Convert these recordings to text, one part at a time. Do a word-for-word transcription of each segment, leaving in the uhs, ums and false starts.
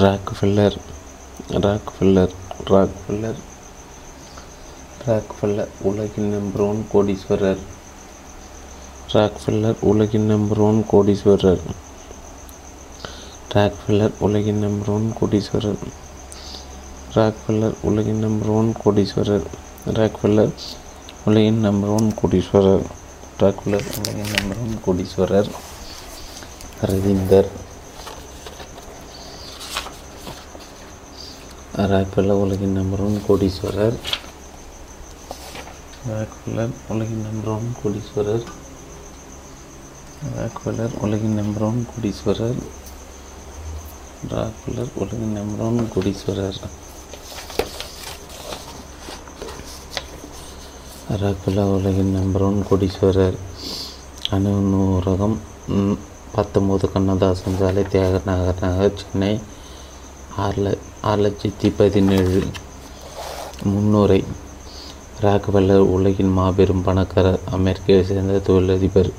Rockefeller Rockefeller Rockefeller Rockefeller உலகின் number one கோடீஸ்வரர் Rockefeller உலகின் நம்பர் ஒன் கோடீஸ்வரர் ராக்ஃபெல்லர் உலகின் நம்பர் ஒன் கோடீஸ்வரர் ராக்ஃபெல்லர் உலகின் நம்பர் ஒன் கோடீஸ்வரர் ராக்ஃபெல்லர் உலகின் நம்பர் ஒன் கோடீஸ்வரர் ராக்ஃபெல்லர் உலகின் நம்பர் ஒன் கோடீஸ்வரர் ரவீந்தர் ராக்ஃபெல்லர் உலகின் நம்பர் ஒன் கோடீஸ்வரர் ராக்ஃபெல்லர் உலகின் நம்பர் ஒன் கோடீஸ்வரர் ராக்ஃபெல்லர் உலகின் நம்பர் ஒன் கோடீஸ்வரர் ராக்ஃபெல்லர் உலகின் நம்பர் ஒன் கோடீஸ்வரர் ராக்ஃபெல்லர் உலகின் நம்பர் ஒன் கோடீஸ்வரர் அணு நூறகம் பத்தொம்போது கண்ணதாசன் சாலை தியாக நகர் நகர் சென்னை ஆறு ல ஆறு லட்சத்தி பதினேழு முன்னூரை ராக்ஃபெல்லர் உலகின் மாபெரும் பணக்காரர், அமெரிக்காவை சேர்ந்த தொழிலதிபர்.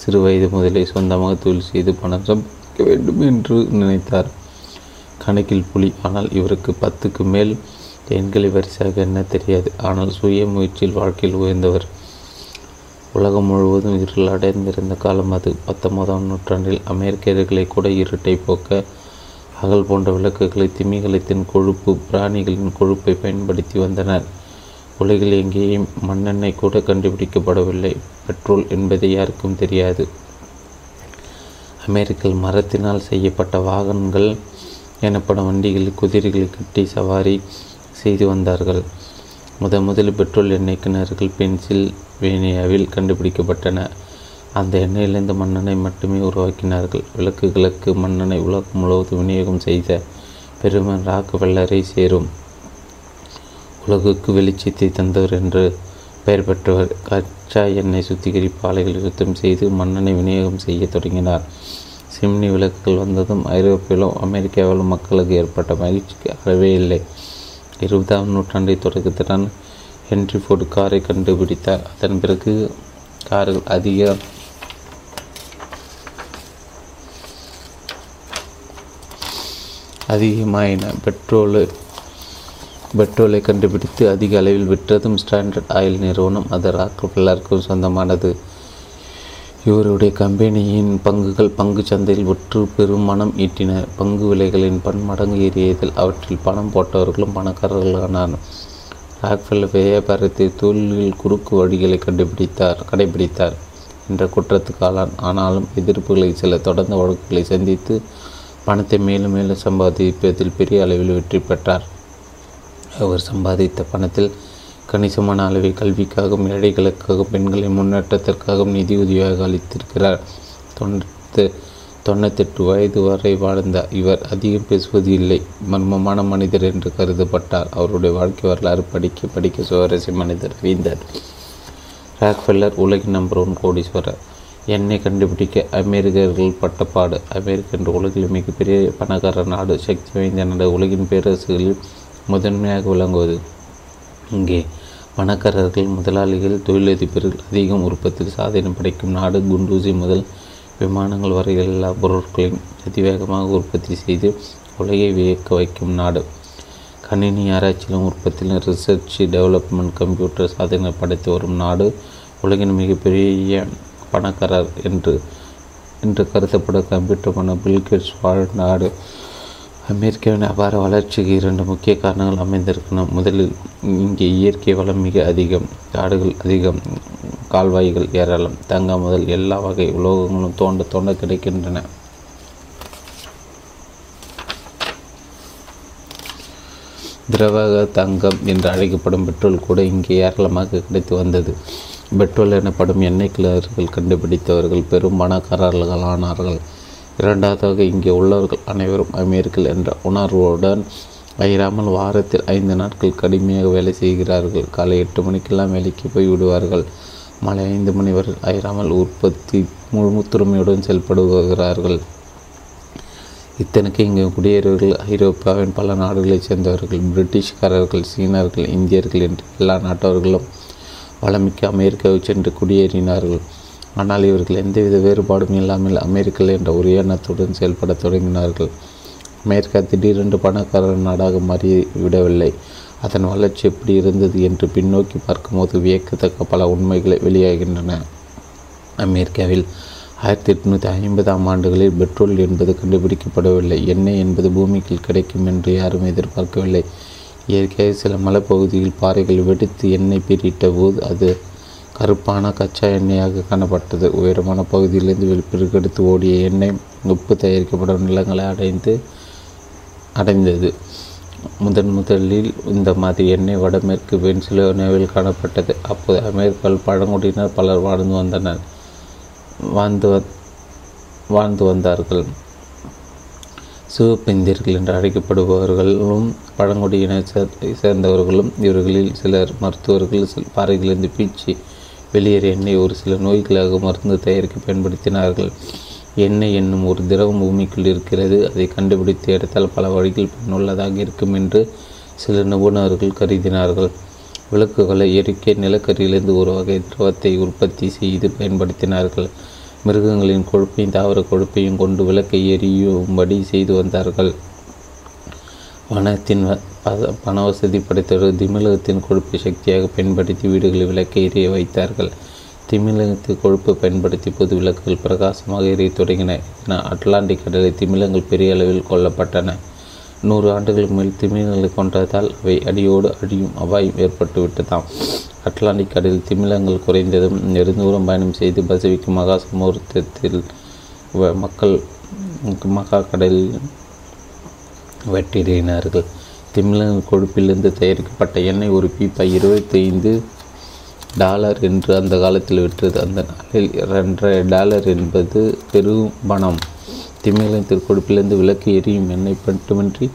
சிறு வயது முதலே சொந்தமாக தொழில் செய்து பணம் சம்பாதிக்க வேண்டும் என்று நினைத்தார். கணக்கில் புலி. ஆனால் இவருக்கு பத்துக்கு மேல் எண்களை வரிசையாக என்ன தெரியாது. ஆனால் சுய முயற்சியில் வாழ்க்கையில் உயர்ந்தவர். உலகம் முழுவதும் இருள் அடைந்திருந்த காலம் அது. பத்தொன்பதாம் நூற்றாண்டில் அமெரிக்கர்களை கூட இருட்டை போக்க அகல் போன்ற விளக்குகளை திமிங்கலத்தின் கொழுப்பு, பிராணிகளின் கொழுப்பை பயன்படுத்தி வந்தனர். உலகில் எங்கேயும் மண்ணெண்ணெய் கூட கண்டுபிடிக்கப்படவில்லை. பெட்ரோல் என்பதை யாருக்கும் தெரியாது. அமெரிக்கில் மரத்தினால் செய்யப்பட்ட வாகனங்கள் எனப்படும் வண்டிகளில் குதிரைகளை கட்டி சவாரி செய்து வந்தார்கள். முத முதல் பெட்ரோல் எண்ணெய் கிணறுகள் பென்சில்வேனியாவில் கண்டுபிடிக்கப்பட்டன. அந்த எண்ணெயிலிருந்து மண்ணெண்ணெய் மட்டுமே உருவாக்கினார்கள். விளக்குகளுக்கு மண்ணெண்ணெய் உலகம் முழுவதும் விநியோகம் செய்த பெருமை ராக்ஃபெல்லரை சேரும். உலகுக்கு வெளிச்சத்தை தந்தவர் என்று பெயர் பெற்றவர். கச்சா எண்ணெய் சுத்திகரிப்பு ஆலைகள் யுத்தம் செய்து மண்ணெண்ணை விநியோகம் செய்ய தொடங்கினார். சிம்னி விளக்குகள் வந்ததும் ஐரோப்பிலும் அமெரிக்காவிலும் மக்களுக்கு ஏற்பட்ட மகிழ்ச்சிக்கு அளவே இல்லை. இருபதாம் நூற்றாண்டை தொடக்கத்துடன் ஹென்றி ஃபோர்ட் காரை கண்டுபிடித்தார். அதன் பிறகு கார்கள் அதிக அதிகமாயின. பெட்ரோலு பெட்ரோலை கண்டுபிடித்து அதிக அளவில் விற்றதும் ஸ்டாண்டர்ட் ஆயில் நிறுவனம். அது ராக்ஃபெல்லருக்கும் சொந்தமானது. இவருடைய கம்பெனியின் பங்குகள் பங்கு சந்தையில் விற்று பெருமணம் ஈட்டின. பங்கு விலைகளின் பன்மடங்கு ஏறியதில் அவற்றில் பணம் போட்டவர்களும் பணக்காரர்களானார். ராக்ஃபெல்லர் வியாபாரத்தை தொழிலில் குறுக்கு வழிகளை கண்டுபிடித்தார் கடைபிடித்தார் என்ற குற்றத்துக்கு ஆளான். ஆனாலும் எதிர்ப்புகளை சில தொடர்ந்த வழக்குகளை சந்தித்து பணத்தை மேலும் மேலும் சம்பாதிப்பதில் பெரிய அளவில் வெற்றி பெற்றார். அவர் சம்பாதித்த பணத்தில் கணிசமான அளவை கல்விக்காகவும் ஏழைகளுக்காக பெண்களின் முன்னேற்றத்திற்காகவும் நிதியுதவியாக அளித்திருக்கிறார். தொண்ணூத்து தொண்ணூத்தெட்டு வயது வரை வாழ்ந்த இவர் அதிகம் பேசுவது இல்லை. மர்மமான மனிதர் என்று கருதப்பட்டார். அவருடைய வாழ்க்கை வரலாறு படிக்க படிக்க சுவாரஸ்ய மனிதர் ரவீந்தர். ராக்ஃபெல்லர் உலகின் நம்பர் ஒன் கோடீஸ்வரர். எண்ணெய் கண்டுபிடிக்க அமெரிக்கர்கள் பட்டப்பாடு. அமெரிக்கா என்ற உலகில் மிகப்பெரிய பணக்கார நாடு, சக்தி வாய்ந்த நாடு, உலகின் பேரரசுகளில் முதன்மையாக விளங்குவது. இங்கே பணக்காரர்கள், முதலாளிகள், தொழிலதிபர்கள் அதிகம் உற்பத்தியில் சாதனை படைக்கும் நாடு. குண்டூசி முதல் விமானங்கள் வரை எல்லா பொருட்களையும் அதிவேகமாக உற்பத்தி செய்து உலகை வியக்க வைக்கும் நாடு. கணினி ஆராய்ச்சியிலும் உற்பத்தியிலும் ரிசர்ச் டெவலப்மெண்ட் கம்ப்யூட்டர் சாதனை படைத்து வரும் நாடு. உலகின் மிகப்பெரிய பணக்காரர் என்று என்று கருதப்படும் கம்ப்யூட்டரான பில்கேட்ஸ் வாழும் நாடு. அமெரிக்காவின் அபார வளர்ச்சிக்கு இரண்டு முக்கிய காரணங்கள் அமைந்திருக்கின்றன. முதலில் இங்கே இயற்கை வளம் மிக அதிகம், காடுகள் அதிகம், கால்வாய்கள் ஏராளம், தங்கம் முதல் எல்லா வகை உலோகங்களும் தோண்ட தோண்ட கிடைக்கின்றன. திரவ தங்கம் என்று அழைக்கப்படும் பெட்ரோல் கூட இங்கே ஏராளமாக கிடைத்து வந்தது. பெட்ரோல் எனப்படும் எண்ணெய் கிளர்கள் கண்டுபிடித்தவர்கள் பெரும் பணக்காரர்களானார்கள். இரண்டாவதாக இங்கே உள்ளவர்கள் அனைவரும் அமெரிக்கர்கள் என்ற உணர்வுடன் அயராமல் வாரத்தில் ஐந்து நாட்கள் கடுமையாக வேலை செய்கிறார்கள். காலை எட்டு மணிக்கெல்லாம் வேலைக்கு போய் விடுவார்கள். மாலை ஐந்து மணி வரை அயராமல் உற்பத்தி முழு திறமையுடன் செயல்படுகிறார்கள். இத்தனைக்கு இங்கே குடியேறியவர்கள் ஐரோப்பாவின் பல நாடுகளைச் சேர்ந்தவர்கள், பிரிட்டிஷ்காரர்கள், சீனர்கள், இந்தியர்கள் என்று எல்லா நாட்டவர்களும் வளமிக்க அமெரிக்காவை சென்று குடியேறினார்கள். ஆனால் இவர்கள் எந்தவித வேறுபாடும் இல்லாமல் அமெரிக்கர்கள் என்ற உரிய எண்ணத்துடன் செயல்பட தொடங்கினார்கள். அமெரிக்கா திடீரென்று பணக்கார நாடாக மாறிவிடவில்லை. அதன் வளர்ச்சி எப்படி இருந்தது என்று பின்னோக்கி பார்க்கும்போது வியக்கத்தக்க பல உண்மைகளை வெளியாகின்றன. அமெரிக்காவில் ஆயிரத்தி எட்நூற்றி ஐம்பதாம் ஆண்டுகளில் பெட்ரோல் என்பது கண்டுபிடிக்கப்படவில்லை. எண்ணெய் என்பது பூமிக்கு கிடைக்கும் என்று யாரும் எதிர்பார்க்கவில்லை. இயற்கையாக சில மலைப்பகுதியில் பாறைகள் வெடித்து எண்ணெய் பிரிட்ட போது அது கருப்பான கச்சா எண்ணெயாக காணப்பட்டது. உயரமான பகுதியிலிருந்து வெளிப்பெருக்கெடுத்து ஓடிய எண்ணெய் உப்பு தயாரிக்கப்படும் நிலங்களை அடைந்து அடைந்தது. முதன் முதலில் இந்த மாதிரி எண்ணெய் வடமேற்கு பென்சில்வேனியாவில் காணப்பட்டது. அப்போது அமெரிக்காவில் பழங்குடியினர் பலர் வாழ்ந்து வந்தனர் வாழ்ந்து வாழ்ந்து வந்தார்கள். சிவப்பு இந்தியர்கள் என்று அழைக்கப்படுபவர்களும் பழங்குடியினை சேர்ந்தவர்களும். இவர்களில் சிலர் மருத்துவர்கள். சில பாறைகளிலிருந்து பீச்சி வெளியேற எண்ணெய் ஒரு சில நோய்களாக மருந்து தயாரிக்க பயன்படுத்தினார்கள். எண்ணெய் என்னும் ஒரு திரவம் பூமிக்குள் இருக்கிறது. அதை கண்டுபிடித்து எடுத்தால் பல வழிகள் பயனுள்ளதாக இருக்கும் என்று சில நிபுணர்கள் கருதினார்கள். விளக்குகளை எரிக்க நிலக்கரியிலிருந்து ஒரு வகை திரவத்தை உற்பத்தி செய்து பயன்படுத்தினார்கள். மிருகங்களின் கொழுப்பையும் தாவர கொழுப்பையும் கொண்டு விளக்கை எரியும்படி செய்து வந்தார்கள். வனத்தின் பணவசதி படைத்தவர்கள் திமிழகத்தின் கொழுப்பை சக்தியாக பயன்படுத்தி வீடுகளில் விளக்கை எரிய வைத்தார்கள். திமிழகத்து கொழுப்பை பயன்படுத்தி பொது விளக்குகள் பிரகாசமாக எரிய தொடங்கின. அட்லாண்டிக் கடலில் திமிழங்கள் பெரிய அளவில் கொல்லப்பட்டன. நூறு ஆண்டுகளுக்கு மேல் திமிழங்களை கொன்றதால் அவை அடியோடு அழியும் அபாயம் ஏற்பட்டுவிட்டதாம். அட்லாண்டிக் கடலில் திமிழங்கள் குறைந்ததும் நெடுந்தூரம் பயணம் செய்து பசிபிக் மகா சமுத்திரத்தில் மக்கள் மகா கடலில் வெட்டினார்கள். திமிழங்கள் கொழுப்பிலிருந்து தயாரிக்கப்பட்ட எண்ணெய் ஒரு பீப்பாய் இருபத்தைந்து டாலர் என்று அந்த காலத்தில் விற்றது. அந்த நாளில் இரண்டரை டாலர் என்பது பெரும் பணம். திமிழகத்திற்கு கொழுப்பிலிருந்து விளக்கு எரியும் எண்ணெய் மட்டுமின்றி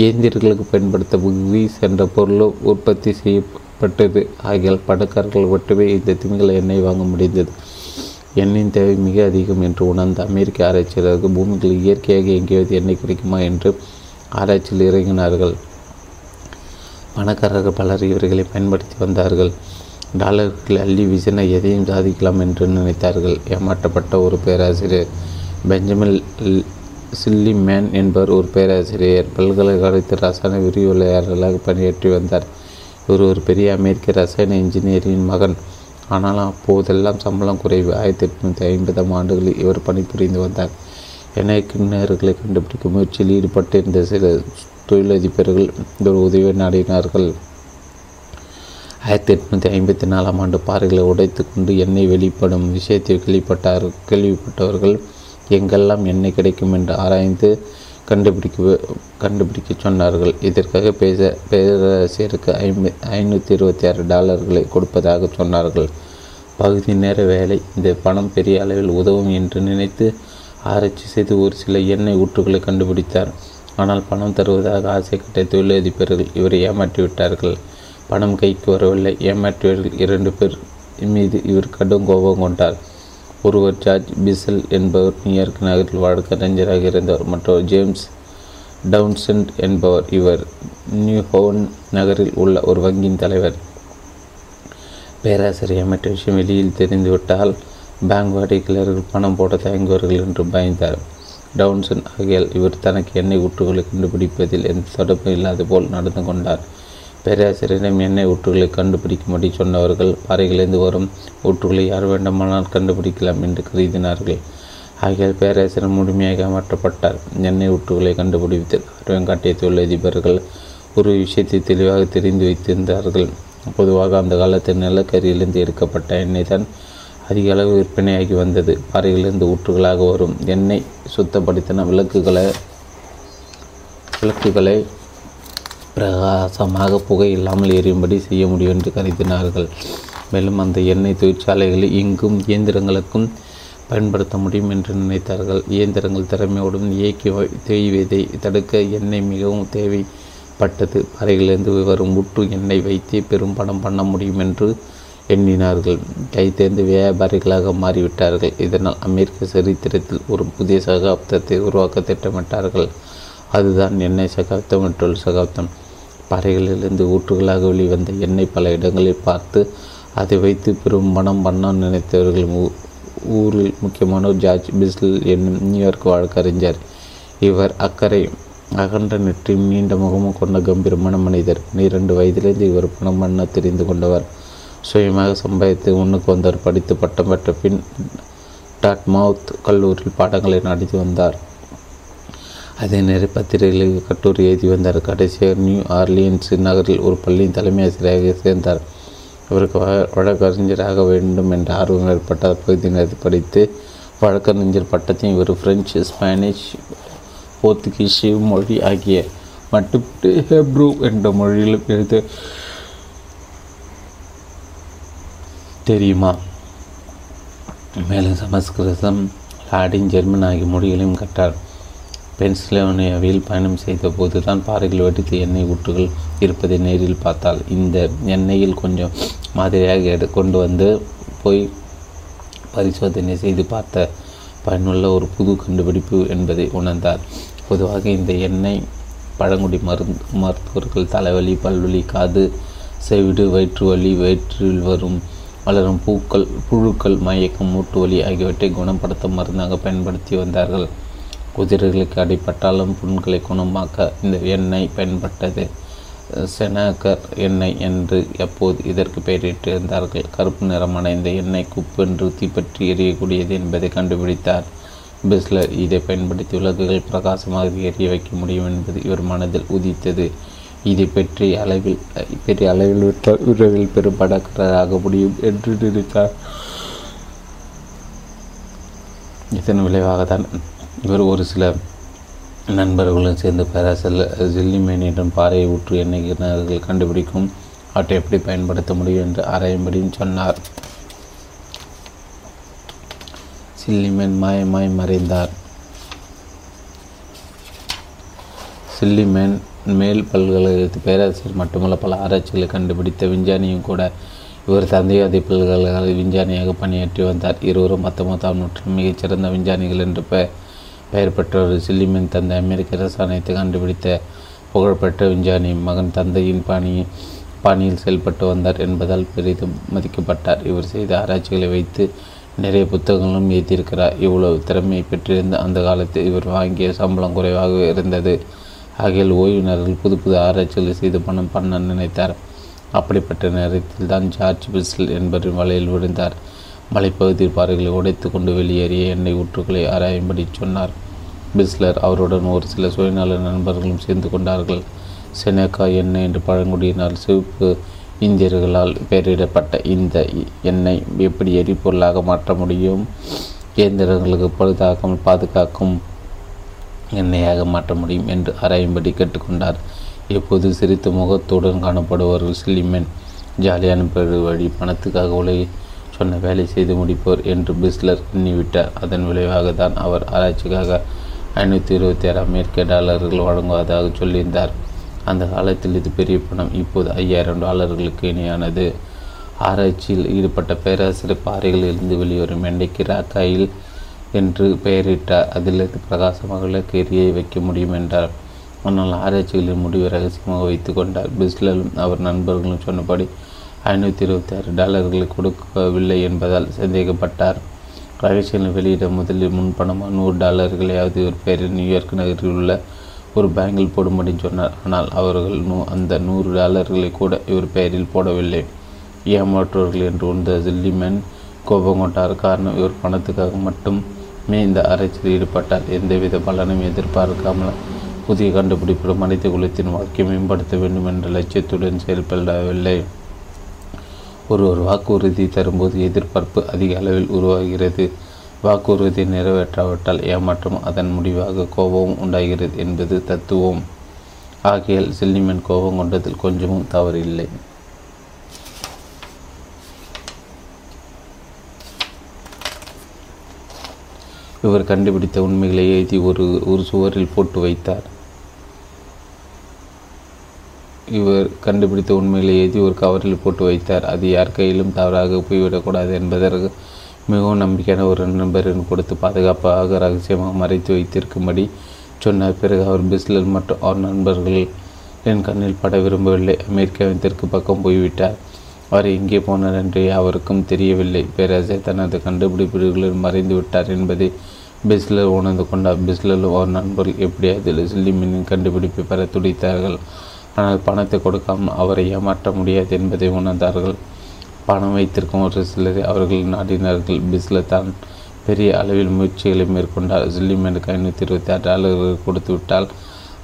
இயந்திரங்களுக்கு பயன்படுத்த கிரீஸ் என்ற பொருளோ உற்பத்தி செய்யப்பட்டது. ஆகியால் பணக்காரர்கள் மட்டுமே இந்த திமிங்கல எண்ணெய் வாங்க முடிந்தது. எண்ணெயின் தேவை மிக அதிகம் என்று உணர்ந்த அமெரிக்க ஆராய்ச்சியாளர்கள் பூமிக்கு இயற்கையாக எங்கேயாவது எண்ணெய் கிடைக்குமா என்று ஆராய்ச்சியில் இறங்கினார்கள். பணக்காரர்கள் பலர் இவர்களை பயன்படுத்தி வந்தார்கள். டாலர்கள் அள்ளி விசனை எதையும் சாதிக்கலாம் என்று நினைத்தார்கள். ஏமாற்றப்பட்ட ஒரு பேராசிரியர் பென்ஜமின் சிலிம்யான் என்பவர் ஒரு பேராசிரியர். பல்கலைக்கழகத்தில் ரசாயன விரிவுரையாளர்களாக பணியாற்றி வந்தார். இவர் ஒரு பெரிய அமெரிக்க ரசாயன இன்ஜினியரின் மகன். ஆனால் அப்போதெல்லாம் சம்பளம் குறைவு. ஆயிரத்தி எட்நூற்றி ஐம்பதாம் ஆண்டுகளில் இவர் பணிபுரிந்து வந்தார். எண்ணெய் கிணறுகளை கண்டுபிடிக்கும் முயற்சியில் ஈடுபட்டிருந்த சில தொழிலதிபர்கள் இவர் உதவியை நாடினார்கள். ஆயிரத்தி எட்நூற்றி ஐம்பத்தி நாலாம் ஆண்டு பாறைகளை உடைத்து கொண்டு எண்ணெய் வெளிப்படும் விஷயத்தை கேள்விப்பட்டார் கேள்விப்பட்டவர்கள் எங்கெல்லாம் எண்ணெய் கிடைக்கும் என்று ஆராய்ந்து கண்டுபிடிக்க கண்டுபிடிக்க சொன்னார்கள். இதற்காக பேச பேரரசியருக்கு ஐம்பு ஐநூற்றி இருபத்தி ஆறு டாலர்களை கொடுப்பதாக சொன்னார்கள். பகுதி நேர வேலை. இந்த பணம் பெரிய அளவில் உதவும் என்று நினைத்து ஆராய்ச்சி செய்து ஒரு சில எண்ணெய் ஊற்றுகளை கண்டுபிடித்தார். ஆனால் பணம் தருவதாக ஆசை கட்ட தொழிலதிபர்கள் இவரை ஏமாற்றிவிட்டார்கள். பணம் கைக்கு வரவில்லை. ஏமாற்றியவர்கள் இரண்டு பேர் மீது இவர் கடும் கோபம் கொண்டார். ஒருவர் ஜார்ஜ் பிசெல் என்பவர் நியூயார்க் நகரில் வழக்கறிஞராக இருந்தார். மற்றவர் ஜேம்ஸ் டவுன்சன் என்பவர். இவர் நியூஹோன் நகரில் உள்ள ஒரு வங்கியின் தலைவர். பேராசிரியர் மற்ற விஷயம் வெளியில் தெரிந்துவிட்டால் பேங்க் வாடிக்கையாளர்கள் பணம் போட தயங்குவார்கள் என்று பயந்தார் டவுன்சன். ஆகியால் இவர் தனக்கு எண்ணெய் ஊற்றுகளை கண்டுபிடிப்பதில் எந்த தொடர்பும் இல்லாத போல் நடந்து கொண்டார். பேராசிரியரிடம் எண்ணெய் ஊற்றுகளை கண்டுபிடிக்கும்படி சொன்னவர்கள் பாறைகளிலிருந்து வரும் ஊற்றுகளை யார் வேண்டுமானால் கண்டுபிடிக்கலாம் என்று கருதினார்கள். ஆகியால் பேராசிரியர் முழுமையாக மாற்றப்பட்டார். எண்ணெய் ஊற்றுகளை கண்டுபிடிப்பதில் ஆர்வம் காட்டிய தொழிலதிபர்கள் ஒரு விஷயத்தை தெளிவாக தெரிந்து வைத்திருந்தார்கள். பொதுவாக அந்த காலத்தில் நிலக்கரியிலிருந்து எடுக்கப்பட்ட எண்ணெய் தான் அதிக அளவு விற்பனையாகி வந்தது. பாறைகளிலிருந்து ஊற்றுகளாக வரும் எண்ணெய் சுத்தப்படுத்தின விளக்குகளை விளக்குகளை பிரகாசமாக புகை இல்லாமல் எரியும்படி செய்ய முடியும் என்று கருதினார்கள். மேலும் அந்த எண்ணெய் தொழிற்சாலைகளை இங்கும் இயந்திரங்களுக்கும் பயன்படுத்த முடியும் என்று நினைத்தார்கள். இயந்திரங்கள் திறமையோடும் இயக்கி தேய்வதை தடுக்க எண்ணெய் மிகவும் தேவைப்பட்டது. பாறைகளிலிருந்து வரும் ஊற்று எண்ணெய் வைத்து பெரும் பணம் பண்ண முடியும் என்று எண்ணினார்கள். கை தேர்ந்து வியாபாரிகளாக மாறிவிட்டார்கள். இதனால் அமெரிக்க சரித்திரத்தில் ஒரு புதிய சகாப்தத்தை உருவாக்க திட்டமிட்டார்கள். அதுதான் எண்ணெய் சகாப்தம் மற்றொரு சகாப்தம். பாறைகளிலிருந்து ஊற்றுகளாக வெளிவந்த எண்ணெய் பல இடங்களில் பார்த்து அதை வைத்து பெரும் பணம் பண்ண நினைத்தவர்கள் ஊரில் முக்கியமானோர் ஜார்ஜ் பிசெல் என்னும் நியூயார்க் வழக்கறிஞர். இவர் அக்கறை அகன்ற நெற்றியும் நீண்ட முகமும் கொண்ட கம்பீரமான மனிதர். இரண்டு வயதிலிருந்து இவர் பணம் பண்ண தெரிந்து கொண்டவர். சுயமாக சம்பாதித்து முன்னுக்கு வந்தவர். படித்து பட்டம் பெற்ற பின் டாட்மவுத் கல்லூரியில் பாடங்களை நடத்தி வந்தார். அதே நேர பத்திரிகையில் கட்டுரை எழுதி வந்தார். கடைசியாக நியூ ஆர்லியன்ஸ் நகரில் ஒரு பள்ளியின் தலைமை ஆசிரியராக சேர்ந்தார். இவருக்கு வழக்கறிஞராக வேண்டும் என்ற ஆர்வம் ஏற்பட்ட பகுதியினரை படித்து வழக்கறிஞர் பட்டத்தையும் இவர் பிரெஞ்சு, ஸ்பானிஷ், போர்த்துகீஸ் மொழி ஆகிய மட்டுப்பட்டு ஹெப்ரூ என்ற மொழியிலும் எழுத தெரியுமா. மேலும் சமஸ்கிருதம், லாடின், ஜெர்மன் ஆகிய மொழிகளையும் கற்றார். பென்சில்வேனியாவில் பயணம் செய்த போது தான் பாறைகள் வெடித்து எண்ணெய் ஊற்றுகள் இருப்பதை நேரில் பார்த்தால் இந்த எண்ணெயில் கொஞ்சம் மாதிரியாக எடு கொண்டு வந்து போய் பரிசோதனை செய்து பார்த்த பயனுள்ள ஒரு புது கண்டுபிடிப்பு என்பதை உணர்ந்தார். பொதுவாக இந்த எண்ணெய் பழங்குடி மருந்து மருத்துவர்கள் தலைவலி, பல்வலி, காது, செவிடு, வயிற்று வலி, வயிற்றில் வரும் வளரும் பூக்கள், புழுக்கள், மயக்கம், மூட்டு வலி ஆகியவற்றை குணப்படுத்த மருந்தாக பயன்படுத்தி வந்தார்கள். குதிரைகளுக்கு அடிப்பட்டாலும் புண்களை குணமாக்க இந்த எண்ணெய் பயன்பட்டது. செனாக்கர் எண்ணெய் என்று எப்போது இதற்கு பெயரிட்டிருந்தார்கள். கருப்பு நிறமான இந்த எண்ணெய் குப்பென்று தீப்பற்றி எரியக்கூடியது என்பதை கண்டுபிடித்தார் பிஸ்லர். இதை பயன்படுத்தி விளக்குகள் பிரகாசமாக எரிய வைக்க முடியும் என்பது இவர் மனதில் உதித்தது. இதை பற்றி அளவில் பெரிய அளவில் விற்றால் விரைவில் பெரும் படக்கராக முடியும் என்று நினைத்தார். இதன் விளைவாகத்தான் இவர் ஒரு சில நண்பர்களுடன் சேர்ந்து பேராசல்ல ஜில்லிமேனியிடம் பாறையை ஊற்று எண்ணெய் கிணறுகள் கண்டுபிடிக்கும், அவற்றை எப்படி பயன்படுத்த முடியும் என்று ஆராயும்படியும் சொன்னார். சில்லிமேன் மாயமாய் மறைந்தார். சில்லிமேன் மேல் பல்கலைக்கழகத்தில் பேராசிரியர் மட்டுமல்ல, பல ஆராய்ச்சிகளை கண்டுபிடித்த விஞ்ஞானியும் கூட. இவர் தந்தையாதி பல்கலைக்கழக விஞ்ஞானியாக பணியாற்றி வந்தார். இருவரும் பத்தொன்பதாம் நூற்றில் மிகச்சிறந்த விஞ்ஞானிகள் என்று பெயர் பெயர் பெற்றவர். சில்லிமேன் தந்தை அமெரிக்க ரசாயனத்தை கண்டுபிடித்த புகழ்பெற்ற விஞ்ஞானி. மகன் தந்தையின் பணி பணியில் செயல்பட்டு வந்தார் என்பதால் பெரிதும் மதிக்கப்பட்டார். இவர் செய்த ஆராய்ச்சிகளை வைத்து நிறைய புத்தகங்களும் எழுதியிருக்கிறார். இவ்வளவு திறமையை பெற்றிருந்த அந்த காலத்தில் இவர் வாங்கிய சம்பளம் குறைவாக இருந்தது. ஆகியில் ஓய்வினர்கள் புது புது ஆராய்ச்சிகளை செய்து பணம் பண்ண நினைத்தார். அப்படிப்பட்ட நேரத்தில் தான் ஜார்ஜ் பிசெல் என்பவர் வலையில் விழுந்தார். மலைப்பகுதி பாறைகளை உடைத்து கொண்டு வெளியேறிய எண்ணெய் ஊற்றுக்களை ஆராயும்படி சொன்னார் பிஸ்லர். அவருடன் ஒரு சில சுயநல நண்பர்களும் சேர்ந்து கொண்டார்கள். செனேக்கா எண்ணெய் என்று பழங்குடியினால் சிவப்பு இந்தியர்களால் பெயரிடப்பட்ட இந்த எண்ணெய் எப்படி எரிபொருளாக மாற்ற முடியும், இயந்திரங்களுக்கு பழுதாக்காமல் பாதுகாக்கும் எண்ணெயாக மாற்ற முடியும் என்று ஆராயும்படி கேட்டுக்கொண்டார். எப்போது சிரித்த முகத்துடன் காணப்படுவார்கள் சில்லிமேன். ஜாலியான பெரு வழி, பணத்துக்காக உலகை சொன்ன வேலை செய்து முடிப்போர் என்று பிஸ்லர் எண்ணிவிட்டார். அதன் விளைவாக தான் அவர் ஆராய்ச்சிக்காக ஐநூற்றி இருபத்தி ஆறு அமெரிக்க டாலர்கள் வழங்குவதாக சொல்லியிருந்தார். அந்த காலத்தில் இது பெரிய பணம். இப்போது ஐயாயிரம் டாலர்களுக்கு இணையானது. ஆராய்ச்சியில் ஈடுபட்ட பேராசிரியர் பாறைகளிலிருந்து வெளிவரும் எண்ணெய்க்கு ராக்காயில் என்று பெயரிட்டார். அதிலிருந்து பிரகாசமாக விளக்கேரியை வைக்க முடியும் என்றார். ஆனால் ஆராய்ச்சிகளின் முடிவு ரகசியமாக வைத்து கொண்டார். பிஸ்லரும் அவர் நண்பர்களும் சொன்னபடி ஐநூற்றி இருபத்தி ஆறு டாலர்களை கொடுக்கவில்லை என்பதால் சந்தேகப்பட்டார். ரகசியங்கள் வெளியிட முதலில் முன்பணமாக நூறு டாலர்களையாவது ஒரு பெயரில் நியூயார்க் நகரில் உள்ள ஒரு பேங்கில் போடும்படி சொன்னார். ஆனால் அவர்கள் நூ அந்த நூறு டாலர்களை கூட இவர் பெயரில் போடவில்லை. ஏமாற்றுவர்கள் என்று உணர்ந்த ஜில்லிமேன் கோபம் கொண்டார். காரணம், இவர் பணத்துக்காக மட்டுமே இந்த ஆராய்ச்சியில் ஈடுபட்டார். எந்தவித பலனும் எதிர்பார்க்காமல் புதிய கண்டுபிடிப்புடன் மனித குலத்தின் வாழ்க்கையை மேம்படுத்த வேண்டும் என்ற லட்சியத்துடன் செயல்படவில்லை. ஒருவர் வாக்குறுதி தரும்போது எதிர்பார்ப்பு அதிக அளவில் உருவாகிறது. வாக்குறுதி நிறைவேற்றாவிட்டால் ஏமாற்றம், அதன் முடிவாக கோபமும் உண்டாகிறது என்பது தத்துவம். ஆகையால் சில்லிமேன் கோபம் கொண்டதில் கொஞ்சமும் தவறில்லை. இவர் கண்டுபிடித்த உண்மைகளை எழுதி ஒரு ஒரு சுவரில் போட்டு வைத்தார். இவர் கண்டுபிடித்த உண்மைகளை எழுதி ஒரு கவரில் போட்டு வைத்தார். அது யார் கையிலும் தவறாக போய்விடக்கூடாது என்பதற்கு மிகவும் நம்பிக்கையான ஒரு நண்பரிடம் கொடுத்து பாதுகாப்பாக ரகசியமாக மறைத்து வைத்திருக்கும்படி சொன்னார். பிறகு அவர் பிஸ்லர் மற்றும் அவர் நண்பர்களின் கண்ணில் பட விரும்பவில்லை. அமெரிக்காவின் தெற்கு பக்கம் போய்விட்டார். அவர் எங்கே போனார் என்று அவருக்கும் தெரியவில்லை. பேராசை தனது கண்டுபிடிப்புகளில் மறைந்து விட்டார் என்பதை பிஸ்லர் உணர்ந்து கொண்டார். பிஸ்லர் ஒரு நண்பர் எப்படியாது லிமினின் கண்டுபிடிப்பை பெற துடித்தார்கள். ஆனால் பணத்தை கொடுக்காமல் அவரை ஏமாற்ற முடியாது என்பதை உணர்ந்தார்கள். பணம் வைத்திருக்கும் ஒரு சிலரை அவர்கள் நாடினார்கள். பிஸ்லர் தான் பெரிய அளவில் முயற்சிகளை மேற்கொண்டார். சில்லிமேனுக்கு ஐநூற்றி இருபத்தி ஆறு டாலர்கள் கொடுத்துவிட்டால்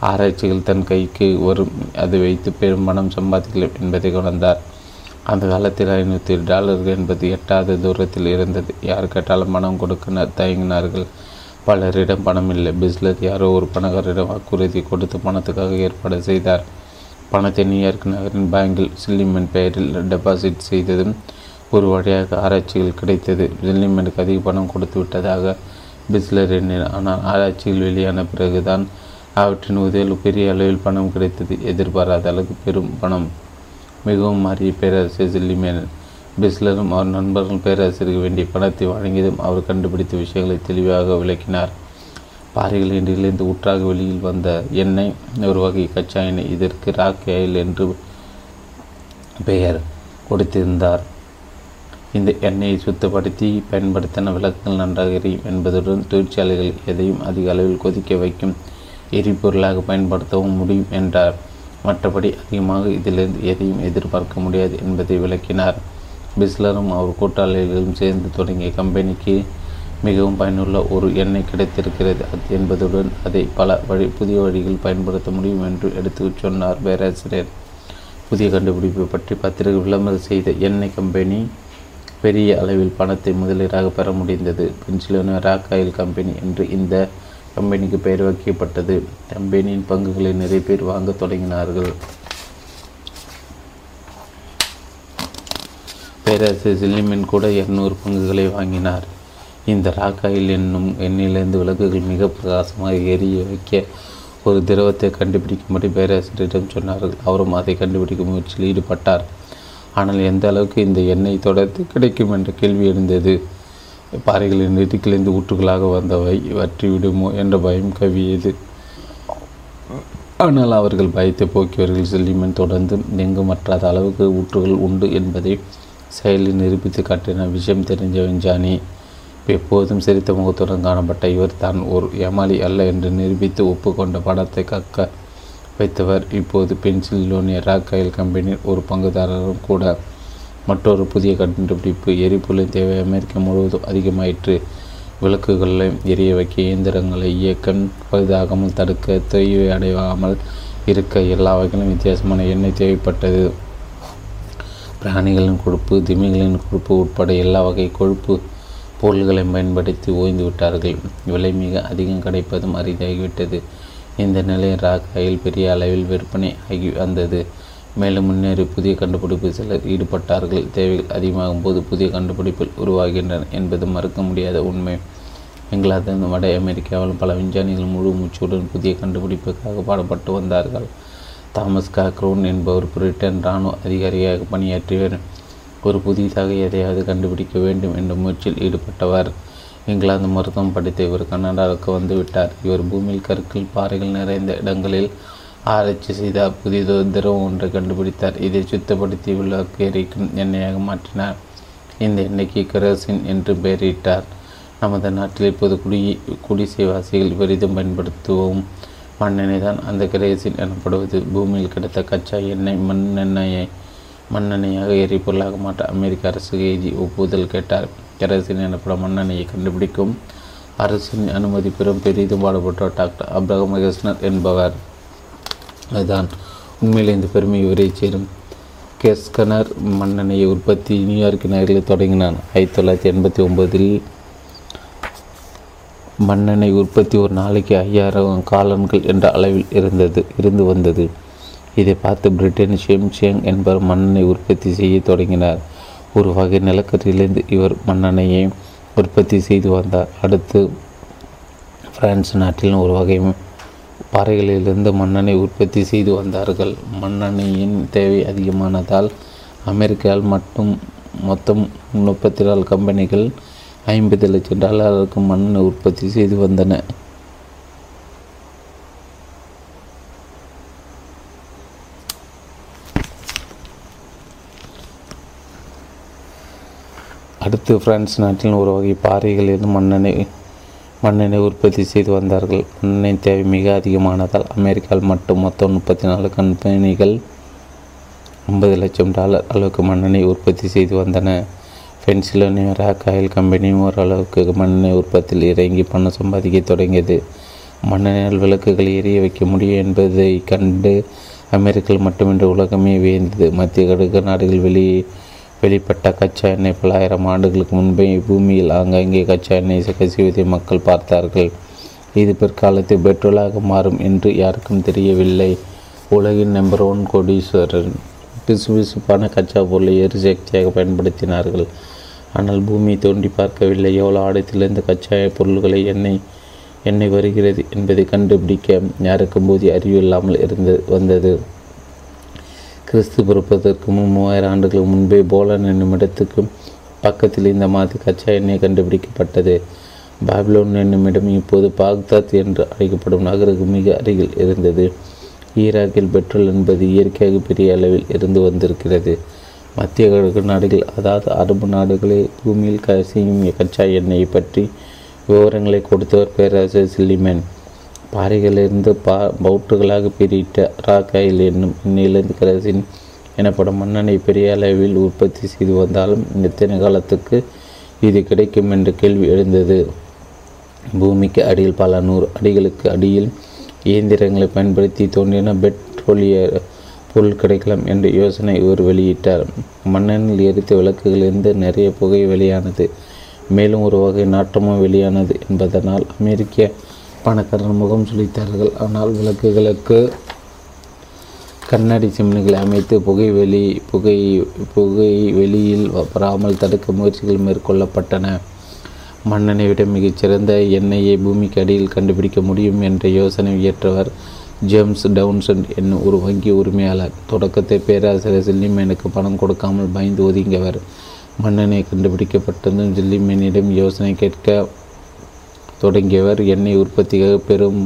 ஆராய்ச்சிகள் தன் கைக்கு வரும், அதை வைத்து பெரும் பணம் சம்பாதிக்கலாம் என்பதை உணர்ந்தார். அந்த காலத்தில் ஐநூற்றி டாலர்கள் என்பது எட்டாவது தூரத்தில் இருந்தது. யார் கேட்டாலும் பணம் கொடுக்க தயங்கினார்கள். பலரிடம் பணம் இல்லை. பிஸ்லர் யாரோ ஒரு பணக்காரரிடம் வாக்குறுதி கொடுத்து பணத்துக்காக ஏற்பாடு செய்தார். பணத்தை நியூயார்க் நகரின் பேங்கில் சில்லிமேன் பெயரில் டெபாசிட் செய்ததும் ஒரு வழியாக ஆராய்ச்சிகள் கிடைத்தது. சில்லிமேனுக்கு அதிக பணம் கொடுத்து விட்டதாக பிஸ்லர் எண்ணினார். ஆனால் ஆராய்ச்சிகள் வெளியான பிறகுதான் அவற்றின் உதவியில் பெரிய அளவில் பணம் கிடைத்தது. எதிர்பாராத அளவுக்கு பெரும் பணம். மிகவும் மாறிய பேராசிரியர் சில்லிமேன். பிஸ்லரும் அவர் நண்பர்கள் பேராசிரியருக்கு வேண்டிய பணத்தை வழங்கியதும் அவர் கண்டுபிடித்த விஷயங்களை தெளிவாக விளக்கினார். பாறைகள் இன்றிலிருந்து ஊற்றாக வெளியில் வந்த எண்ணெய் ஒரு வகை கச்சா எண்ணெய். இதற்கு ராக் ஆயில் என்று பெயர் கொடுத்திருந்தார். இந்த எண்ணெயை சுத்தப்படுத்தி பயன்படுத்தின விளக்குகள் நன்றாக எரியும் என்பதுடன் தொழிற்சாலைகள் எதையும் அதிக அளவில் கொதிக்க வைக்கும் எரிபொருளாக பயன்படுத்தவும் முடியும் என்றார். மற்றபடி அதிகமாக இதிலிருந்து எதையும் எதிர்பார்க்க முடியாது என்பதை விளக்கினார். பிஸ்லரும் அவர் கூட்டாளிகளும் சேர்ந்து தொடங்கிய கம்பெனிக்கு மிகவும் பயனுள்ள ஒரு எண்ணெய் கிடைத்திருக்கிறது என்பதுடன் அதை பல வழி புதிய வழிகள் பயன்படுத்த முடியும் என்று எடுத்து சொன்னார் பேராசிரியர். புதிய கண்டுபிடிப்பு பற்றி பத்திரிகை விளம்பரம் செய்த எண்ணெய் கம்பெனி பெரிய அளவில் பணத்தை முதலீடாக பெற முடிந்தது. பென்சில்வேனியா ராக் ஆயில் கம்பெனி என்று இந்த கம்பெனிக்கு பெயர் வைக்கப்பட்டது. கம்பெனியின் பங்குகளை நிறைய பேர் வாங்க தொடங்கினார்கள். பேராசிரியர் சில்லிமேன் கூட இருநூறு பங்குகளை வாங்கினார். இந்த ராக் ஆயில் என்னும் எண்ணிலிருந்து விளக்குகள் மிக பிரகாசமாக எரிய வைக்க ஒரு திரவத்தை கண்டுபிடிக்கும்படி பேராசிரியரிடம் சொன்னார்கள். அவரும் அதை கண்டுபிடிக்கும் முயற்சியில் ஈடுபட்டார். ஆனால் எந்த அளவுக்கு இந்த எண்ணெய் தொடர்ந்து கிடைக்கும் என்ற கேள்வி எழுந்தது. பாறைகளின் நெடுக்கிலிருந்து ஊற்றுகளாக வந்தவை வற்றிவிடுமோ என்ற பயம் கவியது. ஆனால் அவர்கள் பயத்தை போக்கியவர்கள். சில்லிமேன் தொடர்ந்து எங்கு மற்றாத அளவுக்கு ஊற்றுகள் உண்டு என்பதை செயலில் நிரூபித்து காட்டின. விஷயம் தெரிஞ்சவன் ஜானி. எப்போதும் சிரித்த முகத்துடன் காணப்பட்ட இவர் தான் ஒரு ஏமாளி அல்ல என்று நிரூபித்து ஒப்புக்கொண்ட பணத்தை கக்க வைத்தவர் இப்போது பென்சில்வேனியா ராக் ஆயில் கம்பெனியின் ஒரு பங்குதாரரும் கூட. மற்றொரு புதிய கண்டுபிடிப்பு எரிபொருளின் தேவை அமெரிக்கா முழுவதும் அதிகமாயிற்று. விளக்குகளை எரிய வைக்க இயந்திரங்களை இயக்கம் பழுதாகாமல் தடுக்க தேய்வை அடையாமல் இருக்க எல்லா வகையிலும் வித்தியாசமான எண்ணெய் தேவைப்பட்டது. பிராணிகளின் கொழுப்பு திமிகளின் கொழுப்பு உட்பட எல்லா வகை கொழுப்பு பொருள்களையும் பயன்படுத்தி ஓய்ந்து விட்டார்கள். விலை மிக அதிகம் கிடைப்பதும் அரிதாகிவிட்டது. இந்த நிலையில் ராக் ஆயில் பெரிய அளவில் விற்பனை ஆகி வந்தது. மேலும் முன்னேறி புதிய கண்டுபிடிப்பு சிலர் ஈடுபட்டார்கள். தேவைகள் அதிகமாகும் போது புதிய கண்டுபிடிப்பில் உருவாகின்றன என்பது மறுக்க முடியாத உண்மை. இங்கிலாந்து வட அமெரிக்காவில் பல விஞ்ஞானிகள் முழு மூச்சுடன் புதிய கண்டுபிடிப்புக்காக பாடுபட்டு வந்தார்கள். தாமஸ் காக்ரோன் என்பவர் பிரிட்டன் இராணுவ அதிகாரியாக பணியாற்றியவர். ஒரு புதியதாக எதையாவது கண்டுபிடிக்க வேண்டும் என்ற முயற்சியில் ஈடுபட்டவர். இங்கிலாந்து மருத்துவம் படித்த இவர் கனடாவுக்கு வந்துவிட்டார். இவர் பூமியில் கற்கள் பாறைகள் நிறைந்த இடங்களில் ஆராய்ச்சி செய்தார். புதியதொரு திரவம் ஒன்றை கண்டுபிடித்தார். இதை சுத்தப்படுத்தி விளக்கு எரிக்கும் எண்ணெயாக மாற்றினார். இந்த எண்ணெய்க்கு கெரோசின் என்று பெயரிட்டார். நமது நாட்டில் இப்போது குடி குடிசைவாசிகள் பெரிதும் பயன்படுத்துவோம் மண்ணெண்ணெய் தான் அந்த கெரோசின் எனப்படுவது. பூமியில் கிடைத்த கச்சா எண்ணெய் மண்ணெண்ணெயை மண்ணெண்ணெயாக எரிபொருளாக மாற்ற அமெரிக்க அரசு எய்தி ஒப்புதல் கேட்டார். கெரோசின் எனப்படும் மண்ணெண்ணெயை கண்டுபிடிக்கும் அரசின் அனுமதி பெறும் பெரிதும் பாடுபட்டார் டாக்டர் அப்ரஹாம் கெஸ்னர் என்பவர். அதுதான் உண்மையில் இந்த பெருமை இவரை சேரும். கெஸ்கனர் மண்ணெண்ணெய் உற்பத்தி நியூயார்க் நகரில் தொடங்கினான். ஆயிரத்தி தொள்ளாயிரத்தி எண்பத்தி ஒன்பதில் மண்ணெண்ணெய் உற்பத்தி ஒரு நாளைக்கு ஐயாயிரம் காலன்கள் என்ற அளவில் இருந்தது இருந்து வந்தது. இதை பார்த்து பிரிட்டன் ஷேம்ஷேங் என்பவர் மண்ணெண்ணெய் உற்பத்தி செய்ய தொடங்கினார். ஒரு வகை நிலக்கரியிலிருந்து இவர் மண்ணெண்ணெயை உற்பத்தி செய்து வந்தார். அடுத்து பிரான்ஸ் நாட்டிலும் ஒரு வகை பாறைகளிலிருந்து மண்ணெண்ணெய் உற்பத்தி செய்து வந்தார்கள். மண்ணெண்ணெயின் தேவை அதிகமானதால் அமெரிக்காவில் மட்டும் மொத்தம் முப்பத்தி நாலு கம்பெனிகள் ஐம்பது லட்சம் டாலருக்கு மண்ணெண்ணெய் உற்பத்தி செய்து வந்தன. அடுத்து பிரான்ஸ் நாட்டில் ஒரு வகை பாறைகளிலிருந்து மண்ணெண்ணெய் மண்ணெண்ணெய் உற்பத்தி செய்து வந்தார்கள். மண்ணெண்ணெய் தேவை மிக அதிகமானதால் அமெரிக்காவில் மட்டும் மொத்தம் முப்பத்தி நாலு கம்பெனிகள் ஐம்பது லட்சம் டாலர் அளவுக்கு மண்ணெண்ணெய் உற்பத்தி செய்து வந்தன. பென்சில்வேனியா ராக் ஆயில் கம்பெனியும் ஓரளவுக்கு மண்ணெண்ணெய் உற்பத்தியில் இறங்கி பணம் சம்பாதிக்க தொடங்கியது. மண்ணெண்ணெயால் விளக்குகளை எரிய வைக்க முடியும் என்பதை கண்டு அமெரிக்கர்கள் மட்டுமின்றி உலகமே வியந்தது. மத்திய கிழக்கு நாடுகள் வெளியே வெளிப்பட்ட கச்சா எண்ணெய் பல ஆயிரம் ஆண்டுகளுக்கு முன்பே பூமியில் ஆங்காங்கே கச்சா எண்ணெய் கசிவதை மக்கள் பார்த்தார்கள். இது பிற்காலத்தில் பெட்ரோலாக மாறும் என்று யாருக்கும் தெரியவில்லை. உலகின் நம்பர் ஒன் கோடீஸ்வரன் பிசுபிசுப்பான கச்சா பொருளை எரிசக்தியாக பயன்படுத்தினார்கள். ஆனால் பூமியை தோண்டி பார்க்கவில்லை. எவ்வளோ ஆடத்திலிருந்து கச்சா பொருள்களை எண்ணெய் எண்ணெய் வருகிறது என்பதை கண்டுபிடிக்க யாருக்கும் போதிய அறிவு இல்லாமல் இருந்து வந்தது. கிறிஸ்து பிறப்பதற்கு முன் மூவாயிரம் ஆண்டுகளுக்கு முன்பே போலான் என்னும் இடத்துக்கு பக்கத்தில் இந்த மாதிரி கச்சா எண்ணெய் கண்டுபிடிக்கப்பட்டது. பாபிலோன் என்னும் இடம் இப்போது பாக்தாத் என்று அழைக்கப்படும் நகருக்கு மிக அருகில் இருந்தது. ஈராக்கில் பெட்ரோல் என்பது இயற்கையாக பெரிய அளவில் இருந்து வந்திருக்கிறது. மத்திய கிழக்கு நாடுகள், அதாவது அரபு நாடுகளே பூமியில் கசியும் கச்சா எண்ணெயை பற்றி விவரங்களை கொடுத்தவர் பேராசிரியர் சிலிம்யான். பாறைகளிலிருந்து பா பவுட்டுகளாக பிரியிட்ட ராக் ஆயில் என்னும் எண்ணெயிலிருந்து கரசின் எனப்படும் மண்ணெண்ணெய் பெரிய அளவில் உற்பத்தி செய்து வந்தாலும் எத்தனை காலத்துக்கு இது கிடைக்கும் என்ற கேள்வி எழுந்தது. பூமிக்கு அடியில் பல நூறு அடிகளுக்கு அடியில் இயந்திரங்களை பயன்படுத்தி தோன்றின பெட்ரோலிய பொருள் கிடைக்கலாம் என்ற யோசனை இவர் வெளியிட்டார். மண்ணெண்ணில் எரித்த விளக்குகளிலிருந்து நிறைய புகை வெளியானது. மேலும் ஒரு வகை நாற்றமும் வெளியானது என்பதனால் அமெரிக்க பணக்காரர் முகம் சுழித்தார்கள். ஆனால் விளக்குகளுக்கு கண்ணாடி சிம்னிகளை அமைத்து புகை வெளி புகை புகை வெளியில் வராமல் தடுக்க முயற்சிகள் மேற்கொள்ளப்பட்டன. மண்ணெண்ணை விட மிகச்சிறந்த எண்ணெயை பூமிக்கு அடியில் கண்டுபிடிக்க முடியும் என்ற யோசனை இயற்றவர் ஜேம்ஸ் டவுன்சன் என்னும் ஒரு வங்கி உரிமையாளர். தொடக்கத்தை பேராசிரியர் சில்லிமேனுக்கு பணம் கொடுக்காமல் பயந்து ஒதுங்கியவர். மண்ணெண்ணை கண்டுபிடிக்கப்பட்டதும் சில்லிமேனிடம் யோசனை கேட்க தொடங்கியவர் எண்ணெய் உற்பத்திக்காக பெரும்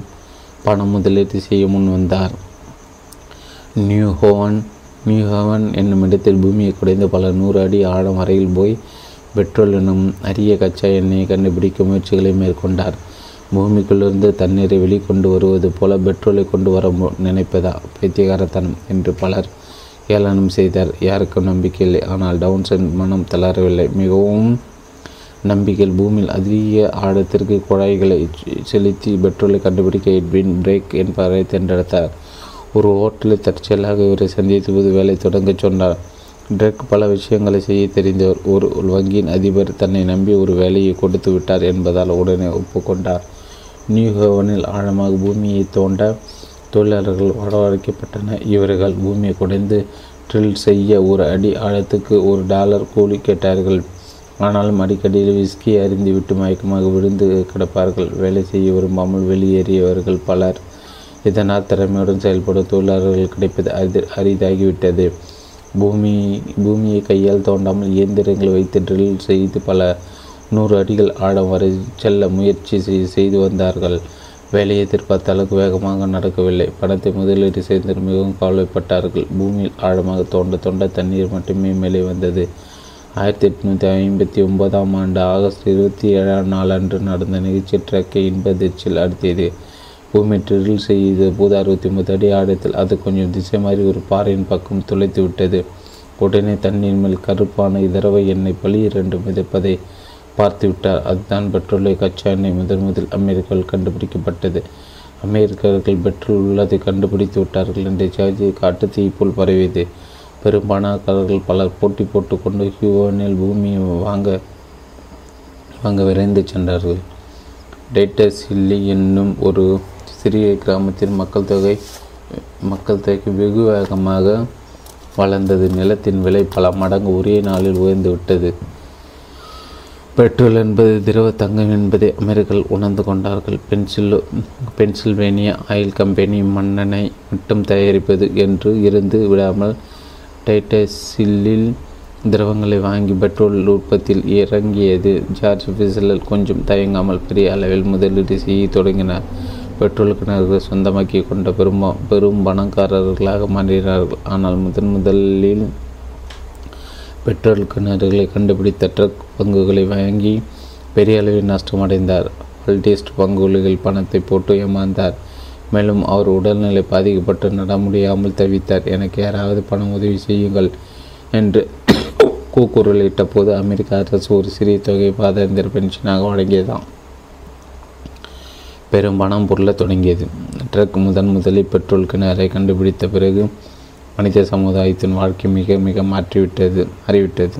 பணம் முதலீட்டு செய்ய முன் வந்தார். நியூ ஹோவன் நியூ ஹோவன் என்னும் இடத்தில் பூமியை குறைந்து பல நூறு அடி ஆழம் வரையில் போய் பெட்ரோல் என்னும் அரிய கச்சா எண்ணெயை கண்டுபிடிக்கும் முயற்சிகளை மேற்கொண்டார். பூமிக்குள்ளிருந்து தண்ணீரை வெளிக்கொண்டு வருவது போல பெட்ரோலை கொண்டு வர நினைப்பதா பைத்தியகாரத்தனம் என்று பலர் ஏளனம் செய்தார். யாருக்கும் நம்பிக்கையில்லை. ஆனால் டவுன்சன் மனம் தளரவில்லை. மிகவும் நம்பிக்கையில் பூமியில் அதிக ஆழத்திற்கு குழாய்களை செலுத்தி பெட்ரோலை கண்டுபிடிக்க எடுவின் ட்ரேக் என்பவரை தேர்ந்தெடுத்தார். ஒரு ஹோட்டலில் தற்செயலாக இவரை சந்தித்து போது வேலை தொடங்க சொன்னார். ட்ரேக் பல விஷயங்களை செய்ய தெரிந்தவர். ஒரு வங்கியின் அதிபர் தன்னை நம்பி ஒரு வேலையை கொடுத்து விட்டார் என்பதால் உடனே ஒப்புக்கொண்டார். நியூ ஹேவனில் ஆழமாக பூமியை தோண்ட தொழிலாளர்கள் வரவழைக்கப்பட்டனர். இவர்கள் பூமியை குடைந்து ட்ரில் செய்ய ஒரு அடி ஆழத்துக்கு ஒரு டாலர் கூலி கேட்டார்கள். ஆனாலும் அடிக்கடி விஸ்கி அறிந்துவிட்டு மயக்கமாக விழுந்து கிடப்பார்கள். வேலை செய்ய விரும்பாமல் வெளியேறியவர்கள் பலர். இதனால் திறமையுடன் செயல்படும் தொழிலாளர்கள் கிடைப்பது அரி அரிதாகிவிட்டது. பூமி பூமியை கையால் தோண்டாமல் இயந்திரங்கள் வைத்து ட்ரில் செய்து பல நூறு அடிகள் ஆழம் வரை செல்ல முயற்சி செய்து வந்தார்கள். வேலையை எதிர்பார்த்த அளவுக்கு வேகமாக நடக்கவில்லை. பணத்தை முதலீடு செய்து மிகவும் கவலைப்பட்டார்கள். பூமியில் ஆழமாக தோண்ட தோண்ட தண்ணீர் மட்டுமே மேலே வந்தது. ஆயிரத்தி எட்நூற்றி ஐம்பத்தி ஒன்பதாம் ஆண்டு ஆகஸ்ட் இருபத்தி ஏழாம் நாள் அன்று நடந்த நிகழ்ச்சி ட்ரக்கை இன்பதிர்ச்சியில் அடுத்தியது. பூமி ட்ரில் செய்த போது அறுபத்தி ஒன்பது அடி ஆழத்தில் அது கொஞ்சம் திசை மாறி ஒரு பாறையின் பக்கம் துளைத்து விட்டது. உடனே தண்ணீர் மேல் கருப்பான இதரவ எண்ணெய் பலி இரண்டு மிதப்பதை பார்த்துவிட்டார். அதுதான் பெட்ரோலை கச்சா எண்ணெய். முதன் முதல் அமெரிக்காவில் கண்டுபிடிக்கப்பட்டது. அமெரிக்கர்கள் பெட்ரோல் உள்ளதை கண்டுபிடித்து விட்டார்கள் என்ற சார்ஜியை காட்டு தீப்போல் பரவியது. பெரும் பணக்காரர்கள் பலர் போட்டி போட்டு கொண்டு ஹியூவனில் பூமியை வாங்க வாங்க விரைந்து சென்றார்கள். டைட்ஸ்வில் என்னும் ஒரு சிறிய கிராமத்தின் மக்கள் தொகை மக்கள் தொகை வெகு வேகமாக வளர்ந்தது. நிலத்தின் விலை பல மடங்கு ஒரே நாளில் உயர்ந்துவிட்டது. பெட்ரோல் என்பது திரவ தங்கம் என்பதை அமெரிக்கர்கள் உணர்ந்து கொண்டார்கள். பென்சில் பென்சில்வேனியா ஆயில் கம்பெனி மண்ணெண்ணெய் மட்டும் தயாரிப்பது என்று இருந்து விடாமல் டைட்ஸ்வில் திரவங்களை வாங்கி பெட்ரோல் உற்பத்தியில் இறங்கியது. ஜார்ஜ் பிசெல் கொஞ்சம் தயங்காமல் பெரிய அளவில் முதலீடு செய்ய தொடங்கினார். பெட்ரோல் கிணறுகள் சொந்தமாக்கி கொண்ட பெரும் பெரும் பணக்காரர்களாக மாறினார்கள். ஆனால் முதன் முதலில் பெட்ரோல் கிணறுகளை கண்டுபிடித்த ட்ரக் பங்குகளை வாங்கி பெரிய அளவில் நஷ்டமடைந்தார். அல்டிஸ்ட் பங்குகளில் பணத்தை போட்டு ஏமாந்தார். மேலும் அவர் உடல்நிலை பாதிக்கப்பட்டு நட முடியாமல் தவித்தார். எனக்கு யாராவது பணம் உதவி செய்யுங்கள் என்று கூக்குரலிட்ட போது அமெரிக்க அரசு ஒரு சிறிய தொகையை பாதந்திர பென்ஷனாக வழங்கியதாம். பெரும் பணம் பொருள தொடங்கியது. ட்ரக் முதன் முதலில் பெட்ரோல் கிணறை கண்டுபிடித்த பிறகு மனித சமுதாயத்தின் வாழ்க்கை மிக மிக மாற்றிவிட்டது மாறிவிட்டது.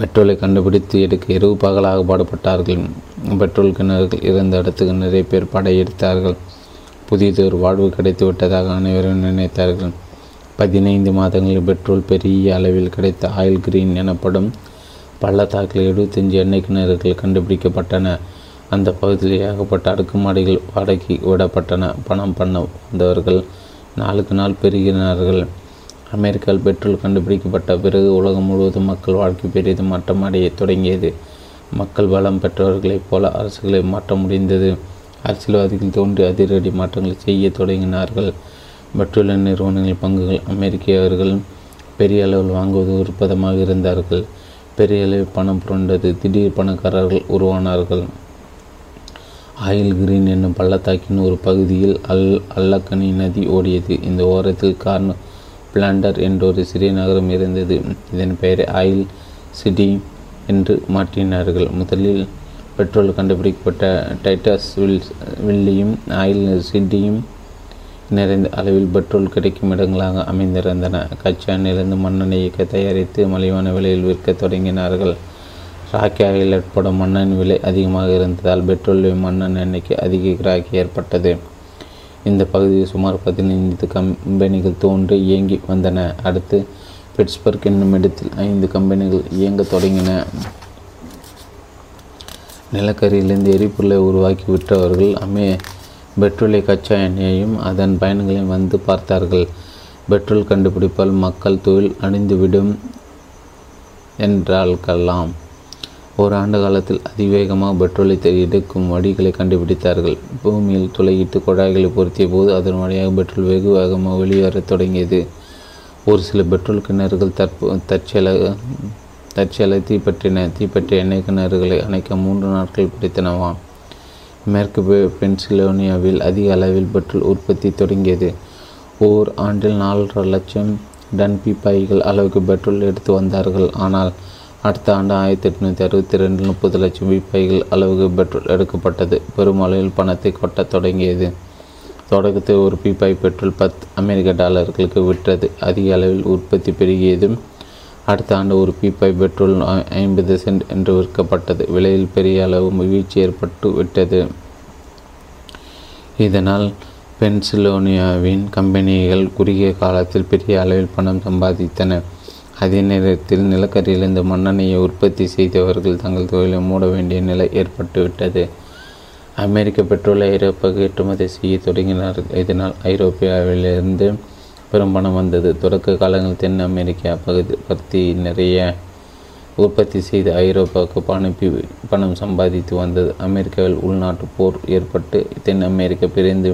பெட்ரோலை கண்டுபிடித்து எடுக்க இரவு பகலாக பாடுபட்டார்கள். பெட்ரோல் கிணறுகள் இருந்த இடத்துக்கு நிறைய பேர் படையெடுத்தார்கள். புதியதொரு வாழ்வு கிடைத்து விட்டதாக அனைவரும் நினைத்தார்கள். பதினைந்து மாதங்களில் பெட்ரோல் பெரிய அளவில் கிடைத்த ஆயில் கிரீன் எனப்படும் பள்ளத்தாக்கில் எழுபத்தஞ்சு எண்ணெய் கிணறுகள் கண்டுபிடிக்கப்பட்டன. அந்த பகுதியில் ஏகப்பட்ட அடுக்குமாடிகள் வாடகை விடப்பட்டன. பணம் பண்ண வந்தவர்கள் நாளுக்கு நாள் பெருகினார்கள். அமெரிக்காவில் பெட்ரோல் கண்டுபிடிக்கப்பட்ட பிறகு உலகம் முழுவதும் மக்கள் வாழ்க்கை பெரிதும் மாற்றம் அடைய தொடங்கியது. மக்கள் பலம் பெற்றவர்களைப் போல அரசுகளை மாற்ற முடிந்தது. அரசியல்வாதிகள் தோன்றி அதிரடி மாற்றங்களை செய்ய தொடங்கினார்கள். பெட்ரோல் நிறுவனங்களின் பங்குகள் அமெரிக்கர்கள் பெரிய அளவில் வாங்குவது விருப்பதமாக இருந்தார்கள். பெரிய அளவில் பணம் புரண்டது. திடீர் பணக்காரர்கள் உருவானார்கள். ஆயில் கிரீன் என்னும் பள்ளத்தாக்கின் ஒரு பகுதியில் அல் அல்லக்கனி நதி ஓடியது. இந்த ஓரத்தில் கார்ன் பிளாண்டர் என்றொரு சிறிய நகரம் இருந்தது. இதன் பெயரை ஆயில் சிட்டி என்று மாற்றினார்கள். முதலில் பெட்ரோல் கண்டுபிடிக்கப்பட்ட டைட்ஸ்வில் வில்லியும் ஆயில் சிட்டியும் நிறைந்த அளவில் பெட்ரோல் கிடைக்கும் இடங்களாக அமைந்திருந்தன. கச்சா எண்ணெயிலிருந்து மண்ணெண்ணெய்க்கு தயாரித்து மலிவான விலையில் விற்க தொடங்கினார்கள். ராக்கி ஆயில் ஏற்பட மண்ணெண்ணெய் விலை அதிகமாக இருந்ததால் பெட்ரோல் மண்ணெண்ணெய்க்கு அதிக கிராக்கி ஏற்பட்டது. இந்த பகுதியில் சுமார் பதினைந்து கம்பெனிகள் தோன்றி இயங்கி வந்தன. அடுத்து பிட்ஸ்பர்க் என்னும் இடத்தில் ஐந்து கம்பெனிகள் இயங்க தொடங்கின. நிலக்கரியிலிருந்து எரிபொருளை உருவாக்கி விற்றவர்கள் அமே பெட்ரோலை கச்சா எண்ணெயையும் அதன் பயன்களையும் வந்து பார்த்தார்கள். பெட்ரோல் கண்டுபிடிப்பால் மக்கள் தொழில் அழிந்துவிடும் என்றால்கலாம். ஒரு ஆண்டு காலத்தில் அதிவேகமாக பெட்ரோலை எடுக்கும் வடிகளை கண்டுபிடித்தார்கள். பூமியில் துளையிட்டு குழாய்களை பொருத்திய போது அதன் வழியாக பெட்ரோல் வெகு வேகமாக வெளியேறத் தொடங்கியது. ஒரு சில பெட்ரோல் கிணறுகள் தற்ப தற்செயல தற்செயலை தீப்பற்றின. தீப்பற்றிய எண்ணெய் கிணறுகளை அணைக்க மூன்று நாட்கள் பிடித்தனவாம். மேற்கு பென்சில்வேனியாவில் அதிக அளவில் பெட்ரோல் உற்பத்தி தொடங்கியது. ஓர் ஆண்டில் நாலரை லட்சம் டன் பீப்பாய்கள் அளவுக்கு பெட்ரோல் எடுத்து வந்தார்கள். ஆனால் அடுத்த ஆண்டு ஆயிரத்தி எட்நூற்றி அறுபத்தி ரெண்டில் முப்பது லட்சம் பீப்பாய்கள் அளவுக்கு பெட்ரோல் எடுக்கப்பட்டது. பெருமளவில் பணத்தை கொட்டத் தொடங்கியது. தொடக்கத்தில் ஒரு பீப்பாய் பெட்ரோல் பத்து அமெரிக்க டாலர்களுக்கு விற்றது. அதிக அளவில் உற்பத்தி பெருகியதும் அடுத்த ஆண்டு ஒரு பீப்பாய் பெட்ரோல் ஐம்பது சென்ட் என்று விற்கப்பட்டது. விலையில் பெரிய அளவு வீழ்ச்சி ஏற்பட்டு விட்டது. இதனால் பென்சில்வேனியாவின் கம்பெனிகள் குறுகிய காலத்தில் பெரிய அளவில் பணம் சம்பாதித்தன. அதே நேரத்தில் நிலக்கரியிலிருந்து மண்ணெண்ணெயை உற்பத்தி செய்தவர்கள் தங்கள் தொழிலை மூட வேண்டிய நிலை ஏற்பட்டுவிட்டது. அமெரிக்க பெட்ரோலை ஐரோப்பாவுக்கு ஏற்றுமதி செய்ய தொடங்கினார்கள். இதனால் ஐரோப்பியாவிலிருந்து பெரும் பணம் வந்தது. தொடக்க காலங்கள் தென் அமெரிக்கா பகுதி பற்றி நிறைய உற்பத்தி செய்து ஐரோப்பாவுக்கு பணப்பி பணம் சம்பாதித்து வந்தது. அமெரிக்காவில் உள்நாட்டு போர் ஏற்பட்டு தென் அமெரிக்கா பிரிந்து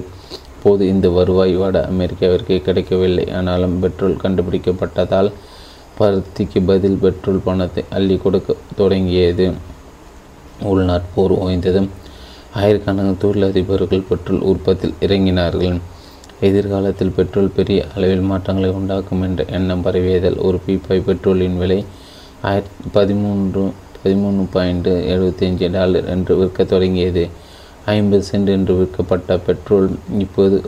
போது இந்த வருவாய் வட அமெரிக்காவிற்கு கிடைக்கவில்லை. ஆனாலும் பெட்ரோல் கண்டுபிடிக்கப்பட்டதால் பருத்திக்கு பதில் பெட்ரோல் பணத்தை அள்ளி கொடுக்க தொடங்கியது. உள்நாட்போர் ஓய்ந்ததும் ஆயிரக்கணக்கான தொழிலதிபர்கள் பெட்ரோல் உற்பத்தியில் இறங்கினார்கள். எதிர்காலத்தில் பெட்ரோல் பெரிய அளவில் மாற்றங்களை உண்டாக்கும் என்ற எண்ணம் பரவியதால் ஒரு பீப்பாய் பெட்ரோலின் விலை ஆயிரத்தி பதிமூன்று பதிமூணு பாயிண்ட் எழுபத்தி அஞ்சு டாலர் என்று விற்க தொடங்கியது. ஐம்பது சென்ட் என்று விற்கப்பட்ட பெட்ரோல் இப்போது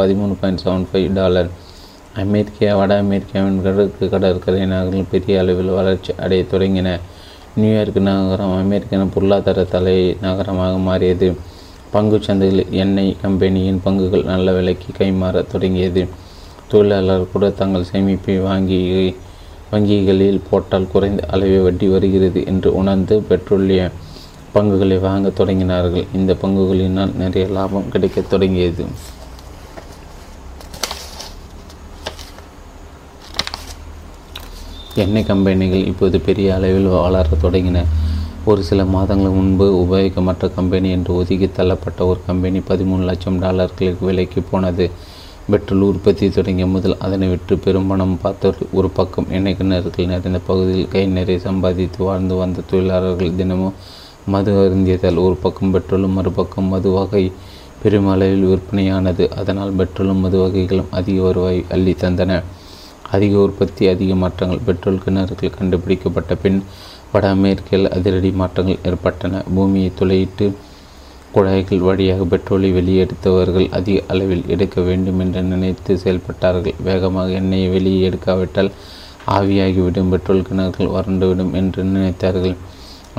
பதிமூணு point seven five dollar. America வட அமெரிக்காவின் கடற்கு கடற்கரை நகரங்கள் பெரிய அளவில் வளர்ச்சி அடைய தொடங்கின. நியூயார்க் நகரம் அமெரிக்க பொருளாதார தலை நகரமாக மாறியது. பங்கு சந்தையில் எண்ணெய் கம்பெனியின் பங்குகள் நல்ல விலைக்கு கைமாற தொடங்கியது. தொழிலாளர் கூட தங்கள் சேமிப்பை வாங்கி வங்கிகளில் போட்டால் குறைந்த அளவு வட்டி வருகிறது என்று உணர்ந்து பெட்ரோலிய பங்குகளை வாங்க தொடங்கினார்கள். இந்த பங்குகளினால் நிறைய லாபம் கிடைக்க தொடங்கியது. எண்ணெய் கம்பெனிகள் இப்போது பெரிய அளவில் வளர தொடங்கின. ஒரு சில மாதங்கள் முன்பு உபயோகமற்ற கம்பெனி என்று ஒதுக்கி தள்ளப்பட்ட ஒரு கம்பெனி பதிமூணு லட்சம் டாலர்களுக்கு விலைக்கு போனது. பெட்ரோல் உற்பத்தி தொடங்கிய முதல் அதனை விற்று பெரும் பணம் பார்த்தவர்கள் ஒரு பக்கம் எண்ணெய் கிணறுகள் நிறைந்த பகுதியில் கை நிறைய சம்பாதித்து வாழ்ந்து வந்த தொழிலாளர்கள் தினமும் மது அருந்தியதால் ஒரு பக்கம் பெட்ரோலும் மறுபக்கம் மது வகை பெருமளவில் விற்பனையானது. அதனால் பெட்ரோலும் மது வகைகளும் அதிக வருவாய் அள்ளி தந்தன. அதிக உற்பத்தி, அதிக மாற்றங்கள். பெட்ரோல் கிணறுகள் கண்டுபிடிக்கப்பட்ட பின் வட அமெரிக்காவில் அதிரடி மாற்றங்கள் ஏற்பட்டன. பூமியை துளையிட்டு குழாய்கள் வழியாக பெட்ரோலை வெளியெடுத்தவர்கள் அதிக அளவில் எடுக்க வேண்டும் என்று நினைத்து செயல்பட்டார்கள். வேகமாக எண்ணெயை வெளியே எடுக்காவிட்டால் ஆவியாகிவிடும், பெட்ரோல் கிணறுகள் வறண்டுவிடும் என்று நினைத்தார்கள்.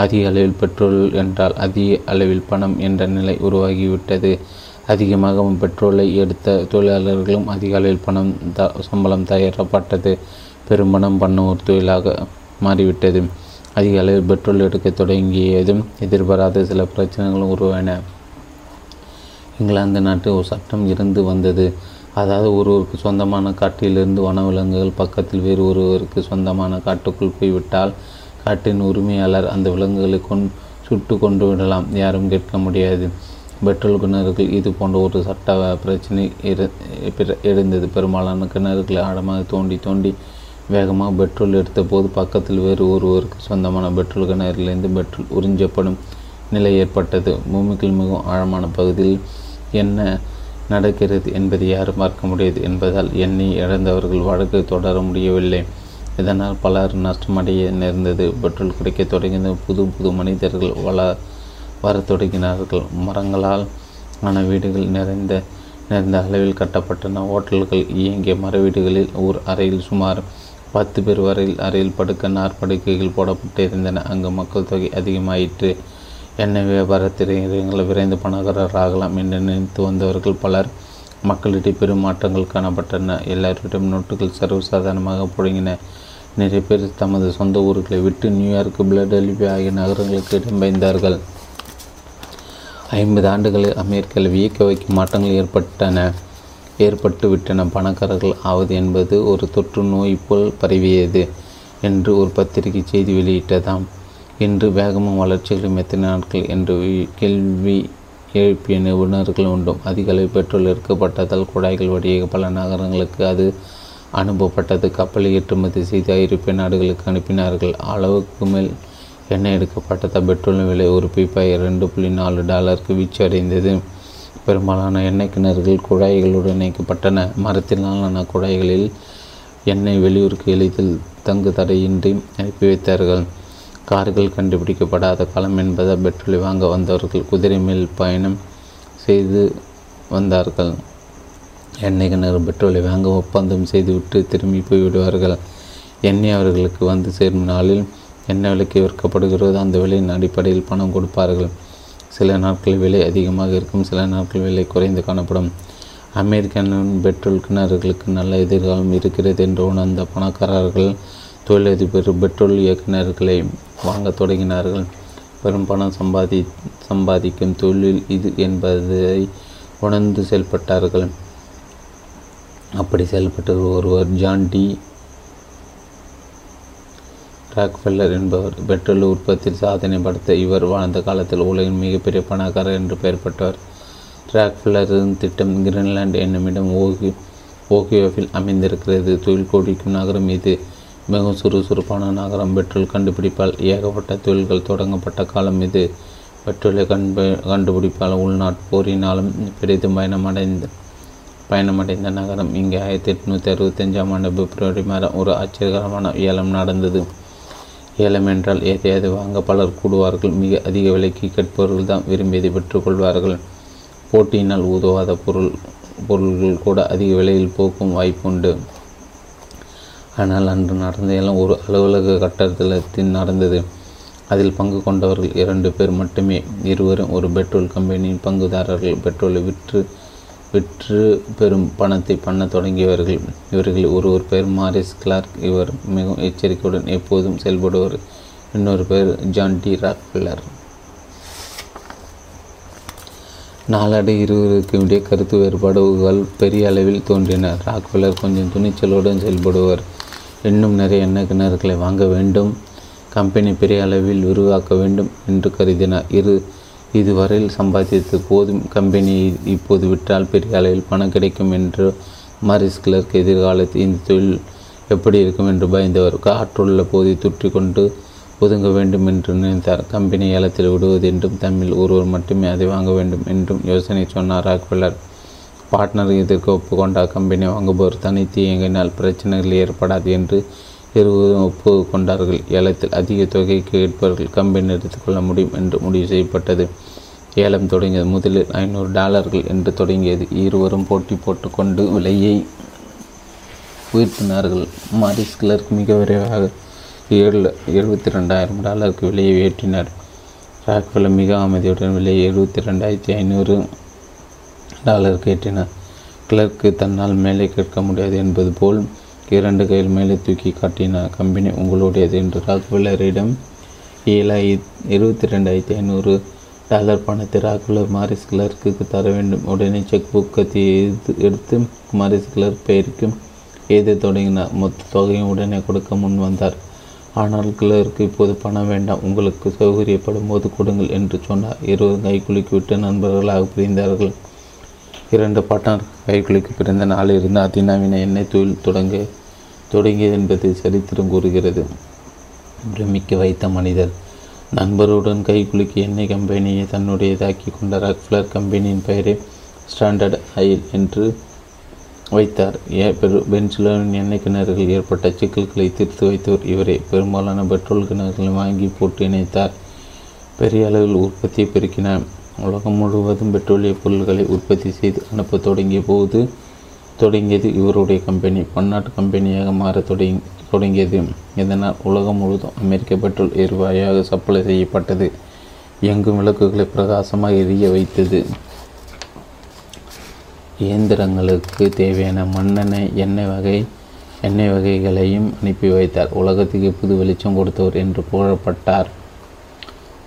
அதிக அளவில் பெட்ரோல் என்றால் அதிக அளவில் பணம் என்ற நிலை உருவாகிவிட்டது. அதிகமாக பெட்ரோலை எடுத்த தொழிலாளர்களும் அதிக அளவில் பணம் த சம்பளம் தயாரப்பட்டது. பெரும் பணம் பண்ண ஒரு தொழிலாக மாறிவிட்டது. அதிக அளவில் பெட்ரோல் எடுக்க தொடங்கியதும் எதிர்பாராத சில பிரச்சனைகளும் உருவான. இங்கிலாந்து நாட்டு ஒரு சட்டம் இருந்து வந்தது. அதாவது ஒருவருக்கு சொந்தமான காட்டிலிருந்து வனவிலங்குகள் பக்கத்தில் வேறு ஒருவருக்கு சொந்தமான காட்டுக்குள் போய்விட்டால் காட்டின் உரிமையாளர் அந்த விலங்குகளை கொண் சுட்டு கொண்டு விடலாம், யாரும் கேட்க முடியாது. பெட்ரோல் கிணறுகள் இது போன்ற ஒரு சட்ட பிரச்சனை எழுந்தது. பெரும்பாலான கிணறுகளை ஆழமாக தோண்டி தோண்டி வேகமாக பெட்ரோல் எடுத்தபோது பக்கத்தில் வேறு ஒருவருக்கு சொந்தமான பெட்ரோல் கிணறுகளிலிருந்து பெட்ரோல் உறிஞ்சப்படும் நிலை ஏற்பட்டது. பூமிக்குள் மிகவும் ஆழமான பகுதியில் என்ன நடக்கிறது என்பதை யாரும் பார்க்க முடியாது என்பதால் எண்ணெய் இழந்தவர்கள் வழக்கு தொடர முடியவில்லை. இதனால் பலர் நஷ்டமடைய நேர்ந்தது. பெட்ரோல் கிடைக்க தொடங்கிய புது புது மனிதர்கள் வள வர தொடங்கினார்கள். மரங்களால் ஆன வீடுகள் நிறைந்த நிறைந்த அளவில் கட்டப்பட்டன. ஹோட்டல்கள் இயங்கிய. மர வீடுகளில் ஓர் அறையில் சுமார் பத்து பேர் வரையில் அறையில் படுக்க நாற்படுக்கைகள் போடப்பட்டிருந்தன. அங்கு மக்கள் தொகை அதிகமாயிற்று. எண்ணெய் வியாபாரத்திறங்களை விரைந்து பணக்காரர் ஆகலாம் என்று நினைத்து வந்தவர்கள் பலர். மக்களிடையே பெரும் மாற்றங்கள் காணப்பட்டன. எல்லாருடைய நோட்டுகள் சர்வசாதாரணமாக புழங்கின. நிறைய பேர் தமது சொந்த ஊர்களை விட்டு நியூயார்க், பிலடெல்பியா ஆகிய நகரங்களுக்கு இடம்பெயர்ந்தார்கள். ஐம்பது ஆண்டுகளில் அமெரிக்காவில் வியக்க வைக்கும் மாற்றங்கள் ஏற்பட்டன ஏற்பட்டுவிட்டன. பணக்காரர்கள் ஆவது என்பது ஒரு தொற்று நோய் போல் பரவியது என்று ஒரு பத்திரிகை செய்தி வெளியிட்டதாம். இன்று வேகமும் வளர்ச்சிகளும் எத்தனை நாட்கள் என்று கேள்வி எழுப்பிய நிபுணர்கள் உண்டும். அதிக அளவு பெட்ரோல் எடுக்கப்பட்டதால் குழாய்கள் வழியாக பல நகரங்களுக்கு அது அனுப்பப்பட்டது. கப்பலை ஏற்றுமதி செய்து ஐரோப்பிய நாடுகளுக்கு அனுப்பினார்கள். அளவுக்கு மேல் எண்ணெய் எடுக்கப்பட்டதால் பெட்ரோலின் விலை ஒரு பீப்பாய் இரண்டு புள்ளி நாலு டாலருக்கு வீச்சடைந்தது. பெரும்பாலான எண்ணெய் கிணறுகள் குழாய்களுடன் இணைக்கப்பட்டன. மரத்தினாலான குழாய்களில் எண்ணெய் வெளியூருக்கு எளிதில் தங்கு தடையின்றி அனுப்பி வைத்தார்கள். கார்கள் கண்டுபிடிக்கப்படாத காலம் என்பதால் பெட்ரோலை வாங்க வந்தவர்கள் குதிரை மேல் பயணம் செய்து வந்தார்கள். எண்ணெய் கிணறு பெட்ரோலை வாங்க ஒப்பந்தம் செய்துவிட்டு திரும்பி போய்விடுவார்கள். எண்ணெய் அவர்களுக்கு வந்து சேரும் நாளில் என்ன விலைக்கு விற்கப்படுகிறதோ அந்த விலையின் அடிப்படையில் பணம் கொடுப்பார்கள். சில நாட்கள் விலை அதிகமாக இருக்கும், சில நாட்கள் விலை குறைந்து காணப்படும். அமெரிக்காவின் பெட்ரோல் கிணறுகளுக்கு நல்ல எதிர்காலம் இருக்கிறது என்று உணர்ந்த பணக்காரர்கள் தொழிலதிபர் பெட்ரோல் இயக்குநர்களை வாங்க தொடங்கினார்கள். பெரும் பணம் சம்பாதி சம்பாதிக்கும் தொழில் இது என்பதை உணர்ந்து செயல்பட்டார்கள். அப்படி செயல்பட்ட ஒருவர் ஜான் டி ராக்ஃபெல்லர் என்பவர். பெட்ரோல் உற்பத்தியில் சாதனை படைத்த இவர் வாழ்ந்த காலத்தில் உலகின் மிகப்பெரிய பணக்காரர் என்று பெயர் பெற்றவர். ராக்ஃபெல்லரின் திட்டம் கிரீன்லாந்து என்னுமிடம் ஓகி ஓகியோவில் அமைந்திருக்கிறது. தொழில் கோடிக்கும் நகரம் இது. மிகவும் சுறுசுறுப்பான நகரம். பெட்ரோல் கண்டுபிடிப்பால் ஏகப்பட்ட தொழில்கள் தொடங்கப்பட்ட காலம் இது. பெட்ரோலை கண்டு கண்டுபிடிப்பால் உள்நாட்டு போரினாலும் பெரிதும் பயணமடைந்த பயணமடைந்த நகரம். இங்கே ஆயிரத்தி எட்நூற்றி அறுபத்தஞ்சாம் ஆண்டு பிப்ரவரி மாதம் ஒரு ஆச்சரியகரமான ஏலம் நடந்தது. ஏலம் என்றால் எதையாவது வாங்க பலர் கூடுவார்கள். மிக அதிக விலைக்கு கேட்பவர்கள் தான் விரும்பியதை பெற்றுக்கொள்வார்கள். போட்டியினால் உதவாத பொருள் பொருள்கள் கூட அதிக விலையில் போக்கும் வாய்ப்புண்டு. ஆனால் அன்று நடந்த எல்லாம் ஒரு அலுவலக கட்டடத்தில் நடந்தது. அதில் பங்கு கொண்டவர்கள் இரண்டு பேர் மட்டுமே. இருவரும் ஒரு பெட்ரோல் கம்பெனியின் பங்குதாரர்கள். பெட்ரோலை விற்று விற்று பெரும் பணத்தை பண்ண தொடங்கியவர்கள். இவர்கள் ஒருவர் பேர் மாரிஸ் கிளார்க். இவர் மிகவும் எச்சரிக்கையுடன் எப்போதும் செயல்படுவர். இன்னொரு பேர் ஜான் டி ராக்ஃபெல்லர். நாளடை இருவருக்கு இடையே கருத்து வேறுபாடுகள் பெரிய அளவில் தோன்றின. ராக்ஃபெல்லர் கொஞ்சம் துணிச்சலுடன் செயல்படுவர். இன்னும் நிறைய எண்ணெய் கிணறுகளை வாங்க வேண்டும், கம்பெனி பெரிய அளவில் உருவாக்க வேண்டும் என்று கருதினார். இரு இதுவரையில் சம்பாதித்தது போதும், கம்பெனியை இப்போது விட்டால் பெரிய அளவில் பணம் கிடைக்கும் என்று மாரிஸ் கிளர்க் எதிர்காலத்தில் இந்த தொழில் எப்படி இருக்கும் என்று பயந்தவர். காற்றுள்ள போதை துற்றி கொண்டு ஒதுங்க வேண்டும் என்று நினைத்தார். கம்பெனி ஏலத்தில் விடுவது என்றும் தம்மில் ஒருவர் மட்டுமே அதை வாங்க வேண்டும் என்றும் யோசனை சொன்னார் ராக்ஃபெல்லர். பார்ட்னர் இதற்கு ஒப்புக்கொண்ட கம்பெனி வாங்குபவர் தனித்து இயங்கினால் பிரச்சனைகள் ஏற்படாது என்று இருவரும் ஒப்பு கொண்டார்கள். ஏலத்தில் அதிக தொகைக்கு கேட்பவர்கள் கம்பெனி எடுத்துக்கொள்ள முடியும் என்று முடிவு செய்யப்பட்டது. ஏலம் தொடங்கியது. முதலில் ஐநூறு டாலர்கள் என்று தொடங்கியது. இருவரும் போட்டி போட்டுக்கொண்டு விலையை உயர்த்தினார்கள். மாரிஸ் கிளர்க் மிக விரைவாக ஏழு எழுபத்தி ரெண்டாயிரம் டாலருக்கு விலையை உயர்த்தினார். ராக்ஃபெல்லர் மிக அமைதியுடன் விலையை எழுபத்தி ரெண்டாயிரத்தி ஐநூறு டாலருக்கு ஏற்றினார். கிளர்க்கு தன்னால் மேலே கேட்க முடியாது என்பது போல் இரண்டு கையில் மேலே தூக்கி காட்டினார். கம்பெனி உங்களுடையது என்று ராக்ஃபெல்லரிடம் ஏழாயி எழுபத்தி ரெண்டாயிரத்தி ஐநூறு டாலர் பணத்தை ராக்ஃபெல்லர் மாரிஸ் கிளர்க்கு தர வேண்டும். உடனே செக் புக்கத்தை எது எடுத்து மாரிஸ் கிளர்க் பெயருக்கு எழுத தொடங்கினார். மொத்த தொகையும் உடனே கொடுக்க முன் வந்தார். ஆனால் கிளர்க்கு இப்போது பணம் வேண்டாம், உங்களுக்கு சௌகரியப்படும் போது கொடுங்கள் என்று சொன்னார். இருவரும் கைக்குலுக்கி விட்டு நண்பர்களாக பிரிந்தார்கள். இரண்டு பாட்டார் கைக்குலுக்கு பிறந்த நாளிலிருந்து அதிநவீன எண்ணெய் தொழில் தொடங்க தொடங்கியது என்பது சரித்திரம் கூறுகிறது. பிரமிக்க வைத்த மனிதர். நண்பருடன் கைக்குலுக்கி எண்ணெய் கம்பெனியை தன்னுடையதாக்கி கொண்ட ராக்ஃபெல்லர் கம்பெனியின் பெயரை ஸ்டாண்டர்ட் ஆயில் என்று வைத்தார். ஏ பெரு பென்சில்வேனியா எண்ணெய் கிணறுகள் ஏற்பட்ட சிக்கல்களை தீர்த்து வைத்தவர் இவரே. பெரும்பாலான பெட்ரோல் கிணறுகளை வாங்கி போட்டு இணைத்தார். பெரிய அளவில் உற்பத்தியை பெருக்கினார். உலகம் முழுவதும் பெட்ரோலிய பொருட்களை உற்பத்தி செய்து அனுப்ப தொடங்கிய போது தொடங்கியது இவருடைய கம்பெனி. பன்னாட்டு கம்பெனியாக மாற தொடங்கி தொடங்கியது இதனால் உலகம் முழுவதும் அமெரிக்க பெட்ரோல் எரிவாயாக சப்ளை செய்யப்பட்டது. எங்கும் விளக்குகளை பிரகாசமாக எரிய வைத்தது. இயந்திரங்களுக்கு தேவையான மண்ணெண்ணெய் எண்ணெய் வகை எண்ணெய் வகைகளையும் அனுப்பி வைத்தார். உலகத்துக்கு புது வெளிச்சம் கொடுத்தவர் என்று புகழப்பட்டார்.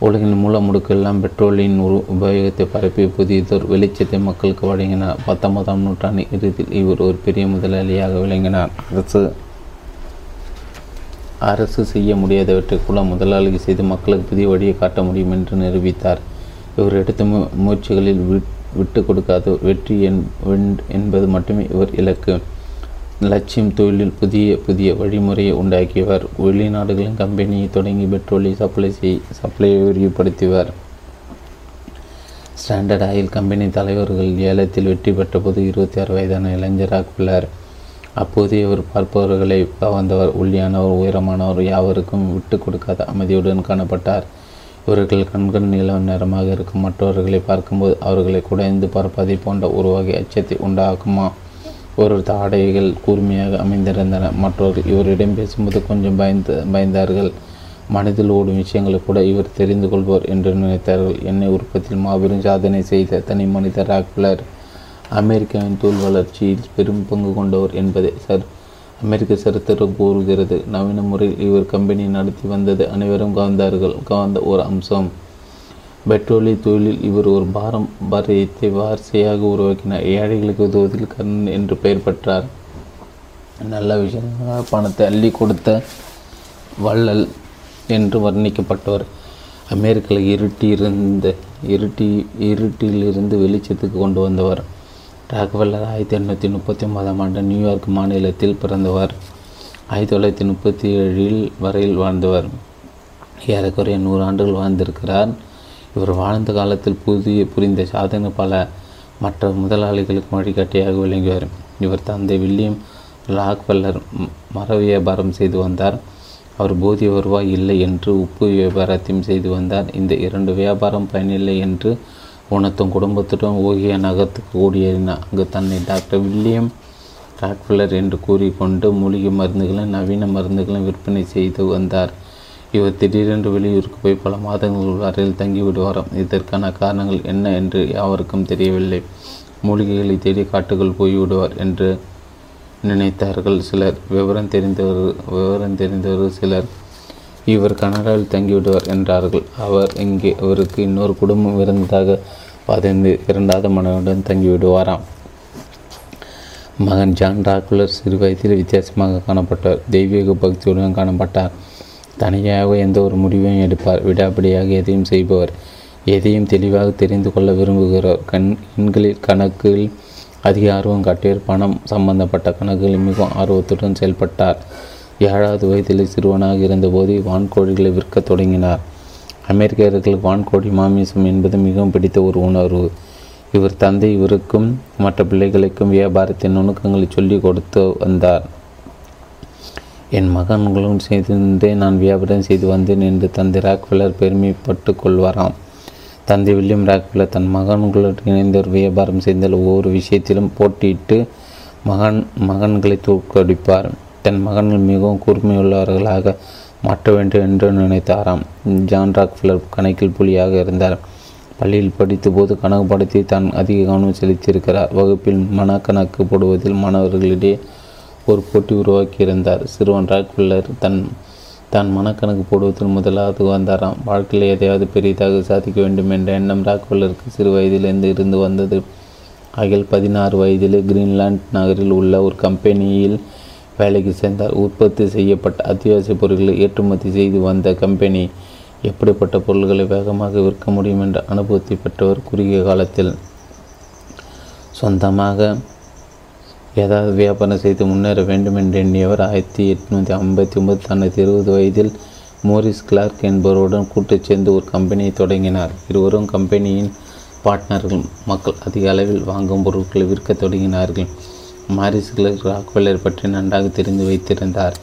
உலகின் மூல முடுக்கெல்லாம் பெட்ரோலின் ஒரு உபயோகத்தை பரப்பி புதியதோர் வெளிச்சத்தை மக்களுக்கு வழங்கினார். பத்தொன்பதாம் நூற்றாண்டு இறுதியில் இவர் ஒரு பெரிய முதலாளியாக விளங்கினார். அரசு அரசு செய்ய முடியாதவற்றை கூட முதலாளிக்கு செய்து மக்களுக்கு புதிய வழியை காட்ட முடியும் என்று நிரூபித்தார். இவர் எடுத்த மு முயற்சிகளில் விட்டு கொடுக்காத வெற்றி என்பது மட்டுமே இவர் இலக்கு லட்சியம். தொழிலில் புதிய புதிய வழிமுறையை உண்டாக்கியவர். வெளிநாடுகளின் கம்பெனியை தொடங்கி பெட்ரோலியை சப்ளை செய் சப்ளையை விரிவுபடுத்தியவர். ஸ்டாண்டர்ட் ஆயில் கம்பெனி தலைவர்கள் ஏலத்தில் வெற்றி பெற்ற போது இருபத்தி ஆறு வயதான இளைஞராக உள்ளார். அப்போது இவர் பார்ப்பவர்களை கவர்ந்தவர். ஒல்லியானவர் உயரமானவர் யாவருக்கும் விட்டு கொடுக்காத அமைதியுடன் காணப்பட்டார். இவர்கள் கண்கள் நீல நேரமாக இருக்கும். மற்றவர்களை பார்க்கும்போது அவர்களை குடைந்து பார்ப்பதை போன்ற ஒரு வகை அச்சத்தை உண்டாக்குமா. ஒரு தாடைகள் கூர்மையாக அமைந்திருந்தன. மற்றவர்கள் இவரிடம் பேசும்போது கொஞ்சம் பயந்து பயந்தார்கள். மனதில் ஓடும் விஷயங்களை கூட இவர் தெரிந்து கொள்வார் என்று நினைத்தார்கள். எண்ணெய் உற்பத்தியில் மாபெரும் சாதனை செய்த தனி மனித ராக்ஃபெல்லர் அமெரிக்காவின் தொழில் வளர்ச்சியில் பெரும் பங்கு கொண்டவர் என்பதை சர் அமெரிக்க சரித்திரம் கூறுகிறது. நவீன முறையில் இவர் கம்பெனி நடத்தி வந்தது அனைவரும் கவர்ந்தார்கள். கவர்ந்த ஒரு அம்சம் பெட்ரோலிய தொழிலில் இவர் ஒரு பாரம் பாரியத்தை வாரிசையாக உருவாக்கினார். ஏழைகளுக்கு உதவுவதில் கண் என்று பெயர் பெற்றார். நல்ல விஷயமாக பணத்தை அள்ளி கொடுத்த வள்ளல் என்று வர்ணிக்கப்பட்டவர். அமெரிக்காவில் இருட்டி இருந்த இருட்டி இருட்டிலிருந்து வெளிச்சத்துக்கு கொண்டு வந்தவர் ராக்ஃபெல்லர். ஆயிரத்தி எண்ணூற்றி முப்பத்தி ஒன்பதாம் ஆண்டு நியூயார்க் மாநிலத்தில் பிறந்தவர். ஆயிரத்தி தொள்ளாயிரத்தி முப்பத்தி ஏழில் வரையில் வாழ்ந்தவர். ஏறக்குறைய நூறு ஆண்டுகள் வாழ்ந்திருக்கிறார். இவர் வாழ்ந்த காலத்தில் புதிய புரிந்த சாதனை பல மற்ற முதலாளிகளுக்கு வழிகாட்டியாக விளங்குவார். இவர் தந்தை வில்லியம் ராக்ஃபெல்லர் மர வியாபாரம் செய்து வந்தார். அவர் போதிய வருவாய் இல்லை என்று உப்பு வியாபாரத்தையும் செய்து வந்தார். இந்த இரண்டு வியாபாரம் பயனில்லை என்று உணர்த்தும் குடும்பத்துடன் ஓகிய நகரத்துக்கு ஓடியறினார். அங்கு தன்னை டாக்டர் வில்லியம் ராக்ஃபெல்லர் என்று கூறிக்கொண்டு மூலிகை மருந்துகளும் நவீன மருந்துகளும் விற்பனை செய்து வந்தார். இவர் திடீரென்று வெளியூருக்கு போய் பல மாதங்கள் வரையில் தங்கிவிடுவாராம். இதற்கான காரணங்கள் என்ன என்று யாருக்கும் தெரியவில்லை. மூலிகைகளை தேடி காட்டுகள் போய்விடுவார் என்று நினைத்தார்கள் சிலர். விவரம் தெரிந்தவர் விவரம் தெரிந்தவர் சிலர் இவர் கனடாவில் தங்கிவிடுவார் என்றார்கள். அவர் இங்கே இவருக்கு இன்னொரு குடும்பம் இருந்ததாக பதிந்து இரண்டாவது மனைவியுடன் தங்கிவிடுவாராம். மகன் ஜான் ராக்ஃபெல்லர் சிறு வயதில் வித்தியாசமாக காணப்பட்டார். தெய்வீக பக்தியுடன் காணப்பட்டார். தனியாக எந்த ஒரு முடிவையும் எடுப்பார். விடாபடியாக எதையும் செய்பவர். எதையும் தெளிவாக தெரிந்து கொள்ள விரும்புகிறார். கண் எண்களில் கணக்கில் அதிக ஆர்வம் காட்டியவர். பணம் சம்பந்தப்பட்ட கணக்குகளில் மிகவும் ஆர்வத்துடன் செயல்பட்டார். ஏழாவது வயதில் சிறுவனாக இருந்தபோது வான்கோழிகளை விற்க தொடங்கினார். அமெரிக்கர்கள் வான்கோழி மாமிசம் என்பது மிகவும் பிடித்த ஒரு உணர்வு. இவர் தந்தை இவருக்கும் மற்ற பிள்ளைகளுக்கும் வியாபாரத்தின் நுணுக்கங்களை சொல்லிக் கொடுத்து வந்தார். என் மகன்களும் செய்திருந்தே நான் வியாபாரம் செய்து வந்தேன் என்று தந்தை ராக்ஃபெல்லர் பெருமைப்பட்டு கொள்வாராம். தந்தை வில்லியம் ராக்ஃபெல்லர் தன் மகன்களுடன் இணைந்தோர் வியாபாரம் செய்தால் ஒவ்வொரு விஷயத்திலும் போட்டியிட்டு மகன் மகன்களை தூக்கடிப்பார். தன் மகன்கள் மிகவும் கூர்மையுள்ளவர்களாக மாற்ற வேண்டும் என்று நினைத்தாராம். ஜான் ராக்ஃபெல்லர் கணக்கில் புலியாக இருந்தார். பள்ளியில் படித்தபோது கணக்கு பாடத்தில் தான் அதிக கவனம் செலுத்தியிருக்கிறார். வகுப்பில் மனக்கணக்கு போடுவதில் மாணவர்களிடையே ஒரு போட்டி உருவாக்கியிருந்தார். சிறுவன் ராக்ஃபெல்லர் தன் தான் மனக்கணக்கு போடுவதில் முதலாவது வந்தாராம். வாழ்க்கையில் எதையாவது பெரியதாக சாதிக்க வேண்டும் என்ற எண்ணம் ராக்ஃபெல்லருக்கு சிறு வயதிலிருந்து இருந்து வந்தது. ஆகிய பதினாறு வயதிலே கிரீன்லாந்து நகரில் உள்ள ஒரு கம்பெனியில் வேலைக்கு சேர்ந்தார். உற்பத்தி செய்யப்பட்ட அத்தியாவசிய பொருட்களை ஏற்றுமதி செய்து வந்த கம்பெனி எப்படிப்பட்ட பொருட்களை வேகமாக விற்க முடியும் என்ற அனுபவத்தை பெற்றவர் குறுகிய காலத்தில் சொந்தமாக ஏதாவது வியாபாரம் செய்து முன்னேற வேண்டும் என்று எண்ணியவர் ஆயிரத்தி எட்நூற்றி ஐம்பத்தி ஒன்பது தனது இருபது வயதில் மோரிஸ் கிளார்க் என்பவருடன் கூட்டுச் சேர்ந்து ஒரு கம்பெனியை தொடங்கினார். இருவரும் கம்பெனியின் பார்ட்னர்கள். மக்கள் அதிக அளவில் வாங்கும் பொருட்களை விற்க தொடங்கினார்கள். மாரிஸ் கிளார்க் ராக்ஃபெல்லர் பற்றி நன்றாக தெரிந்து வைத்திருந்தார்.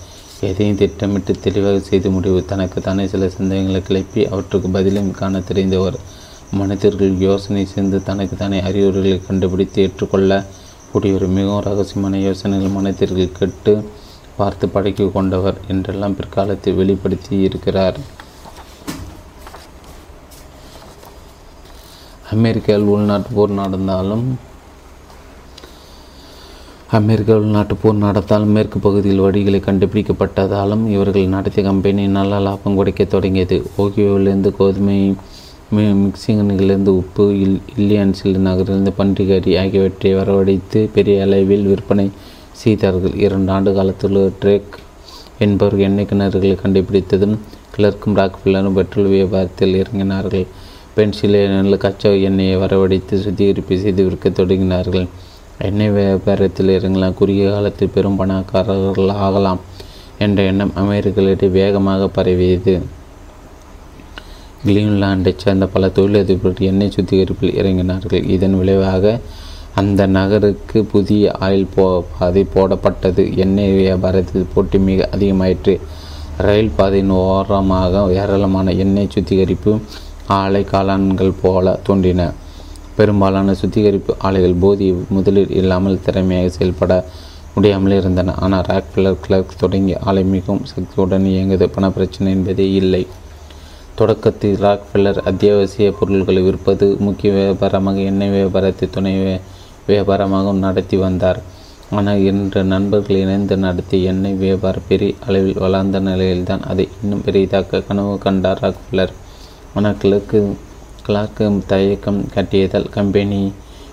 எதையும் திட்டமிட்டு தெளிவாக செய்து முடிவு தனக்கு தானே சில சந்தேகங்களை கிளப்பி அவற்றுக்கு பதிலும் காண தெரிந்தவர். மனிதர்கள் யோசனை சேர்ந்து தனக்கு தானே அறிவுரைகளை கண்டுபிடித்து ஏற்றுக்கொள்ள கூடிய ஒரு மிகவும் ரகசியமான யோசனைகள் மனத்திற்குள் கெட்டு பார்த்து படைக்க கொண்டவர் என்றெல்லாம் பிற்காலத்தில் வெளிப்படுத்தி இருக்கிறார். அமெரிக்காவில் உள்நாட்டு போர் நடந்தாலும் அமெரிக்க உள்நாட்டு போர் நடத்தாலும் மேற்கு பகுதியில் வழிகளை கண்டுபிடிக்கப்பட்டதாலும் இவர்கள் நடத்திய கம்பெனி நல்ல லாபம் கிடைக்க தொடங்கியது. ஓகியோவிலிருந்து கோதுமை, மி மிக்சிங்கிலிருந்து உப்பு, இல் இல்லியான்ஸில் நகரிலிருந்து பன்றிகறி ஆகியவற்றை வரவழைத்து பெரிய அளவில் விற்பனை செய்தார்கள். இரண்டு ஆண்டு காலத்தில் ட்ரேக் என்பவர் எண்ணெய் கிணறுகளை கண்டுபிடித்ததும் கிளர்க்கும் ராக்ஃபெல்லரும் பெட்ரோல் வியாபாரத்தில் இறங்கினார்கள். பென்சில்வேனியாவில் கச்சா எண்ணெயை வரவழைத்து சுத்திகரிப்பு செய்து விற்க தொடங்கினார்கள். எண்ணெய் வியாபாரத்தில் இறங்கலாம், குறுகிய காலத்தில் பெரும் பணக்காரர்கள் ஆகலாம் என்ற எண்ணம் அமெரிக்கர்களிடையே வேகமாக பரவியது. கிளீன்லாண்டைச் சேர்ந்த பல தொழிலதிபர்கள் எண்ணெய் சுத்திகரிப்பில் இறங்கினார்கள். இதன் விளைவாக அந்த நகருக்கு புதிய ஆயில் போ பாதை போடப்பட்டது. எண்ணெய் வியாபாரத்தில் போட்டி மிக அதிகமாயிற்று. ரயில் பாதையின் ஓரமாக ஏராளமான எண்ணெய் சுத்திகரிப்பு ஆலை காளான்கள் போல தோன்றின. பெரும்பாலான சுத்திகரிப்பு ஆலைகள் போதிய முதலீடு இல்லாமல் திறமையாக செயல்பட முடியாமல் இருந்தன. ஆனால் ராக்ஃபெல்லர் கிளார்க் தொடங்கிய ஆலை மிகவும் சக்தியுடன் இயங்குவது. பணப்பிரச்சனை என்பதே இல்லை. தொடக்கத்தில் ராக்ஃபெல்லர் அத்தியாவசிய பொருட்களை விற்பது முக்கிய வியாபாரமாக, எண்ணெய் வியாபாரத்தை துணை வியாபாரமாகவும் நடத்தி வந்தார். ஆனால் இன்று நண்பர்கள் இணைந்து நடத்திய எண்ணெய் வியாபாரம் பெரிய அளவில் வளர்ந்த நிலையில்தான் அதை இன்னும் பெரியதாக கனவு கண்டார் ராக்ஃபெல்லர். ஆனால் கிளர்க்கு கிளார்க்கு தயக்கம் கட்டியதால் கம்பெனி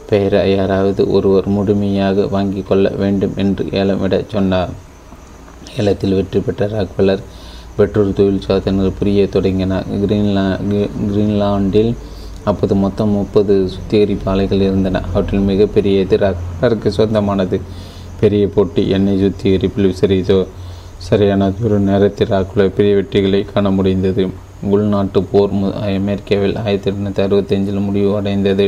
பெயரை யாராவது ஒருவர் முழுமையாக வாங்கி கொள்ள வேண்டும் என்று ஏலமிட சொன்னார். ஏலத்தில் வெற்றி பெற்ற ராக்ஃபெல்லர் பெட்ரோல் தொழில் சாதனைகள் புரிய தொடங்கினார். கிரீன்லா கிரீன்லாண்டில் அப்போது மொத்தம் முப்பது சுத்திகரிப்பு ஆலைகள் இருந்தன. அவற்றில் மிகப்பெரியது ராக்ஃபெல்லருக்கு சொந்தமானது. பெரிய போட்டி எண்ணெய் சுத்திகரிப்பில் சரியதோ சரியான ஒரு நேரத்தில் ராக்ஃபெல்லர் பெரிய வெற்றிகளை காண முடிந்தது. உள்நாட்டு போர் அமெரிக்காவில் ஆயிரத்தி எண்ணூற்றி அறுபத்தஞ்சில் முடிவு அடைந்தது.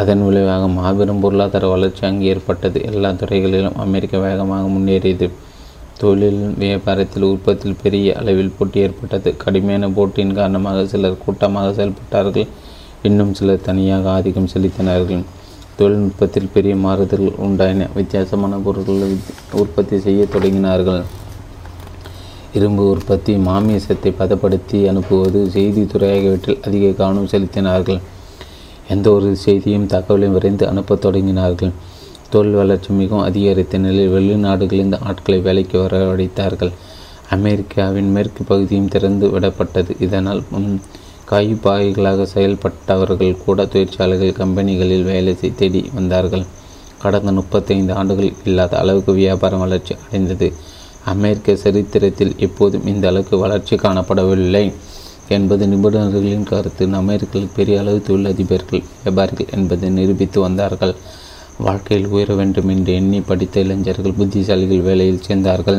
அதன் விளைவாக மாபெரும் பொருளாதார வளர்ச்சி அங்கு ஏற்பட்டது. எல்லா துறைகளிலும் அமெரிக்கா வேகமாக முன்னேறியது. தொழில் வியாபாரத்தில் உற்பத்தியில் பெரிய அளவில் போட்டி ஏற்பட்டது. கடுமையான போட்டியின் காரணமாக சிலர் கூட்டமாக செயல்பட்டார்கள், இன்னும் சிலர் தனியாக ஆதிக்கம் செலுத்தினார்கள். தொழில்நுட்பத்தில் பெரிய மாறுதல்கள் உண்டாயின. வித்தியாசமான பொருட்களை உற்பத்தி செய்ய தொடங்கினார்கள். இரும்பு உற்பத்தி, மாமிசத்தை பதப்படுத்தி அனுப்புவது, செய்தி துறை ஆகியவற்றில் அதிக கவனம் செலுத்தினார்கள். எந்த ஒரு செய்தியும் தகவலையும் விரைந்து அனுப்பத் தொடங்கினார்கள். தொழில் வளர்ச்சி மிகவும் அதிகரித்த நிலையில் வெளிநாடுகளிலிருந்து ஆட்களை வேலைக்கு வரவழைத்தார்கள். அமெரிக்காவின் மேற்கு பகுதியும் திறந்து விடப்பட்டது. இதனால் காய்பாய்களாக செயல்பட்டவர்கள் கூட தொழிற்சாலைகள் கம்பெனிகளில் வேலை தேடி வந்தார்கள். கடந்த முப்பத்தைந்து ஆண்டுகள் இல்லாத அளவுக்கு வியாபாரம் வளர்ச்சி அடைந்தது. அமெரிக்க சரித்திரத்தில் எப்போதும் இந்த அளவுக்கு வளர்ச்சி காணப்படவில்லை என்பது நிபுணர்களின் கருத்து. அமெரிக்கர்கள் பெரிய அளவு தொழிலதிபர்கள், வியாபாரிகள் என்பதை நிரூபித்து வந்தார்கள். வாழ்க்கையில் உயர வேண்டும் என்று எண்ணி படித்த இளைஞர்கள் புத்திசாலிகள் வேலையில் சேர்ந்தார்கள்.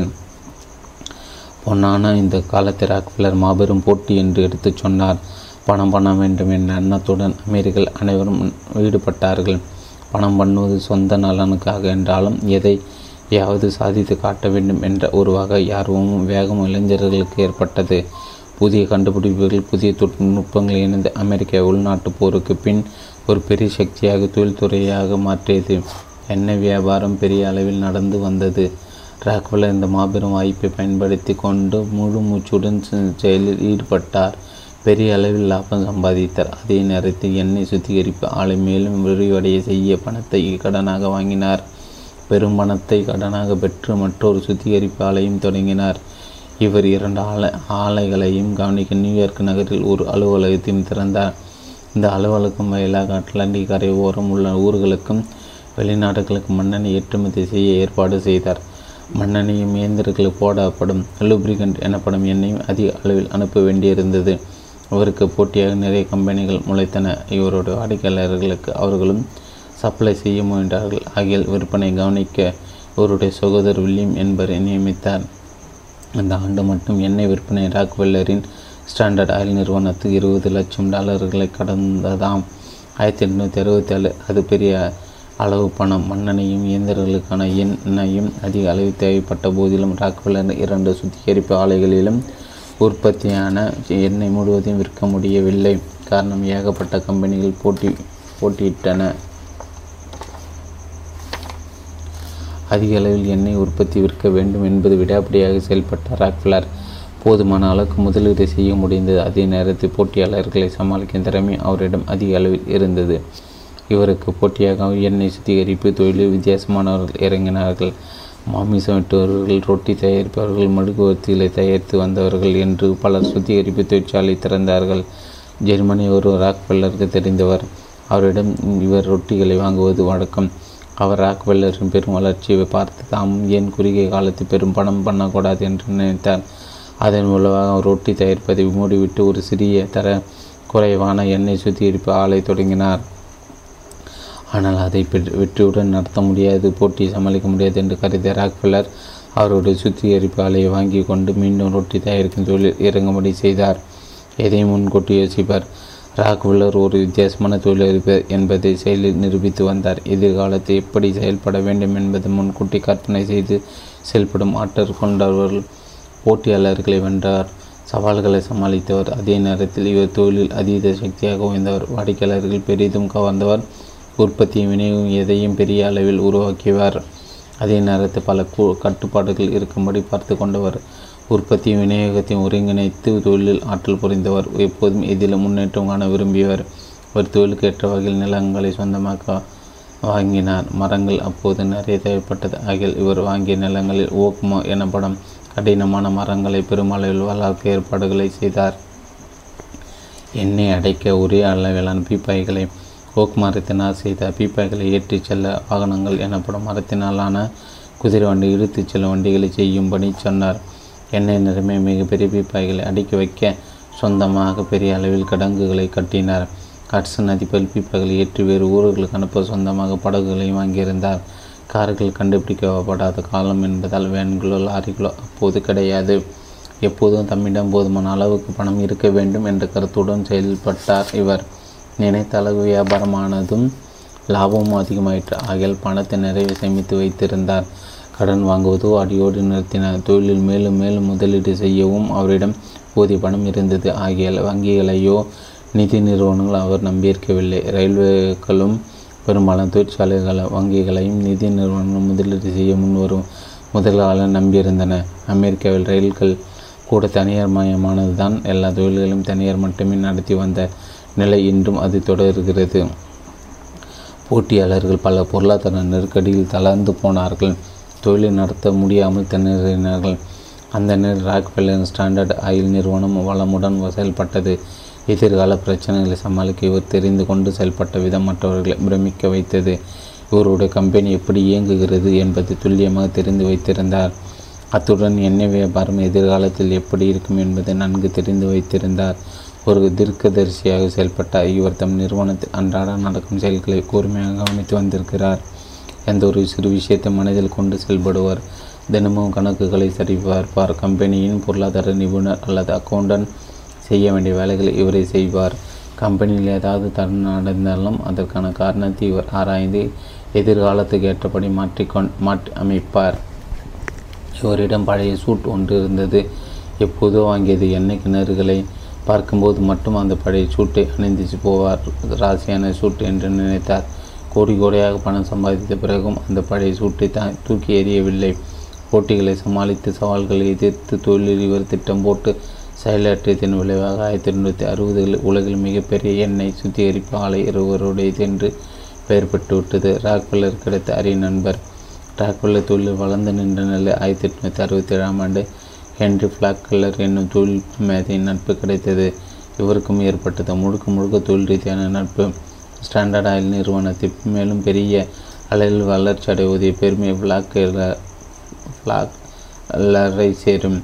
பொன்னான இந்த காலத்தை ராக்ஃபெல்லர் மாபெரும் போட்டி என்று எடுத்து சொன்னார். பணம் பண்ண வேண்டும் என்ற எண்ணத்துடன் அமெரிக்கர்கள் அனைவரும் ஈடுபட்டார்கள். பணம் பண்ணுவது சொந்த நலனுக்காக என்றாலும் எதையாவது சாதித்து காட்ட வேண்டும் என்ற ஒரு வகை ஆர்வமும் வேகமும் இளைஞர்களுக்கு ஏற்பட்டது. புதிய கண்டுபிடிப்புகள், புதிய தொழில்நுட்பங்கள் இணைந்து அமெரிக்க உள்நாட்டு போருக்கு பின் ஒரு பெரிய சக்தியாக தொழில்துறையாக மாற்றியது. எண்ணெய் வியாபாரம் பெரிய அளவில் நடந்து வந்தது. ராக்ஃபெல்லர் இந்த மாபெரும் வாய்ப்பை பயன்படுத்தி கொண்டு முழு மூச்சுடன் செயலில் ஈடுபட்டார். பெரிய அளவில் லாபம் சம்பாதித்தார். அதே நேரத்தில் எண்ணெய் சுத்திகரிப்பு ஆலை மேலும் விரிவடைய செய்ய பணத்தை கடனாக வாங்கினார். பெரும் பணத்தை கடனாக பெற்று மற்றொரு சுத்திகரிப்பு ஆலையும் தொடங்கினார். இவர் இரண்டு ஆலை ஆலைகளையும் கவனிக்க நியூயார்க் நகரில் ஒரு அலுவலகத்தையும் திறந்தார். இந்த அலுவலகம் வாயிலாக அட்லாண்டிக் கரை ஓரம் உள்ள ஊர்களுக்கும் வெளிநாடுகளுக்கு மண்ணெண்ணெய் ஏற்றுமதி செய்ய ஏற்பாடு செய்தார். மண்ணெண்ணையும் இயந்திரங்களுக்கு போடப்படும் லூப்ரிகண்ட் எனப்படும் எண்ணெயும் அதிக அளவில் அனுப்ப வேண்டியிருந்தது. அவருக்கு போட்டியாக நிறைய கம்பெனிகள் முளைத்தன. இவருடைய வாடிக்கையாளர்களுக்கு அவர்களும் சப்ளை செய்ய முயன்றார்கள். ஆகிய விற்பனை கவனிக்க இவருடைய சகோதரர் வில்லியம் என்பவரை நியமித்தார். அந்த ஆண்டு மட்டும் எண்ணெய் விற்பனை ராக்ஃபெல்லரின் ஸ்டாண்டர்ட் ஆயில் நிறுவனத்துக்கு இருபது லட்சம் டாலர்களை கடந்ததாம். ஆயிரத்தி எட்நூற்றி அறுபத்தி ஏழு அது பெரிய அளவு பணம். மண்ணெண்ணையும் இயந்திரங்களுக்கான எண்ணெயும் அதிக அளவு தேவைப்பட்ட போதிலும் ராக்ஃபெல்லர் இரண்டு சுத்திகரிப்பு ஆலைகளிலும் உற்பத்தியான எண்ணெய் முழுவதையும் விற்க முடியவில்லை. காரணம், ஏகப்பட்ட கம்பெனிகள் போட்டி போட்டியிட்டன. அதிக அளவில் எண்ணெய் உற்பத்தி விற்க வேண்டும் என்பது விடாப்பிடியாக செயல்பட்ட ராக்ஃபெல்லர் போதுமான அளவுக்கு முதலீடு செய்ய முடிந்தது. அதே நேரத்தில் போட்டியாளர்களை சமாளிக்கும் திறமை அவரிடம் அதிக அளவில் இருந்தது. இவருக்கு போட்டியாக எண்ணெய் சுத்திகரிப்பு தொழிலில் வித்தியாசமானவர்கள் இறங்கினார்கள். மாமிசம் வெட்டுபவர்கள், ரொட்டி தயாரிப்பவர்கள், மெழுகுவர்த்திகளை தயாரித்து வந்தவர்கள் என்று பலர் சுத்திகரிப்பு தொழிற்சாலை திறந்தார்கள். ஜெர்மனி ஒரு ராக்ஃபெல்லருக்கு தெரிந்தவர். அவரிடம் இவர் ரொட்டிகளை வாங்குவது வழக்கம். அவர் ராக்ஃபெல்லரின் பெரும் வளர்ச்சியை பார்த்து தாமும் ஏன் குறுகிய காலத்து பெரும் பணம் பண்ணக்கூடாது என்று நினைத்தார். அதன் மூலமாக அவர் ரொட்டி தயாரிப்பதை மூடிவிட்டு ஒரு சிறிய தர குறைவான எண்ணெய் சுத்திகரிப்பு ஆலை தொடங்கினார். ஆனால் அதை வெற்றியுடன் நடத்த முடியாது, போட்டியை சமாளிக்க முடியாது என்று கருதிய ராக்ஃபெல்லர் அவருடைய சுத்திகரிப்பு ஆலையை வாங்கி கொண்டு மீண்டும் ரொட்டி தயாரிக்கும் தொழில் இறங்கும்படி செய்தார். எதையும் முன்கூட்டி யோசிப்பார். ராக்ஃபெல்லர் ஒரு வித்தியாசமான தொழிலதிபர் என்பதை செயலில் நிரூபித்து வந்தார். எதிர்காலத்தை எப்படி செயல்பட வேண்டும் என்பதை முன்கூட்டி கற்பனை செய்து செயல்படும் ஆற்றல் கொண்டவர். போட்டியாளர்களை வென்றார், சவால்களை சமாளித்தவர். அதே நேரத்தில் இவர் தொழிலில் அதீத சக்தியாக உயர்ந்தவர். வாடிக்கையாளர்கள் பெரிதும் கவர்ந்தவர். உற்பத்தியும் விநியோகம் எதையும் பெரிய அளவில் உருவாக்கியவர். அதே நேரத்தில் பல கட்டுப்பாடுகள் இருக்கும்படி பார்த்து கொண்டவர். உற்பத்தியும் விநியோகத்தையும் ஒருங்கிணைத்து தொழிலில் ஆற்றல் புரிந்தவர். எப்போதும் இதில் முன்னேற்றம் காண விரும்பியவர். ஒரு தொழிலுக்கு ஏற்ற வகையில் நிலங்களை சொந்தமாக வாங்கினார். மரங்கள் அப்போது நிறைய தேவைப்பட்டது. ஆகிய இவர் வாங்கிய நிலங்களில் ஓக்மா எனப்படும் கடினமான மரங்களை பெருமளவில் வளர்க்க ஏற்பாடுகளை செய்தார். எண்ணெய் அடைக்க ஒரே அளவிலான பீப்பாய்களை ஓக் மரத்தினால் செய்தார். பீப்பாய்களை ஏற்றிச் செல்ல வாகனங்கள் எனப்படும் மரத்தினாலான குதிரை வண்டி, இழுத்துச் செல்லும் வண்டிகளை செய்யும்படி சொன்னார். எண்ணெய் நிறமையை மிகப்பெரிய பீப்பாய்களை அடுக்கி வைக்க சொந்தமாக பெரிய அளவில் கிடங்குகளை கட்டினார். ஹட்சன் நதிப்பல் பீப்பாய்களை ஏற்றி வேறு ஊர்களுக்கு அனுப்ப சொந்தமாக படகுகளையும் வாங்கியிருந்தார். கார்கள் கண்டுபிடிக்கப்படாத காலம் என்பதால் வேன்களோ லாரிகளோ அப்போது கிடையாது. எப்போதும் தம்மிடம் போதுமான அளவுக்கு பணம் இருக்க வேண்டும் என்ற கருத்துடன் செயல்பட்டார். இவர் நினைத்த அளவு வியாபாரமானதும் லாபமும் அதிகமாயிற்று. ஆகியால் பணத்தை நிறைய சேமித்து வைத்திருந்தார். கடன் வாங்குவதோ அடியோடு நிறுத்தினார். தொழிலில் மேலும் மேலும் முதலீடு செய்யவும் அவரிடம் போதிய பணம் இருந்தது. ஆகியால் வங்கிகளையோ நிதி நிறுவனங்கள் அவர் நம்பியிருக்கவில்லை. ரயில்வேக்களும் பெரும்பாலும் தொழிற்சாலைகளை, வங்கிகளையும் நிதி நிறுவனங்களும் முதலீடு செய்ய முன்வரும் முதலாளர் நம்பியிருந்தன. அமெரிக்காவில் ரயில்கள் கூட தனியார் மயமானது தான். எல்லா தொழில்களும் தனியார் மட்டுமே நடத்தி வந்த நிலை இன்றும் அது தொடர்கிறது. போட்டியாளர்கள் பல பொருளாதார நெருக்கடியில் தளர்ந்து போனார்கள். தொழிலை நடத்த முடியாமல் திணறினார்கள். அந்த நேரம் ராக்ஃபெல்லர் ஸ்டாண்டர்ட் ஆயில் நிறுவனம் வளமுடன் செயல்பட்டது. எதிர்கால பிரச்சனைகளை சமாளிக்க இவர் தெரிந்து கொண்டு செயல்பட்ட விதம் மற்றவர்களை பிரமிக்க வைத்தது. இவருடைய கம்பெனி எப்படி இயங்குகிறது என்பதை துல்லியமாக தெரிந்து வைத்திருந்தார். அத்துடன் எண்ணெய் வியாபாரம் எதிர்காலத்தில் எப்படி இருக்கும் என்பதை நன்கு தெரிந்து வைத்திருந்தார். ஒரு தீர்க்கதரிசியாக செயல்பட்ட இவர் தம் நிறுவனத்தில் அன்றாட நடக்கும் செயல்களை கூர்மையாக கவனித்து வந்திருக்கிறார். எந்த ஒரு சிறு விஷயத்தை மனதில் கொண்டு செயல்படுவார். தினமும் கணக்குகளை சரிபார்ப்பார். கம்பெனியின் பொருளாதார நிபுணர் அல்லது அக்கௌண்டன்ட் செய்ய வேண்டிய வேலைகளை இவரை செய்வார். கம்பெனியில் ஏதாவது தன் நடந்தாலும் அதற்கான காரணத்தை இவர் ஆராய்ந்து எதிர்காலத்துக்கு ஏற்றபடி மாற்றிக்கொண் மாற்றி அமைப்பார். இவரிடம் பழைய சூட் ஒன்று இருந்தது. எப்போதோ வாங்கியது. எண்ணெய் கிணறுகளை பார்க்கும்போது மட்டும் அந்த பழைய சூட்டை அணிந்துச்சு போவார். ராசியான சூட் என்று நினைத்தார். கோடி கோடியாக பணம் சம்பாதித்த பிறகும் அந்த பழைய சூட்டை தான் தூக்கி எறியவில்லை. போட்டிகளை சமாளித்து சவால்களை எதிர்த்து தொழிலில் இவர் திட்டம் போட்டு செயலாற்றியதன் விளைவாக ஆயிரத்தி தொள்ளாயிரத்தி அறுபதுகளில் உலகில் மிகப்பெரிய எண்ணெய் சுத்திகரிப்பு ஆலை இருவருடையது என்று பெயர் பெற்றுவிட்டது. ராக்ஃபெல்லர் கிடைத்த அரிய நண்பர். ராக்ஃபெல்லர் தொழில் வளர்ந்து நின்ற நிலை ஆயிரத்தி எட்நூற்றி அறுபத்தி ஏழாம் ஆண்டு ஹென்றி பிளாக்லர் என்னும் தொழில்நுட்ப மேதையின் நட்பு கிடைத்தது. இவருக்கும் ஏற்பட்டது முழுக்க முழுக்க தொழில் ரீதியான நட்பு. ஸ்டாண்டர்ட் ஆயில் நிறுவனத்தை மேலும் பெரிய அளவில் வளர்ச்சி அடைவதிய பெருமை பிளாக்லர் பிளாக்லரை சேரும்.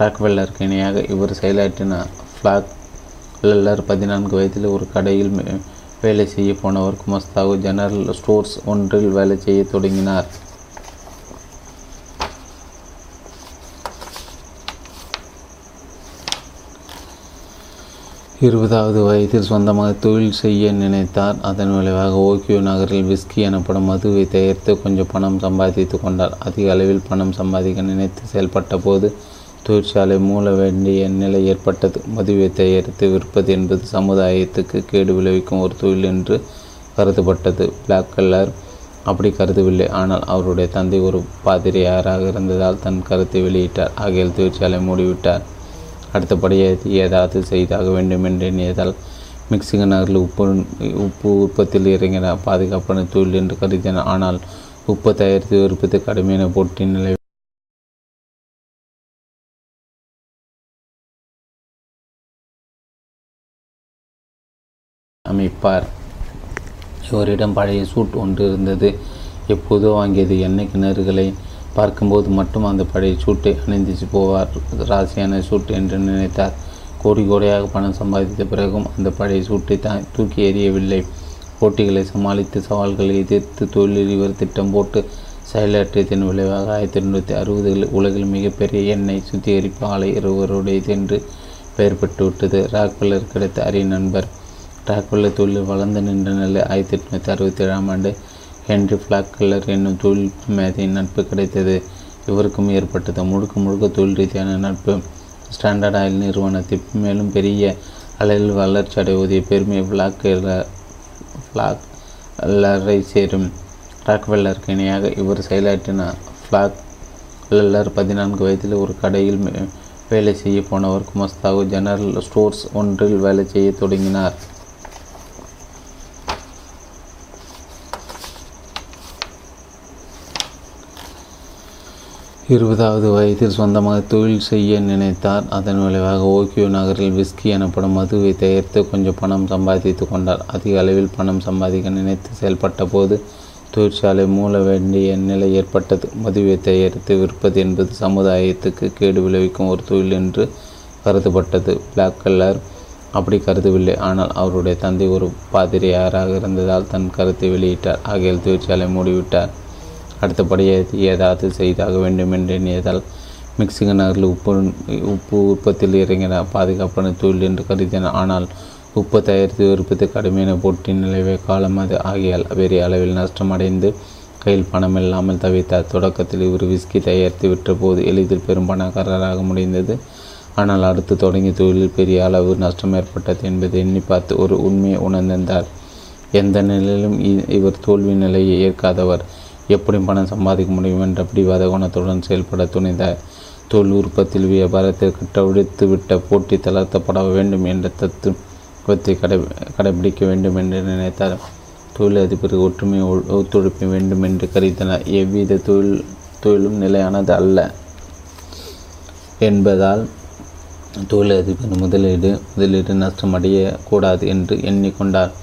ராக்ஃபெல்லருக்கு இணையாக இவர் செயலாற்றினார். பிளாக்லர் பதினான்கு வயதில் ஒரு கடையில் வேலை செய்ய போனவர் குமஸ்தாவு ஜெனரல் ஸ்டோர்ஸ் ஒன்றில் வேலை செய்ய தொடங்கினார். இருபதாவது வயதில் சொந்தமாக தொழில் செய்ய நினைத்தார். அதன் விளைவாக ஓக்கியோ நகரில் விஸ்கி எனப்படும் மதுவை தயாரித்து கொஞ்சம் பணம் சம்பாதித்து கொண்டார். அதிக அளவில் பணம் சம்பாதிக்க நினைத்து செயல்பட்ட போது தொழிற்சாலை மூட வேண்டிய நிலை ஏற்பட்டது. மதுவை தயாரித்து விற்பது என்பது சமுதாயத்துக்கு கேடு விளைவிக்கும் ஒரு தொழில் என்று கருதப்பட்டது. பிளாக்லர் அப்படி கருதவில்லை. ஆனால் அவருடைய தந்தை ஒரு பாதிரியாராக இருந்ததால் தன் கருத்தை வெளியிட்டார். ஆகையில் தொழிற்சாலை மூடிவிட்டார். அடுத்தபடியாக ஏதாவது செய்தாக வேண்டும் என்று எண்ணியதால் மெக்சிகன் நகரில் உப்பு உப்பு உற்பத்தியில் இறங்கின பாதுகாப்பான தொழில் என்று கருதின. ஆனால் உப்பு தயாரித்து விற்பது கடுமையான போட்டி நிலை அமைப்பார். இவரிடம் பழைய சூட் ஒன்று இருந்தது. எப்போதோ வாங்கியது. எண்ணெய் கிணறுகளை பார்க்கும்போது மட்டும் அந்த பழைய சூட்டை அணிந்துச்சு போவார். ராசியான சூட் என்று நினைத்தார். கோடி கோடியாக பணம் சம்பாதித்த பிறகும் அந்த பழைய சூட்டை தான் தூக்கி எறியவில்லை. போட்டிகளை சமாளித்து சவால்களை எதிர்த்து தொழிலில் இவர் திட்டம் போட்டு செயலாற்றியதன் விளைவாக ஆயிரத்தி தொள்ளாயிரத்தி அறுபதுகளில் உலகில் மிகப்பெரிய எண்ணெய் சுத்திகரிப்பு ஆலை இருவருடையது என்று பெயர் பெற்றுவிட்டது. ராக்ஃபெல்லர் கிடைத்த அரிய நண்பர். ராக்ஃபெல்லர் தொழில் வளர்ந்து நின்ற நிலை ஆயிரத்தி எட்நூற்றி அறுபத்தி ஏழாம் ஆண்டு ஹென்றி பிளாக்லர் என்னும் தொழில்நுட்ப மேதையின் நட்பு கிடைத்தது. இவருக்கும் ஏற்பட்டது முழுக்க முழுக்க தொழில் ரீதியான நட்பு. ஸ்டாண்டர்ட் ஆயில் நிறுவனத்தை மேலும் பெரிய அளவில் வளர்ச்சி அடைவதிய பெருமை பிளாக்லர் பிளாக்லரை சேரும். ராக்ஃபெல்லருக்கு இணையாக இவர் செயலாற்றினார். பிளாக்லர் பதினான்கு வயதில் ஒரு கடையில் வேலை செய்ய போனவர் குமஸ்தாவு ஜெனரல் ஸ்டோர்ஸ் ஒன்றில் வேலை செய்ய தொடங்கினார். இருபதாவது வயதில் சொந்தமாக தொழில் செய்ய நினைத்தார். அதன் விளைவாக ஓக்கியோ நகரில் விஸ்கி எனப்படும் மதுவை தயாரித்து கொஞ்சம் பணம் சம்பாதித்து கொண்டார். அதிக அளவில் பணம் சம்பாதிக்க நினைத்து செயல்பட்ட போது தொழிற்சாலை மூட வேண்டிய நிலை ஏற்பட்டது. மதுவை தயாரித்து விற்பது என்பது சமுதாயத்துக்கு கேடு விளைவிக்கும் ஒரு தொழில் என்று கருதப்பட்டது. பிளாக்லர் அப்படி கருதவில்லை. ஆனால் அவருடைய தந்தை ஒரு பாதிரியாராக இருந்ததால் தன் கருத்தை வெளியிட்டார். ஆகையில் தொழிற்சாலை மூடிவிட்டார். அடுத்தபடியாக ஏதாவது செய்தாக வேண்டும் என்று எண்ணியதால் மெக்சிகன் நகரில் உப்பு உப்பு உற்பத்தியில் இறங்கின பாதுகாப்பான தொழில் என்று கருதின. ஆனால் உப்பு தயாரித்து விற்பது கடுமையான போட்டி நிலவை காலம் அது ஆகியால் பெரிய அளவில் நஷ்டமடைந்து கையில் பணம் இல்லாமல் தவித்தார். தொடக்கத்தில் இவர் விஸ்கி தயாரித்து விற்ற போது எளிதில் பெரும் பணக்காரராக முடிந்தது. ஆனால் அடுத்து தொடங்கிய தொழிலில் பெரிய அளவு நஷ்டம் ஏற்பட்டது என்பதை எண்ணி பார்த்து ஒரு உண்மையை உணர்ந்தார். எந்த நிலையிலும் இவர் தோல்வி நிலையை ஏற்காதவர். எப்படி பணம் சம்பாதிக்க முடியும் என்ற பிடிவாத குணத்துடன் செயல்பட துணிந்தார். தொழில் உற்பத்தியில் வியாபாரத்தை கட்டவிழ்த்து விட்ட போட்டி தளர்த்தப்பட வேண்டும் என்ற தத்துவத்தை கடை கடைபிடிக்க வேண்டும் என்று நினைத்தார். தொழிலதிபருக்கு ஒற்றுமை ஒத்துழைப்ப வேண்டும் என்று கருதினார். எவ்வித தொழில் தொழிலும் நிலையானது அல்ல என்பதால் தொழிலதிபர் முதலீடு முதலீடு நஷ்டமடையக்கூடாது என்று எண்ணிக்கொண்டார்.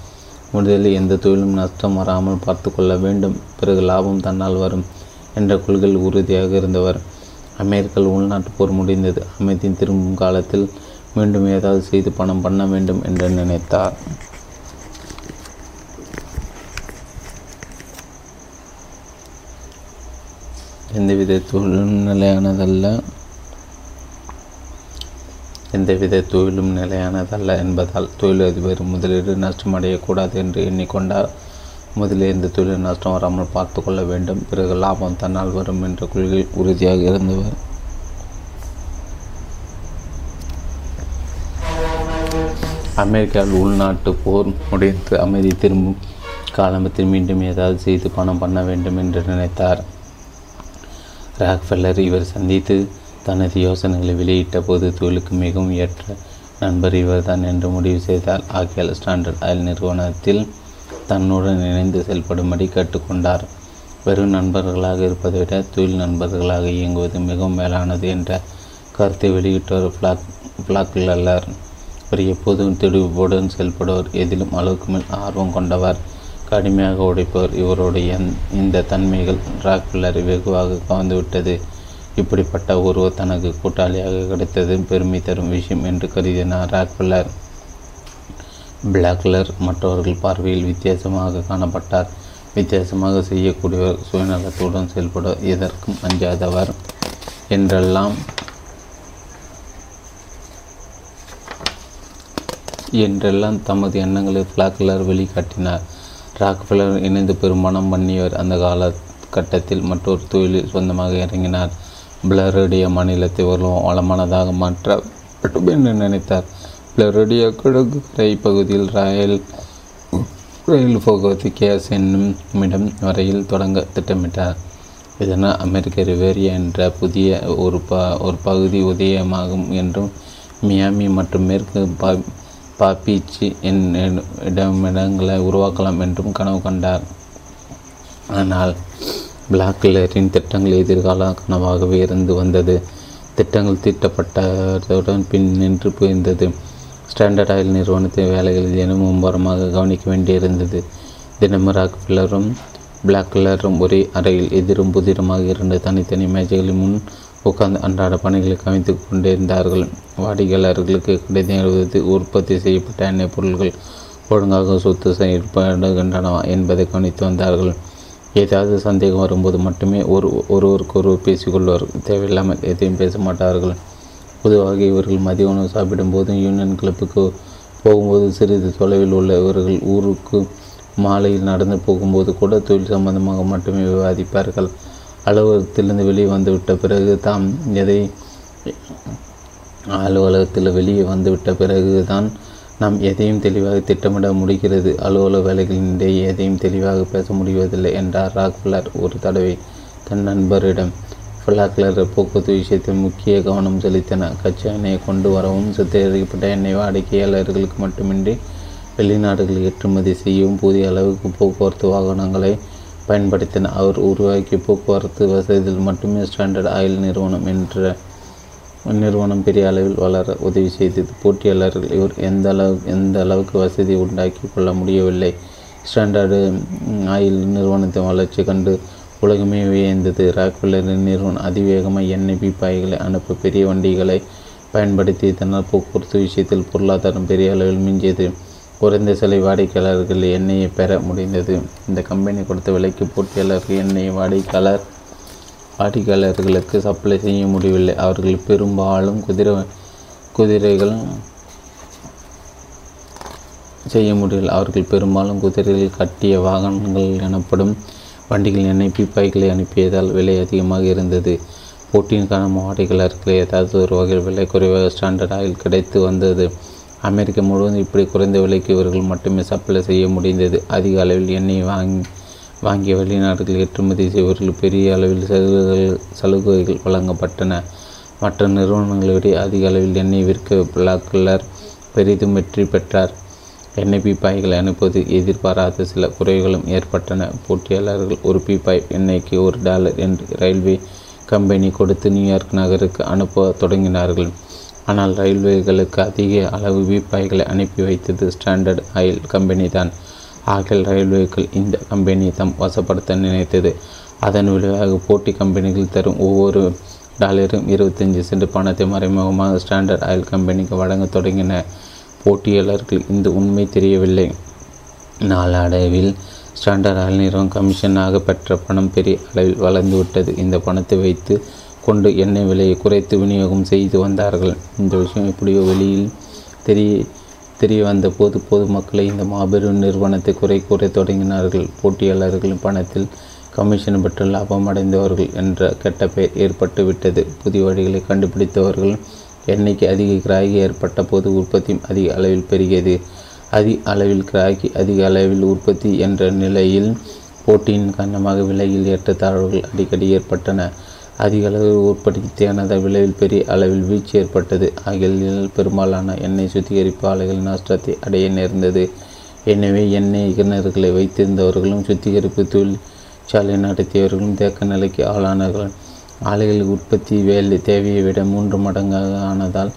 முதலில் எந்த தொழிலும் நஷ்டம் வராமல் பார்த்து கொள்ள வேண்டும், பிறகு லாபம் தன்னால் வரும் என்ற கொள்கையில் உறுதியாக இருந்தவர். அமெரிக்காவில் உள்நாட்டு போர் முடிந்தது. அமைதி திரும்பும் காலத்தில் மீண்டும் ஏதாவது செய்து பணம் பண்ண வேண்டும் என்று நினைத்தார். எந்தவித தொழிலும் நிலையானதல்ல எந்தவித தொழிலும் நிலையானதல்ல என்பதால் தொழிலதிபர் முதலீடு நஷ்டம் அடையக்கூடாது என்று எண்ணிக்கொண்டார். முதலில் எந்த தொழில் நஷ்டம் வராமல் பார்த்து கொள்ள வேண்டும். பிறகு லாபம் தன்னால் வரும் என்ற கொள்கையில் உறுதியாக இருந்தவர். அமெரிக்காவில் உள்நாட்டு போர் முடிந்து அமைதி திரும்பும் காலத்தில் மீண்டும் ஏதாவது செய்து பணம் பண்ண வேண்டும் என்று நினைத்தார். ராக்ஃபெல்லர் இவர் சந்தித்து தனது யோசனைகளை வெளியிட்ட போது தொழிலுக்கு மிகவும் ஏற்ற நண்பர் இவர்தான் என்று முடிவு செய்தார். ஆகியால் ஸ்டாண்டர்ட் ஆயில் நிறுவனத்தில் தன்னுடன் இணைந்து செயல்படும்படி கேட்டுக்கொண்டார். வெறும் நண்பர்களாக இருப்பதை விட தொழில் நண்பர்களாக இயங்குவது மிகவும் மேலானது என்ற கருத்தை வெளியிட்டவர் பிளாக் பிளாக்லர் அவர் எப்போதும் துடிப்புடன் செயல்படுவர், எதிலும் அளவுக்கு மேல் ஆர்வம் கொண்டவர், கடுமையாக உடைப்பவர். இவருடைய இந்த தன்மைகள் ராக்ஃபெல்லரை வெகுவாக கவர்ந்துவிட்டது. இப்படிப்பட்ட ஒருவர் தனக்கு கூட்டாளியாக கிடைத்தது பெருமை தரும் விஷயம் என்று கருதினார் ராக்ஃபெல்லர். பிளாக்லர் மற்றவர்கள் பார்வையில் வித்தியாசமாக காணப்பட்டார். வித்தியாசமாக செய்யக்கூடியவர், சுயநலத்துடன் செயல்படுவர், எதற்கும் அஞ்சாதவர் என்றெல்லாம் என்றெல்லாம் தமது எண்ணங்களை பிளாக்லர் வெளிக்காட்டினார். ராக்ஃபெல்லர் இணைந்து பெருமானம் பண்ணியவர். அந்த கால கட்டத்தில் மற்றொரு தொழிலில் சொந்தமாக இறங்கினார். பிளருடைய மாநிலத்தை ஒரு வளமானதாக மாற்ற வேண்டும் என்று நினைத்தார். பிளருடைய கிழக்கு கரை பகுதியில் ரயில் ரயில் போக்குவரத்து கேஸ் என்னும் இடம் வரையில் தொடங்க திட்டமிட்டார். இதனால் அமெரிக்க ரிவேரியா என்ற புதிய ஒரு ப ஒரு பகுதி உதயமாகும் என்றும் மியாமி மற்றும் மேற்கு பா பாப்பீச்சி இடமிடங்களை உருவாக்கலாம் என்றும் கனவு கண்டார். ஆனால் பிளாக்லரின் திட்டங்கள் எதிர்கால கனவாகவே இருந்து வந்தது. திட்டங்கள் தீட்டப்பட்டதுடன் பின் நின்று போயிருந்தது. ஸ்டாண்டர்ட் ஆயில் நிறுவனத்தின் வேலைகளில் தினமும் மும்பரமாக கவனிக்க வேண்டியிருந்தது. தினமும் ராக்ஃபெல்லரும் பிளாக்லரும் ஒரே அறையில் எதிரும் புதிரமாக இரண்டு தனித்தனி மேஜைகளின் முன் உட்கார்ந்து அன்றாட பணிகளை கவனித்துக் கொண்டிருந்தார்கள். வாடிக்கையாளர்களுக்கு கடிதம் எழுவது, உற்பத்தி செய்யப்பட்ட எண்ணெய் பொருட்கள் ஒழுங்காக சுத்து செயல்படுகின்றனவா என்பதை கவனித்து வந்தார்கள். ஏதாவது சந்தேகம் வரும்போது மட்டுமே ஒரு ஒருவருக்கொருவர் பேசிக்கொள்வார்கள். தேவையில்லாமல் எதையும் பேச மாட்டார்கள். பொதுவாக இவர்கள் மதிய உணவு சாப்பிடும்போதும் யூனியன் கிளப்புக்கு போகும்போது சிறிது தொலைவில் உள்ள இவர்கள் ஊருக்கு மாலையில் நடந்து போகும்போது கூட தொழில் சம்பந்தமாக மட்டுமே விவாதிப்பார்கள். அலுவலகத்திலிருந்து வெளியே வந்துவிட்ட பிறகு தாம் எதை அலுவலகத்தில் வெளியே வந்துவிட்ட பிறகு தான் நாம் எதையும் தெளிவாக திட்டமிட முடிகிறது. அலுவலக வேலைகளிடையே எதையும் தெளிவாக பேச முடிவதில்லை என்றார் ராக்ஃபெல்லர் ஒரு தடவை தன் நண்பரிடம். பிளாக்லர் போக்குவரத்து விஷயத்தில் முக்கிய கவனம் செலுத்தினார். கச்சா எண்ணெயை கொண்டு வரவும் சுத்திகரிக்கப்பட்ட எண்ணெய் வாடிக்கையாளர்களுக்கு மட்டுமின்றி வெளிநாடுகளில் ஏற்றுமதி செய்யவும் புதிய அளவுக்கு போக்குவரத்து வாகனங்களை பயன்படுத்தின. அவர் உருவாக்கிய போக்குவரத்து வசதியில் மட்டுமே ஸ்டாண்டர்ட் ஆயில் நிறுவனம் என்ற நிறுவனம் பெரிய அளவில் வளர உதவி செய்தது. போட்டியாளர்கள் இவர் எந்த அளவு எந்த அளவுக்கு வசதி உண்டாக்கி கொள்ள முடியவில்லை. ஸ்டாண்டர்டு ஆயில் நிறுவனத்தின் வளர்ச்சி கண்டு உலகமே வியந்தது. ராக்ஃபெல்லரின் நிறுவனம் அதிவேகமாக எண்ணெய் பீப்பாய்களை அனுப்ப பெரிய வண்டிகளை பயன்படுத்தி இதனால் போக்குவரத்து விஷயத்தில் பொருளாதாரம் பெரிய அளவில் மிஞ்சியது. குறைந்த சிலை வாடிக்கையாளர்கள் எண்ணெயை பெற முடிந்தது. இந்த கம்பெனி கொடுத்த விலைக்கு போட்டியாளர்கள் எண்ணெயை வாடிக்கையாளர் வாடிக்கையாளர்களுக்கு சப்ளை செய்ய முடியவில்லை. அவர்கள் பெரும்பாலும் குதிரை குதிரைகள் செய்ய முடியவில்லை அவர்கள் பெரும்பாலும் குதிரைகள் கட்டிய வாகனங்கள் எனப்படும் வண்டிகள் எண்ணெய் பீப்பாய்களை அனுப்பியதால் விலை அதிகமாக இருந்தது. போட்டியின் காரணமாக வாடிக்கையாளர்கள் ஏதாவது ஒரு வகையில் விலை குறைவாக ஸ்டாண்டர்ட் ஆயில் கிடைத்து வந்தது. அமெரிக்கா முழுவதும் இப்படி குறைந்த விலைக்கு இவர்கள் மட்டுமே சப்ளை செய்ய முடிந்தது. அதிக அளவில் எண்ணெய் வாங்கி வாங்கிய வெளிநாடுகள் ஏற்றுமதி செய்வர்கள் பெரிய அளவில் சலுகைகள் சலுகைகள் வழங்கப்பட்டன. மற்ற நிறுவனங்களை விட அதிக அளவில் எண்ணெய் விற்க பிளாக்லர் பெரிதும் வெற்றி பெற்றார். எண்ணெய் பீப்பாய்களை அனுப்புவது எதிர்பாராத சில குறைகளும் ஏற்பட்டன. போட்டியாளர்கள் ஒரு பீப்பாய் எண்ணெய்க்கு ஒரு டாலர் என்று ரயில்வே கம்பெனி கொடுத்து நியூயார்க் நகருக்கு அனுப்ப தொடங்கினார்கள். ஆனால் ரயில்வேகளுக்கு அதிக அளவு பீப்பாய்களை அனுப்பி வைத்தது ஸ்டாண்டர்ட் ஆயில் கம்பெனி தான். ஆகிய ரயில்வேக்கள் இந்த கம்பெனியை தாம் வசப்படுத்த நினைத்தது. அதன் விளைவாக போட்டி கம்பெனிகள் தரும் ஒவ்வொரு டாலரும் இருபத்தஞ்சி சென்ட் பணத்தை மறைமுகமாக ஸ்டாண்டர்ட் ஆயில் கம்பெனிக்கு வழங்க தொடங்கின. போட்டியாளர்கள் இந்த உண்மை தெரியவில்லை. நாளடைவில் ஸ்டாண்டர்ட் ஆயில் நிறுவனம் கமிஷனாக பெற்ற பணம் பெரிய அளவில் வளர்ந்துவிட்டது. இந்த பணத்தை வைத்து கொண்டு எண்ணெய் விலையை குறைத்து விநியோகம் செய்து வந்தார்கள். இந்த விஷயம் எப்படியோ வெளியில் தெரிய தெரிய வந்த போது பொதுமக்களை இந்த மாபெரும் நிறுவனத்தை குறை கூற தொடங்கினார்கள். போட்டியாளர்களின் பணத்தில் கமிஷன் பெற்று லாபம் அடைந்தவர்கள் என்ற கெட்ட பெயர் ஏற்பட்டுவிட்டது. புதிய வழிகளை கண்டுபிடித்தவர்கள் எண்ணெய்க்கு அதிக கிராக்கி ஏற்பட்ட போது உற்பத்தியும் அதிக அளவில் பெருகியது. அதிக அளவில் கிராக்கி அதிக அளவில் உற்பத்தி என்ற நிலையில் போட்டியின் காரணமாக விலையில் ஏற்றத்தாழ்வுகள் அடிக்கடி ஏற்பட்டன. அதிக அளவில் உற்பத்தி தேனத விலையில் பெரிய அளவில் வீழ்ச்சி ஏற்பட்டது. ஆகியில் பெரும்பாலான எண்ணெய் சுத்திகரிப்பு ஆலைகள் நஷ்டத்தை அடைய நேர்ந்தது. எனவே எண்ணெய் இயக்குநர்களை வைத்திருந்தவர்களும் சுத்திகரிப்பு தொழிற்சாலை நடத்தியவர்களும் தேக்க நிலைக்கு ஆளானார்கள். ஆலைகளில் உற்பத்தி வேலை தேவையை விட மூன்று மடங்காக ஆனதால்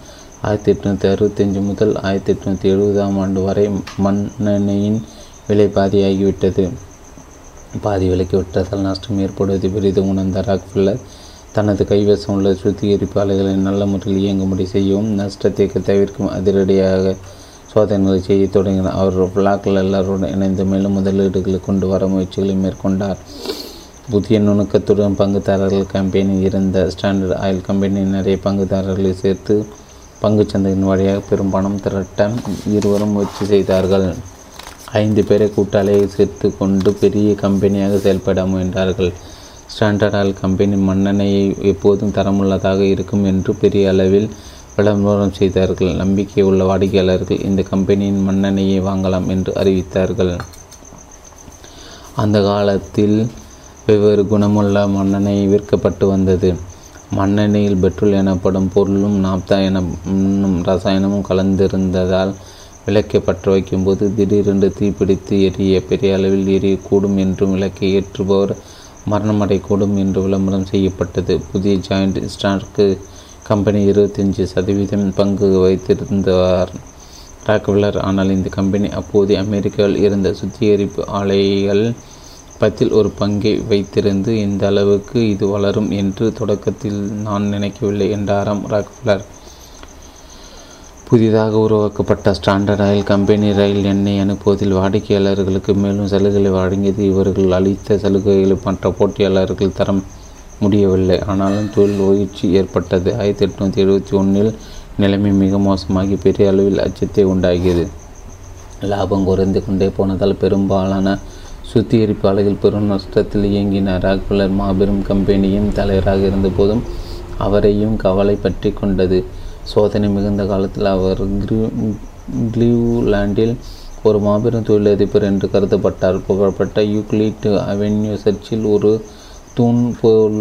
ஆயிரத்தி எட்நூற்றி அறுபத்தஞ்சு முதல் ஆயிரத்தி எட்நூற்றி எழுபதாம் ஆண்டு வரை மண்ணெண்ணெயின் விலை பாதியாகிவிட்டது. பாதி விலைக்கு விட்டதால் நஷ்டம் ஏற்படுவதை பெரிதும் உணர்ந்த ராக்ஃபெல்லர் தனது கைவசம் உள்ள சுத்திகரிப்பு ஆலைகளை நல்ல முறையில் இயங்கும்படி செய்யவும் நஷ்டத்தை தவிர்க்கும் அதிரடியாக சோதனைகளை செய்ய தொடங்கினார். அவர் பிளாக்லருடன் இணைந்து மேலும் முதலீடுகளை கொண்டு வர முயற்சிகளை மேற்கொண்டார். புதிய நுணுக்கத்துடன் பங்குதாரர்கள் கம்பெனியில் இருந்த ஸ்டாண்டர்ட் ஆயில் கம்பெனி நிறைய பங்குதாரர்களை சேர்த்து பங்குச்சந்தையின் வழியாக பெரும் பணம் திரட்ட இருவரும் முயற்சி செய்தார்கள். ஐந்து பேரை கூட்டாளியை சேர்த்து கொண்டு பெரிய கம்பெனியாக செயல்பட முயன்றார்கள். ஸ்டாண்டர்ட் ஆயில் கம்பெனி மண்ணெண்ணெயை எப்போதும் தரமுள்ளதாக இருக்கும் என்று பெரிய அளவில் விளம்பரம் செய்தார்கள். நம்பிக்கை உள்ள வாடிக்கையாளர்கள் இந்த கம்பெனியின் மண்ணெண்ணெயை வாங்கலாம் என்று அறிவித்தார்கள். அந்த காலத்தில் வெவ்வேறு குணமுள்ள மண்ணெண்ணெய் விற்கப்பட்டு வந்தது. மண்ணெண்ணெயில் பெட்ரோல் எனப்படும் பொருளும் நாப்தா எனும் ரசாயனமும் கலந்திருந்ததால் விளக்கை பற்ற வைக்கும்போது திடீரென்று தீப்பிடித்து எரிய பெரிய அளவில் எரியக்கூடும் என்றும் விளக்கை ஏற்றுபவர் மரணமடையக்கூடும் என்று விளம்பரம் செய்யப்பட்டது. புதிய ஜாயிண்ட் ஸ்டாக் கம்பெனி இருபத்தஞ்சி சதவீதம் பங்கு வைத்திருந்தார் ராக்ஃபெல்லர். ஆனால் இந்த கம்பெனி அப்போது அமெரிக்காவில் இருந்த சுத்திகரிப்பு ஆலைகள் பத்தில் ஒரு பங்கை வைத்திருந்து இந்த அளவுக்கு இது வளரும் என்று தொடக்கத்தில் நான் நினைக்கவில்லை என்றாராம் ராக்ஃபெல்லர். புதிதாக உருவாக்கப்பட்ட ஸ்டாண்டர்ட் ஆயில் கம்பெனி ரயில் எண்ணெய் அனுப்புவதில் வாடிக்கையாளர்களுக்கு மேலும் சலுகைகளை வழங்கியது. இவர்கள் அளித்த சலுகைகளை மற்ற போட்டியாளர்கள் தர முடியவில்லை. ஆனாலும் தொழில் வீழ்ச்சி ஏற்பட்டது. ஆயிரத்தி எட்நூற்றி எழுபத்தி ஒன்றில் நிலைமை மிக மோசமாகி பெரிய அளவில் அச்சத்தை உண்டாகியது. லாபம் குறைந்து கொண்டே போனதால் பெரும்பாலான சுத்திகரிப்பு ஆலைகள் பெரும் நஷ்டத்தில் இயங்கினார். ராக்ஃபெல்லர் மாபெரும் கம்பெனியின் தலைவராக இருந்தபோதும் அவரையும் கவலை பற்றி கொண்டது. சோதனை மிகுந்த காலத்தில் அவர் கிளீவ்லாண்டில் ஒரு மாபெரும் தொழிலதிபர் என்று கருதப்பட்டார். புகழப்பட்ட யூக்ளிட் அவென்யூ சர்ச்சில் ஒரு தூண் போல்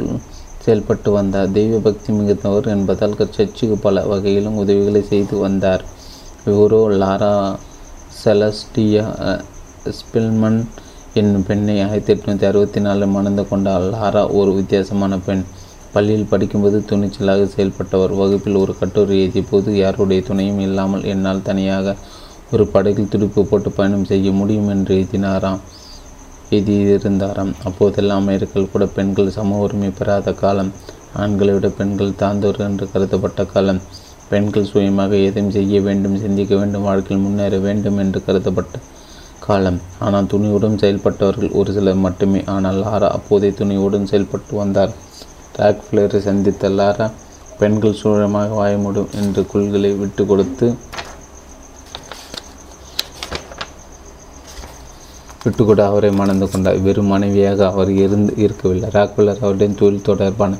செயல்பட்டு வந்தார். தெய்வ பக்தி மிகுந்தவர் என்பதால் சர்ச்சுக்கு பல வகையிலும் உதவிகளை செய்து வந்தார். யூரோ லாரா செலஸ்டியா ஸ்பில்மன் என்னும் பெண்ணை ஆயிரத்தி எட்நூற்றி அறுபத்தி நாலு மணந்து கொண்டார். லாரா ஒரு வித்தியாசமான பெண். பள்ளியில் படிக்கும்போது துணிச்சலாக செயல்பட்டவர். வகுப்பில் ஒரு கட்டுரை எழுதிய போது யாருடைய துணையும் இல்லாமல் என்னால் தனியாக ஒரு படகில் துடுப்பு போட்டு பயணம் செய்ய முடியும் என்று எழுதினாராம் எழுதியிருந்தாராம். அப்போதெல்லாம் அமெரிக்காவில் கூட பெண்கள் சம உரிமை பெறாத காலம். ஆண்களை விட பெண்கள் தாழ்ந்தோர் என்று கருதப்பட்ட காலம். பெண்கள் சுயமாக எதையும் செய்ய வேண்டும், சிந்திக்க வேண்டும், வாழ்க்கையில் முன்னேற வேண்டும் என்று கருதப்பட்ட காலம். ஆனால் துணியுடன் செயல்பட்டவர்கள் ஒரு சிலர் மட்டுமே. ஆனால் லாரா அப்போதே துணியுடன் செயல்பட்டு வந்தார். ராக்ஃபெல்லரை சந்தித்த லாரா பெண்கள் சூழமாக வாய முடியும் என்று கொள்கையை விட்டு கொடுத்து விட்டுக்கொடு அவரை மணந்து கொண்டார். வெறும் மனைவியாக அவர் இருந்து இருக்கவில்லை. ராக்ஃபெல்லர் அவருடன் தொழில் தொடர்பான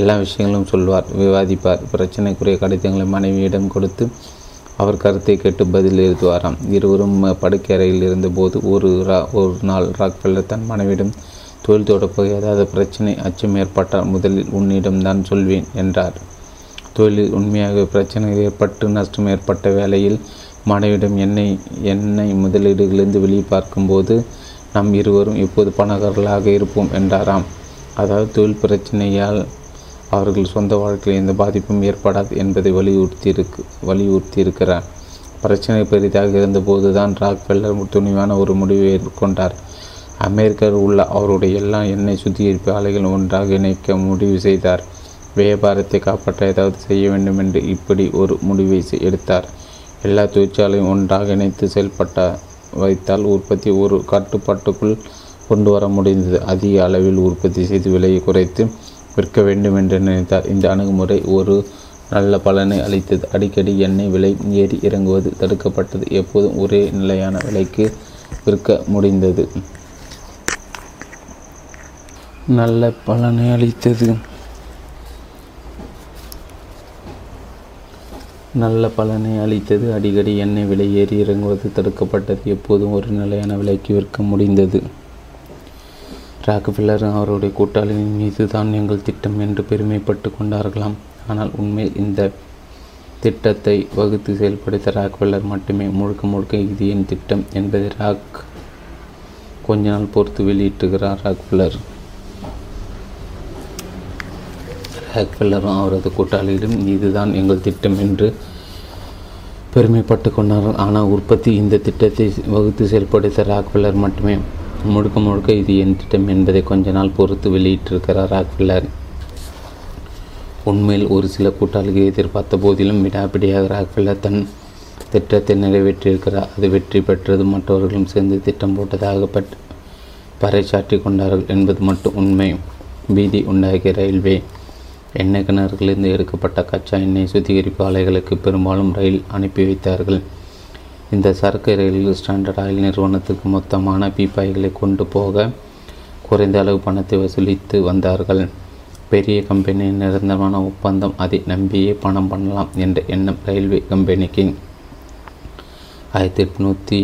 எல்லா விஷயங்களும் சொல்வார், விவாதிப்பார். பிரச்சனைக்குரிய கடிதங்களை மனைவியிடம் கொடுத்து அவர் கருத்தை கேட்டு பதில் எழுதுவாராம். இருவரும் படுக்கையறையில் இருந்தபோது ஒரு ரா ஒரு நாள் ராக்ஃபெல்லர் தன் மனைவியிடம் தொழில் தொடர்பாக ஏதாவது பிரச்சனை அச்சம் ஏற்பட்டால் முதலில் உன்னிடம்தான் சொல்வேன் என்றார். தொழிலில் உண்மையாக பிரச்சனை ஏற்பட்டு நஷ்டம் ஏற்பட்ட வேளையில் மனைவிடம் எண்ணெய் எண்ணெய் முதலீடுகளிலிருந்து வெளியே பார்க்கும்போது நாம் இருவரும் இப்போது பணக்காரர்களாக இருப்போம் என்றாராம். அதாவது தொழில் பிரச்சனையால் அவர்கள் சொந்த வாழ்க்கையில் எந்த பாதிப்பும் ஏற்படாது என்பதை வலியுறுத்தியிருக்கு வலியுறுத்தியிருக்கிறார். பிரச்சனை பெரிதாக இருந்தபோது தான் ராக்ஃபெல்லர் துணிவான ஒரு முடிவை மேற்கொண்டார். அமெரிக்காவில் உள்ள அவருடைய எல்லா எண்ணெய் சுத்திகரிப்பு ஆலைகளும் ஒன்றாக இணைக்க முடிவு செய்தார். வியாபாரத்தை காப்பாற்ற ஏதாவது செய்ய வேண்டும் என்று இப்படி ஒரு முடிவை எடுத்தார். எல்லா தொழிற்சாலையும் ஒன்றாக இணைத்து செயல்பட்ட வைத்தால் உற்பத்தி ஒரு கட்டுப்பாட்டுக்குள் கொண்டு வர முடிந்தது. அதிக அளவில் உற்பத்தி செய்து விலையை குறைத்து விற்க வேண்டும் என்று நினைத்தார். இந்த அணுகுமுறை ஒரு நல்ல பலனை அளித்தது. அடிக்கடி எண்ணெய் விலை ஏறி இறங்குவது தடுக்கப்பட்டது. எப்போதும் ஒரே நிலையான விலைக்கு விற்க முடிந்தது. நல்ல பலனை அளித்தது நல்ல பலனை அளித்தது அடிக்கடி எண்ணெய் விலை ஏறி இறங்குவது தடுக்கப்பட்டது. எப்போதும் ஒரு நிலையான விலைக்கு விற்க முடிந்தது. ராக்ஃபெல்லர் அவருடைய கூட்டாளியின் மீது தான் எங்கள் திட்டம் என்று பெருமைப்பட்டு கொண்டார்களாம். ஆனால் உண்மையில் இந்த திட்டத்தை வகுத்து செயல்படுத்த ராக்ஃபெல்லர் மட்டுமே. முழுக்க முழுக்க இது என் திட்டம் என்பதை ராக் கொஞ்ச நாள் பொறுத்து வெளியிட்டுகிறார் ராக்ஃபெல்லர். ராக்ஃபெல்லரும் அவரது கூட்டாளியிலும் இதுதான் எங்கள் திட்டம் என்று பெருமைப்பட்டு கொண்டார்கள். ஆனால் உற்பத்தி இந்த திட்டத்தை வகுத்து செயல்படுத்த ராக்ஃபெல்லர் மட்டுமே. முழுக்க முழுக்க இது என் திட்டம் என்பதை கொஞ்ச நாள் பொறுத்து வெளியிட்டிருக்கிறார் ராக்ஃபெல்லர். உண்மையில் ஒரு சில கூட்டாளிகள் எதிர்பார்த்த போதிலும் விடாபிடியாக ராக்ஃபெல்லர் தன் திட்டத்தை நிறைவேற்றியிருக்கிறார். அது வெற்றி பெற்றது. மற்றவர்களும் சேர்ந்து திட்டம் போட்டதாக பட் பறைசாற்றி கொண்டார்கள் என்பது மட்டும் உண்மை. பீதி உண்டாகிய ரயில்வே எண்ணெய் கிணறுகளிலிருந்து எடுக்கப்பட்ட கச்சா எண்ணெய் சுத்திகரிப்பு ஆலைகளுக்கு பெரும்பாலும் ரயில் அனுப்பி வைத்தார்கள். இந்த சரக்கு ரயிலில் ஸ்டாண்டர்ட் ஆயில் நிறுவனத்துக்கு மொத்தமான பீப்பாய்களை கொண்டு போக குறைந்த அளவு பணத்தை வசூலித்து வந்தார்கள். பெரிய கம்பெனியின் நிரந்தரமான ஒப்பந்தம், அதை நம்பியே பணம் பண்ணலாம் என்ற எண்ணம் ரயில்வே கம்பெனிக்கு. ஆயிரத்தி எட்நூற்றி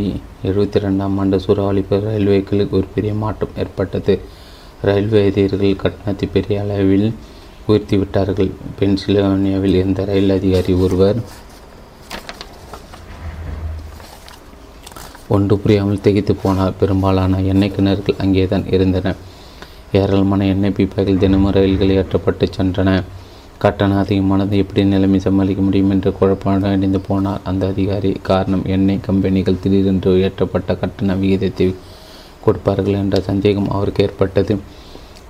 எழுபத்தி ரெண்டாம் ஆண்டு சூறாவளி ரயில்வேக்களுக்கு ஒரு பெரிய மாற்றம் ஏற்பட்டது. ரயில்வே அதிகாரிகள் கட்டணத்தை பெரிய அளவில் உயர்த்தி விட்டார்கள். பென்சில்வேனியாவில் இருந்த ரயில் அதிகாரி ஒருவர் ஒன்று புரியாமல் திகைத்து போனார். பெரும்பாலான எண்ணெய் கிணறுகள் அங்கேதான் இருந்தன. ஏராளமான எண்ணெய் பீப்பாய்கள் தினமும் ரயில்களை ஏற்றப்பட்டு சென்றன. கட்டணம் அதிகமானது, எப்படி நிலைமை சமாளிக்க முடியும் என்று குழப்பமாக அடைந்து போனார் அந்த அதிகாரி. காரணம், எண்ணெய் கம்பெனிகள் திடீரென்று ஏற்றப்பட்ட கட்டண விகிதத்தை கொடுப்பார்கள் என்ற சந்தேகம் அவருக்கு ஏற்பட்டது.